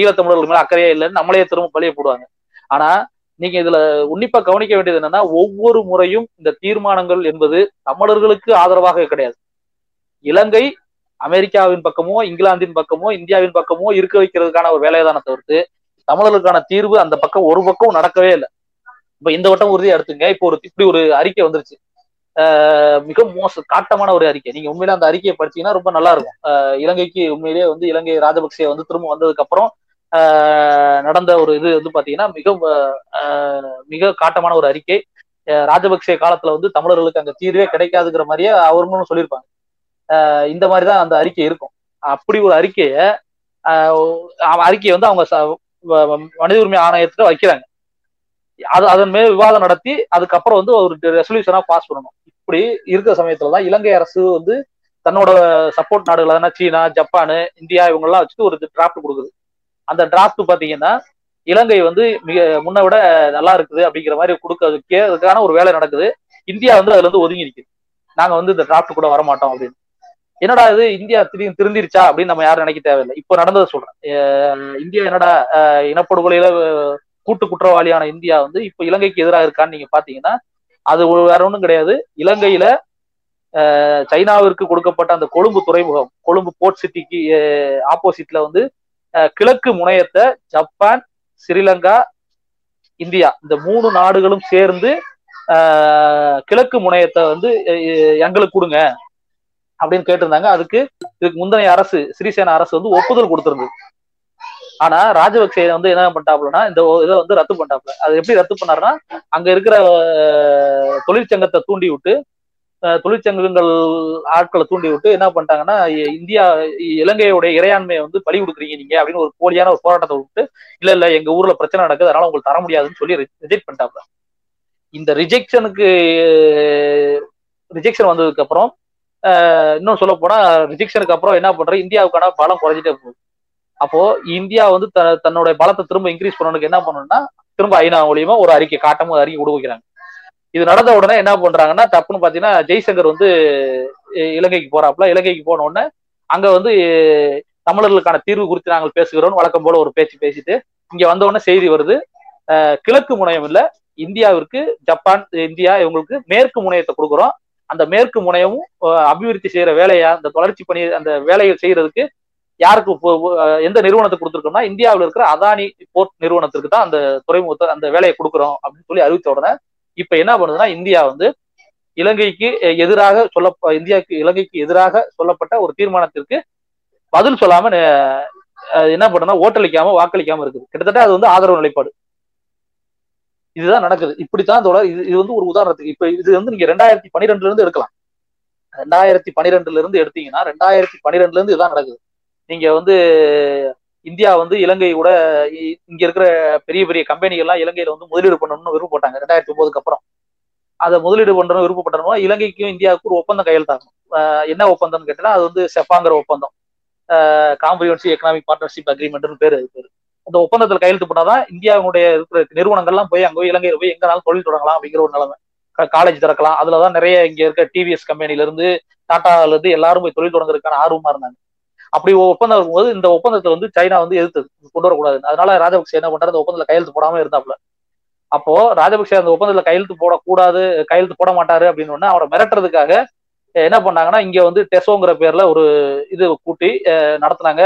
ஈழத்தமிழர்கள் மேல அக்கறையே இல்லைன்னு நம்மளே திரும்ப பழிய போடுவாங்க. ஆனா நீங்க இதுல உன்னிப்பா கவனிக்க வேண்டியது என்னன்னா, ஒவ்வொரு முறையும் இந்த தீர்மானங்கள் என்பது தமிழர்களுக்கு ஆதரவாக கிடையாது. இலங்கை அமெரிக்காவின் பக்கமோ இங்கிலாந்தின் பக்கமோ இந்தியாவின் பக்கமோ இருக்க வைக்கிறதுக்கான ஒரு வேலையதான தவிர்த்து தமிழர்களுக்கான தீர்வு அந்த பக்கம் ஒரு பக்கம் நடக்கவே இல்லை. இப்ப இந்த வட்டம் உறுதியை எடுத்துங்க, இப்போ ஒரு இப்படி ஒரு அறிக்கை வந்துருச்சு, ஆஹ் மிக மோச காட்டமான ஒரு அறிக்கை. நீங்க உண்மையில அந்த அறிக்கையை படிச்சீங்கன்னா ரொம்ப நல்லா இருக்கும். ஆஹ் இலங்கைக்கு உண்மையிலேயே வந்து இலங்கை ராஜபக்சே வந்து திரும்ப வந்ததுக்கு அப்புறம் ஆஹ் நடந்த ஒரு இது வந்து பாத்தீங்கன்னா மிக மிக காட்டமான ஒரு அறிக்கை. ராஜபக்சே காலத்துல வந்து தமிழர்களுக்கு அங்க தீர்வே கிடைக்காதுங்கிற மாதிரியே அவர்களும் சொல்லியிருப்பாங்க. ஆஹ் இந்த மாதிரிதான் அந்த அறிக்கை இருக்கும். அப்படி ஒரு அறிக்கைய ஆஹ் அறிக்கையை வந்து அவங்க மனித உரிமை ஆணையத்துல வைக்கிறாங்க. அது அதன் மேல் விவாதம் நடத்தி அதுக்கப்புறம் வந்து ஒரு ரெசல்யூஷனா பாஸ் பண்ணணும். இப்படி இருக்கிற சமயத்துலதான் இலங்கை அரசு வந்து தன்னோட சப்போர்ட் நாடுகளான சீனா, ஜப்பானு, இந்தியா இவங்கெல்லாம் வச்சுட்டு ஒரு டிராப்ட் கொடுக்குது. அந்த டிராப்ட் பாத்தீங்கன்னா இலங்கை வந்து மிக முன்ன விட நல்லா இருக்குது அப்படிங்கிற மாதிரி கொடுக்கறதுக்கே அதுக்கான ஒரு வேலை நடக்குது. இந்தியா வந்து அதுல இருந்து ஒதுங்கி நிற்குது, நாங்க வந்து இந்த டிராப்ட் கூட வரமாட்டோம் அப்படின்னு. என்னடா இது இந்தியா திரு திருந்திருச்சா அப்படின்னு நம்ம யாரும் நினைக்க தேவையில்லை. இப்போ நடந்ததை சொல்றேன். இந்தியா என்னடா இனப்படுகொலையில கூட்டு குற்றவாளியான இந்தியா வந்து இப்ப இலங்கைக்கு எதிராக இருக்கான்னு நீங்க பாத்தீங்கன்னா அது வேற ஒன்றும் கிடையாது. இலங்கையில அஹ் சைனாவிற்கு கொடுக்கப்பட்ட அந்த கொழும்பு துறைமுகம், கொழும்பு போர்ட் சிட்டிக்கு ஆப்போசிட்ல வந்து கிழக்கு முனையத்தை ஜப்பான், ஸ்ரீலங்கா, இந்தியா இந்த மூணு நாடுகளும் சேர்ந்து ஆஹ் கிழக்கு முனையத்தை வந்து எங்களுக்கு கொடுங்க அப்படின்னு கேட்டிருந்தாங்க. அதுக்கு இதுக்கு முந்தைய அரசு சிறிசேன அரசு வந்து ஒப்புதல் கொடுத்திருந்தது. ஆனா ராஜபக்சே வந்து என்ன பண்ணிட்டாப்லன்னா இந்த இதை வந்து ரத்து பண்ணிட்டாப்ல. அது எப்படி ரத்து பண்ணாருன்னா அங்க இருக்கிற தொழிற்சங்கத்தை தூண்டி விட்டு தொழிற்சங்கங்கள் ஆட்களை தூண்டி விட்டு என்ன பண்ணிட்டாங்கன்னா இந்தியா இலங்கையோடைய இறையாண்மையை வந்து பலி கொடுக்குறீங்க நீங்க அப்படின்னு ஒரு போலியான ஒரு போராட்டத்தை விட்டு இல்ல இல்ல எங்க ஊர்ல பிரச்சனை நடக்குது அதனால உங்களுக்கு தர முடியாதுன்னு சொல்லி ரிஜெக்ட் பண்ணிட்டாப்ல. இந்த ரிஜெக்ஷனுக்கு ரிஜெக்ஷன் வந்ததுக்கு அப்புறம் இன்னும் சொல்ல போனா ரிஜெக்ஷனுக்கு அப்புறம் என்ன பண்ற இந்தியாவுக்கான பலம் குறைஞ்சிட்டே போகுது. அப்போ இந்தியா வந்து த தன்னுடைய பலத்தை திரும்ப இன்க்ரீஸ் பண்ணணுக்கு என்ன பண்ணணும்னா திரும்ப ஐநா மூலியமா ஒரு அறிக்கை காட்டமும் அறிக்கை கொடுக்குறாங்க. இது நடந்த உடனே என்ன பண்றாங்கன்னா டப்புன்னு பாத்தீங்கன்னா ஜெய்சங்கர் வந்து இலங்கைக்கு போறாப்புல. இலங்கைக்கு போன உடனே அங்க வந்து தமிழர்களுக்கான தீர்வு குறித்து நாங்கள் பேசுகிறோம் வழக்கம் போல ஒரு பேச்சு பேசிட்டு இங்க வந்த உடனே செய்தி வருது கிழக்கு முனையம் இல்ல இந்தியாவிற்கு ஜப்பான் இந்தியா இவங்களுக்கு மேற்கு முனையத்தை கொடுக்குறோம். அந்த மேற்கு முனையமும் அபிவிருத்தி செய்யற வேலையா அந்த வளர்ச்சி பணி அந்த வேலையை செய்யறதுக்கு யாருக்கு எந்த நிறுவனத்தை கொடுத்துருக்கோம்னா இந்தியாவில் இருக்கிற அதானி போர்ட் நிறுவனத்திற்கு தான் அந்த துறைமுகத்தை அந்த வேலையை கொடுக்குறோம் அப்படின்னு சொல்லி அறிவித்த உடனே இப்ப என்ன பண்ணுதுன்னா இந்தியா வந்து இலங்கைக்கு எதிராக சொல்ல இந்தியாவுக்கு இலங்கைக்கு எதிராக சொல்லப்பட்ட ஒரு தீர்மானத்திற்கு பதில் சொல்லாம என்ன பண்ணுன்னா ஓட்டளிக்காம வாக்களிக்காம இருக்குது. கிட்டத்தட்ட அது வந்து ஆதரவு நிலைப்பாடு. இதுதான் நடக்குது. இப்படித்தான் தொடர். இது இது வந்து ஒரு உதாரணத்துக்கு இப்ப இது வந்து நீங்க ரெண்டாயிரத்தி பன்னிரெண்டுல இருந்து எடுக்கலாம். ரெண்டாயிரத்தி பன்னிரெண்டுல இருந்து எடுத்தீங்கன்னா ரெண்டாயிரத்தி பன்னிரெண்டுல இருந்து இதுதான் நடக்குது. நீங்க வந்து இந்தியா வந்து இலங்கை கூட இங்க இருக்கிற பெரிய பெரிய கம்பெனிகள்லாம் இலங்கையில வந்து முதலீடு பண்ணணும்னு விருப்பப்பட்டாங்க ரெண்டாயிரத்தி ஒன்பதுக்கு அப்புறம். அதை முதலீடு பண்ணணும் விருப்பப்பட்டோம்னா இலங்கைக்கும் இந்தியாவுக்கும் ஒரு ஒப்பந்தம் கையெழுத்தாகும். என்ன ஒப்பந்தம்னு கேட்டா அது வந்து செப்பாங்கிற ஒப்பந்தம், காம்ப்ரிஹென்சிவ் எக்கனாமிக் பார்ட்னர்ஷிப் அக்ரிமெண்ட்னு பேரு பேரு. அந்த ஒப்பந்தத்தில் கையெழுத்து பண்ணாதான் இந்தியாவுடைய இருக்கிற நிறுவனங்கள்லாம் போய் அங்கே போய் இலங்கையில போய் எங்கனாலும் தொழில் தொடங்கலாம் அப்படிங்கிற ஒரு நிலைமை. காலேஜ் திறக்கலாம். அதுலதான் நிறைய இங்க இருக்க டிவிஎஸ் கம்பெனில இருந்து டாட்டால இருந்து எல்லாரும் போய் தொழில் தொடங்குறதுக்கான ஆர்வமா இருந்தாங்க. அப்படி ஒப்பந்தம் இருக்கும்போது இந்த ஒப்பந்தத்தை வந்து சைனா வந்து எதிர்த்தது, கொண்டு வரக்கூடாது. அதனால ராஜபக்சே என்ன பண்றாரு, அந்த ஒப்பந்தத்துல கையெழுத்து போடாம இருந்தாப்ல. அப்போ ராஜபக்சே அந்த ஒப்பந்தத்துல கையெழுத்து போடக்கூடாது, கையெழுத்து போட மாட்டாரு அப்படின்னு அவரை மிரட்டுறதுக்காக என்ன பண்ணாங்கன்னா இங்க வந்து டெசோங்கிற பேர்ல ஒரு இது கூட்டி நடத்தினாங்க.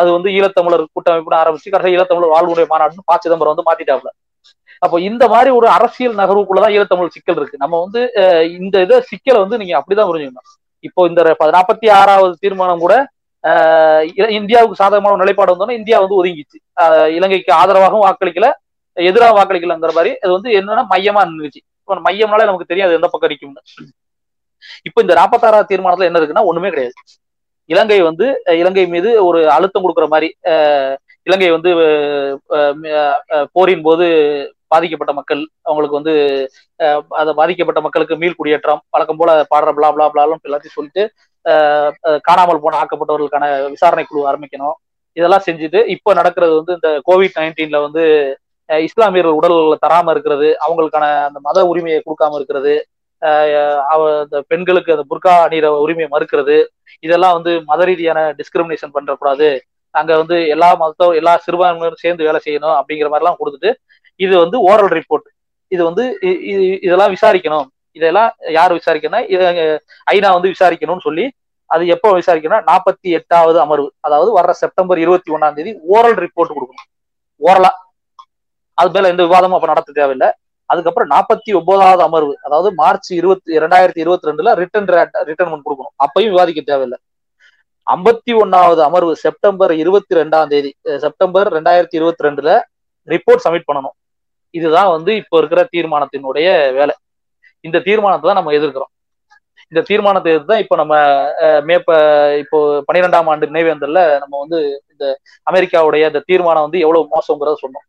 அது வந்து ஈழத்தமிழர் கூட்டமைப்புன்னு ஆரம்பிச்சு கடைசி ஈழத்தமிழர் வாழ்வுடைய மாநாடுன்னு பா சிதம்பரம் வந்து மாத்திட்டாப்ல. அப்போ இந்த மாதிரி ஒரு அரசியல் நகர்வுக்குள்ளதான் ஈழத்தமிழ் சிக்கல் இருக்கு. நம்ம வந்து இந்த இதை சிக்கலை வந்து நீங்க அப்படிதான் புரிஞ்சுக்கணும். இப்போ இந்த நாற்பத்தி ஆறாவது தீர்மானம் கூட ஆஹ் இந்தியாவுக்கு சாதகமான நிலைப்பாடு வந்தோம்னா இந்தியா வந்து ஒதுங்கிச்சு. ஆஹ் இலங்கைக்கு ஆதரவாகவும் வாக்களிக்கல, எதிராக வாக்களிக்கலங்கிற மாதிரி அது வந்து என்னன்னா மையமா நின்றுச்சு. இப்போ மையம்னாலே நமக்கு தெரியாது எந்த பக்கம் இருக்கும்னு. இப்போ இந்த நாற்பத்தாறாவது தீர்மானத்துல என்ன இருக்குன்னா ஒண்ணுமே கிடையாது. இலங்கை வந்து இலங்கை மீது ஒரு அழுத்தம் கொடுக்குற மாதிரி இலங்கை வந்து போரின் போது பாதிக்கப்பட்ட மக்கள் அவங்களுக்கு வந்து அதை பாதிக்கப்பட்ட மக்களுக்கு மீள் குடியேற்றம் வழக்கம் போல பாடுற பிளா பிளா பிளாலும் எல்லாத்தையும் சொல்லிட்டு காணாமல் போன ஆக்கப்பட்டவர்களுக்கான விசாரணை குழு ஆரம்பிக்கணும். இதெல்லாம் செஞ்சுட்டு இப்போ நடக்கிறது வந்து இந்த கோவிட் நைன்டீன்ல வந்து இஸ்லாமியர்கள் உடல்களை தராம இருக்கிறது, அவங்களுக்கான அந்த மத உரிமையை கொடுக்காம இருக்கிறது, அந்த பெண்களுக்கு அந்த புர்கா அணிகிற உரிமையை மறுக்கிறது, இதெல்லாம் வந்து மத ரீதியான டிஸ்கிரிமினேஷன் பண்றக்கூடாது, அங்க வந்து எல்லா மத எல்லா சிறுபான்மையினரும் சேர்ந்து வேலை செய்யணும் அப்படிங்கிற மாதிரி எல்லாம் கொடுத்துட்டு இது வந்து ஓரல் ரிப்போர்ட், இது வந்து இதெல்லாம் விசாரிக்கணும், இதெல்லாம் யார் விசாரிக்கணும், ஐநா வந்து விசாரிக்கணும்னு சொல்லி அது எப்போ விசாரிக்கணும், நாற்பத்தி எட்டாவது அமர்வு, அதாவது வர்ற செப்டம்பர் இருபத்தி ஒன்னாம் தேதி ஓரல் ரிப்போர்ட் கொடுக்கணும் ஓரலா. அது மேல எந்த விவாதமும் அப்ப நடத்த தேவையில்லை. அதுக்கப்புறம் நாற்பத்தி ஒன்பதாவது அமர்வு, அதாவது மார்ச் இருபத்தி இரண்டாயிரத்தி இருபத்தி ரெண்டுல ரிட்டன் ரிட்டர்ன் கொடுக்கணும். அப்பயும் விவாதிக்க தேவையில்லை. ஐம்பத்தி ஒன்னாவது அமர்வு செப்டம்பர் இருபத்தி ரெண்டாம் தேதி செப்டம்பர் ரெண்டாயிரத்தி இருபத்தி ரெண்டுல ரிப்போர்ட் சப்மிட் பண்ணணும். இதுதான் வந்து இப்போ இருக்கிற தீர்மானத்தினுடைய வேலை. இந்த தீர்மானத்தை தான் நம்ம எதிர்க்கிறோம். இந்த தீர்மானத்தை எதிர்த்து இப்போ நம்ம மே இப்போ பன்னிரெண்டாம் ஆண்டு நினைவேந்தல்ல நம்ம வந்து இந்த அமெரிக்காவுடைய இந்த தீர்மானம் வந்து எவ்வளவு மோசங்கிறத சொன்னோம்.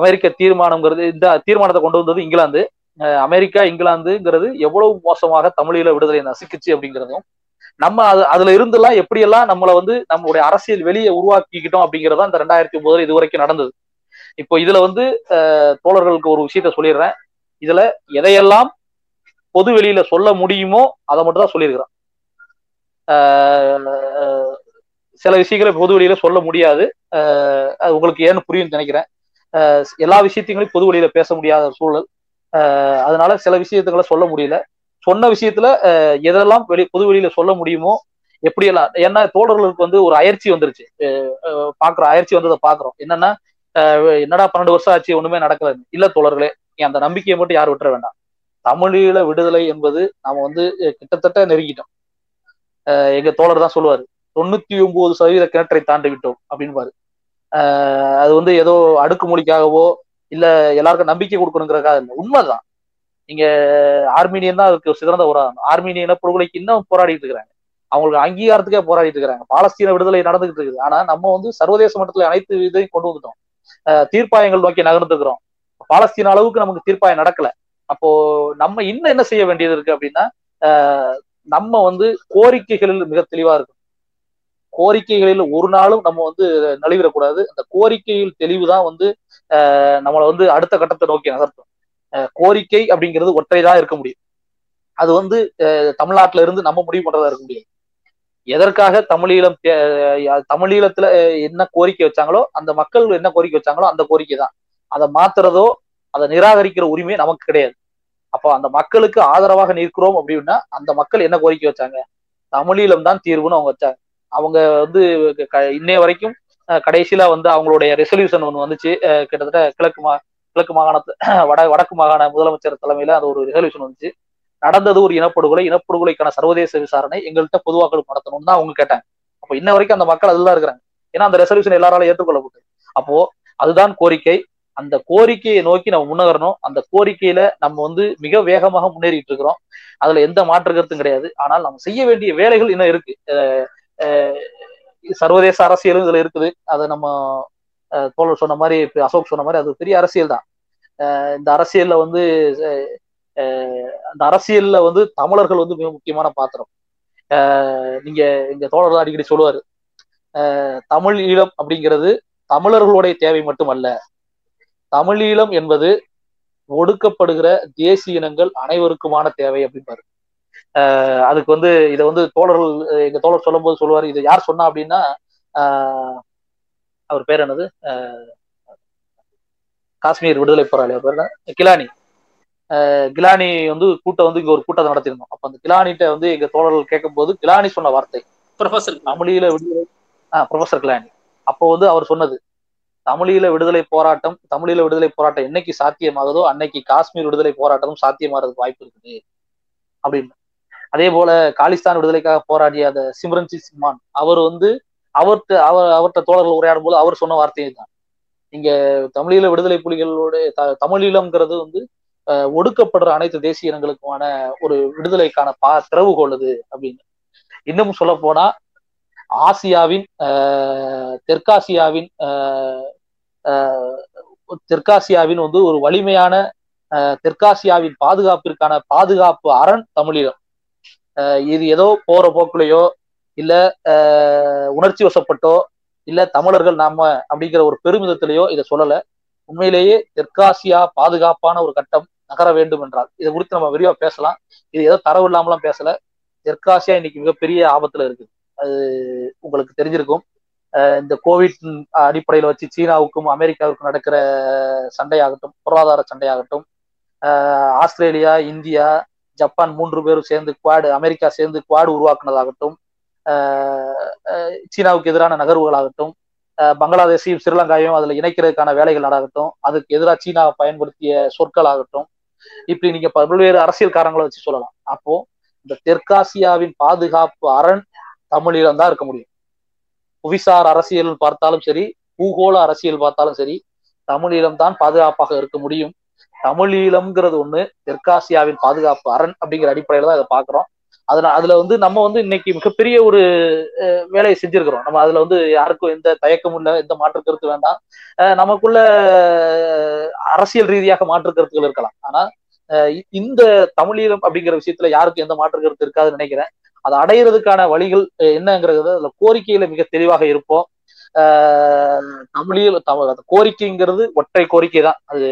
அமெரிக்க தீர்மானம்ங்கிறது இந்த தீர்மானத்தை கொண்டு வந்தது இங்கிலாந்து. அமெரிக்கா இங்கிலாந்துங்கிறது எவ்வளவு மோசமாக தமிழீழ விடுதலை நசுக்குச்சு அப்படிங்கிறதும் நம்ம அது அதுல இருந்தெல்லாம் எப்படியெல்லாம் நம்மளை வந்து நம்மளுடைய அரசியல் வெளியே உருவாக்கிக்கிட்டோம் அப்படிங்கிறதா இந்த ரெண்டாயிரத்தி ஒன்பதுல இது வரைக்கும் நடந்தது. இப்போ இதுல வந்து தோழர்களுக்கு ஒரு விஷயத்த சொல்லிடுறேன். இதுல எதையெல்லாம் பொது வெளியில சொல்ல முடியுமோ அதை மட்டும் தான் சொல்லியிருக்கிறேன். ஆஹ் சில விஷயங்களை பொது வெளியில சொல்ல முடியாது. ஆஹ் அது உங்களுக்கு ஏன்னு புரியும்னு நினைக்கிறேன். எல்லா விஷயத்தையும் பொது வழியில பேச முடியாத சூழல். ஆஹ் அதனால சில விஷயத்துக்களை சொல்ல முடியல. சொன்ன விஷயத்துல எதெல்லாம் வெளி பொது வெளியில சொல்ல முடியுமோ எப்படியெல்லாம், ஏன்னா தோழர்களுக்கு வந்து ஒரு அயற்சி வந்துருச்சு. பாக்குறோம், அயற்சி வந்ததை பாக்குறோம். என்னன்னா என்னடா பன்னெண்டு வருஷம் ஆச்சு ஒண்ணுமே நடக்கலன்னு. இல்ல தோழர்களே, அந்த நம்பிக்கையை மட்டும் யார் விட்டுற வேண்டாம். தமிழீழ விடுதலை என்பது நாம வந்து கிட்டத்தட்ட நெருங்கிட்டோம். எங்க தோழர் தான் சொல்லுவாரு, தொண்ணூத்தி ஒன்பது சதவீத கிணற்றை தாண்டி விட்டோம் அப்படின்னு பாரு. ஆஹ் அது வந்து ஏதோ அடுக்குமொழிக்காகவோ இல்ல எல்லாருக்கும் நம்பிக்கை கொடுக்கணுங்கிறக்காக இல்லை, உண்மைதான். நீங்க ஆர்மீனியன் தான் அதுக்கு சிறந்த போராட்டம். ஆர்மீனியன படுகொலைக்கு இன்னும் போராடிட்டு இருக்கிறாங்க, அவங்களுக்கு அங்கீகாரத்துக்கே போராடிட்டு இருக்கிறாங்க. பாலஸ்தீன விடுதலை நடந்துகிட்டு இருக்குது. ஆனா நம்ம வந்து சர்வதேச மட்டத்துல அனைத்து இதையும் கொண்டு வந்துட்டோம், தீர்ப்பாயங்கள் நோக்கி நகர்ந்து இருக்கிறோம். பாலஸ்தீன அளவுக்கு நமக்கு தீர்ப்பாயம் நடக்கல. அப்போ நம்ம இன்னும் என்ன செய்ய வேண்டியது இருக்கு அப்படின்னா, நம்ம வந்து கோரிக்கைகளில் மிக தெளிவா இருக்கும். கோரிக்கைகளில் ஒரு நாளும் நம்ம வந்து நழுவிடக்கூடாது. அந்த கோரிக்கையில் தெளிவுதான் வந்து அஹ் நம்மளை வந்து அடுத்த கட்டத்தை நோக்கி நகர்த்தும். கோரிக்கை அப்படிங்கிறது ஒற்றைதான் இருக்க முடியும். அது வந்து தமிழ்நாட்டுல இருந்து நம்ம முடிவு பண்றதா இருக்க முடியாது. எதற்காக தமிழீழம் தமிழீழத்துல என்ன கோரிக்கை வச்சாங்களோ, அந்த மக்கள் என்ன கோரிக்கை வச்சாங்களோ அந்த கோரிக்கை தான். அதை மாத்துறதோ அதை நிராகரிக்கிற உரிமை நமக்கு கிடையாது. அப்போ அந்த மக்களுக்கு ஆதரவாக நிற்கிறோம் அப்படின்னா, அந்த மக்கள் என்ன கோரிக்கை வச்சாங்க, தமிழீழம் தான் தீர்வுன்னு அவங்க வச்சாங்க. அவங்க வந்து இன்னைய வரைக்கும் கடைசியில வந்து அவங்களுடைய ரெசல்யூஷன் ஒன்று வந்துச்சு. கிட்டத்தட்ட கிழக்கு மா கிழக்கு மாகாணத்து வட வடக்கு மாகாண முதலமைச்சர் தலைமையில அது ஒரு ரெசல்யூஷன் வந்துச்சு. நடந்தது ஒரு இனப்படுகொலை, இனப்படுகொலைக்கான சர்வதேச விசாரணை, எங்கள்கிட்ட பொதுவாக்கள் நடத்தணும்னு தான் அவங்க கேட்டாங்க. அப்போ இன்ன வரைக்கும் அந்த மக்கள் அதுதான் இருக்கிறாங்க. ஏன்னா அந்த ரெசல்யூஷன் எல்லாராலும் ஏற்றுக்கொள்ளப்பட்டது. அப்போ அதுதான் கோரிக்கை. அந்த கோரிக்கையை நோக்கி நம்ம முன்னேறணும். அந்த கோரிக்கையில நம்ம வந்து மிக வேகமாக முன்னேறிட்டு இருக்கிறோம். அதுல எந்த மாற்று கருத்தும் கிடையாது. ஆனால் நம்ம செய்ய வேண்டிய வேலைகள் இன்னும் இருக்கு. சர்வதேச அரசியலும் இதுல இருக்குது. அதை நம்ம தோழர் சொன்ன மாதிரி, அசோக் சொன்ன மாதிரி, அது பெரிய அரசியல் தான். இந்த அரசியல்ல வந்து அந்த அரசியல்ல வந்து தமிழர்கள் வந்து மிக முக்கியமான பாத்திரம். நீங்க இங்க தோழர்கள் அடிக்கடி சொல்லுவாரு, தமிழ் ஈழம் அப்படிங்கிறது தமிழர்களுடைய தேவை மட்டுமல்ல, தமிழீழம் என்பது ஒடுக்கப்படுகிற தேசிய இனங்கள் அனைவருக்குமான தேவை அப்படின்பாரு. ஆஹ் அதுக்கு வந்து இதை வந்து தோழர்கள் எங்க தோழர் சொல்லும் போது சொல்லுவாரு, இதை யார் சொன்னா அப்படின்னா, ஆஹ் அவர் பேர் என்னது, காஷ்மீர் விடுதலை போராளி, அவர் பேர் என்ன, கிலானி. ஆஹ் கிலானி வந்து கூட்டம் வந்து இங்க ஒரு கூட்டத்தை நடத்திருந்தோம். அப்ப அந்த கிலானிட்ட வந்து எங்க தோழர்கள் கேட்கும் போது கிலானி சொன்ன வார்த்தை, ப்ரொஃபசர் தமிழீழ விடுதலை ஆஹ் ப்ரொஃபசர் கிலானி. அப்போ வந்து அவர் சொன்னது, தமிழீழ விடுதலை போராட்டம் தமிழீழ விடுதலை போராட்டம் என்னைக்கு சாத்தியமாகுதோ அன்னைக்கு காஷ்மீர் விடுதலை போராட்டமும் சாத்தியமாகிறதுக்கு வாய்ப்பு இருக்குது அப்படின்னு. அதே போல காலிஸ்தான் விடுதலைக்காக போராடிய அந்த சிம்ரன் சிங் மான், அவர் வந்து அவர்கிட்ட அவர் அவர்கிட்ட தோழர்கள் உரையாடும் போது அவர் சொன்ன வார்த்தையை தான், இங்க தமிழீழ விடுதலை புலிகளோட த தமிழீழம்ங்கிறது வந்து ஒடுக்கப்படுற அனைத்து தேசிய இனங்களுக்குமான ஒரு விடுதலைக்கான பா திறவுகோள் அது அப்படின்னு. இன்னமும் சொல்ல போனா ஆசியாவின் அஹ் தெற்காசியாவின் தெற்காசியாவின் வந்து ஒரு வலிமையான தெற்காசியாவின் பாதுகாப்பிற்கான பாதுகாப்பு அரண் தமிழீழம். இது ஏதோ போற போக்குலையோ இல்ல உணர்ச்சி வசப்பட்டோ இல்ல தமிழர்கள் நாம அப்படிங்கிற ஒரு பெருமிதத்திலேயோ இதை சொல்லல. உண்மையிலேயே தெற்காசியா பாதுகாப்பான ஒரு கட்டம் நகர வேண்டும் என்றால், இதை குறித்து நம்ம விரிவா பேசலாம். இது ஏதோ தரவு இல்லாமலாம் பேசல. தெற்காசியா இன்னைக்கு மிகப்பெரிய ஆபத்துல இருக்குது. அது உங்களுக்கு தெரிஞ்சிருக்கும். இந்த கோவிட் அடிப்படையில வச்சு சீனாவுக்கும் அமெரிக்காவுக்கும் நடக்கிற சண்டையாகட்டும், பொருளாதார சண்டையாகட்டும், ஆஸ்திரேலியா, இந்தியா, ஜப்பான் மூன்று பேரும் சேர்ந்து குவாடு, அமெரிக்கா சேர்ந்து குவாடு உருவாக்குனதாகட்டும், சீனாவுக்கு எதிரான நகர்வுகளாகட்டும், பங்களாதேஷையும் ஸ்ரீலங்காவையும் அதுல இணைக்கிறதுக்கான வேலைகள் நடக்கட்டும், அதுக்கு எதிராக சீனாவை பயன்படுத்திய சொற்களாகட்டும், இப்படி நீங்க பல்வேறு அரசியல்காரங்களை வச்சு சொல்லலாம். அப்போ இந்த தெற்காசியாவின் பாதுகாப்பு அரண் தமிழீழம் தான் இருக்க முடியும். புவிசார் அரசியல் பார்த்தாலும் சரி, பூகோள அரசியல் பார்த்தாலும் சரி, தமிழீழம் தான் பாதுகாப்பாக இருக்க முடியும். தமிழீழம்ங்கிறது ஒண்ணு, தெற்காசியாவின் பாதுகாப்பு அரண் அப்படிங்கிற அடிப்படையில தான் இதை பாக்குறோம். அதுல அதுல வந்து நம்ம வந்து இன்னைக்கு மிகப்பெரிய ஒரு வேலையை செஞ்சிருக்கிறோம். நம்ம அதுல வந்து யாருக்கும் எந்த தயக்கமும் இல்லை, எந்த மாற்று கருத்து வேண்டாம். நமக்குள்ள அரசியல் ரீதியாக மாற்று கருத்துக்கள் இருக்கலாம். ஆனா இந்த தமிழீழம் அப்படிங்கிற விஷயத்துல யாருக்கும் எந்த மாற்று கருத்து இருக்காதுன்னு நினைக்கிறேன். அதை அடையிறதுக்கான வழிகள் என்னங்கிறது அதுல கோரிக்கையில மிக தெளிவாக இருப்போம். ஆஹ் தமிழில் தமிழ் அந்த கோரிக்கைங்கிறது ஒற்றை கோரிக்கை தான். அது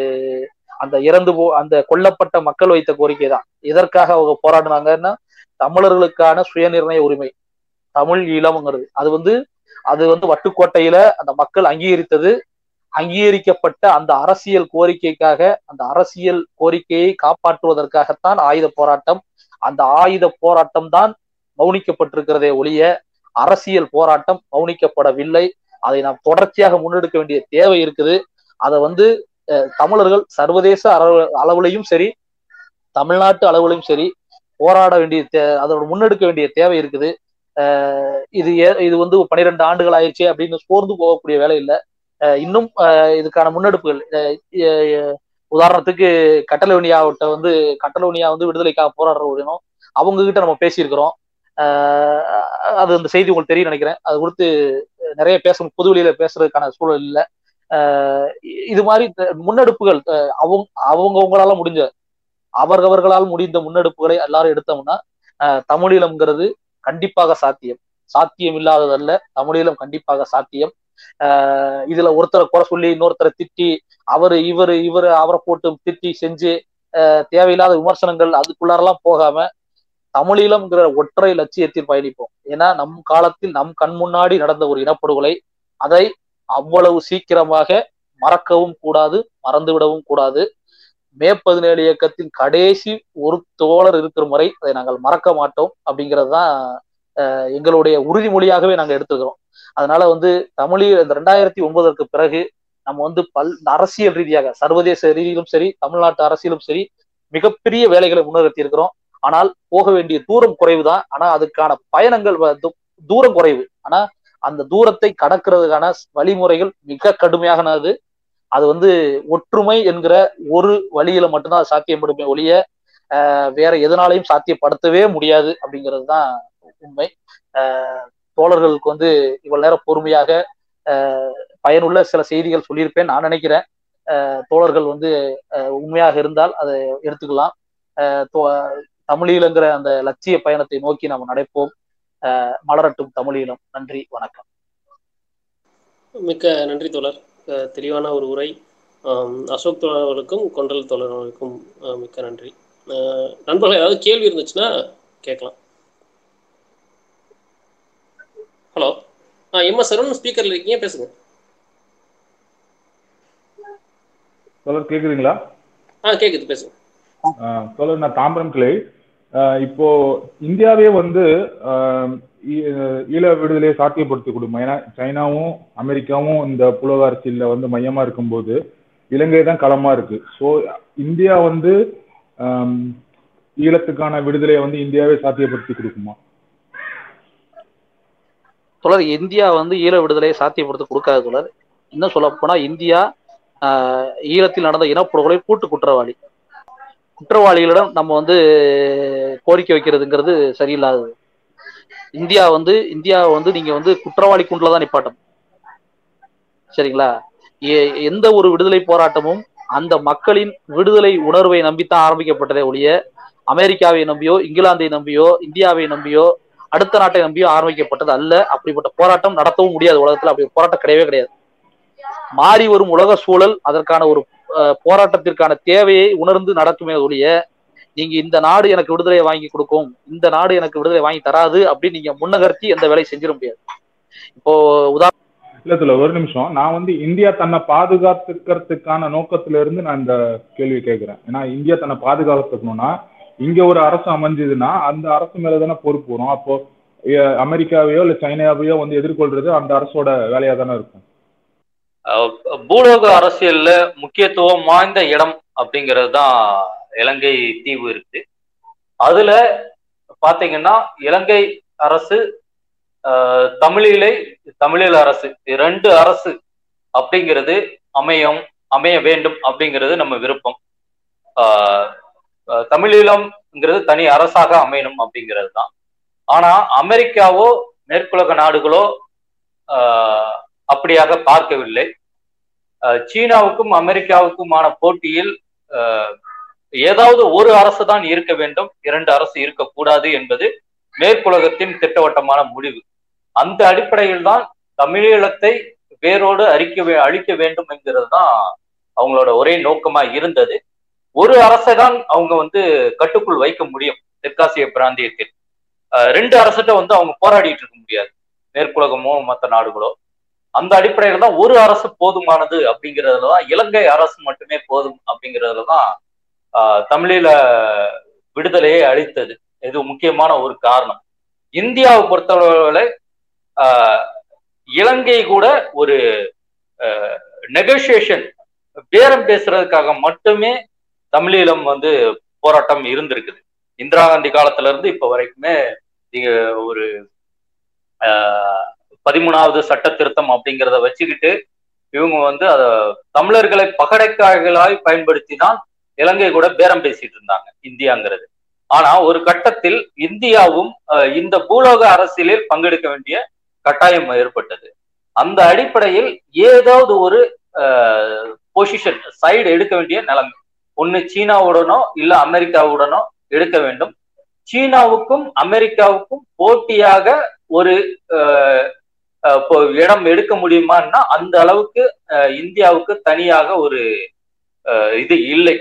அந்த இறந்து போ அந்த கொல்லப்பட்ட மக்கள் வைத்த கோரிக்கை தான். இதற்காக அவங்க போராடினாங்கன்னா தமிழர்களுக்கான சுயநிர்ணய உரிமை, தமிழ் ஈழம்ங்கிறது அது வந்து அது வந்து வட்டுக்கோட்டையில அந்த மக்கள் அங்கீகரித்தது. அங்கீகரிக்கப்பட்ட அந்த அரசியல் கோரிக்கைக்காக, அந்த அரசியல் கோரிக்கையை காப்பாற்றுவதற்காகத்தான் ஆயுத போராட்டம். அந்த ஆயுத போராட்டம் தான் மௌனிக்கப்பட்டிருக்கிறதே ஒழிய அரசியல் போராட்டம் மௌனிக்கப்படவில்லை. அதை நாம் தொடர்ச்சியாக முன்னெடுக்க வேண்டிய தேவை இருக்குது. அதை வந்து தமிழர்கள் சர்வதேச அளவுலையும் சரி, தமிழ்நாட்டு அளவுலையும் சரி போராட வேண்டிய தே அதோட முன்னெடுக்க வேண்டிய தேவை இருக்குது. அஹ் இது இது வந்து பன்னிரெண்டு ஆண்டுகள் ஆயிடுச்சு அப்படின்னு சோர்ந்து போகக்கூடிய வேலை இல்லை. இன்னும் இதுக்கான முன்னெடுப்புகள், உதாரணத்துக்கு கட்டலோனியாவிட்ட வந்து கட்டலோனியா வந்து விடுதலைக்காக போராடுற ஒரு இனம், அவங்க கிட்ட நம்ம பேசியிருக்கிறோம். அது அந்த செய்தி உங்களுக்கு தெரியும் நினைக்கிறேன். அது கொடுத்து நிறைய பேசணும், பொதுவெளியில பேசுறதுக்கான சூழல் இல்லை. இது மாதிரி முன்னெடுப்புகள் அவங்க அவங்கவுங்களால முடிஞ்ச அவர்களால் முடிந்த முன்னெடுப்புகளை எல்லாரும் எடுத்தோம்னா தமிழீழம்ங்கிறது கண்டிப்பாக சாத்தியம், சாத்தியம் இல்லாததல்ல. தமிழீழம் கண்டிப்பாக சாத்தியம். ஆஹ் இதுல ஒருத்தரை குறை சொல்லி இன்னொருத்தரை திட்டி அவரு இவரு இவரு அவரை போட்டு திட்டி செஞ்சு தேவையில்லாத விமர்சனங்கள் அதுக்குள்ளாரெல்லாம் போகாம தமிழீழம்ங்கிற ஒற்றை லட்சியத்தில் பயணிப்போம். ஏன்னா நம் காலத்தில் நம் கண் முன்னாடி நடந்த ஒரு இனப்படுகொலை, அதை அவ்வளவு சீக்கிரமாக மறக்கவும் கூடாது, மறந்துவிடவும் கூடாது. மே பதினேழு இயக்கத்தின் கடைசி ஒரு தோழர் இருக்கிற முறை அதை நாங்கள் மறக்க மாட்டோம் அப்படிங்கிறது தான் எங்களுடைய உறுதிமொழியாகவே நாங்கள் எடுத்துக்கிறோம். அதனால வந்து தமிழீழ இந்த ரெண்டாயிரத்தி ஒன்பதற்கு பிறகு நம்ம வந்து பல் அரசியல் ரீதியாக சர்வதேச ரீதியிலும் சரி தமிழ்நாட்டு அரசியலும் சரி மிகப்பெரிய வேலைகளை முன்னிறுத்தி இருக்கிறோம். ஆனால் போக வேண்டிய தூரம் குறைவு தான், ஆனா அதுக்கான பயணங்கள் தூரம் குறைவு. ஆனா அந்த தூரத்தை கடக்கிறதுக்கான வழிமுறைகள் மிக கடுமையானது. அது வந்து ஒற்றுமை என்கிற ஒரு வழியில மட்டும்தான் அது சாத்தியப்படுமே ஒழிய வேற எதனாலையும் சாத்தியப்படுத்தவே முடியாது அப்படிங்கிறது தான் உண்மை. தோழர்களுக்கு வந்து இவ்வளவு நேரம் பொறுமையாக பயனுள்ள சில செய்திகள் சொல்லியிருப்பேன் நான் நினைக்கிறேன். தோழர்கள் வந்து உண்மையாக இருந்தால் அதை எடுத்துக்கலாம். தமிழீழங்கிற அந்த லட்சிய பயணத்தை நோக்கி நாம் நடப்போம். மலரட்டும் தமிழீழம். நன்றி, வணக்கம். மிக்க நன்றி தோழர், தெளிவான ஒரு உரை. அசோக் தோழர்களுக்கும் கொண்டல் தோழர்களுக்கும் மிக்க நன்றி. நண்பர்கள் ஏதாவது கேள்வி இருந்துச்சுன்னா கேட்கலாம். ஹலோ, எம் எஸ் சரவணன் ஸ்பீக்கர்ல இருக்கீங்க, பேசுங்க. தோழர் கேக்குதுங்களா? ஆ கேக்குது, பேசுங்க. தோழர் நான் தாம்பரம் கிளை. இப்போ இந்தியாவே வந்து ஈழ விடுதலையை சாத்தியப்படுத்தி கொடுக்கும். ஏன்னா சைனாவும் அமெரிக்காவும் இந்த புலக அரசியல வந்து மையமா இருக்கும்போது இலங்கை தான் களமா இருக்கு. ஸோ இந்தியா வந்து ஈழத்துக்கான விடுதலையை வந்து இந்தியாவே சாத்தியப்படுத்தி கொடுக்குமா? தோழர், இந்தியா வந்து ஈழ விடுதலையை சாத்தியப்படுத்தி கொடுக்காது தோழர். இன்னும் சொல்ல போனா இந்தியா ஈழத்தில் நடந்த இனப்படுகொலை கூட்டு குற்றவாளி, குற்றவாளிகளிடம் நம்ம வந்து கோரிக்கை வைக்கிறதுங்கிறது சரியில்லாதது. இந்தியா வந்து இந்தியாவை வந்து நீங்க வந்து குற்றவாளி குண்டில் தான் நிப்பாட்டும், சரிங்களா? எந்த ஒரு விடுதலை போராட்டமும் அந்த மக்களின் விடுதலை உணர்வை நம்பித்தான் ஆரம்பிக்கப்பட்டதே ஒழிய அமெரிக்காவை நம்பியோ இங்கிலாந்தை நம்பியோ இந்தியாவை நம்பியோ அடுத்த நாட்டை நம்பியோ ஆரம்பிக்கப்பட்டது அல்ல. அப்படிப்பட்ட போராட்டம் நடத்தவும் முடியாது உலகத்துல. அப்படி போராட்டம் கிடையவே கிடையாது. மாறி வரும் உலக சூழல் அதற்கான ஒரு போராட்டத்திற்கான தேவையை உணர்ந்து நடக்குமே ஒழிய நீங்க இந்த நாடு எனக்கு விடுதலை வாங்கி கொடுக்கும், இந்த நாடு எனக்கு விடுதலை வாங்கி தராது அப்படின்னு நீங்க முன்னகர்த்தி எந்த வேலையை செஞ்சிட முடியாது. இப்போ உதாரணம் இல்லத்துல ஒரு நிமிஷம், நான் வந்து இந்தியா தன்னை பாதுகாத்துக்கிறதுக்கான நோக்கத்துல இருந்து நான் இந்த கேள்வி கேட்கிறேன். ஏன்னா இந்தியா தன்னை பாதுகாத்துக்கணும்னா இங்க ஒரு அரசு அமைஞ்சதுன்னா அந்த அரசு மேலதானே பொறுப்பு வரும். அப்போ அமெரிக்காவையோ இல்ல சைனாவையோ வந்து எதிர்கொள்றது அந்த அரசோட வேலையா தானே இருக்கும். பூலோக அரசியல்ல முக்கியத்துவம் வாய்ந்த இடம் அப்படிங்கிறது தான் இலங்கை தீவு இருக்கு. அதுல பாத்தீங்கன்னா இலங்கை அரசு தமிழீழை தமிழீழ அரசு ரெண்டு அரசு அப்படிங்கிறது அமையும் அமைய வேண்டும் அப்படிங்கிறது நம்ம விருப்பம். ஆஹ் தமிழீழம்ங்கிறது தனி அரசாக அமையணும் அப்படிங்கிறது தான். ஆனா அமெரிக்காவோ மேற்குலக நாடுகளோ ஆஹ் அப்படியாக பார்க்கவில்லை. சீனாவுக்கும் அமெரிக்காவுக்குமான போட்டியில் ஏதாவது ஒரு அரசு தான் இருக்க வேண்டும், இரண்டு அரசு இருக்கக்கூடாது என்பது மேற்குலகத்தின் திட்டவட்டமான முடிவு. அந்த அடிப்படையில் தான் தமிழீழத்தை வேரோடு அறிக்க அழிக்க வேண்டும் என்கிறது தான் அவங்களோட ஒரே நோக்கமா இருந்தது. ஒரு அரசை தான் அவங்க வந்து கட்டுக்குள் வைக்க முடியும் தெற்காசிய பிராந்தியத்தில். ரெண்டு அரசிட்ட வந்து அவங்க போராடிட்டு இருக்க முடியாது மேற்குலகமோ மற்ற நாடுகளோ. அந்த அடிப்படையில தான் ஒரு அரசு போதுமானது அப்படிங்கிறதுலதான் இலங்கை அரசு மட்டுமே போதும் அப்படிங்கிறதுலதான் ஆஹ் தமிழீழ விடுதலையை அளித்தது. இது முக்கியமான ஒரு காரணம். இந்தியாவை பொறுத்தளவுல ஆஹ் இலங்கை கூட ஒரு நெகோசியேஷன் பேரம் பேசுறதுக்காக மட்டுமே தமிழீழம் வந்து போராட்டம் இருந்திருக்குது. இந்திரா காந்தி காலத்துல இருந்து இப்ப வரைக்குமே நீங்க ஒரு ஆஹ் பதிமூணாவது சட்ட திருத்தம் அப்படிங்கிறத வச்சுக்கிட்டு இவங்க வந்து அத தமிழர்களை பகடைக்காய்களாய் பயன்படுத்தி தான் இலங்கை கூட பேரம் பேசிட்டு இருந்தாங்க இந்தியாங்கிறது. ஆனா ஒரு கட்டத்தில் இந்தியாவும் இந்த பூலோக அரசியலில் பங்கெடுக்க வேண்டிய கட்டாயம் ஏற்பட்டது. அந்த அடிப்படையில் ஏதாவது ஒரு பொசிஷன் சைடு எடுக்க வேண்டிய நிலைமை, ஒன்னு சீனாவுடனோ இல்ல அமெரிக்காவுடனோ எடுக்க வேண்டும். சீனாவுக்கும் அமெரிக்காவுக்கும் போட்டியாக ஒரு இடம் எடுக்க முடியுமான்னா அந்த அளவுக்கு இந்தியாவுக்கு தனியாக ஒரு இது இல்லை,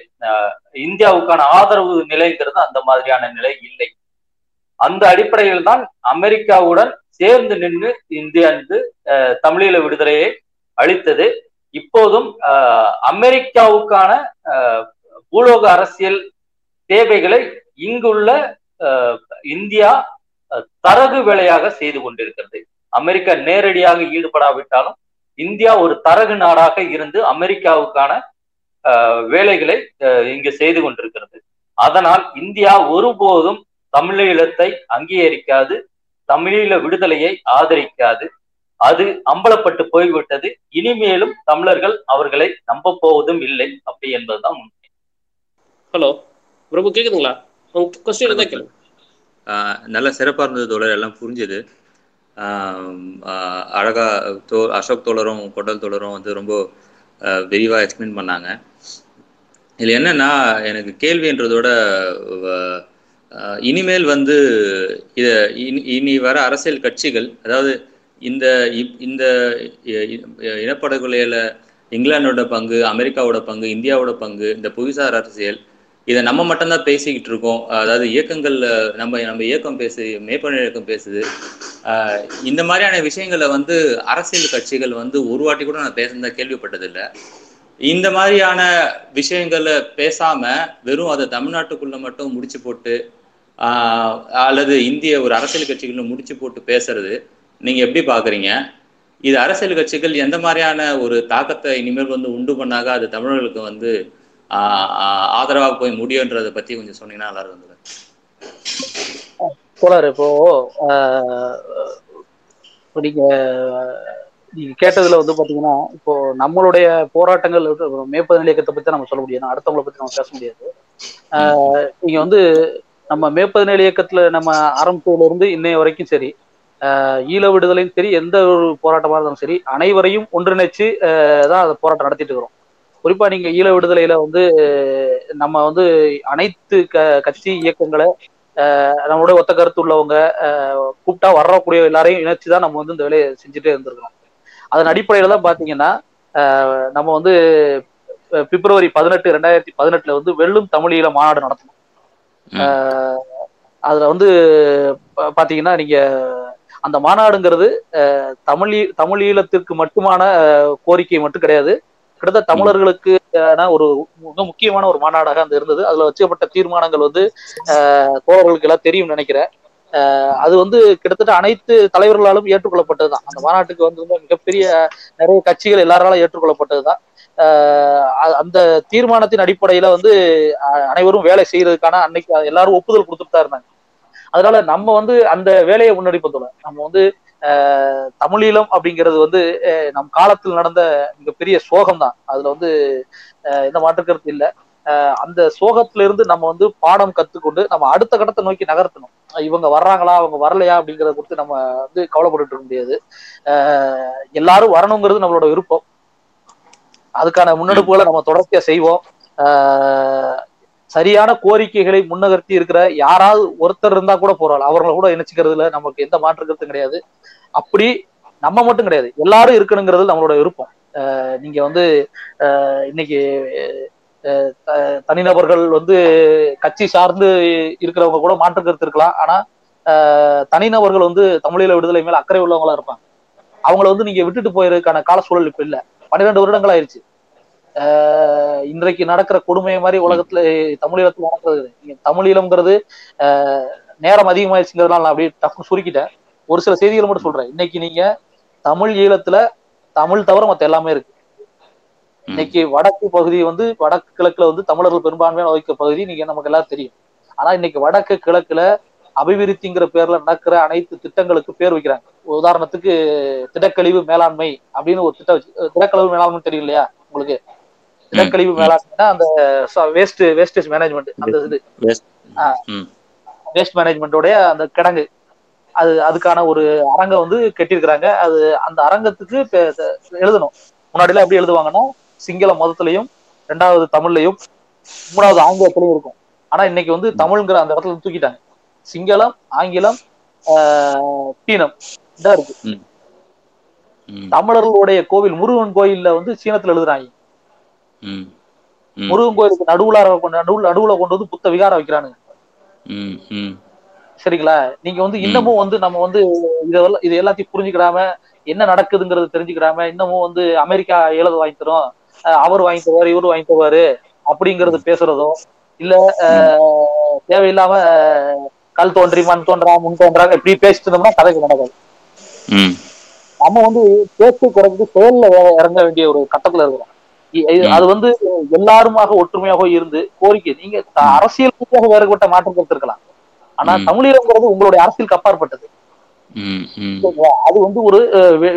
இந்தியாவுக்கான ஆதரவு நிலைங்கிறது அந்த மாதிரியான நிலை இல்லை. அந்த அடிப்படையில் தான் அமெரிக்காவுடன் சேர்ந்து நின்று இந்தியா வந்து தமிழீழ விடுதலையை அளித்தது. இப்போதும் அமெரிக்காவுக்கான பூலோக அரசியல் தேவைகளை இங்குள்ள இந்தியா தரகு வேலையாக செய்து கொண்டிருக்கிறது. அமெரிக்கா நேரடியாக ஈடுபடாவிட்டாலும் இந்தியா ஒரு தரகு நாடாக இருந்து அமெரிக்காவுக்கான வேலைகளை இங்கு செய்து கொண்டிருக்கிறது. அதனால் இந்தியா ஒருபோதும் தமிழீழத்தை அங்கீகரிக்காது, தமிழீழ விடுதலையை ஆதரிக்காது. அது அம்பலப்பட்டு போய்விட்டது. இனிமேலும் தமிழர்கள் அவர்களை நம்ப போவதும் இல்லை அப்படி என்பதுதான் உண்மை. ஹலோ பிரபு, கேக்குதுங்களா? நல்ல சிறப்பா இருந்தது தோழர், எல்லாம் புரிஞ்சது அழகா. தோ அசோக் தோழரும் கொட்டல் தோழரும் வந்து ரொம்ப விரிவாக எக்ஸ்பிளைன் பண்ணாங்க. இதில் என்னன்னா எனக்கு கேள்வின்றதோட இனிமேல் வந்து இதை இனி வர அரசியல் கட்சிகள், அதாவது இந்த இந்த இனப்படுகொலையில் இங்கிலாண்டோட பங்கு, அமெரிக்காவோட பங்கு, இந்தியாவோட பங்கு, இந்த புவிசார் அரசியல், இதை நம்ம மட்டும்தான் பேசிக்கிட்டு இருக்கோம். அதாவது இயக்கங்களில் நம்ம நம்ம இயக்கம் பேசு மேற்பன இயக்கம் பேசுது. இந்த மாதிரியான விஷயங்களை வந்து அரசியல் கட்சிகள் வந்து ஒரு வாட்டி கூட நான் பேசுனதா கேள்விப்பட்டதில்லை. இந்த மாதிரியான விஷயங்களை பேசாமல் வெறும் அதை தமிழ்நாட்டுக்குள்ளே மட்டும் முடிச்சு போட்டு அல்லது இந்திய ஒரு அரசியல் கட்சிகளில் முடிச்சு போட்டு பேசுறது நீங்கள் எப்படி பார்க்குறீங்க? இது அரசியல் கட்சிகள் எந்த மாதிரியான ஒரு தாக்கத்தை இனிமேல் வந்து உண்டு பண்ணாக அது தமிழர்களுக்கு வந்து ஆதரவாக போய் முடியுன்றதை பற்றி கொஞ்சம் சொன்னீங்கன்னா நல்லா இருந்தது. போலார், இப்போ நீங்க நீங்க கேட்டதுல வந்து பாத்தீங்கன்னா இப்போ நம்மளுடைய போராட்டங்கள் மேற்பதன் இயக்கத்தை பத்தி நம்ம சொல்ல முடியாது, அடுத்தவங்களை பத்தி நம்ம பேச முடியாது. ஆஹ் நீங்க வந்து நம்ம மேற்பதன் இயக்கத்துல நம்ம ஆரம்பிச்சதுல இருந்து இன்னைய வரைக்கும் சரி, ஆஹ் ஈழ விடுதலையும் சரி, எந்த ஒரு போராட்டமா இருந்தாலும் சரி, அனைவரையும் ஒன்றிணைச்சு தான் அதை போராட்டம் நடத்திட்டு இருக்கிறோம். குறிப்பா நீங்க ஈழ விடுதலையில வந்து நம்ம வந்து அனைத்து க கட்சி இயக்கங்களை நம்மளுடைய ஒத்த கருத்து உள்ளவங்க கூப்பிட்டா வரக்கூடிய எல்லாரையும் இணைச்சுதான் நம்ம வந்து இந்த வேலையை செஞ்சுட்டே இருந்திருக்கோம். அதன் அடிப்படையில தான் பாத்தீங்கன்னா நம்ம வந்து பிப்ரவரி பதினெட்டு ரெண்டாயிரத்தி பதினெட்டுல வந்து வெள்ளும் தமிழீழ மாநாடு நடத்தணும். அதுல வந்து பாத்தீங்கன்னா நீங்க அந்த மாநாடுங்கிறது தமிழீ தமிழீழத்திற்கு மட்டுமான கோரிக்கை மட்டும் கிடையாது, கிட்டத்தட்ட தமிழர்களுக்கு ஒரு மிக முக்கியமான ஒரு மாநாடாக அந்த இருந்தது. அதுல வச்சுக்கப்பட்ட தீர்மானங்கள் வந்து அஹ் தோழர்களுக்கு எல்லாம் தெரியும் நினைக்கிறேன். அஹ் அது வந்து கிட்டத்தட்ட அனைத்து தலைவர்களாலும் ஏற்றுக்கொள்ளப்பட்டதுதான். அந்த மாநாட்டுக்கு வந்து மிகப்பெரிய நிறைய கட்சிகள் எல்லாராலும் ஏற்றுக்கொள்ளப்பட்டதுதான். ஆஹ் அந்த தீர்மானத்தின் அடிப்படையில வந்து அனைவரும் வேலை செய்யறதுக்கான அன்னைக்கு எல்லாரும் ஒப்புதல் கொடுத்துட்டு தான் இருந்தாங்க. அதனால நம்ம வந்து அந்த வேலையை முன்னெடுப்பதுல நம்ம வந்து அஹ் தமிழீழம் அப்படிங்கிறது வந்து நம் காலத்தில் நடந்த மிகப்பெரிய சோகம் தான். அதுல வந்து அஹ் எந்த மாற்றுக்கருத்து இல்லை. அஹ் அந்த சோகத்துல இருந்து நம்ம வந்து பாடம் கத்துக்கொண்டு நம்ம அடுத்த கட்டத்தை நோக்கி நகர்த்தணும். இவங்க வர்றாங்களா அவங்க வரலையா அப்படிங்கிறத குறித்து நம்ம வந்து கவலைப்பட்டு இருக்க முடியாது. அஹ் எல்லாரும் வரணுங்கிறது நம்மளோட விருப்பம். அதுக்கான முன்னெடுப்புகளை நம்ம தொடர்ச்சியா செய்வோம். ஆஹ் சரியான கோரிக்கைகளை முன்னகர்த்தி இருக்கிற யாராவது ஒருத்தர் இருந்தா கூட போறாள், அவர்களை கூட இணைச்சிக்கிறதுல நமக்கு எந்த மாற்று கருத்தும் கிடையாது. அப்படி நம்ம மட்டும் கிடையாது, எல்லாரும் இருக்கணுங்கிறது நம்மளோட விருப்பம். அஹ் நீங்க வந்து அஹ் இன்னைக்கு தனிநபர்கள் வந்து கட்சி சார்ந்து இருக்கிறவங்க கூட மாற்று கருத்து இருக்கலாம். ஆனா அஹ் தனிநபர்கள் வந்து தமிழீழ விடுதலை மேல அக்கறை உள்ளவங்களா இருப்பாங்க. அவங்களை வந்து நீங்க விட்டுட்டு போயிருக்கான கால சூழல் இப்ப இல்ல, பன்னிரெண்டு வருடங்கள் ஆயிடுச்சு. ஆஹ் இன்றைக்கு நடக்கிற கொடுமையை மாதிரி உலகத்துல தமிழீழத்துல நடக்கிறது. நீங்க தமிழீழம்ங்கிறது ஆஹ் நேரம் அதிகமாயிருச்சுங்கிறதுனால நான் அப்படியே டஃப்னு சுருக்கிட்டேன். ஒரு சில செய்திகள் மட்டும் சொல்றேன். இன்னைக்கு நீங்க தமிழ் ஈழத்துல தமிழ் தவிர மத்த எல்லாமே இருக்கு. இன்னைக்கு வடக்கு பகுதி வந்து வடக்கு கிழக்குல வந்து தமிழர்கள் பெரும்பான்மையான வகிக்க பகுதி நீங்க நமக்கு எல்லாரும் தெரியும். ஆனா இன்னைக்கு வடக்கு கிழக்குல அபிவிருத்திங்கிற பேர்ல நடக்கிற அனைத்து திட்டங்களுக்கு பேர் வைக்கிறாங்க. உதாரணத்துக்கு திடக்கழிவு மேலாண்மை அப்படின்னு ஒரு திட்டம் வச்சு, திடக்கழிவு மேலாண்மை தெரியும் இல்லையா உங்களுக்கு, திடக்கழிவு மேலாண்மைன்னா அந்த வேஸ்ட் வேஸ்டேஜ் மேனேஜ்மெண்ட், அந்த இது வேஸ்ட் மேனேஜ்மெண்டோடைய அந்த கிடங்கு, அது அதுக்கான ஒரு அரங்கம் வந்து கட்டியிருக்கிறாங்க. அது அந்த அரங்கத்துக்கு எழுதணும். முன்னாடிலாம் எப்படி எழுதுவாங்கன்னா சிங்கள மதத்திலையும் ரெண்டாவது தமிழ்லையும் மூணாவது ஆங்கிலத்திலையும் இருக்கும். ஆனா இன்னைக்கு வந்து தமிழ்ங்கிற அந்த இடத்துல தூக்கிட்டாங்க. சிங்களம், ஆங்கிலம், சீனம் இதா இருக்கு. தமிழர்களுடைய கோவில் முருகன் கோயில்ல வந்து சீனத்துல எழுதுறாங்க. முருகன் கோயிலுக்கு நடுவுல நடுவுல கொண்டு வந்து புத்த விகாரம் வைக்கிறானுங்க. சரிங்களா? நீங்க வந்து இன்னமும் வந்து நம்ம வந்து இதெல்லாம் இது எல்லாத்தையும் புரிஞ்சுக்கிடாம என்ன நடக்குதுங்கிறது தெரிஞ்சுக்கிறாம இன்னமும் வந்து அமெரிக்கா எழுத வாங்கி தரும், அவர் வாங்கி தருவாரு, இவரு வாங்கி தருவாரு அப்படிங்கறது பேசுறதோ இல்ல தேவையில்லாம கல் தோன்றி மண் தோன்றா முன் தோன்றாங்க இப்படி பேசிட்டோம்னா கதைக்கு நடக்காது. நம்ம வந்து பேச்சு குறைஞ்சு செயல்ல இறங்க வேண்டிய ஒரு கட்டத்துல இருக்கிறோம். அது வந்து எல்லாருமாக ஒற்றுமையாக இருந்து கோரிக்கை, நீங்க அரசியல் ரீதியாக வேறுபட்ட மாற்றம் கொடுத்திருக்கலாம், ஆனா தமிழீழங்கிறது உங்களுடைய அரசியலுக்கு அப்பாற்பட்டது. அது வந்து ஒரு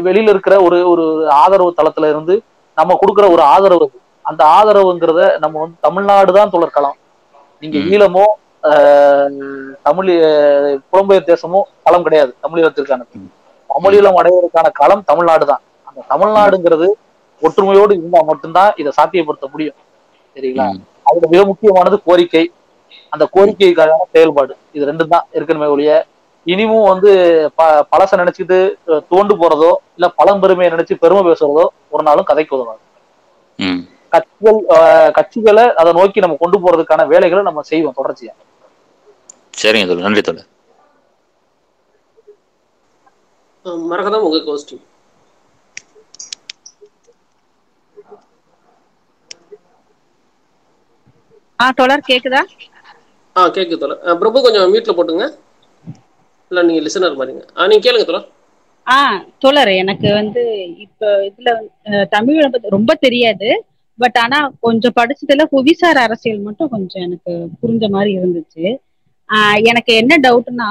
வெளியில இருக்கிற ஒரு ஒரு ஆதரவு தளத்துல இருந்து நம்ம கொடுக்குற ஒரு ஆதரவு, அந்த ஆதரவுங்கிறத நம்ம வந்து தமிழ்நாடு தான் தொடர்க்கலாம். நீங்க ஈழமோ தமிழ் புலம்பெயர் தேசமோ களம் கிடையாது. தமிழீழத்திற்கான தமிழீழம் அடைவதற்கான களம் தமிழ்நாடு தான். அந்த தமிழ்நாடுங்கிறது ஒற்றுமையோடு இருந்தா மட்டும்தான் இதை சாத்தியப்படுத்த முடியும். சரிங்களா? அதுல மிக முக்கியமானது கோரிக்கை, அந்த கோரிக்கைக்கான செயல்பாடு. இது ரெண்டும் தான் இருக்கணுமே ஒழிய இனிமும் வந்து ப பழச நினைச்சுட்டு தோண்டு போறதோ இல்ல பழம்பெருமையை நினைச்சு பெருமை பேசுறதோ ஒரு நாளும் கதைக்கு உதவாது. கட்சிகள் கட்சிகளை அதை நோக்கி நம்ம கொண்டு போறதுக்கான வேலைகளை நம்ம செய்வோம் தொடர்ச்சியா. சரிங்க தோழர், நன்றி தோழர். மறக்காம உங்க கோஸ்டிங் ஆ தோழர் கேக்குதா? ஆ கேக்குது தோழர். பிரபு கொஞ்சம் மியூட்ல போடுங்க, இல்ல நீங்க லிசனர் பாருங்க. ஆ நீங்க கேளுங்க தோழர். ஆ தோழர், எனக்கு வந்து இப்போ இதுல தமிழை பத்தி ரொம்ப தெரியாது, பட் ஆனா கொஞ்சம் படிச்சதுல புவிசார் அரசியல் மட்டும் கொஞ்சம் எனக்கு புரிஞ்ச மாதிரி இருந்துச்சு. ஆஹ் எனக்கு என்ன டவுட்னா,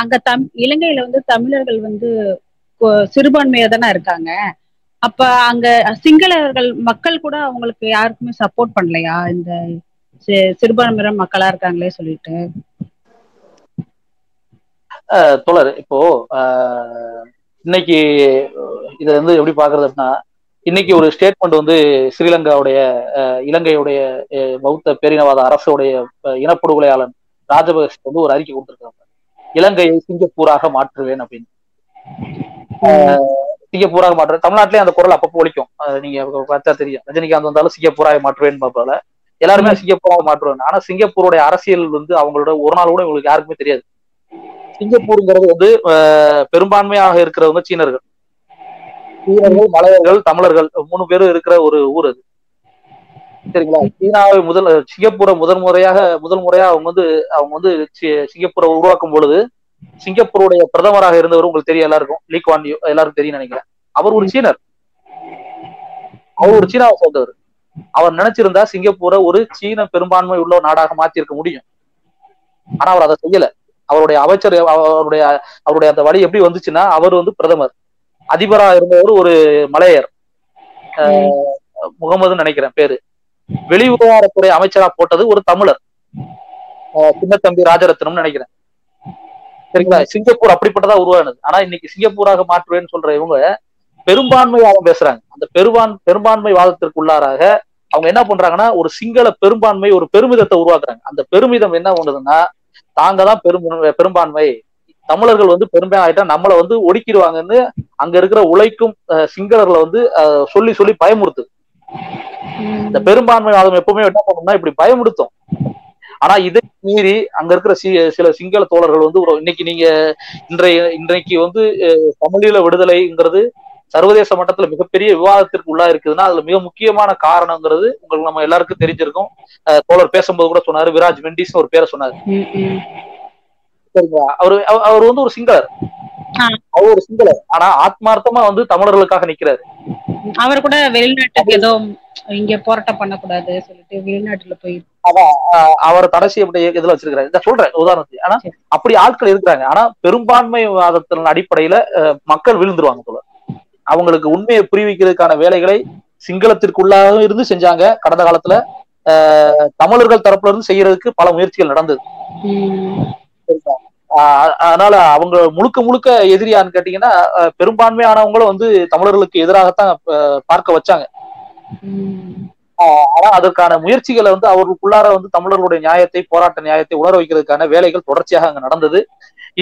அங்க தம் இலங்கையில வந்து தமிழர்கள் வந்து சிறுபான்மையா தானே இருக்காங்க, அப்ப அங்க சிங்களவர்கள் மக்கள் கூட அவங்களுக்கு யாருக்குமே சப்போர்ட் பண்ணலையா? இந்த சிறுபான்மையினர் மக்களா இருக்காங்களே சொல்லிட்டு. தோழர், இப்போ இன்னைக்கு இதை வந்து எப்படி பாக்குறது அப்படின்னா, இன்னைக்கு ஒரு ஸ்டேட்மெண்ட் வந்து ஸ்ரீலங்காவுடைய இலங்கையுடைய பௌத்த பேரினவாத அரசுடைய இனப்படுகொலையாளன் ராஜபக்சே வந்து ஒரு அறிக்கை கொடுத்திருக்காங்க, இலங்கையை சிங்கப்பூராக மாற்றுவேன் அப்படின்னு. சிங்கப்பூராக மாற்றுவேன். தமிழ்நாட்டிலேயே அந்த குரல் அப்பப்போ ஒழிக்கும், நீங்க பார்த்தா தெரியும். ரஜினிகாந்த் வந்தாலும் சிங்கப்பூராக மாற்றுவேன்னு பார்ப்பால, எல்லாருமே சிங்கப்பூராக மாற்றுவேன். ஆனா சிங்கப்பூருடைய அரசியல் வந்து அவங்களோட ஒரு நாள் கூட உங்களுக்கு யாருக்குமே தெரியாது. சிங்கப்பூருங்கிறது வந்து பெரும்பான்மையாக இருக்கிறவங்க சீனர்கள், சீனர்கள், மலையர்கள், தமிழர்கள் மூணு பேரும் இருக்கிற ஒரு ஊர் அது. சரிங்களா? சீனாவை முதல் சிங்கப்பூரை முதல் முறையாக முதல் முறையா அவங்க வந்து அவங்க வந்து சிங்கப்பூரை உருவாக்கும் பொழுது சிங்கப்பூருடைய பிரதமராக இருந்தவர் உங்களுக்கு தெரியும் எல்லாருக்கும், லீ குவான் யூ, எல்லாருக்கும் தெரியும் நினைக்கிறேன். அவர் ஒரு சீனர், அவர் ஒரு சீனாவை சேர்ந்தவர். அவர் நினைச்சிருந்தா சிங்கப்பூரை ஒரு சீன பெரும்பான்மை உள்ள நாடாக மாத்திருக்க முடியும். ஆனா அவர் அதை செய்யல. அவருடைய அமைச்சர் அவருடைய அவருடைய அந்த வழி எப்படி வந்துச்சுன்னா, அவர் வந்து பிரதமர், அதிபராக இருந்தவர் ஒரு மலையர், முகமதுன்னு நினைக்கிறேன் பேரு. வெளிவிவகாரத்துறை அமைச்சரா போட்டது ஒரு தமிழர், சின்னத்தம்பி ராஜரத்னம் நினைக்கிறேன். சரிங்களா? சிங்கப்பூர் அப்படிப்பட்டதா உருவானது. ஆனா இன்னைக்கு சிங்கப்பூராக மாற்றுவேன்னு சொல்ற இவங்க பெரும்பான்மையாக பேசுறாங்க. அந்த பெரும்பான் பெரும்பான்மை வாதத்திற்கு உள்ளாராக அவங்க என்ன பண்றாங்கன்னா, ஒரு சிங்கள பெரும்பான்மை ஒரு பெருமிதத்தை உருவாக்குறாங்க. அந்த பெருமிதம் என்ன பண்ணுதுன்னா, தாங்க தான் பெரும் பெரும்பான்மை, தமிழர்கள் வந்து பெரும்பான்மை ஆயிட்டா நம்மளை வந்து ஒடுக்கிடுவாங்கன்னு அங்க இருக்கிற உழைக்கும் சிங்களர்களை வந்து சொல்லி சொல்லி பயமுறுத்து. இந்த பெரும்பான்மை வாதம் எப்பவுமே என்ன பண்ணணும்னா இப்படி பயமுடுத்தும். ஆனா இதை மீறி அங்க இருக்கிற சில சிங்கள தோழர்கள் வந்து இன்னைக்கு நீங்க இன்றைய இன்றைக்கு வந்து தமிழீழ விடுதலைங்கிறது சர்வதேச மட்டத்துல மிகப்பெரிய விவாதத்திற்கு உள்ளா இருக்குதுன்னா அதுல மிக முக்கியமான காரணங்கிறது உங்களுக்கு நம்ம எல்லாருக்கும் தெரிஞ்சிருக்கும். தோழர் பேசும்போது கூட சொன்னாரு, விராஜ் மெண்டிஸ் ஒரு பேரை சொன்னாரு. சரிங்களா? அவரு அவர் வந்து ஒரு சிங்களர், அவர் ஒரு சிங்களர், ஆனா ஆத்மார்த்தமா வந்து தமிழர்களுக்காக நிக்கிறாரு. அவர் கூட வெளிநாட்டுக்கு ஏதோ இங்க போராட்டம் பண்ணக்கூடாது சொல்லிட்டு வெளிநாட்டுல போய் அவரை தடசி இதுல வச்சிருக்காரு. இத சொல்றேன் உதாரணத்துக்கு. ஆனா அப்படி ஆட்கள் இருக்கிறாங்க. ஆனா பெரும்பான்மை வாதத்தின் அடிப்படையில மக்கள் விழுந்துருவாங்க போல. அவங்களுக்கு உண்மையை புரிவிக்கிறதுக்கான வேலைகளை சிங்களத்திற்குள்ளாகவும் இருந்து செஞ்சாங்க. கடந்த காலத்துல அஹ் தமிழர்கள் தரப்புல இருந்து செய்யறதுக்கு பல முயற்சிகள் நடந்தது. அதனால அவங்க முழுக்க முழுக்க எதிரியான்னு கேட்டீங்கன்னா பெரும்பான்மையானவங்களும் வந்து தமிழர்களுக்கு எதிராகத்தான் பார்க்க வச்சாங்க. ஆனா அதற்கான முயற்சிகளை வந்து அவர்களுக்குள்ளார வந்து தமிழர்களுடைய நியாயத்தை, போராட்ட நியாயத்தை உணர வைக்கிறதுக்கான வேலைகள் தொடர்ச்சியாக அங்க நடந்தது,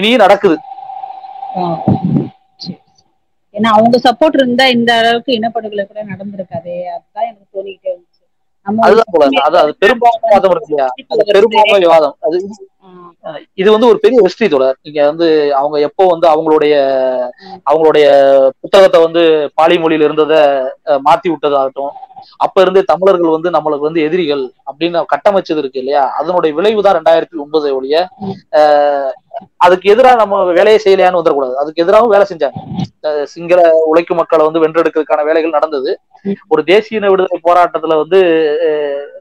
இனியும் நடக்குது. ஏன்னா அவங்க சப்போர்ட் இருந்தா இந்த அளவுக்கு இனப்படுகொலை கூட நடந்திருக்காது. அதுதான் எனக்கு தோணிக்கிட்டே இருந்துச்சு. அதுதான் போல. அது அது பெரும்பான்மை வாதம் இருக்கு இல்லையா, அது பெரும்பான்மை வாதம். அது இது வந்து ஒரு பெரிய ஹிஸ்டரி தொடர். நீங்க வந்து அவங்க எப்போ வந்து அவங்களுடைய அவங்களுடைய புத்தகத்தை வந்து பாலி மொழியில இருந்ததை மாத்தி விட்டதாகட்டும், அப்ப இருந்தே தமிழர்கள் வந்து நம்மளுக்கு வந்து எதிரிகள் அப்படின்னு கட்டமைச்சது இருக்கு இல்லையா, அதனுடைய விளைவுதான் ரெண்டாயிரத்தி ஒன்பது ஒழிய அஹ் அதுக்கு எதிராக நம்ம வேலையை செய்யலையான்னு வந்துடக்கூடாது. அதுக்கு எதிராகவும் வேலை செஞ்சாங்க. சிங்கள உழைக்கும் மக்களை வந்து வென்றெடுக்கிறதுக்கான வேலைகள் நடந்தது. ஒரு தேசிய விடுதலை போராட்டத்துல வந்து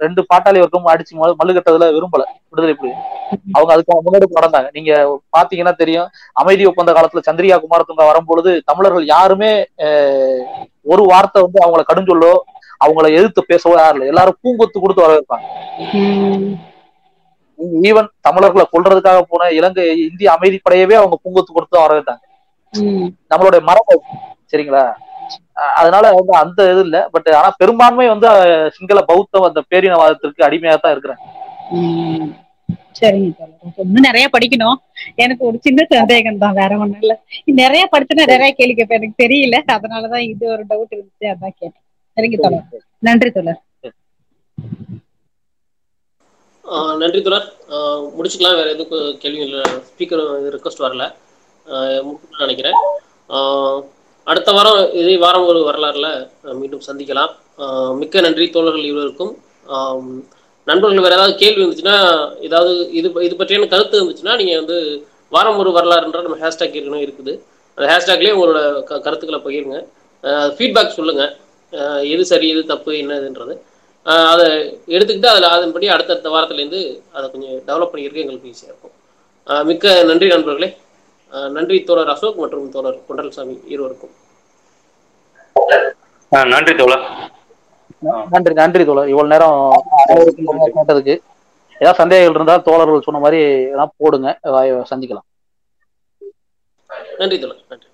ரெண்டு பாட்டாளி வர்க்கமும் அடிச்சு மல்லுகட்டதுல விரும்பல விடுதலை புலி. அவங்க அதுக்கு முன்னெடுப்பு நடந்தாங்க. நீங்க பாத்தீங்கன்னா தெரியும், அமைதி ஒப்பந்த காலத்துல சந்திரிகா குமாரதுங்கா வரும்பொழுது தமிழர்கள் யாருமே ஒரு வார்த்தை வந்து அவங்கள கடுஞ்சொல்லோ அவங்கள எதிர்த்து பேசவோ யாரும் இல்லை. எல்லாரும் பூங்கொத்து கொடுத்து வரவேற்பாங்க. ஈவன் தமிழர்களை கொல்றதுக்காக போன இலங்கை இந்திய அமைதிப்படையவே அவங்க பூங்கொத்து கொடுத்து தான் வரவேற்றாங்க. நம்மளுடைய மரபு சரிங்களா. அதனால வந்து அந்த இது இல்லை. பட் ஆனா பெரும்பான்மை வந்து சிங்கள பௌத்தம் அந்த பேரினவாதத்திற்கு அடிமையாக தான் இருக்கிறாங்க. சரிங்க, இன்னும் நிறைய படிக்கணும். எனக்கு ஒரு சின்ன சந்தேகம் தான், வேற ஒண்ணும் இல்ல. நிறைய படிச்சுன்னா நிறைய கேள்வி கேட்பேன், எனக்கு தெரியல. அதனாலதான் இது ஒரு டவுட் இருந்துச்சு, அதான் கேட்டேன். சரிங்க தோழர், நன்றி தோழர். நன்றி தோழர். முடிச்சுக்கலாம். வேற எதுவும் கேள்வி இல்லை. ஸ்பீக்கர் ரிக்வஸ்ட் வரல நினைக்கிறேன். அடுத்த வாரம் இதே வாரம் ஒரு வரலாறுல மீண்டும் சந்திக்கலாம். மிக்க நன்றி தோழர்கள் இருவருக்கும். நண்பர்கள் வேறு ஏதாவது கேள்வி இருந்துச்சுன்னா, ஏதாவது இது இது பற்றியான கருத்து இருந்துச்சுன்னா, நீங்கள் வந்து வாரம் ஒரு வரலாறுன்ற நம்ம ஹேஷ்டாக் இருக்கணும் இருக்குது. அந்த ஹேஷ்டாக்லேயே உங்களோட க கருத்துக்களை பகிருங்க. ஃபீட்பேக் சொல்லுங்கள், எது சரி எது தப்பு என்னதுன்றது. அதை எடுத்துக்கிட்டு அதில் அதன்படி அடுத்தடுத்த வாரத்துலேருந்து அதை கொஞ்சம் டெவலப் பண்ணியிருக்க எங்களுக்கு ஈஸியாக இருக்கும். மிக்க நன்றி நண்பர்களே. நன்றி தோழர் அசோக் மற்றும் தோழர் குண்டல்சாமி இருவருக்கும். நன்றி தோழர். நன்றி நன்றி தோழர். இவ்வளவு நேரம் கேட்டதுக்கு. ஏதாவது சந்தேகங்கள் இருந்தால் தோழர்கள் சொன்ன மாதிரி போடுங்க, சந்திக்கலாம். நன்றி தோழர். நன்றி.